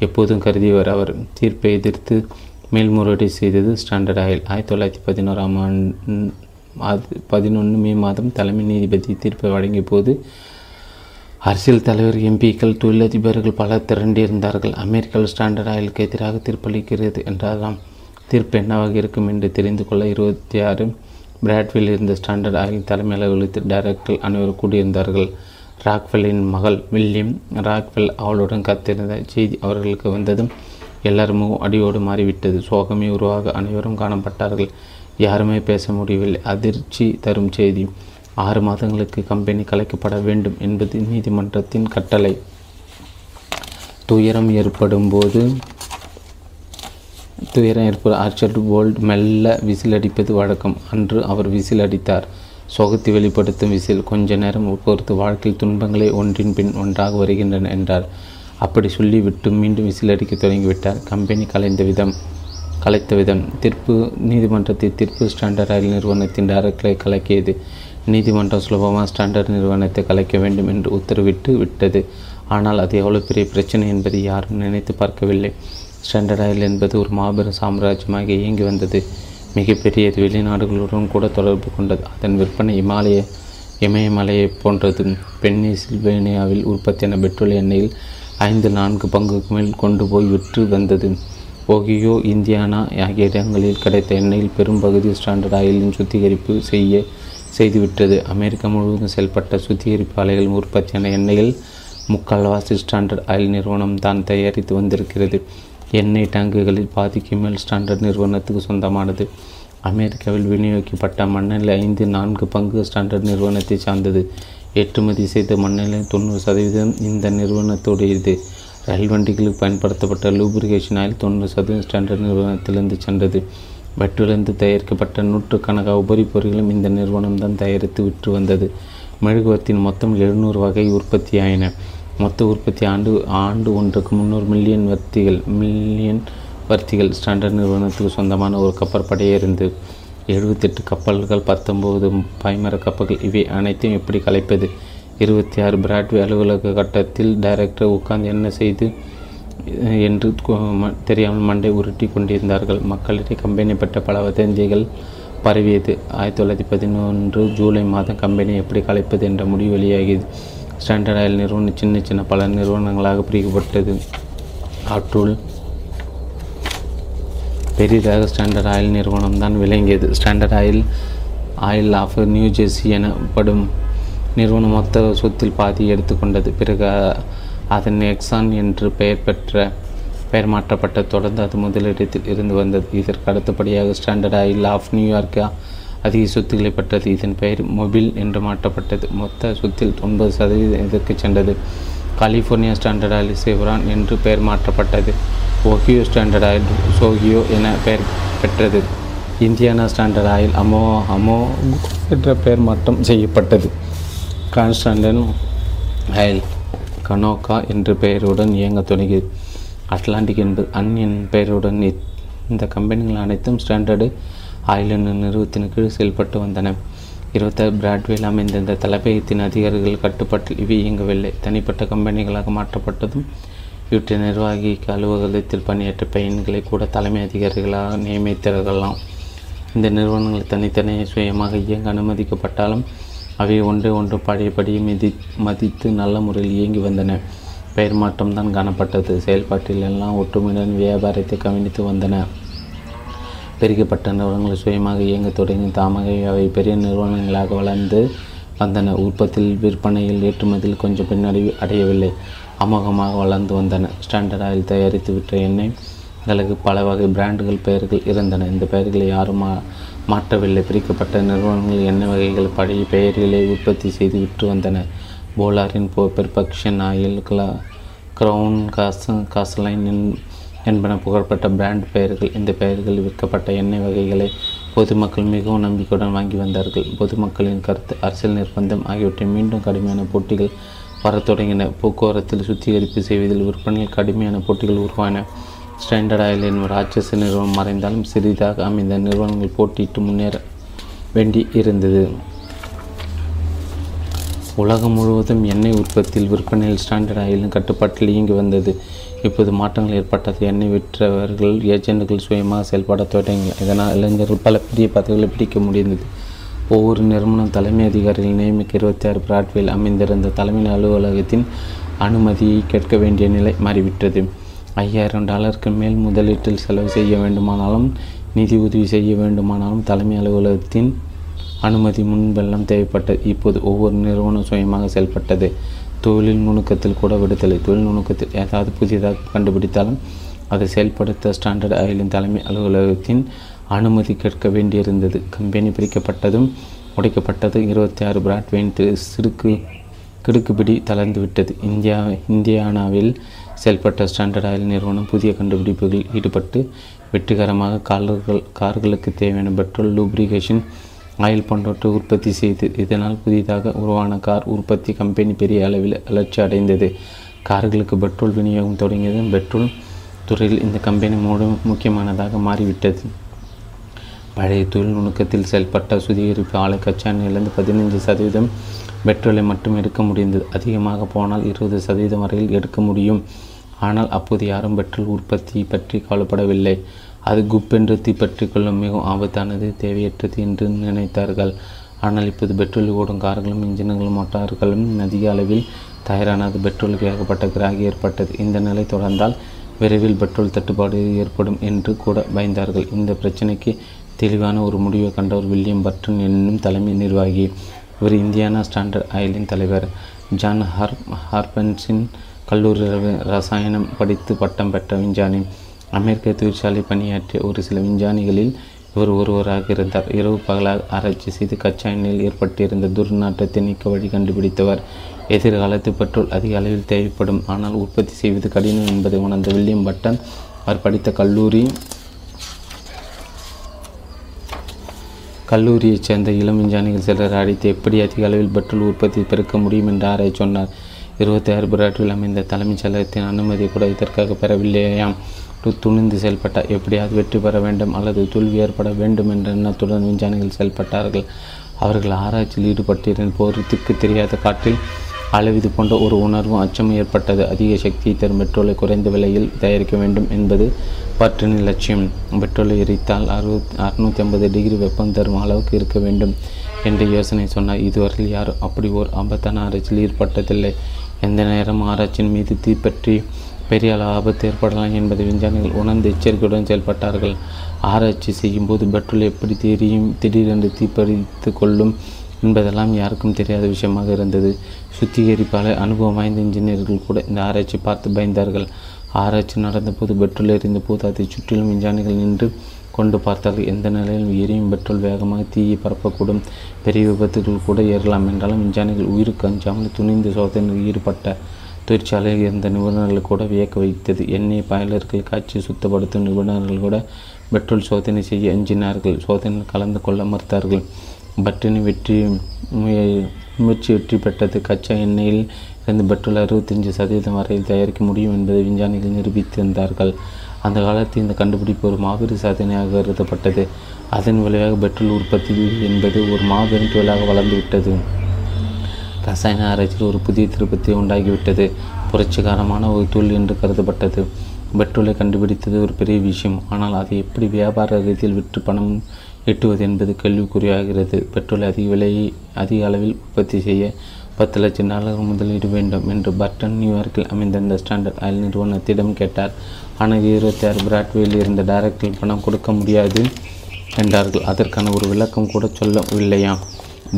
எப்போதும் கருதியவர். அவர் தீர்ப்பை எதிர்த்து மேல்முறையீடு செய்தது ஸ்டாண்டர்ட் ஆயில். ஆயிரத்தி தொள்ளாயிரத்தி பதினோராம் ஆண்டு பதினொன்று மே மாதம் தலைமை நீதிபதி தீர்ப்பை வழங்கிய போது அரசியல் தலைவர், எம்பிக்கள், தொழிலதிபர்கள் பலர் திரண்டிருந்தார்கள். அமெரிக்காவில் ஸ்டாண்டர்ட் ஆயிலுக்கு எதிராக தீர்ப்பளிக்கிறது என்றாலாம். தீர்ப்பு என்னவாக இருக்கும் என்று தெரிந்து கொள்ள இருபத்தி ஆறு பிராட்வில் இருந்த ஸ்டாண்டர்ட் ஆயில் தலைமை அலுவலகத்தில் டைரக்டர் அனைவரும் கூடியிருந்தார்கள். ராக்ஃபெல்லரின் மகள் வில்லியம் ராக்ஃபெல் அவளுடன் காத்திருந்த செய்தி அவர்களுக்கு வந்ததும் எல்லாருமே அடியோடு மாறிவிட்டது. சோகமே உருவாக அனைவரும் காணப்பட்டார்கள். யாருமே பேச முடியவில்லை. அதிர்ச்சி தரும் செய்தி. ஆறு மாதங்களுக்கு கம்பெனி கலைக்கப்பட வேண்டும் என்பது நீதிமன்றத்தின் கட்டளை. துயரம் ஏற்படும் போது துயரம் ஏற்பட ஆர்ச் போல்ட் மெல்ல விசிலடிப்பது வழக்கம். அன்று அவர் விசில் அடித்தார். சோகத்தை வெளிப்படுத்தும் விசில். கொஞ்ச நேரம் பொறுத்து வாழ்க்கையில் துன்பங்களே ஒன்றின் பின் ஒன்றாக வருகின்றன என்றார். அப்படி சொல்லிவிட்டு மீண்டும் விசிலடிக்க தொடங்கிவிட்டார். கம்பெனி கலைந்த விதம் கலைத்த விதம் தீர்ப்பு நீதிமன்றத்தை தீர்ப்பு ஸ்டாண்டர்ட் ஆயில் நிறுவனத்தின் டைரக்டரை கலக்கியது. நீதிமன்றம் சுலபமாக ஸ்டாண்டர்ட் நிறுவனத்தை கலைக்க வேண்டும் என்று உத்தரவிட்டு விட்டது. ஆனால் அது எவ்வளோ பெரிய பிரச்சனை என்பதை யாரும் நினைத்து பார்க்கவில்லை. ஸ்டாண்டர்ட் ஆயில் என்பது ஒரு மாபெரும் சாம்ராஜ்யமாக இயங்கி வந்தது. மிகப்பெரியது. வெளிநாடுகளுடன் கூட தொடர்பு கொண்டது. அதன் விற்பனை இமாலய இமயமலையை போன்றது. பென்சில்வேனியாவில் உற்பத்தியான பெட்ரோல் எண்ணெயில் ஐந்து நான்கு பங்குக்கு மேல் கொண்டு போய் விற்று வந்தது. ஓகியோ, இந்தியானா ஆகிய இடங்களில் கிடைத்த எண்ணெயில் பெரும்பகுதி ஸ்டாண்டர்ட் ஆயிலின் சுத்திகரிப்பு செய்ய செய்துவிட்டது. அமெரிக்கா முழுவதும் செயல்பட்ட சுத்திகரிப்பு ஆலைகள் உற்பத்தியான எண்ணெயில் முக்கால்வாசி ஸ்டாண்டர்ட் ஆயில் நிறுவனம் தான் தயாரித்து வந்திருக்கிறது. எண்ணெய் டேங்குகளில் பாதிக்கு மேல் ஸ்டாண்டர்ட் நிறுவனத்துக்கு சொந்தமானது. அமெரிக்காவில் விநியோகிக்கப்பட்ட மண்ணெண்ணெய் ஐந்து நான்கு பங்கு ஸ்டாண்டர்ட் நிறுவனத்தை சார்ந்தது. ஏற்றுமதி செய்த மண்ணெண்ணெய் தொண்ணூறு சதவீதம் இந்த நிறுவனத்துடையது. ரயில் வண்டிகளுக்கு பயன்படுத்தப்பட்ட லூப்ரிகேஷன் ஆயில் தொண்ணூறு சதவீதம் ஸ்டாண்டர்ட் நிறுவனத்திலிருந்து சென்றது. வெற்றிலிருந்து தயாரிக்கப்பட்ட நூற்றுக்கணக்காக உபரி பொருட்களும் இந்த நிறுவனம்தான் தயாரித்து விற்று வந்தது. மெழுகுவர்த்தின் மொத்தம் எழுநூறு வகை உற்பத்தியாயின. மொத்த உற்பத்தி ஆண்டு ஆண்டு ஒன்றுக்கு முந்நூறு மில்லியன் வர்த்திகள் மில்லியன் வர்த்திகள் ஸ்டாண்டர்ட் நிறுவனத்துக்கு சொந்தமான ஒரு கப்பற்படையே இருந்து எழுபத்தெட்டு கப்பல்கள், பத்தொம்போது பாய்மர கப்பல்கள். இவை அனைத்தையும் எப்படி கலைப்பது? இருபத்தி ஆறு பிராட்வே அலுவலக கட்டத்தில் டைரக்டர் உட்கார்ந்து என்ன செய்து என்று தெரியாமல் மண்டை உருட்டி கொண்டிருந்தார்கள். மக்களிடையே கம்பெனி பட்ட பல வதந்திகள் பரவியது. ஆயிரத்தி தொள்ளாயிரத்தி பதினொன்று ஜூலை மாதம் கம்பெனி எப்படி கலைப்பது என்ற முடிவு வெளியாகியது. ஸ்டாண்டர்ட் ஆயில் நிறுவனம் சின்ன சின்ன பல நிறுவனங்களாக பிரிக்கப்பட்டது. அவற்றுள் பெரிதாக ஸ்டாண்டர்ட் ஆயில் நிறுவனம்தான் விளங்கியது. Standard oil oil of New Jersey எனப்படும் நிறுவனம் மொத்த சொத்தில் பாதி எடுத்துக்கொண்டது. பிறகு அதன் எக்ஸான் என்று பெயர் பெற்ற பெயர் மாற்றப்பட்ட தொடர்ந்து அது முதலிடத்தில் இருந்து வந்தது. இதற்கு அடுத்தபடியாக ஸ்டாண்டர்ட் ஆயில் ஆஃப் நியூயார்க்கா அதிக சொத்துக்களை பெற்றது. இதன் பெயர் மொபில் என்று மாற்றப்பட்டது. மொத்த சொத்தில் ஒன்பது சதவீதம் இதற்கு சென்றது. கலிஃபோர்னியா ஸ்டாண்டர்ட் ஆயில் செவ்ரான் என்று பெயர் மாற்றப்பட்டது. ஓஹியோ ஸ்டாண்டர்ட் ஆயில் சோகியோ என பெயர் பெற்றது. இந்தியானா ஸ்டாண்டர்ட் ஆயில் அமோ அமோ என்ற பெயர் மாற்றம் செய்யப்பட்டது. கான்ஸ்டாண்டன் ஆயில் கனோகா என்ற பெயருடன் இயங்க தொடங்கியது. அட்லாண்டிக் என்பது அன் என் பெயருடன் இந்த கம்பெனிகள் அனைத்தும் ஸ்டாண்டர்டு ஆயில் என்னும் நிறுவனத்தின் கீழ் செயல்பட்டு வந்தன. இருபத்தாறு பிராட்வேயில் அமைந்த இந்த தலைமையகத்தின் அதிகாரிகள் கட்டுப்பாட்டில் இவை இயங்கவில்லை. தனிப்பட்ட கம்பெனிகளாக மாற்றப்பட்டதும் இவற்றின் நிர்வாகிக்கு அலுவலகத்தில் பணியாற்ற பெயன்களை கூட தலைமை அதிகாரிகளாக நியமித்தார்களாம். இந்த நிறுவனங்கள் தனித்தனியே சுயமாக இயங்க அனுமதிக்கப்பட்டாலும் அவை ஒன்று ஒன்று பழையபடியே மிதி மதித்து நல்ல முறையில் இயங்கி வந்தன. பெயர் மாற்றம்தான் காணப்பட்டது. செயல்பாட்டில் எல்லாம் ஒற்றுமையுடன் வியாபாரத்தை கவனித்து வந்தன. பெருக்கப்பட்ட நிறுவனங்கள் சுயமாக இயங்க தொடங்கி தாமாக அவை பெரிய நிறுவனங்களாக வளர்ந்து வந்தன. உற்பத்தியில், விற்பனையில், ஏற்றுமதியில் கொஞ்சம் பின்னடைவு அடையவில்லை. அமோகமாக வளர்ந்து வந்தன. ஸ்டாண்டர்ட் ஆயில் தயாரித்து விட்ட எண்ணெய்களுக்கு பல வகை பிராண்டுகள் பெயர்கள் இருந்தன. இந்த பெயர்களை யாரும் மா மாற்றவில்லை. பிரிக்கப்பட்ட நிறுவனங்கள் எண்ணெய் வகைகள் பழைய பெயர்களை உற்பத்தி செய்து விற்று வந்தன. போலாரின் போ பெர்ஃபெக்ஷன் ஆயில், கிளா க்ரௌன் காசு காசலைன் என்பன புகழ்பெற்ற பிராண்ட் பெயர்கள். இந்த பெயர்கள் விற்கப்பட்ட எண்ணெய் வகைகளை பொதுமக்கள் மிகவும் நம்பிக்கையுடன் வாங்கி வந்தார்கள். பொதுமக்களின் கருத்து, அரசியல் நிர்பந்தம் ஆகியவற்றை மீண்டும் கடுமையான போட்டிகள் வரத் தொடங்கின. போக்குவரத்தில் சுத்திகரிப்பு செய்வதில் விற்பனையில் கடுமையான போட்டிகள் உருவான. ஸ்டாண்டர்ட் ஆயில் எனும் ராட்சச நிறுவனம் மறைந்தாலும் சிறிதாக அமைந்த நிறுவனங்கள் போட்டியிட்டு முன்னேற வேண்டி இருந்தது. உலகம் முழுவதும் எண்ணெய் உற்பத்தியில் விற்பனையில் ஸ்டாண்டர்ட் ஆயிலும் கட்டுப்பாட்டில் இயங்கி வந்தது. இப்போது மாற்றங்கள் ஏற்பட்டது. எண்ணெய் விற்றவர்கள் ஏஜென்ட்கள் சுயமாக செயல்பட தொடங்கின. இதனால் இளைஞர்கள் பல பெரிய பதவிகளை பிடிக்க முடிந்தது. ஒவ்வொரு நிறுவனம் தலைமை அதிகாரிகள் நியமிக்க இருபத்தி ஆறு பிராட்வேயில் அமைந்திருந்த தலைமை அலுவலகத்தின் அனுமதியை கேட்க வேண்டிய நிலை மாறிவிட்டது. ஐயாயிரம் டாலருக்கு மேல் முதலீட்டில் செலவு செய்ய வேண்டுமானாலும் நிதி உதவி செய்ய வேண்டுமானாலும் தலைமை அலுவலகத்தின் அனுமதி முன்பெல்லாம் தேவைப்பட்டது. இப்போது ஒவ்வொரு நிறுவனம் சுயமாக செயல்பட்டது. தொழில் நுணுக்கத்தில் கூட விடுதலை. தொழில் நுணுக்கத்தில் ஏதாவது புதியதாக கண்டுபிடித்தாலும் அதை செயல்படுத்த ஸ்டாண்டர்ட் ஆயிலின் தலைமை அலுவலகத்தின் அனுமதி கேட்க வேண்டியிருந்தது. கம்பெனி பிரிக்கப்பட்டதும் உடைக்கப்பட்டது. இருபத்தி ஆறு பிராட்வேயின் சிறுக்கு கிடுக்குப்பிடி தளர்ந்துவிட்டது. இந்தியா இந்தியானாவில் செயல்பட்ட ஸ்டாண்டர்ட் ஆயில் நிறுவனம் புதிய கண்டுபிடிப்புகளில் ஈடுபட்டு வெற்றிகரமாக கார்கள் கார்களுக்கு தேவையான பெட்ரோல், லூப்ரிகேஷன், ஆயில் போன்றவற்றை உற்பத்தி செய்து இதனால் புதிதாக உருவான கார் உற்பத்தி கம்பெனி பெரிய அளவில் வளர்ச்சி அடைந்தது. கார்களுக்கு பெட்ரோல் விநியோகம் தொடங்கியதும் பெட்ரோல் துறையில் இந்த கம்பெனி மூலம் முக்கியமானதாக மாறிவிட்டது. பழைய தொழில் நுணுக்கத்தில் செயல்பட்ட சுத்திகரிப்பு ஆலை கச்சா எண்ணிலிருந்து பதினைஞ்சு சதவீதம் பெட்ரோலை மட்டும் எடுக்க முடிந்தது. அதிகமாக போனால் இருபது சதவீதம் வரையில் எடுக்க முடியும். ஆனால் அப்போது யாரும் பெட்ரோல் உற்பத்தி பற்றி கவலைப்படவில்லை. அது குப்பென்று தீப்பற்றி கொள்ளும், மிகவும் ஆபத்தானது, தேவையற்றது என்று நினைத்தார்கள். ஆனால் இப்போது பெட்ரோல் ஓடும் கார்களும் இன்ஜின்களும் மோட்டார்களும் அதிக அளவில் தயாரானது. பெட்ரோலுக்கு ஏகப்பட்ட கிராகி ஏற்பட்டது. இந்த நிலை தொடர்ந்தால் விரைவில் பெட்ரோல் தட்டுப்பாடு ஏற்படும் என்று கூட பயந்தார்கள். இந்த பிரச்சனைக்கு தெளிவான ஒரு முடிவை கண்டவர் வில்லியம் பர்டன் என்னும் தலைமை நிர்வாகி. இவர் இந்தியானா ஸ்டாண்டர்ட் ஆயிலின் தலைவர். ஜான் ஹார் ஹார்பன்ஸின் கல்லூரி ரசாயனம் படித்து பட்டம் பெற்ற விஞ்ஞானி. அமெரிக்க தொழிற்சாலை பணியாற்றிய ஒரு சில விஞ்ஞானிகளில் இவர் ஒருவராக இருந்தார். இரவு பகலாக ஆராய்ச்சி செய்து கச்சா எண்ணெயில் ஏற்பட்டிருந்த துர்நாற்றத்தை நீக்க வழி கண்டுபிடித்தவர். எதிர்காலத்து பெட்ரோல் அதிக அளவில் தேவைப்படும், ஆனால் உற்பத்தி செய்வது கடினம் என்பதை உணர்ந்த வில்லியம் பர்டன் அவர் படித்த கல்லூரி கல்லூரியைச் சேர்ந்த இளம் விஞ்ஞானிகள் சிலர் அடித்து எப்படி அதிக அளவில் பெட்ரோல் உற்பத்தி பெருக்க முடியும் என்று ஆராய்ச்சி சொன்னார். இருபத்தி ஆறு பிராட்டில் அமைந்த தலைமைச் செயலகத்தின் அனுமதி கூட இதற்காக பெறவில்லையாம். துணிந்து செயல்பட்ட எப்படியாவது வெற்றி பெற வேண்டும் அல்லது தோல்வி ஏற்பட வேண்டும் என்ற எண்ணத்துடன் விஞ்ஞானிகள் செயல்பட்டார்கள். அவர்கள் ஆராய்ச்சியில் ஈடுபட்டிருந்த போருக்கு தெரியாத காற்றில் அளவிது போன்ற ஒரு உணர்வும் அச்சமும் ஏற்பட்டது. அதிக சக்தியை தரும் பெட்ரோலை குறைந்த விலையில் தயாரிக்க வேண்டும் என்பது பற்றின லட்சியம். பெட்ரோலை எரித்தால் அறுபத்தி அறுநூற்றி ஐம்பது டிகிரி வெப்பம் தரும் அளவுக்கு இருக்க வேண்டும் என்ற யோசனை சொன்னார். இதுவரையில் யாரும் அப்படி ஓர் ஆபத்தான ஆராய்ச்சியில் ஈடுபட்டதில்லை. எந்த நேரம் ஆராய்ச்சியின் மீது தீப்பற்றி பெரிய அளவு ஆபத்து ஏற்படலாம் என்பதை விஞ்ஞானிகள் உணர்ந்து எச்சரிக்கையுடன் செயல்பட்டார்கள். ஆராய்ச்சி செய்யும் போது பெட்ரோல் எப்படி தெரியும் திடீரென்று தீப்பறித்து கொள்ளும் என்பதெல்லாம் யாருக்கும் தெரியாத விஷயமாக இருந்தது. சுத்திகரிப்பாளர் அனுபவம் வாய்ந்த இன்ஜினியர்கள் கூட இந்த ஆராய்ச்சி பார்த்து பயந்தார்கள். ஆராய்ச்சி நடந்தபோது பெட்ரோல் எறிந்த போது அதை சுற்றிலும் விஞ்ஞானிகள் நின்று கொண்டு பார்த்தார்கள். எந்த நிலையில் எரியும் பெட்ரோல் வேகமாக தீயை பரப்பக்கூடும், பெரிய விபத்துகள் கூட ஏறலாம் என்றாலும் விஞ்ஞானிகள் உயிருக்கு அஞ்சாமல் துணிந்து சோதனையில் ஈடுபட்ட தொழிற்சாலையில் இருந்த நிபுணர்கள் கூட வியக்க வைத்தது. எண்ணெய் பாய்லர்கள் காய்ச்சி சுத்தப்படுத்தும் நிபுணர்கள் கூட பெட்ரோல் சோதனை செய்ய அஞ்சினார்கள். சோதனையில் கலந்து கொள்ள மறுத்தார்கள். பற்றினி வெற்றி முயற்சி வெற்றி பெற்றது. கச்சா எண்ணெயில் இருந்து பெட்ரோல் அறுபத்தஞ்சு சதவீதம் வரையில் தயாரிக்க முடியும் என்பதை விஞ்ஞானிகள் நிரூபித்திருந்தார்கள். அந்த காலத்தில் இந்த கண்டுபிடிப்பு ஒரு மாபெரும் சாதனையாக கருதப்பட்டது. அதன் விளைவாக பெட்ரோல் உற்பத்தி என்பது ஒரு மாபெரும் தொழிலாக வளர்ந்துவிட்டது. ரசாயன ஆராய்ச்சியில் ஒரு புதிய திருப்பத்தை உண்டாகிவிட்டது. புரட்சிகரமான ஒரு தொழில் என்று கருதப்பட்டது. பெட்ரோலை கண்டுபிடித்தது ஒரு பெரிய விஷயம். ஆனால் அதை எப்படி வியாபார ரீதியில் விற்று பணம் ஈட்டுவது என்பது கேள்விக்குறியாகிறது. பெட்ரோலை அதிக விலையை அதிக அளவில் உற்பத்தி செய்ய பத்து லட்சம் டாலர் முதலீடு வேண்டும் என்று பர்டன் நியூயார்க்கில் அமைந்திருந்த ஸ்டாண்டர்ட் ஆயில் நிறுவனத்திடம் கேட்டார். ஆனால் இருபத்தி ஆறு பிராட்வேயில் இருந்த டைரக்டரில் பணம் கொடுக்க முடியாது என்றார்கள். அதற்கான ஒரு விளக்கம் கூட சொல்லவில்லையா.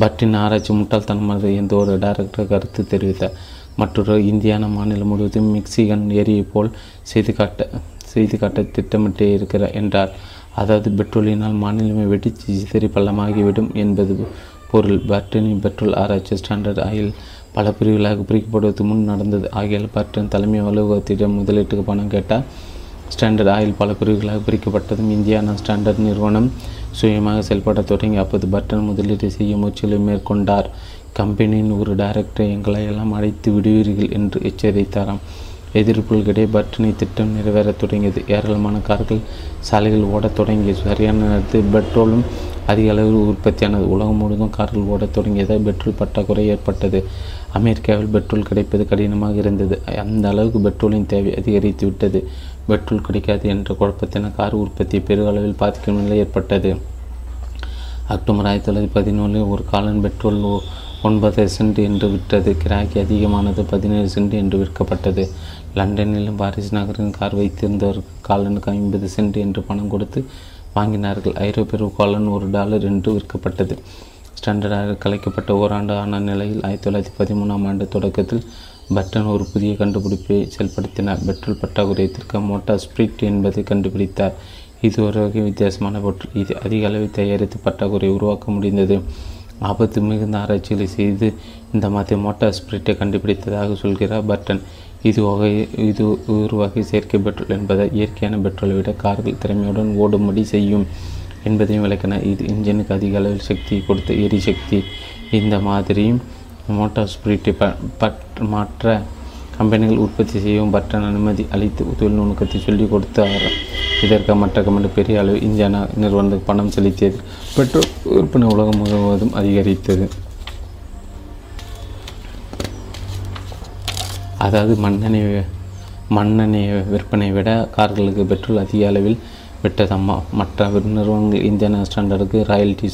பர்டின் ஆராய்ச்சி முட்டாள்தனமானது என்ற ஒரு டைரக்டர் கருத்து தெரிவித்தார். மற்றொரு இந்தியானா மாநிலம் முழுவதும் மிக்சிகன் ஏரியை போல் செய்து காட்ட செய்து காட்ட திட்டமிட்டே இருக்கிறார் என்றார். அதாவது பெட்ரோலினால் மாநிலமே வெடிச்சு சிதறி பள்ளமாகிவிடும் என்பது பொருள். பர்டனின் பெட்ரோல் ஆராய்ச்சி ஸ்டாண்டர்ட் ஆயில் பல பிரிவுகளாக பிரிக்கப்படுவதற்கு முன் நடந்தது. ஆகியால் பர்டன் தலைமை அலுவலகத்திடம் முதலீட்டுக்கு பணம் கேட்டார். ஸ்டாண்டர்ட் ஆயில் பல பிரிவுகளாக பிரிக்கப்பட்டதும் இந்தியானா ஸ்டாண்டர்ட் நிறுவனம் சுயமாக செயல்பட தொடங்கி அப்போது பர்டன் முதலீடு செய்ய முயற்சிகளை மேற்கொண்டார். கம்பெனியின் ஒரு டைரக்டர் எங்களை எல்லாம் அழைத்து விடுவீர்கள் என்று எச்சரித்தாராம். எதிர்ப்புகளிடையே பர்டனை திட்டம் நிறைவேற தொடங்கியது. ஏராளமான கார்கள் சாலைகள் ஓடத் தொடங்கிய சரியான நேரத்தில் பெட்ரோலும் அதிக அளவில் உற்பத்தியானது. உலகம் முழுவதும் கார்கள் ஓடத் தொடங்கியதால் பெட்ரோல் பற்றாக்குறை ஏற்பட்டது. அமெரிக்காவில் பெட்ரோல் கிடைப்பது கடினமாக இருந்தது. அந்த அளவுக்கு பெட்ரோலின் தேவை அதிகரித்து விட்டது. பெட்ரோல் கிடைக்காது என்ற குழப்பத்தின கார் உற்பத்தியை பெருகளவில் பாதிக்கும் நிலை ஏற்பட்டது. அக்டோபர் ஆயிரத்தி தொள்ளாயிரத்தி பதினொன்றில் ஒரு காலன் பெட்ரோல் ஒன்பது சென்ட் என்று விற்றது. கிராக்கி அதிகமானது பதினேழு சென்ட் என்று விற்கப்பட்டது. லண்டனிலும் பாரிஸ் நகரின் கார் வைத்திருந்தவர்கள் காலனுக்கு ஐம்பது சென்ட் என்று பணம் கொடுத்து வாங்கினார்கள். ஐரோப்பிய காலன் ஒரு டாலர் என்று விற்கப்பட்டது. ஸ்டாண்டர்டாக கலைக்கப்பட்ட ஓராண்டு ஆன நிலையில் ஆயிரத்தி தொள்ளாயிரத்தி பதிமூணாம் ஆண்டு தொடக்கத்தில் பர்டன் ஒரு புதிய கண்டுபிடிப்பை செயல்படுத்தினார். பெட்ரோல் பற்றாக்குறையத்திற்கு மோட்டார் ஸ்பிரிட் என்பதை கண்டுபிடித்தார். இது ஒரு வகை வித்தியாசமான பெட்ரோல். இது அதிக அளவில் தயாரித்து பற்றாக்குறையை உருவாக்க முடிந்தது. ஆபத்து மிகுந்த ஆராய்ச்சிகளை செய்து இந்த மாதிரி மோட்டார் ஸ்பிரிட்டை கண்டுபிடித்ததாக சொல்கிறார் பர்டன். இது வகை இது ஒரு வகை செயற்கை பெட்ரோல் என்பதை இயற்கையான பெட்ரோலை விட கார்கள் திறமையுடன் ஓடும்படி செய்யும் என்பதையும் விளக்கினார். இது இன்ஜினுக்கு அதிக அளவில் சக்தியை கொடுத்த எரிசக்தி. இந்த மாதிரி மோட்டார் ஸ்பிரிட்டை ப பற் மாற்ற கம்பெனிகள் உற்பத்தி செய்யவும் பர்டன் அனுமதி அளித்து தொழில்நுட்பத்தை சொல்லிக் கொடுத்தார். இதற்கு மற்ற கம்பெனி பெரிய அளவு இந்தியானா நிறுவனத்துக்கு பணம் செலுத்தியது. பெட்ரோல் விற்பனை உலகம் முழுவதும் அதிகரித்தது. அதாவது மண்ணெண்ணெய் மண்ணெண்ணெய் விற்பனை விட கார்களுக்கு பெட்ரோல் அதிக அளவில் விட்டதம்மா. மற்ற நிறுவனங்கள் இந்தியானா ஸ்டாண்டர்டுக்கு ராயல்டி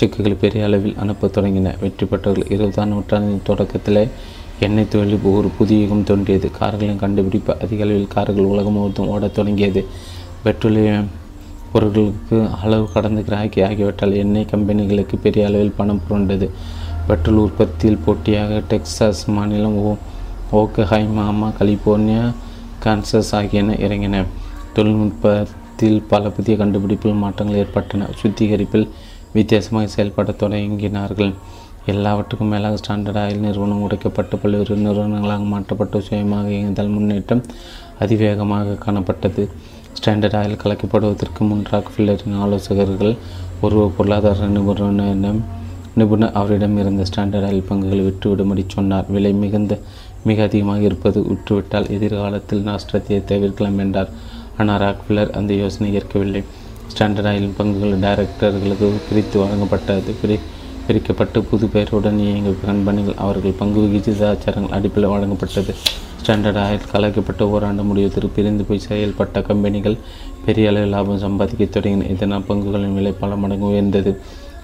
செக்குகளை பெரிய அளவில் அனுப்பத் தொடங்கின. வெற்றி பெற்றவர்கள் இருபதாம் நூற்றாண்டின் தொடக்கத்தில் எண்ணெய் தொழில் ஒரு புதிய யுகம் தோன்றியது. கார்களின் கண்டுபிடிப்பு அதிக அளவில் கார்கள் உலகம் முழுவதும் ஓடத் தொடங்கியது. பெட்ரோலியம் பொருட்களுக்கு அளவு கடந்த கிராக்கி ஆகியவற்றால் எண்ணெய் கம்பெனிகளுக்கு பெரிய அளவில் பணம் புரண்டது. பெட்ரோல் உற்பத்தியில் போட்டியாக டெக்ஸாஸ் மாநிலம் ஓ ஓக்லஹோமா கலிபோர்னியா கான்சஸ் ஆகியன இறங்கின. தொழில்நுட்பத்தில் பல புதிய கண்டுபிடிப்பில் மாற்றங்கள் ஏற்பட்டன. சுத்திகரிப்பில் வித்தியாசமாக செயல்பட தொடங்கினார்கள். எல்லாவற்றுக்கும் மேலாக ஸ்டாண்டர்ட் ஆயில் நிறுவனம் உடைக்கப்பட்டு பல்வேறு நிறுவனங்களாக மாற்றப்பட்டு சுயமாக இயங்குதல் முன்னேற்றம் அதிவேகமாக காணப்பட்டது. ஸ்டாண்டர்ட் ஆயில் கலைக்கப்படுவதற்கு முன் ராக்ஃபெல்லரின் ஆலோசகர்கள் ஒரு பொருளாதார நிபுணரிடம் நிபுணர் அவரிடம் இருந்த ஸ்டாண்டர்ட் ஆயில் பங்குகளை விட்டுவிடும்படி சொன்னார். விலை மிகுந்த மிக அதிகமாக இருப்பது விட்டுவிட்டால் எதிர்காலத்தில் நஷ்டத்தை தவிர்க்கலாம் என்றார். ஆனால் ராக்ஃபெல்லர் அந்த யோசனை ஏற்கவில்லை. ஸ்டாண்டர்ட் ஆயில் பங்குகள் டைரக்டர்களுக்கு பிரித்து வழங்கப்பட்டது. பிரி பிரிக்கப்பட்டு புது பெயருடன் இயங்கும் கம்பெனிகள் அவர்கள் பங்கு விகிதாச்சாரங்கள் அடிப்படையில் வழங்கப்பட்டது. ஸ்டாண்டர்ட் ஆயில் கலைக்கப்பட்ட ஓராண்டு முடிவதற்கு பிரிந்து போய் செயல்பட்ட கம்பெனிகள் பெரிய அளவில் லாபம் சம்பாதிக்க தொடங்கின. இதனால் பங்குகளின் விலை பல மடங்கு உயர்ந்தது.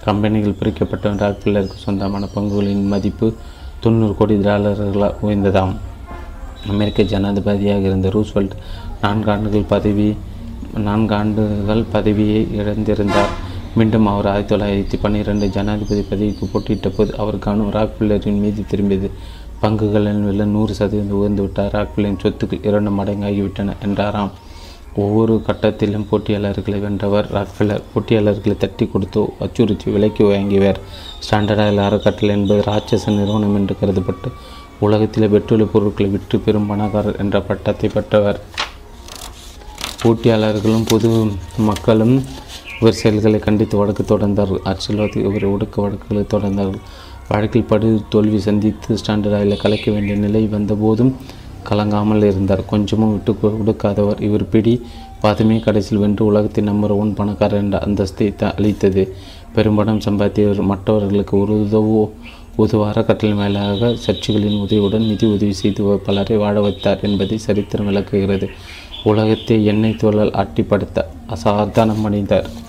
கம்பெனிகள் பிரிக்கப்பட்ட ராக்ஃபெல்லருக்கு சொந்தமான பங்குகளின் மதிப்பு தொண்ணூறு கோடி டாலர்களாக உயர்ந்ததாம். அமெரிக்க ஜனாதிபதியாக இருந்த ரூஸ்வெல்ட் நான்கு ஆண்டுகள் பதவி நான்கு ஆண்டுகள் பதவியை இழந்திருந்தார். மீண்டும் அவர் ஆயிரத்தி தொள்ளாயிரத்தி பன்னிரெண்டு ஜனாதிபதி பதவிக்கு போட்டியிட்ட போது அவர் கவனம் ராக்ஃபெல்லரின் மீது திரும்பியது. பங்குகளின் விலை நூறு சதவீதம் உயர்ந்துவிட்டார். ராக்ஃபெல்லரின் சொத்துக்கள் இரண்டு மடங்காகிவிட்டன என்றாராம். ஒவ்வொரு கட்டத்திலும் போட்டியாளர்களை வென்றவர் ராக்ஃபெல்லர். போட்டியாளர்களை தட்டி கொடுத்து அச்சுறுத்தி விலைக்கு வாங்கியவர். ஸ்டாண்டர்ட் ஆயில் அறக்கட்டளை என்பது ராட்சச நிறுவனம் என்று கருதப்பட்டு உலகத்திலே பெட்ரோலிய பொருட்களை விற்று பெரும் பணக்காரர் என்ற பட்டத்தை பெற்றவர். போட்டியாளர்களும் பொது மக்களும் இவர் செயல்களை கண்டித்து வழக்கு தொடர்ந்தார்கள். அரசியல்வாதிகள் இவர் ஒடுக்க வழக்குகளை தொடர்ந்தார்கள். வழக்கில் படு தோல்வி சந்தித்து ஸ்டாண்டர்ட் ஆயிலை கலைக்க வேண்டிய நிலை வந்தபோதும் கலங்காமல் இருந்தார். கொஞ்சமும் விட்டு கொடுக்காதவர். இவர் பிடி பாதமே கடைசியில் வென்று உலகத்தின் நம்பர் ஒன் பணக்காரர் என்ற அந்தஸ்தை த அளித்தது. பெரும்பணம் சம்பாதித்தவர் மற்றவர்களுக்கு ஒரு உதவோ உதவார கட்டளை மேலாக சர்ச்சைகளின் உதவியுடன் நிதி உதவி செய்து பலரை வாழ வைத்தார் என்பதை சரித்திரம் விளக்குகிறது. உலகத்தை எண்ணெய் தொழிலால் ஆட்டிப்படுத்த அசாதாரணம் அடைந்தார்.